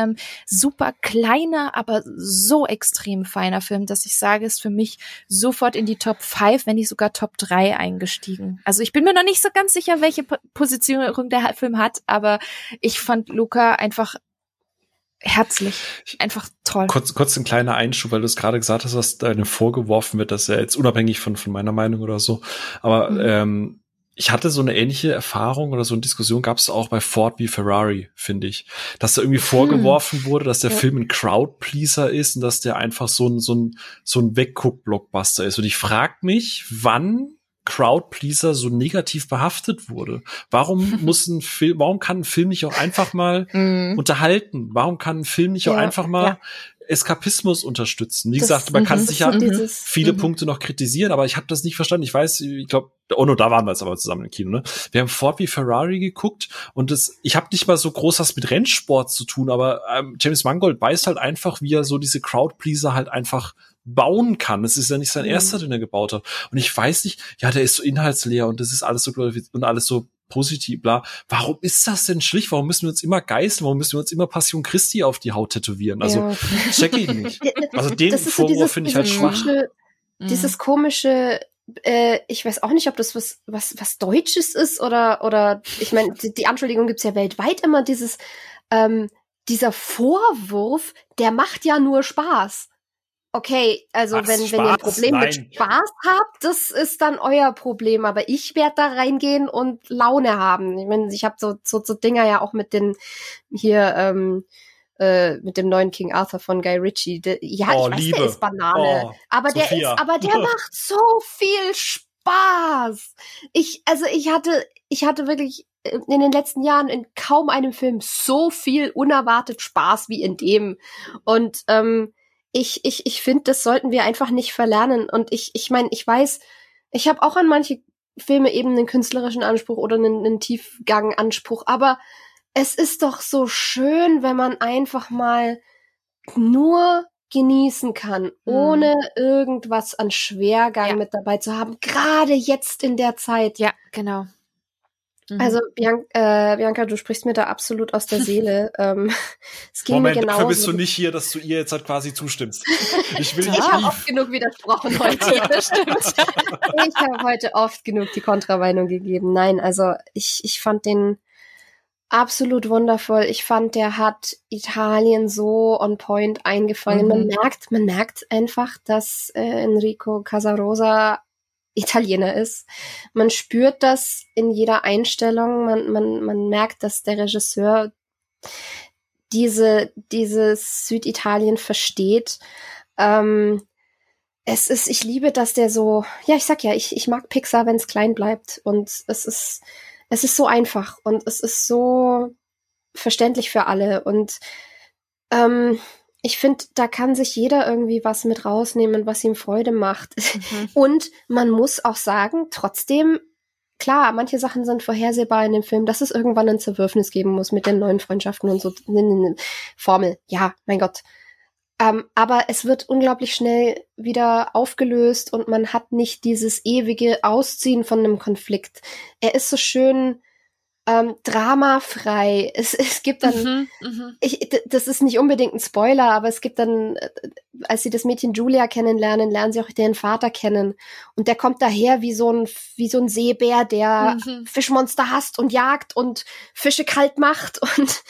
super kleiner, aber so extrem feiner Film, dass ich sage, ist für mich sofort in die Top 5, wenn nicht sogar Top 3 eingestiegen. Also ich bin mir noch nicht so ganz sicher, welche Positionierung der Film hat, aber ich fand Luca einfach herzlich, einfach toll. Kurz ein kleiner Einschub, weil du es gerade gesagt hast, was einem vorgeworfen wird, dass er jetzt unabhängig von meiner Meinung oder so, aber ich hatte so eine ähnliche Erfahrung oder so eine Diskussion gab es auch bei Ford wie Ferrari, finde ich. Dass da irgendwie vorgeworfen wurde, dass der Film ein Crowdpleaser ist und dass der einfach so ein Wegguck-Blockbuster ist. Und ich frage mich, wann Crowdpleaser so negativ behaftet wurde. Warum kann ein Film nicht auch einfach mal unterhalten? Warum kann ein Film nicht auch einfach mal Eskapismus unterstützen? Wie gesagt, man kann sicher viele Punkte noch kritisieren, aber ich habe das nicht verstanden. Ich glaube, da waren wir jetzt aber zusammen im Kino, ne? Wir haben Ford wie Ferrari geguckt und ich habe nicht mal so groß was mit Rennsport zu tun, aber James Mangold weiß halt einfach, wie er so diese Crowdpleaser halt einfach bauen kann. Das ist ja nicht sein erster, den er gebaut hat. Und ich weiß nicht, ja, der ist so inhaltsleer und das ist alles so und alles so positiv, bla. Warum ist das denn schlicht? Warum müssen wir uns immer geißeln? Warum müssen wir uns immer Passion Christi auf die Haut tätowieren? Also check ich nicht. Also den Vorwurf finde ich halt schwach. Dieses komische, ich weiß auch nicht, ob das was Deutsches ist oder ich meine, die Anschuldigung gibt's ja weltweit immer, dieser Vorwurf, der macht ja nur Spaß. Okay, also wenn ihr ein Problem mit Spaß habt, das ist dann euer Problem. Aber ich werde da reingehen und Laune haben. Ich meine, ich habe so Dinger ja auch mit den hier mit dem neuen King Arthur von Guy Ritchie. Ich weiß, der ist Banane, aber der macht so viel Spaß. Ich hatte wirklich in den letzten Jahren in kaum einem Film so viel unerwartet Spaß wie in dem und ich finde, das sollten wir einfach nicht verlernen. Und ich meine, ich weiß, ich habe auch an manche Filme eben einen künstlerischen Anspruch oder einen Tiefgang-Anspruch, aber es ist doch so schön, wenn man einfach mal nur genießen kann, ohne irgendwas an Schwergang mit dabei zu haben, gerade jetzt in der Zeit. Ja, genau. Also Bianca, du sprichst mir da absolut aus der Seele. Es ging Moment, mir genauso. Dafür bist du nicht hier, dass du ihr jetzt halt quasi zustimmst. Ich habe oft genug widersprochen heute. Ja, das stimmt. Ich habe heute oft genug die Kontrameinung gegeben. Nein, also ich fand den absolut wundervoll. Ich fand, der hat Italien so on point eingefangen. Mhm. Man merkt einfach, dass Enrico Casarosa Italiener ist. Man spürt das in jeder Einstellung. Man merkt, dass der Regisseur dieses Süditalien versteht. Ich liebe, dass der so, ja, ich sag ja, ich mag Pixar, wenn es klein bleibt. Und es ist so einfach und es ist so verständlich für alle. Und ich finde, da kann sich jeder irgendwie was mit rausnehmen, was ihm Freude macht. Mhm. Und man muss auch sagen, trotzdem, klar, manche Sachen sind vorhersehbar in dem Film, dass es irgendwann ein Zerwürfnis geben muss mit den neuen Freundschaften und so. Formel, ja, mein Gott. Aber es wird unglaublich schnell wieder aufgelöst und man hat nicht dieses ewige Ausziehen von einem Konflikt. Er ist so schön dramafrei. Es gibt dann, das ist nicht unbedingt ein Spoiler, aber es gibt dann, als sie das Mädchen Julia kennenlernen, lernen sie auch ihren Vater kennen. Und der kommt daher wie so ein Seebär, der Fischmonster hasst und jagt und Fische kalt macht und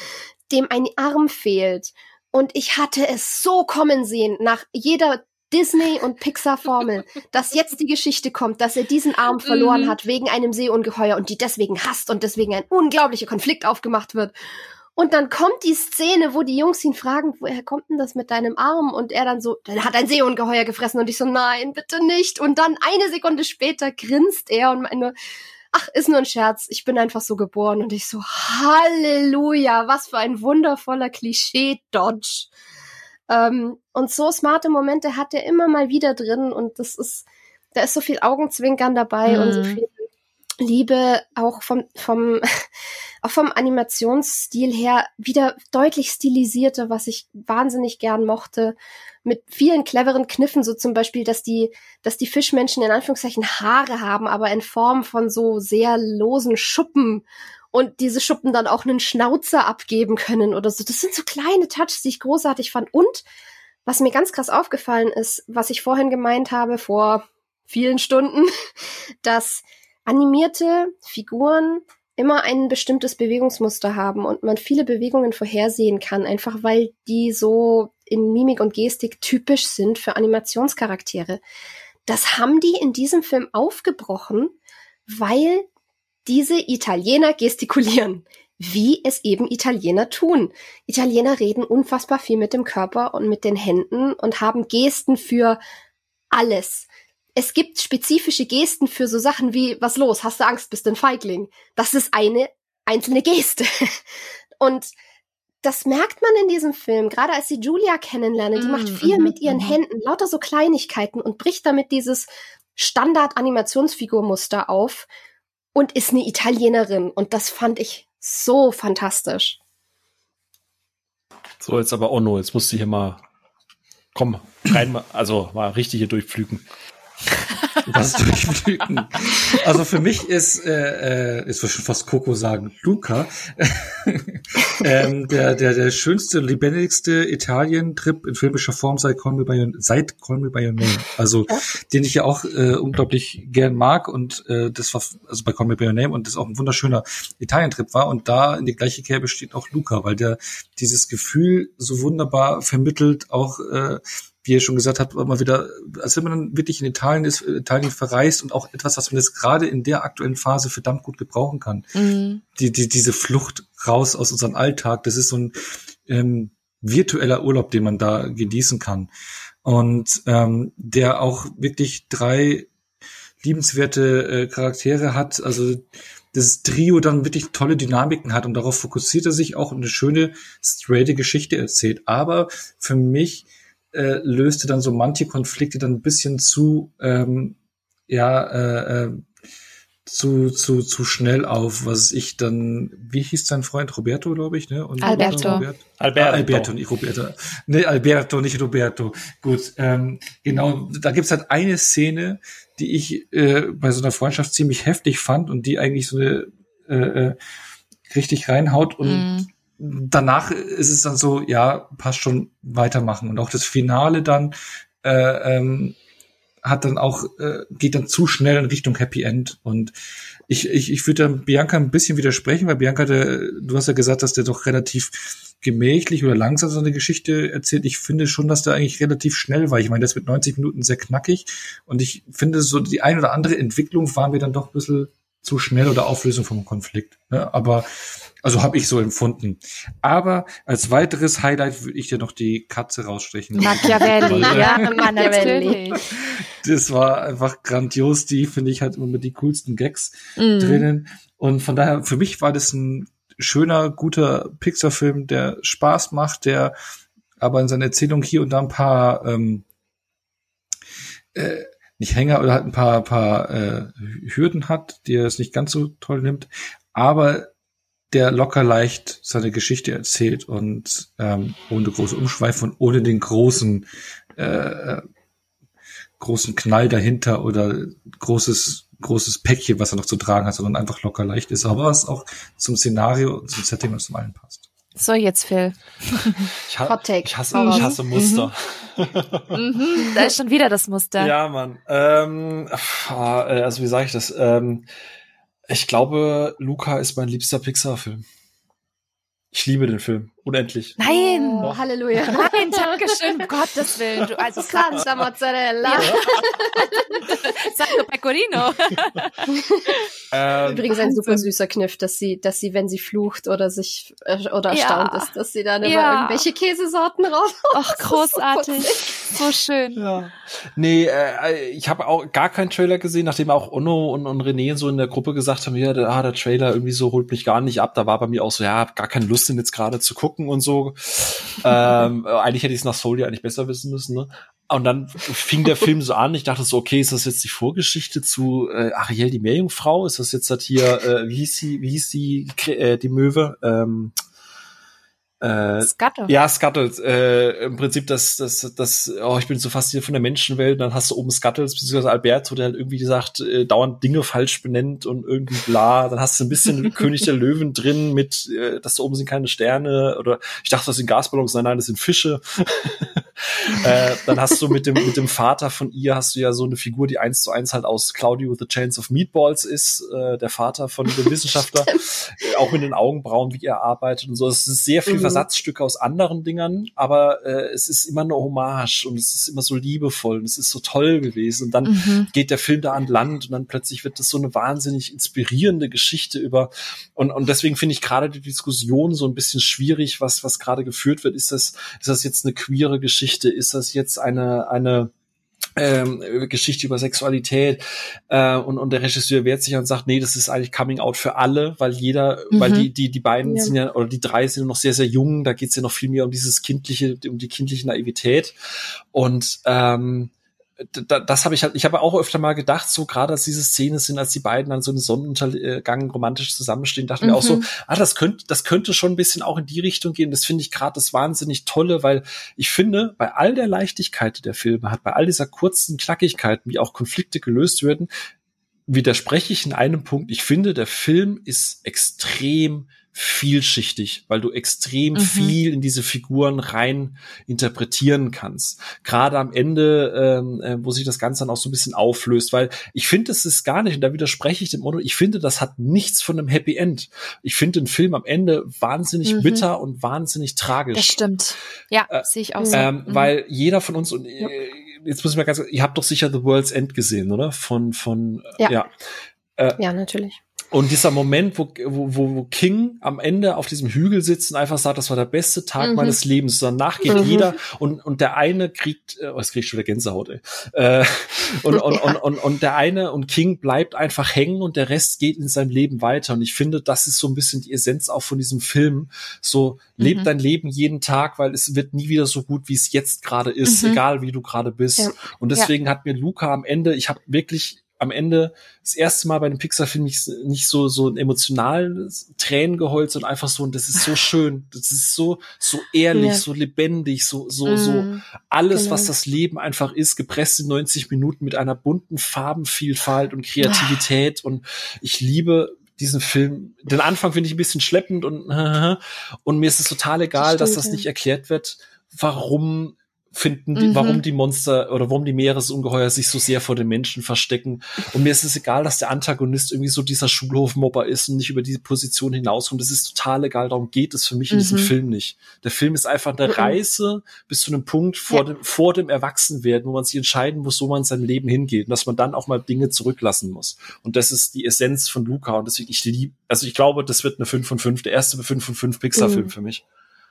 dem ein Arm fehlt. Und ich hatte es so kommen sehen, nach jeder Disney- und Pixar-Formel, dass jetzt die Geschichte kommt, dass er diesen Arm verloren hat wegen einem Seeungeheuer und die deswegen hasst und deswegen ein unglaublicher Konflikt aufgemacht wird. Und dann kommt die Szene, wo die Jungs ihn fragen, woher kommt denn das mit deinem Arm? Und er dann so, dann hat ein Seeungeheuer gefressen. Und ich so, nein, bitte nicht. Und dann eine Sekunde später grinst er und meint nur, ach, ist nur ein Scherz, ich bin einfach so geboren. Und ich so, Halleluja, was für ein wundervoller Klischee-Dodge. Und so smarte Momente hat er immer mal wieder drin und da ist so viel Augenzwinkern dabei und so viel Liebe auch vom Animationsstil her wieder deutlich stilisierter, was ich wahnsinnig gern mochte, mit vielen cleveren Kniffen, so zum Beispiel, dass die Fischmenschen in Anführungszeichen Haare haben, aber in Form von so sehr losen Schuppen und diese Schuppen dann auch einen Schnauzer abgeben können oder so. Das sind so kleine Touches, die ich großartig fand. Und was mir ganz krass aufgefallen ist, was ich vorhin gemeint habe, vor vielen Stunden, dass animierte Figuren immer ein bestimmtes Bewegungsmuster haben und man viele Bewegungen vorhersehen kann, einfach weil die so in Mimik und Gestik typisch sind für Animationscharaktere. Das haben die in diesem Film aufgebrochen, weil diese Italiener gestikulieren, wie es eben Italiener tun. Italiener reden unfassbar viel mit dem Körper und mit den Händen und haben Gesten für alles. Es gibt spezifische Gesten für so Sachen wie, was los, hast du Angst, bist du ein Feigling? Das ist eine einzelne Geste. Und das merkt man in diesem Film, gerade als sie Julia kennenlernen, die macht viel mit ihren Händen, lauter so Kleinigkeiten und bricht damit dieses Standard-Animationsfigurmuster auf und ist eine Italienerin. Und das fand ich so fantastisch. So, jetzt aber Onno, jetzt musst du hier mal, komm, rein mal, also mal richtig hier durchpflügen. Was durchpflügen. Also für mich ist, jetzt würde ich schon fast Coco sagen, Luca, der schönste, lebendigste Italien-Trip in filmischer Form seit Call Me By Your Name. Also, den ich ja auch unglaublich gern mag und das war, also bei Call Me By Your Name und das auch ein wunderschöner Italien-Trip war und da in die gleiche Kerbe steht auch Luca, weil der dieses Gefühl so wunderbar vermittelt, auch wie ihr schon gesagt habt, mal wieder, als wenn man dann wirklich in Italien ist, Italien verreist und auch etwas, was man jetzt gerade in der aktuellen Phase verdammt gut gebrauchen kann. Mhm. Diese Flucht raus aus unserem Alltag, das ist so ein virtueller Urlaub, den man da genießen kann. Und der auch wirklich 3 liebenswerte Charaktere hat, also das Trio dann wirklich tolle Dynamiken hat und darauf fokussiert er sich auch und eine schöne, straighte Geschichte erzählt. Aber für mich löste dann so manche Konflikte dann ein bisschen zu schnell auf, was ich dann, wie hieß sein Freund? Roberto, glaube ich, ne? Und Alberto. Alberto, nicht Roberto. Ne, Alberto, nicht Roberto. Gut, genau, da gibt's halt eine Szene, die ich bei so einer Freundschaft ziemlich heftig fand und die eigentlich so eine richtig reinhaut und danach ist es dann so, ja, passt schon, weitermachen. Und auch das Finale dann hat dann auch, geht dann zu schnell in Richtung Happy End. Und ich würde dann Bianca ein bisschen widersprechen, weil Bianca, du hast ja gesagt, dass der doch relativ gemächlich oder langsam so eine Geschichte erzählt. Ich finde schon, dass der eigentlich relativ schnell war. Ich meine, das mit 90 Minuten sehr knackig. Und ich finde, so die ein oder andere Entwicklung waren mir dann doch ein bisschen zu schnell oder Auflösung vom Konflikt. Ne? Aber, also habe ich so empfunden. Aber als weiteres Highlight würde ich dir noch die Katze rausstechen. Machiavelli, ja, Machiavelli. Das war einfach grandios. Die, finde ich, hat immer die coolsten Gags drinnen. Und von daher, für mich war das ein schöner, guter Pixar-Film, der Spaß macht, der aber in seiner Erzählung hier und da ein paar nicht Hänger oder halt ein paar Hürden hat, die er es nicht ganz so toll nimmt, aber der locker leicht seine Geschichte erzählt und ohne große Umschweife und ohne den großen Knall dahinter oder großes Päckchen, was er noch zu tragen hat, sondern einfach locker leicht ist, aber was auch zum Szenario und zum Setting und zum allen passt. So, jetzt Phil. Ich hasse Muster. Da ist schon wieder das Muster. Ja, Mann. Also wie sage ich das? Ich glaube, Luca ist mein liebster Pixar-Film. Ich liebe den Film. Unendlich. Nein! Oh, Halleluja. Nein, dankeschön, um Gottes Willen. Du, also Santa Mozzarella. Santo Pecorino. Übrigens ein super süßer Kniff, dass sie, wenn sie flucht oder sich oder erstaunt ist, dass sie dann immer irgendwelche Käsesorten raus. Ach, großartig. So schön. Ja. Nee, ich habe auch gar keinen Trailer gesehen, nachdem auch Onno und René so in der Gruppe gesagt haben, ja, der Trailer irgendwie so holt mich gar nicht ab. Da war bei mir auch so, ja, gar keine Lust, den jetzt gerade zu gucken und so. Eigentlich hätte ich es nach Soul ja eigentlich besser wissen müssen, ne? Und dann fing der Film so an, ich dachte so, okay, ist das jetzt die Vorgeschichte zu Ariel, die Meerjungfrau? Ist das jetzt das hier, wie hieß sie, die Möwe? Scuttle. Ja, Scuttle. Im Prinzip ich bin so fasziniert von der Menschenwelt. Und dann hast du oben Scuttles, beziehungsweise Alberto, der halt irgendwie sagt, dauernd Dinge falsch benennt und irgendwie bla. Dann hast du ein bisschen König der Löwen drin mit, dass da oben sind keine Sterne oder ich dachte, das sind Gasballons. Nein, das sind Fische. Dann hast du mit dem Vater von ihr hast du ja so eine Figur, die 1:1 halt aus Cloudy with a Chance of Meatballs ist, der Vater von dem Wissenschaftler. Auch mit den Augenbrauen, wie er arbeitet und so. Es ist sehr viel Versatzstücke aus anderen Dingern, aber es ist immer eine Hommage und es ist immer so liebevoll und es ist so toll gewesen. Und dann geht der Film da an Land und dann plötzlich wird das so eine wahnsinnig inspirierende Geschichte über und deswegen finde ich gerade die Diskussion so ein bisschen schwierig, was gerade geführt wird. Ist das jetzt eine queere Geschichte? Ist das jetzt eine Geschichte über Sexualität und der Regisseur wehrt sich und sagt, nee, das ist eigentlich Coming Out für alle, weil jeder, weil die beiden sind ja, oder die drei sind noch sehr, sehr jung, da geht's ja noch viel mehr um um die kindliche Naivität und das habe ich halt, ich habe auch öfter mal gedacht, so gerade als diese Szene sind, als die beiden an so einem Sonnenuntergang romantisch zusammenstehen, dachten wir auch so, das könnte schon ein bisschen auch in die Richtung gehen. Das finde ich gerade das wahnsinnig Tolle, weil ich finde, bei all der Leichtigkeit, die der Film hat, bei all dieser kurzen Knackigkeiten, wie auch Konflikte gelöst werden, widerspreche ich in einem Punkt. Ich finde, der Film ist extrem vielschichtig, weil du extrem viel in diese Figuren rein interpretieren kannst. Gerade am Ende, wo sich das Ganze dann auch so ein bisschen auflöst, weil ich finde, es ist gar nicht, und da widerspreche ich dem Motto, ich finde, das hat nichts von einem Happy End. Ich finde den Film am Ende wahnsinnig bitter und wahnsinnig tragisch. Das stimmt. Ja, sehe ich auch so. Weil jeder von uns, und jetzt muss ich mal ganz, ihr habt doch sicher The World's End gesehen, oder? Ja, natürlich. Und dieser Moment, wo King am Ende auf diesem Hügel sitzt und einfach sagt, das war der beste Tag meines Lebens. Danach geht jeder und der eine kriegt, das krieg ich schon wieder Gänsehaut, ey. Und der eine und King bleibt einfach hängen und der Rest geht in seinem Leben weiter. Und ich finde, das ist so ein bisschen die Essenz auch von diesem Film. So, lebt dein Leben jeden Tag, weil es wird nie wieder so gut, wie es jetzt gerade ist, egal wie du gerade bist. Ja. Und deswegen hat mir Luca am Ende, ich habe wirklich am Ende das erste Mal bei einem Pixar-Film nicht so ein emotionales Tränen geheult, sondern einfach so, und das ist so schön, das ist so ehrlich, so lebendig, so alles, was das Leben einfach ist, gepresst in 90 Minuten mit einer bunten Farbenvielfalt und Kreativität. Und ich liebe diesen Film, den Anfang finde ich ein bisschen schleppend und mir ist es total egal, dass das nicht erklärt wird, warum finden die, warum die Monster oder warum die Meeresungeheuer sich so sehr vor den Menschen verstecken. Und mir ist es egal, dass der Antagonist irgendwie so dieser Schulhofmobber ist und nicht über die Position hinauskommt. Das ist total egal. Darum geht es für mich in diesem Film nicht. Der Film ist einfach eine Reise bis zu einem Punkt vor dem Erwachsenwerden, wo man sich entscheiden muss, wo man in seinem Leben hingeht und dass man dann auch mal Dinge zurücklassen muss. Und das ist die Essenz von Luca. Und deswegen, ich glaube, das wird eine 5 von 5, der erste 5 von 5 Pixar-Film für mich.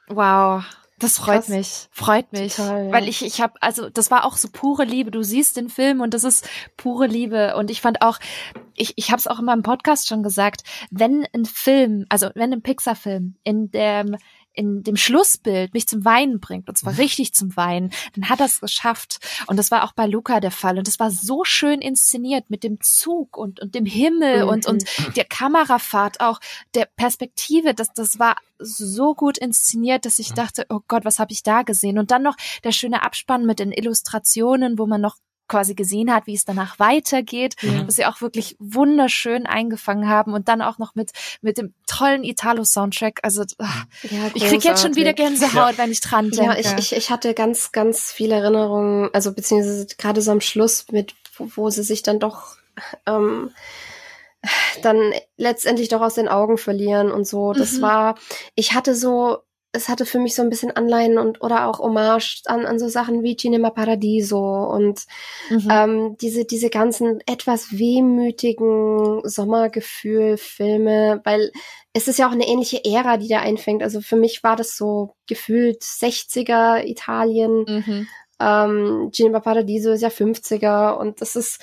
Wow. Das freut mich. Freut mich. Total. Weil ich habe, also das war auch so pure Liebe. Du siehst den Film und das ist pure Liebe. Und ich fand auch, ich habe es auch in meinem Podcast schon gesagt, wenn ein Film, also wenn ein Pixar-Film in dem Schlussbild mich zum Weinen bringt, und zwar richtig zum Weinen, dann hat er es geschafft. Und das war auch bei Luca der Fall. Und das war so schön inszeniert mit dem Zug und dem Himmel und der Kamerafahrt, auch der Perspektive. Das war so gut inszeniert, dass ich dachte, oh Gott, was habe ich da gesehen? Und dann noch der schöne Abspann mit den Illustrationen, wo man noch quasi gesehen hat, wie es danach weitergeht, was sie auch wirklich wunderschön eingefangen haben und dann auch noch mit dem tollen Italo-Soundtrack. Also ich krieg jetzt schon wieder Gänsehaut, wenn ich dran denke. Ja, ich hatte ganz, ganz viele Erinnerungen, also beziehungsweise gerade so am Schluss mit, wo sie sich dann doch dann letztendlich doch aus den Augen verlieren und so. Das war, es hatte für mich so ein bisschen Anleihen oder auch Hommage an so Sachen wie Cinema Paradiso und diese ganzen etwas wehmütigen Sommergefühl-Filme, weil es ist ja auch eine ähnliche Ära, die da einfängt. Also für mich war das so gefühlt 60er Italien, Cinema Paradiso ist ja 50er und das ist,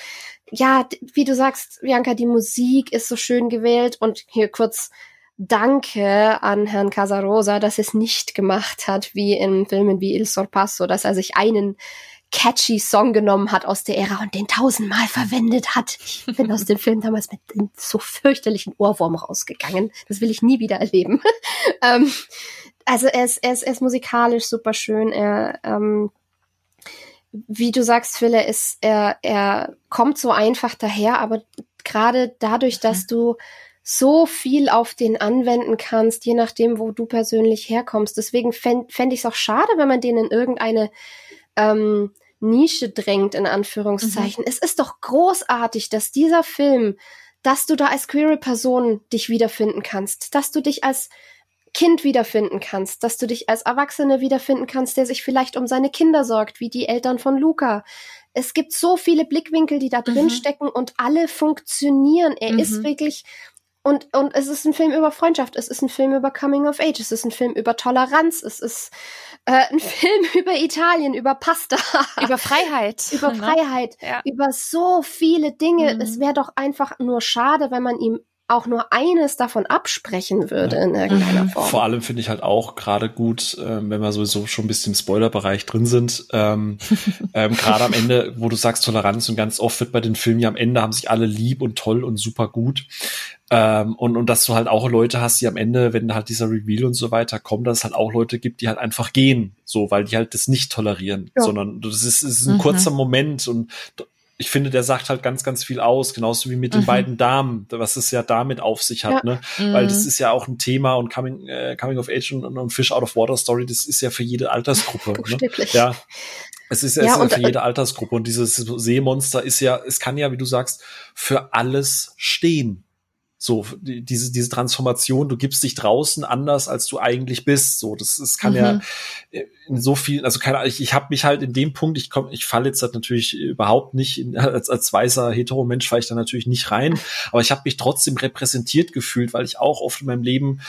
ja, wie du sagst, Bianca, die Musik ist so schön gewählt und hier kurz Danke an Herrn Casarosa, dass er es nicht gemacht hat, wie in Filmen wie Il Sorpasso, dass er sich einen catchy Song genommen hat aus der Ära und den 1000-mal verwendet hat. Ich bin aus dem Film damals mit einem so fürchterlichen Ohrwurm rausgegangen. Das will ich nie wieder erleben. Also er ist musikalisch super schön. Wie du sagst, Phil, er kommt so einfach daher, aber gerade dadurch, dass du so viel auf den anwenden kannst, je nachdem, wo du persönlich herkommst. Deswegen fänd ich es auch schade, wenn man den in irgendeine Nische drängt, in Anführungszeichen. Es ist doch großartig, dass dieser Film, dass du da als queere Person dich wiederfinden kannst, dass du dich als Kind wiederfinden kannst, dass du dich als Erwachsene wiederfinden kannst, der sich vielleicht um seine Kinder sorgt, wie die Eltern von Luca. Es gibt so viele Blickwinkel, die da drin stecken und alle funktionieren. Er ist wirklich... Und es ist ein Film über Freundschaft, es ist ein Film über Coming of Age, es ist ein Film über Toleranz, es ist ein Film über Italien, über Pasta. Über Freiheit, ja. Über so viele Dinge. Es wäre doch einfach nur schade, wenn man ihm auch nur eines davon absprechen würde in irgendeiner Form. Vor allem finde ich halt auch gerade gut, wenn wir sowieso schon ein bisschen im Spoilerbereich drin sind, gerade am Ende, wo du sagst Toleranz und ganz oft wird bei den Filmen ja am Ende haben sich alle lieb und toll und super gut. Und dass du halt auch Leute hast, die am Ende, wenn halt dieser Reveal und so weiter kommt, dass es halt auch Leute gibt, die halt einfach gehen, so, weil die halt das nicht tolerieren, sondern das ist ein kurzer Moment und ich finde, der sagt halt ganz, ganz viel aus, genauso wie mit den beiden Damen, was es ja damit auf sich hat, ne? Weil das ist ja auch ein Thema und Coming of Age und Fish Out of Water Story, das ist ja für jede Altersgruppe. Buchstäblich. Ne? Ja. Es ist für jede Altersgruppe und dieses Seemonster ist ja, es kann ja, wie du sagst, für alles stehen. So, diese Transformation, du gibst dich draußen anders, als du eigentlich bist. So, das kann ja in so vielen, also keine Ahnung, ich habe mich halt in dem Punkt, ich falle jetzt halt natürlich überhaupt nicht, als weißer Hetero-Mensch falle ich da natürlich nicht rein, aber ich habe mich trotzdem repräsentiert gefühlt, weil ich auch oft in meinem Leben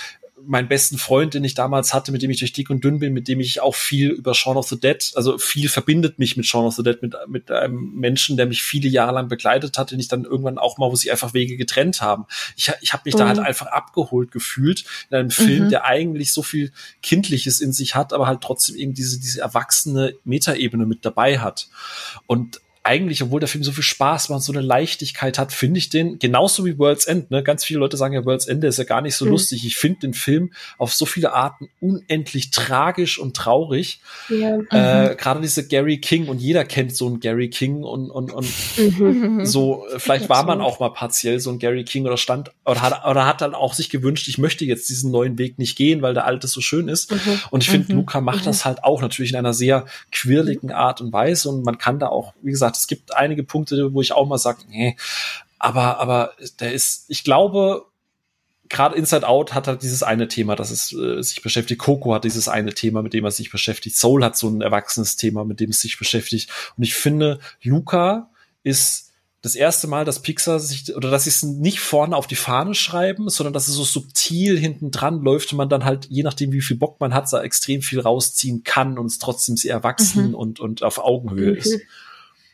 meinen besten Freund, den ich damals hatte, mit dem ich durch dick und dünn bin, mit dem ich auch viel über Shaun of the Dead, also viel verbindet mich mit Shaun of the Dead, mit einem Menschen, der mich viele Jahre lang begleitet hat, den ich dann irgendwann auch mal, wo sich einfach Wege getrennt haben. Ich habe mich da halt einfach abgeholt gefühlt in einem Film, der eigentlich so viel Kindliches in sich hat, aber halt trotzdem eben diese erwachsene Metaebene mit dabei hat. Und eigentlich, obwohl der Film so viel Spaß macht, so eine Leichtigkeit hat, finde ich den, genauso wie World's End, ne? Ganz viele Leute sagen ja, World's End ist ja gar nicht so lustig. Ich finde den Film auf so viele Arten unendlich tragisch und traurig. Ja. Gerade diese Gary King, und jeder kennt so einen Gary King und so, vielleicht war man auch mal partiell so ein Gary King oder stand oder hat dann auch sich gewünscht, ich möchte jetzt diesen neuen Weg nicht gehen, weil der alte so schön ist. Und ich finde, Luca macht das halt auch natürlich in einer sehr quirligen Art und Weise, und man kann da auch, wie gesagt, es gibt einige Punkte, wo ich auch mal sage, nee, aber der ist, ich glaube, gerade Inside Out hat halt dieses eine Thema, das es sich beschäftigt. Coco hat dieses eine Thema, mit dem er sich beschäftigt. Soul hat so ein erwachsenes Thema, mit dem es sich beschäftigt. Und ich finde, Luca ist das erste Mal, dass Pixar sich, oder dass sie es nicht vorne auf die Fahne schreiben, sondern dass es so subtil hinten dran läuft und man dann halt, je nachdem, wie viel Bock man hat, da extrem viel rausziehen kann und es trotzdem sehr erwachsen und auf Augenhöhe ist.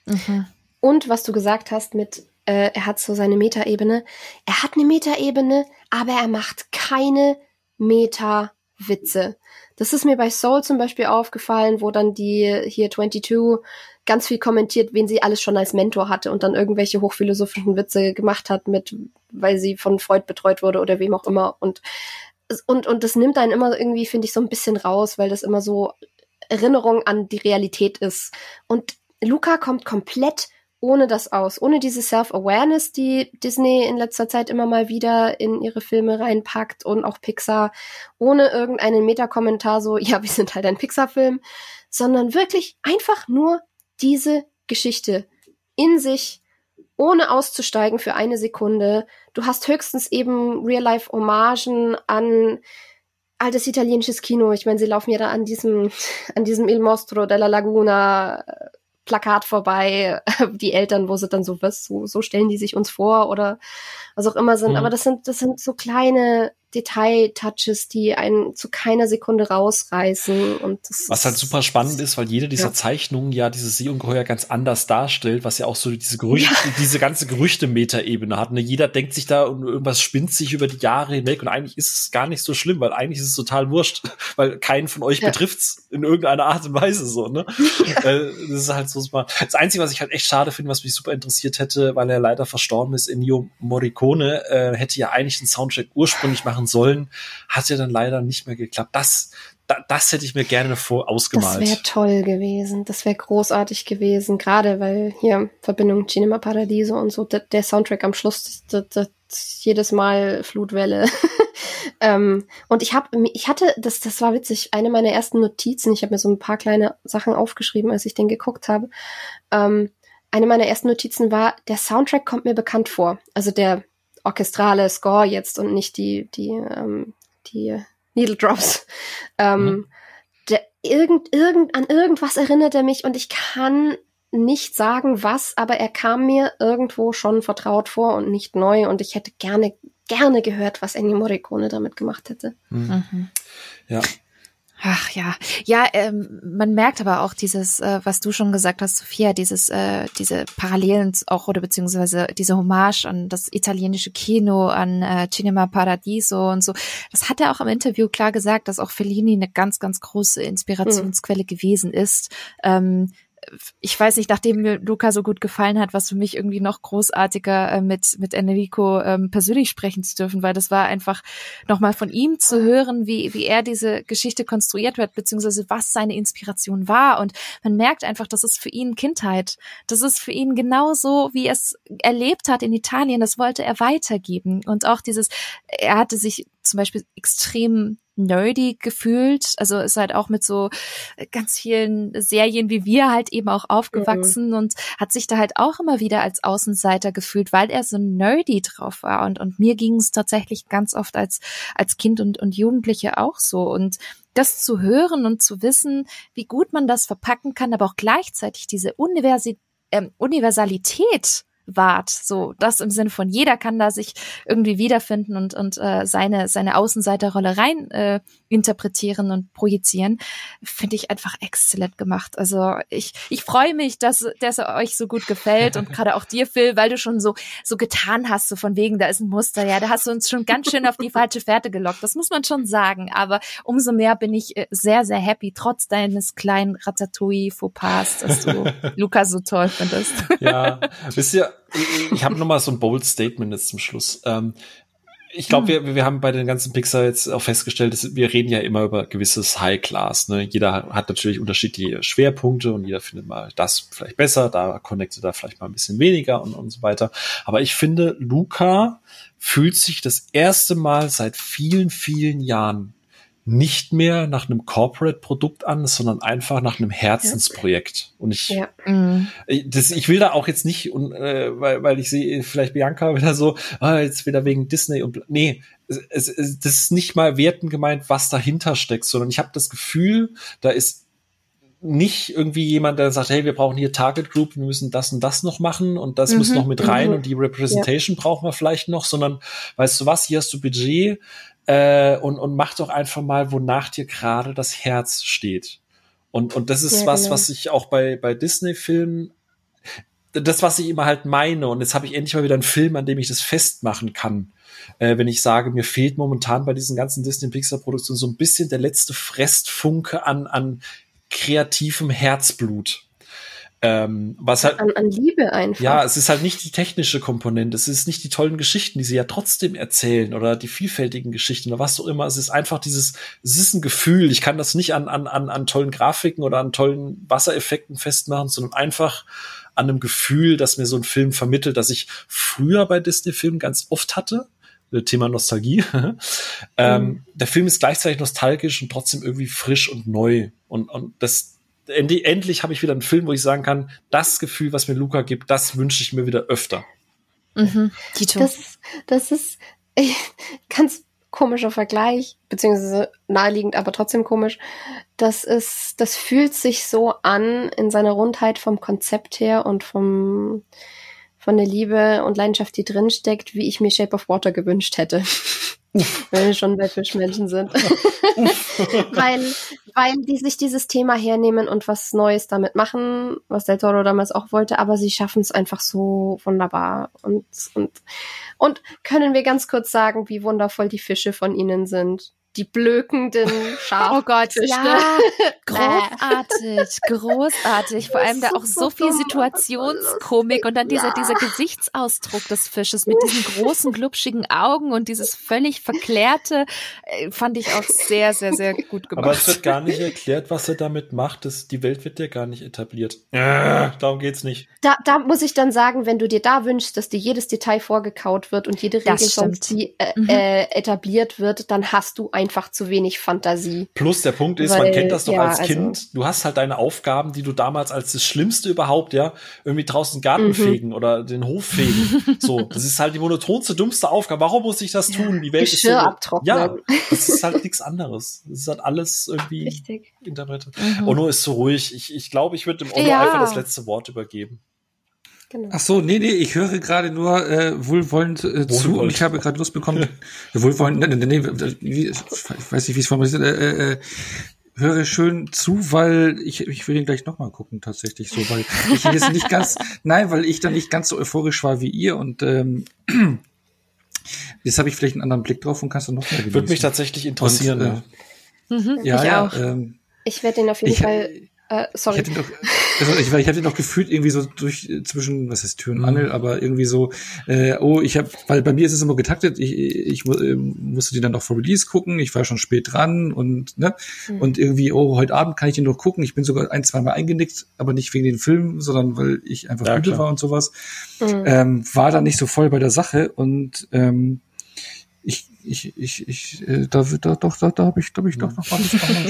Mhm. Und was du gesagt hast mit, er hat so seine Metaebene. Er hat eine Metaebene, aber er macht keine Meta-Witze. Das ist mir bei Soul zum Beispiel aufgefallen, wo dann die hier 22 ganz viel kommentiert, wen sie alles schon als Mentor hatte und dann irgendwelche hochphilosophischen Witze gemacht hat mit, weil sie von Freud betreut wurde oder wem auch immer. Und das nimmt einen immer irgendwie, finde ich, so ein bisschen raus, weil das immer so Erinnerung an die Realität ist. Und Luca kommt komplett ohne das aus, ohne diese Self-Awareness, die Disney in letzter Zeit immer mal wieder in ihre Filme reinpackt und auch Pixar, ohne irgendeinen Meta-Kommentar so, ja, wir sind halt ein Pixar-Film, sondern wirklich einfach nur diese Geschichte in sich, ohne auszusteigen für eine Sekunde. Du hast höchstens eben Real-Life-Hommagen an altes italienisches Kino. Ich meine, sie laufen ja da an diesem Il Mostro della Laguna Plakat vorbei, die Eltern, wo sie dann so, was, so stellen die sich uns vor oder was auch immer sind. Mhm. Aber das sind so kleine Detail-Touches, die einen zu keiner Sekunde rausreißen. Und das, was halt super spannend ist, weil jede dieser Zeichnungen ja dieses Seeungeheuer ganz anders darstellt, was ja auch so diese Gerüchte, diese ganze Gerüchte-Meta-Ebene hat. Ne? Jeder denkt sich da, und irgendwas spinnt sich über die Jahre hinweg, und eigentlich ist es gar nicht so schlimm, weil eigentlich ist es total wurscht, weil keinen von euch betrifft's in irgendeiner Art und Weise so. Ne? Das ist halt so super. Das Einzige, was ich halt echt schade finde, was mich super interessiert hätte, weil er leider verstorben ist, Ennio Morricone, hätte ja eigentlich den Soundtrack ursprünglich machen sollen, hat ja dann leider nicht mehr geklappt. Das hätte ich mir gerne ausgemalt. Das wäre toll gewesen. Das wäre großartig gewesen. Gerade weil hier Verbindung Cinema Paradiso und so, der Soundtrack am Schluss, jedes Mal Flutwelle. Und ich hatte, das war witzig, eine meiner ersten Notizen, ich habe mir so ein paar kleine Sachen aufgeschrieben, als ich den geguckt habe. Eine meiner ersten Notizen war, der Soundtrack kommt mir bekannt vor. Also der orchestrale Score jetzt und nicht die Needle Drops. An irgendwas erinnert er mich, und ich kann nicht sagen, was, aber er kam mir irgendwo schon vertraut vor und nicht neu, und ich hätte gerne gehört, was Ennio Morricone damit gemacht hätte. Mhm. Ja. Ach ja. Ja, man merkt aber auch dieses, was du schon gesagt hast, Sophia, diese Parallelen auch, oder beziehungsweise diese Hommage an das italienische Kino, an Cinema Paradiso und so. Das hat er auch im Interview klar gesagt, dass auch Fellini eine ganz, ganz große Inspirationsquelle gewesen ist. Ich weiß nicht, nachdem mir Luca so gut gefallen hat, was für mich irgendwie noch großartiger, mit Enrico persönlich sprechen zu dürfen, weil das war einfach nochmal von ihm zu hören, wie er diese Geschichte konstruiert wird, beziehungsweise was seine Inspiration war. Und man merkt einfach, das ist für ihn Kindheit. Das ist für ihn genauso, wie er es erlebt hat in Italien. Das wollte er weitergeben. Und auch dieses, er hatte sich zum Beispiel extrem nerdy gefühlt, also ist halt auch mit so ganz vielen Serien wie wir halt eben auch aufgewachsen und hat sich da halt auch immer wieder als Außenseiter gefühlt, weil er so nerdy drauf war, und mir ging es tatsächlich ganz oft als Kind und Jugendliche auch so, und das zu hören und zu wissen, wie gut man das verpacken kann, aber auch gleichzeitig diese Universalität wahrt. So, das im Sinne von jeder kann da sich irgendwie wiederfinden und seine Außenseiterrolle rein interpretieren und projizieren, finde ich einfach exzellent gemacht. Also ich freue mich, dass das euch so gut gefällt und gerade auch dir, Phil, weil du schon so getan hast, so von wegen, da ist ein Muster, ja, da hast du uns schon ganz schön auf die falsche Fährte gelockt, das muss man schon sagen, aber umso mehr bin ich sehr, sehr happy, trotz deines kleinen Ratatouille-Fauxpas, dass du Luca so toll findest. Ja, wisst ihr, ich habe nochmal so ein bold Statement jetzt zum Schluss. Ich glaube, wir haben bei den ganzen Pixar jetzt auch festgestellt, dass wir reden ja immer über gewisses High Class, ne? Jeder hat natürlich unterschiedliche Schwerpunkte und jeder findet mal das vielleicht besser, da connectet er vielleicht mal ein bisschen weniger und so weiter. Aber ich finde, Luca fühlt sich das erste Mal seit vielen, vielen Jahren nicht mehr nach einem Corporate-Produkt an, sondern einfach nach einem Herzensprojekt. Und ich will da auch jetzt nicht, weil ich sehe vielleicht Bianca wieder so, jetzt wieder wegen Disney und nee, das ist nicht mal wertend gemeint, was dahinter steckt, sondern ich habe das Gefühl, da ist nicht irgendwie jemand, der sagt, hey, wir brauchen hier Target Group, wir müssen das und das noch machen und das muss noch mit rein und die Representation brauchen wir vielleicht noch, sondern weißt du was, hier hast du Budget, und mach doch einfach mal, wonach dir gerade das Herz steht. Und das ist was ich auch bei Disney-Filmen, das, was ich immer halt meine. Und jetzt habe ich endlich mal wieder einen Film, an dem ich das festmachen kann. Wenn ich sage, mir fehlt momentan bei diesen ganzen Disney-Pixar-Produktionen so ein bisschen der letzte Fressfunke an kreativem Herzblut. Was halt, an Liebe einfach. Ja, es ist halt nicht die technische Komponente, es ist nicht die tollen Geschichten, die sie ja trotzdem erzählen oder die vielfältigen Geschichten oder was auch immer. Es ist einfach dieses, es ist ein Gefühl. Ich kann das nicht an tollen Grafiken oder an tollen Wassereffekten festmachen, sondern einfach an einem Gefühl, das mir so ein Film vermittelt, das ich früher bei Disney-Filmen ganz oft hatte. Thema Nostalgie. Der Film ist gleichzeitig nostalgisch und trotzdem irgendwie frisch und neu. Und das endlich habe ich wieder einen Film, wo ich sagen kann, das Gefühl, was mir Luca gibt, das wünsche ich mir wieder öfter. Mhm. Das ist ein ganz komischer Vergleich, beziehungsweise naheliegend, aber trotzdem komisch. Das fühlt sich so an in seiner Rundheit vom Konzept her und von der Liebe und Leidenschaft, die drinsteckt, wie ich mir Shape of Water gewünscht hätte. Wenn wir schon bei Fischmenschen sind. weil die sich dieses Thema hernehmen und was Neues damit machen, was Del Toro damals auch wollte, aber sie schaffen es einfach so wunderbar. Und können wir ganz kurz sagen, wie wundervoll die Fische von ihnen sind? Die blökenden Schafe. Oh Gott, ja, großartig. Vor allem da auch so viel Situationskomik und dann dieser Gesichtsausdruck des Fisches mit diesen großen, glubschigen Augen und dieses völlig verklärte, fand ich auch sehr, sehr, sehr gut gemacht. Aber es wird gar nicht erklärt, was er damit macht. Die Welt wird ja gar nicht etabliert. Darum geht's nicht. Da muss ich dann sagen, wenn du dir da wünschst, dass dir jedes Detail vorgekaut wird und jede Regel, die etabliert wird, dann hast du einfach zu wenig Fantasie. Plus der Punkt ist, man kennt das doch als Kind, du hast halt deine Aufgaben, die du damals als das Schlimmste überhaupt, ja, irgendwie draußen Garten fegen oder den Hof fegen. So, das ist halt die monotonste, dummste Aufgabe. Warum muss ich das tun? Die Welt ist so, abtrocknen. Ja, das ist halt nichts anderes. Das ist halt alles irgendwie interpretiert. Ono ist so ruhig. Ich glaube, ich würde dem Ono einfach das letzte Wort übergeben. Genau. Ach so, nee, ich höre gerade nur wohlwollend zu und ich habe gerade Lust bekommen, wohlwollend, ich weiß nicht, wie es formuliert ist, höre schön zu, weil ich will den gleich nochmal gucken, tatsächlich so, weil ich jetzt nicht ganz, nein, weil ich dann nicht ganz so euphorisch war wie ihr und jetzt habe ich vielleicht einen anderen Blick drauf und kannst du noch mehr genießen. Würde mich tatsächlich interessieren. Ich auch. Ich werde den auf jeden Fall... sorry. Ich hatte noch gefühlt irgendwie so durch zwischen, was heißt Tür und Angel, aber irgendwie so, weil bei mir ist es immer getaktet, ich musste die dann noch vor Release gucken, ich war schon spät dran und und irgendwie, heute Abend kann ich den noch gucken, ich bin sogar 1-2 Mal eingenickt, aber nicht wegen den Filmen, sondern weil ich einfach müde war und sowas, war da nicht so voll bei der Sache und ich da habe ich doch noch mal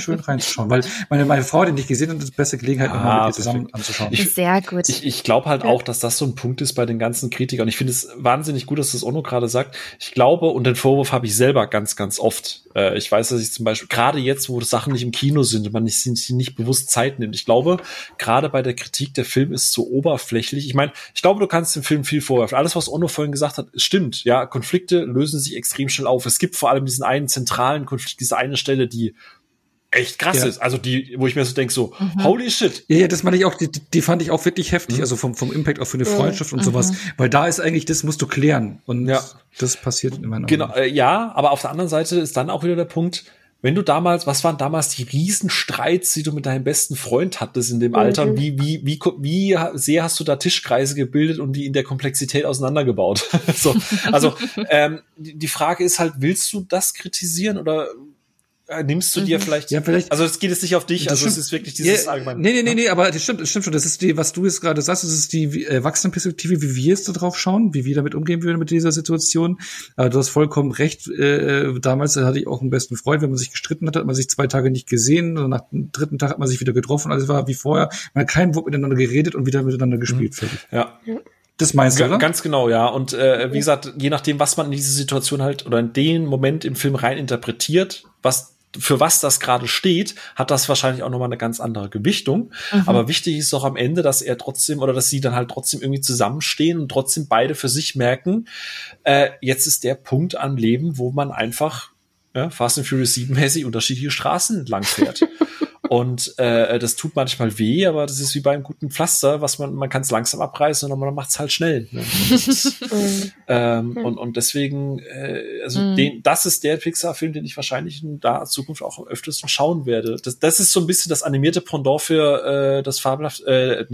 schön reinzuschauen, weil meine Frau hat ihn nicht gesehen und das ist beste Gelegenheit, nochmal mit ihr zusammen anzuschauen. Sehr gut. Ich glaube halt auch, dass das so ein Punkt ist bei den ganzen Kritikern. Ich finde es wahnsinnig gut, dass das Ono gerade sagt. Ich glaube, und den Vorwurf habe ich selber ganz, ganz oft. Ich weiß, dass ich zum Beispiel, gerade jetzt, wo Sachen nicht im Kino sind und man sich nicht bewusst Zeit nimmt. Ich glaube, gerade bei der Kritik, der Film ist zu oberflächlich. Ich meine, ich glaube, du kannst dem Film viel vorwerfen. Alles, was Ono vorhin gesagt hat, stimmt. Ja, Konflikte lösen sich extrem schnell auf. Es gibt vor allem diesen einen zentralen Konflikt, diese eine Stelle, die echt krass ist. Also die, wo ich mir so denke, so, holy shit. Ja, das meine ich auch, die fand ich auch wirklich heftig, also vom Impact auch für eine Freundschaft und sowas. Weil da ist eigentlich, das musst du klären. Und das passiert in meiner Meinung. Genau, ja, aber auf der anderen Seite ist dann auch wieder der Punkt, wenn du damals, was waren damals die Riesenstreits, die du mit deinem besten Freund hattest in dem Alter? Und wie sehr hast du da Tischkreise gebildet und die in der Komplexität auseinandergebaut? So, also die Frage ist halt, willst du das kritisieren oder nimmst du dir vielleicht, also es geht jetzt nicht auf dich, also stimmt. Es ist wirklich dieses allgemeine. Nee, aber das stimmt schon, das ist die, was du jetzt gerade sagst, das ist die Erwachsenenperspektive, wie wir jetzt da drauf schauen, wie wir damit umgehen würden mit dieser Situation, aber du hast vollkommen recht, damals hatte ich auch einen besten Freund, wenn man sich gestritten hat, hat man sich 2 Tage nicht gesehen, und nach dem 3. Tag hat man sich wieder getroffen, also es war wie vorher, man hat kein Wort miteinander geredet und wieder miteinander gespielt. Ja. Das meinst du, oder? Ganz genau, ja. Und wie gesagt, je nachdem, was man in diese Situation halt oder in den Moment im Film rein interpretiert, für was das gerade steht, hat das wahrscheinlich auch nochmal eine ganz andere Gewichtung. Aber wichtig ist doch am Ende, dass er trotzdem oder dass sie dann halt trotzdem irgendwie zusammenstehen und trotzdem beide für sich merken, jetzt ist der Punkt am Leben, wo man einfach Fast and Furious 7-mäßig unterschiedliche Straßen entlang fährt. Und das tut manchmal weh, aber das ist wie bei einem guten Pflaster, was man kann es langsam abreißen und man macht es halt schnell. Ne? Und deswegen, das ist der Pixar-Film, den ich wahrscheinlich in der Zukunft auch am öftesten schauen werde. Das ist so ein bisschen das animierte Pendant für das erstaunliche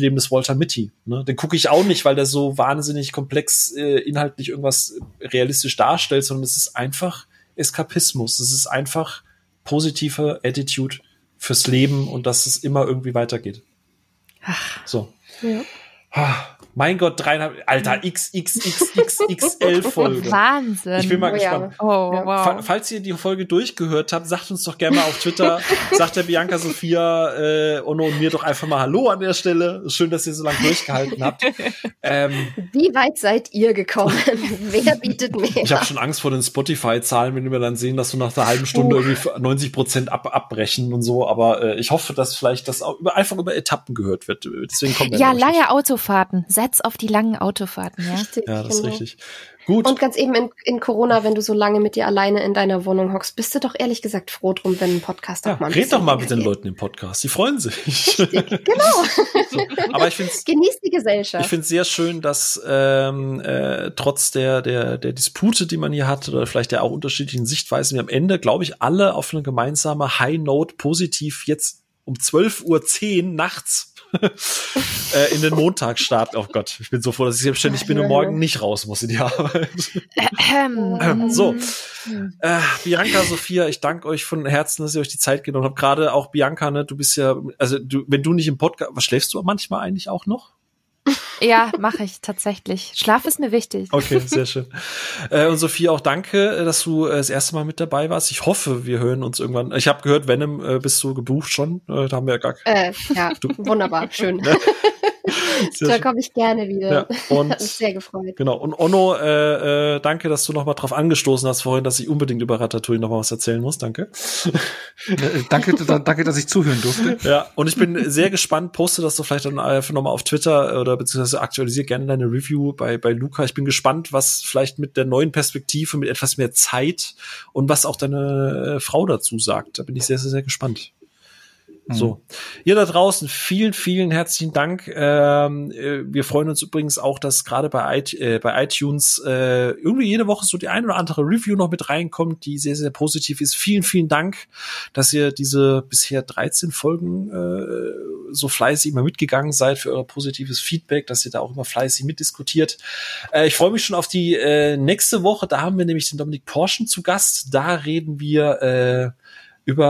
Leben des Walter Mitty. Ne? Den gucke ich auch nicht, weil der so wahnsinnig komplex inhaltlich irgendwas realistisch darstellt, sondern es ist einfach Eskapismus. Es ist einfach positive Attitude fürs Leben und dass es immer irgendwie weitergeht. So. Ja. Mein Gott, 3,5, Alter, XXXXXL Folge. Wahnsinn. Ich bin mal gespannt. Oh, wow. Falls ihr die Folge durchgehört habt, sagt uns doch gerne mal auf Twitter, sagt der Bianca, Sophia, Ono und mir doch einfach mal Hallo an der Stelle. Schön, dass ihr so lange durchgehalten habt. Wie weit seid ihr gekommen? Wer bietet mehr? Ich habe schon Angst vor den Spotify-Zahlen, wenn wir dann sehen, dass so nach der halben Stunde irgendwie 90% abbrechen und so. Aber ich hoffe, dass vielleicht das auch einfach über Etappen gehört wird. Deswegen kommen wir lange Autofahrten. Setz auf die langen Autofahrten, ja? Richtig, ja, das ist richtig. Gut. Und ganz eben in Corona, wenn du so lange mit dir alleine in deiner Wohnung hockst, bist du doch ehrlich gesagt froh drum, wenn ein Podcast auch mal red doch mal mit den Leuten im Podcast, die freuen sich. Richtig, genau. So, aber ich find's, genießt die Gesellschaft. Ich finde es sehr schön, dass trotz der Dispute, die man hier hat, oder vielleicht der auch unterschiedlichen Sichtweisen, wir am Ende, glaube ich, alle auf eine gemeinsame High Note positiv jetzt um 12:10 Uhr nachts in den Montag starten. Oh Gott, ich bin so froh, dass ich selbstständig bin und morgen nicht raus muss in die Arbeit. So, Bianca, Sophia, ich danke euch von Herzen, dass ihr euch die Zeit genommen habt. Gerade auch Bianca, ne, du bist ja, also wenn du nicht im Podcast, was schläfst du manchmal eigentlich auch noch? Ja, mache ich tatsächlich. Schlaf ist mir wichtig. Okay, sehr schön. Und Sophie, auch danke, dass du das erste Mal mit dabei warst. Ich hoffe, wir hören uns irgendwann. Ich habe gehört, Venom bist du gebucht schon. Da haben wir ja gar keine. Ja, wunderbar, schön. Ne? Da komme ich gerne wieder. Ja, hat mich sehr gefreut. Genau. Und Ono, danke, dass du nochmal drauf angestoßen hast vorhin, dass ich unbedingt über Ratatouille nochmal was erzählen muss. Danke. Danke, dass ich zuhören durfte. Ja, und ich bin sehr gespannt. Poste das doch vielleicht dann nochmal auf Twitter oder beziehungsweise aktualisiere gerne deine Review bei Luca. Ich bin gespannt, was vielleicht mit der neuen Perspektive, mit etwas mehr Zeit und was auch deine Frau dazu sagt. Da bin ich sehr, sehr, sehr gespannt. So, ihr da draußen, vielen, vielen herzlichen Dank. Wir freuen uns übrigens auch, dass gerade bei iTunes irgendwie jede Woche so die ein oder andere Review noch mit reinkommt, die sehr, sehr positiv ist. Vielen, vielen Dank, dass ihr diese bisher 13 Folgen so fleißig immer mitgegangen seid, für euer positives Feedback, dass ihr da auch immer fleißig mitdiskutiert. Ich freue mich schon auf die nächste Woche. Da haben wir nämlich den Dominik Porschen zu Gast. Da reden wir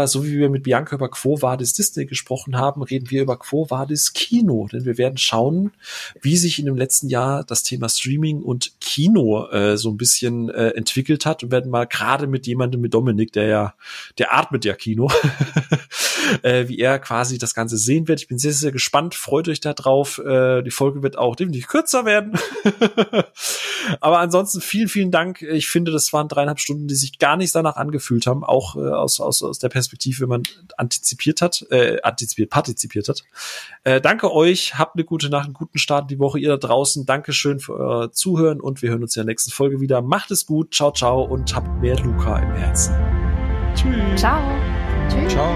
so wie wir mit Bianca über Quo Vadis Disney gesprochen haben, reden wir über Quo Vadis Kino, denn wir werden schauen, wie sich in dem letzten Jahr das Thema Streaming und Kino so ein bisschen entwickelt hat und werden mal gerade mit jemandem, mit Dominik, der atmet ja Kino, wie er quasi das Ganze sehen wird. Ich bin sehr, sehr gespannt, freut euch da drauf. Die Folge wird auch definitiv kürzer werden. Aber ansonsten vielen, vielen Dank. Ich finde, das waren 3,5 Stunden, die sich gar nicht danach angefühlt haben, auch aus der Perspektive, wenn man partizipiert hat. Danke euch, habt eine gute Nacht, einen guten Start in die Woche, ihr da draußen. Dankeschön für euer Zuhören und wir hören uns in der nächsten Folge wieder. Macht es gut, ciao, ciao und habt mehr Luca im Herzen. Tschüss. Ciao. Tschüss. Ciao.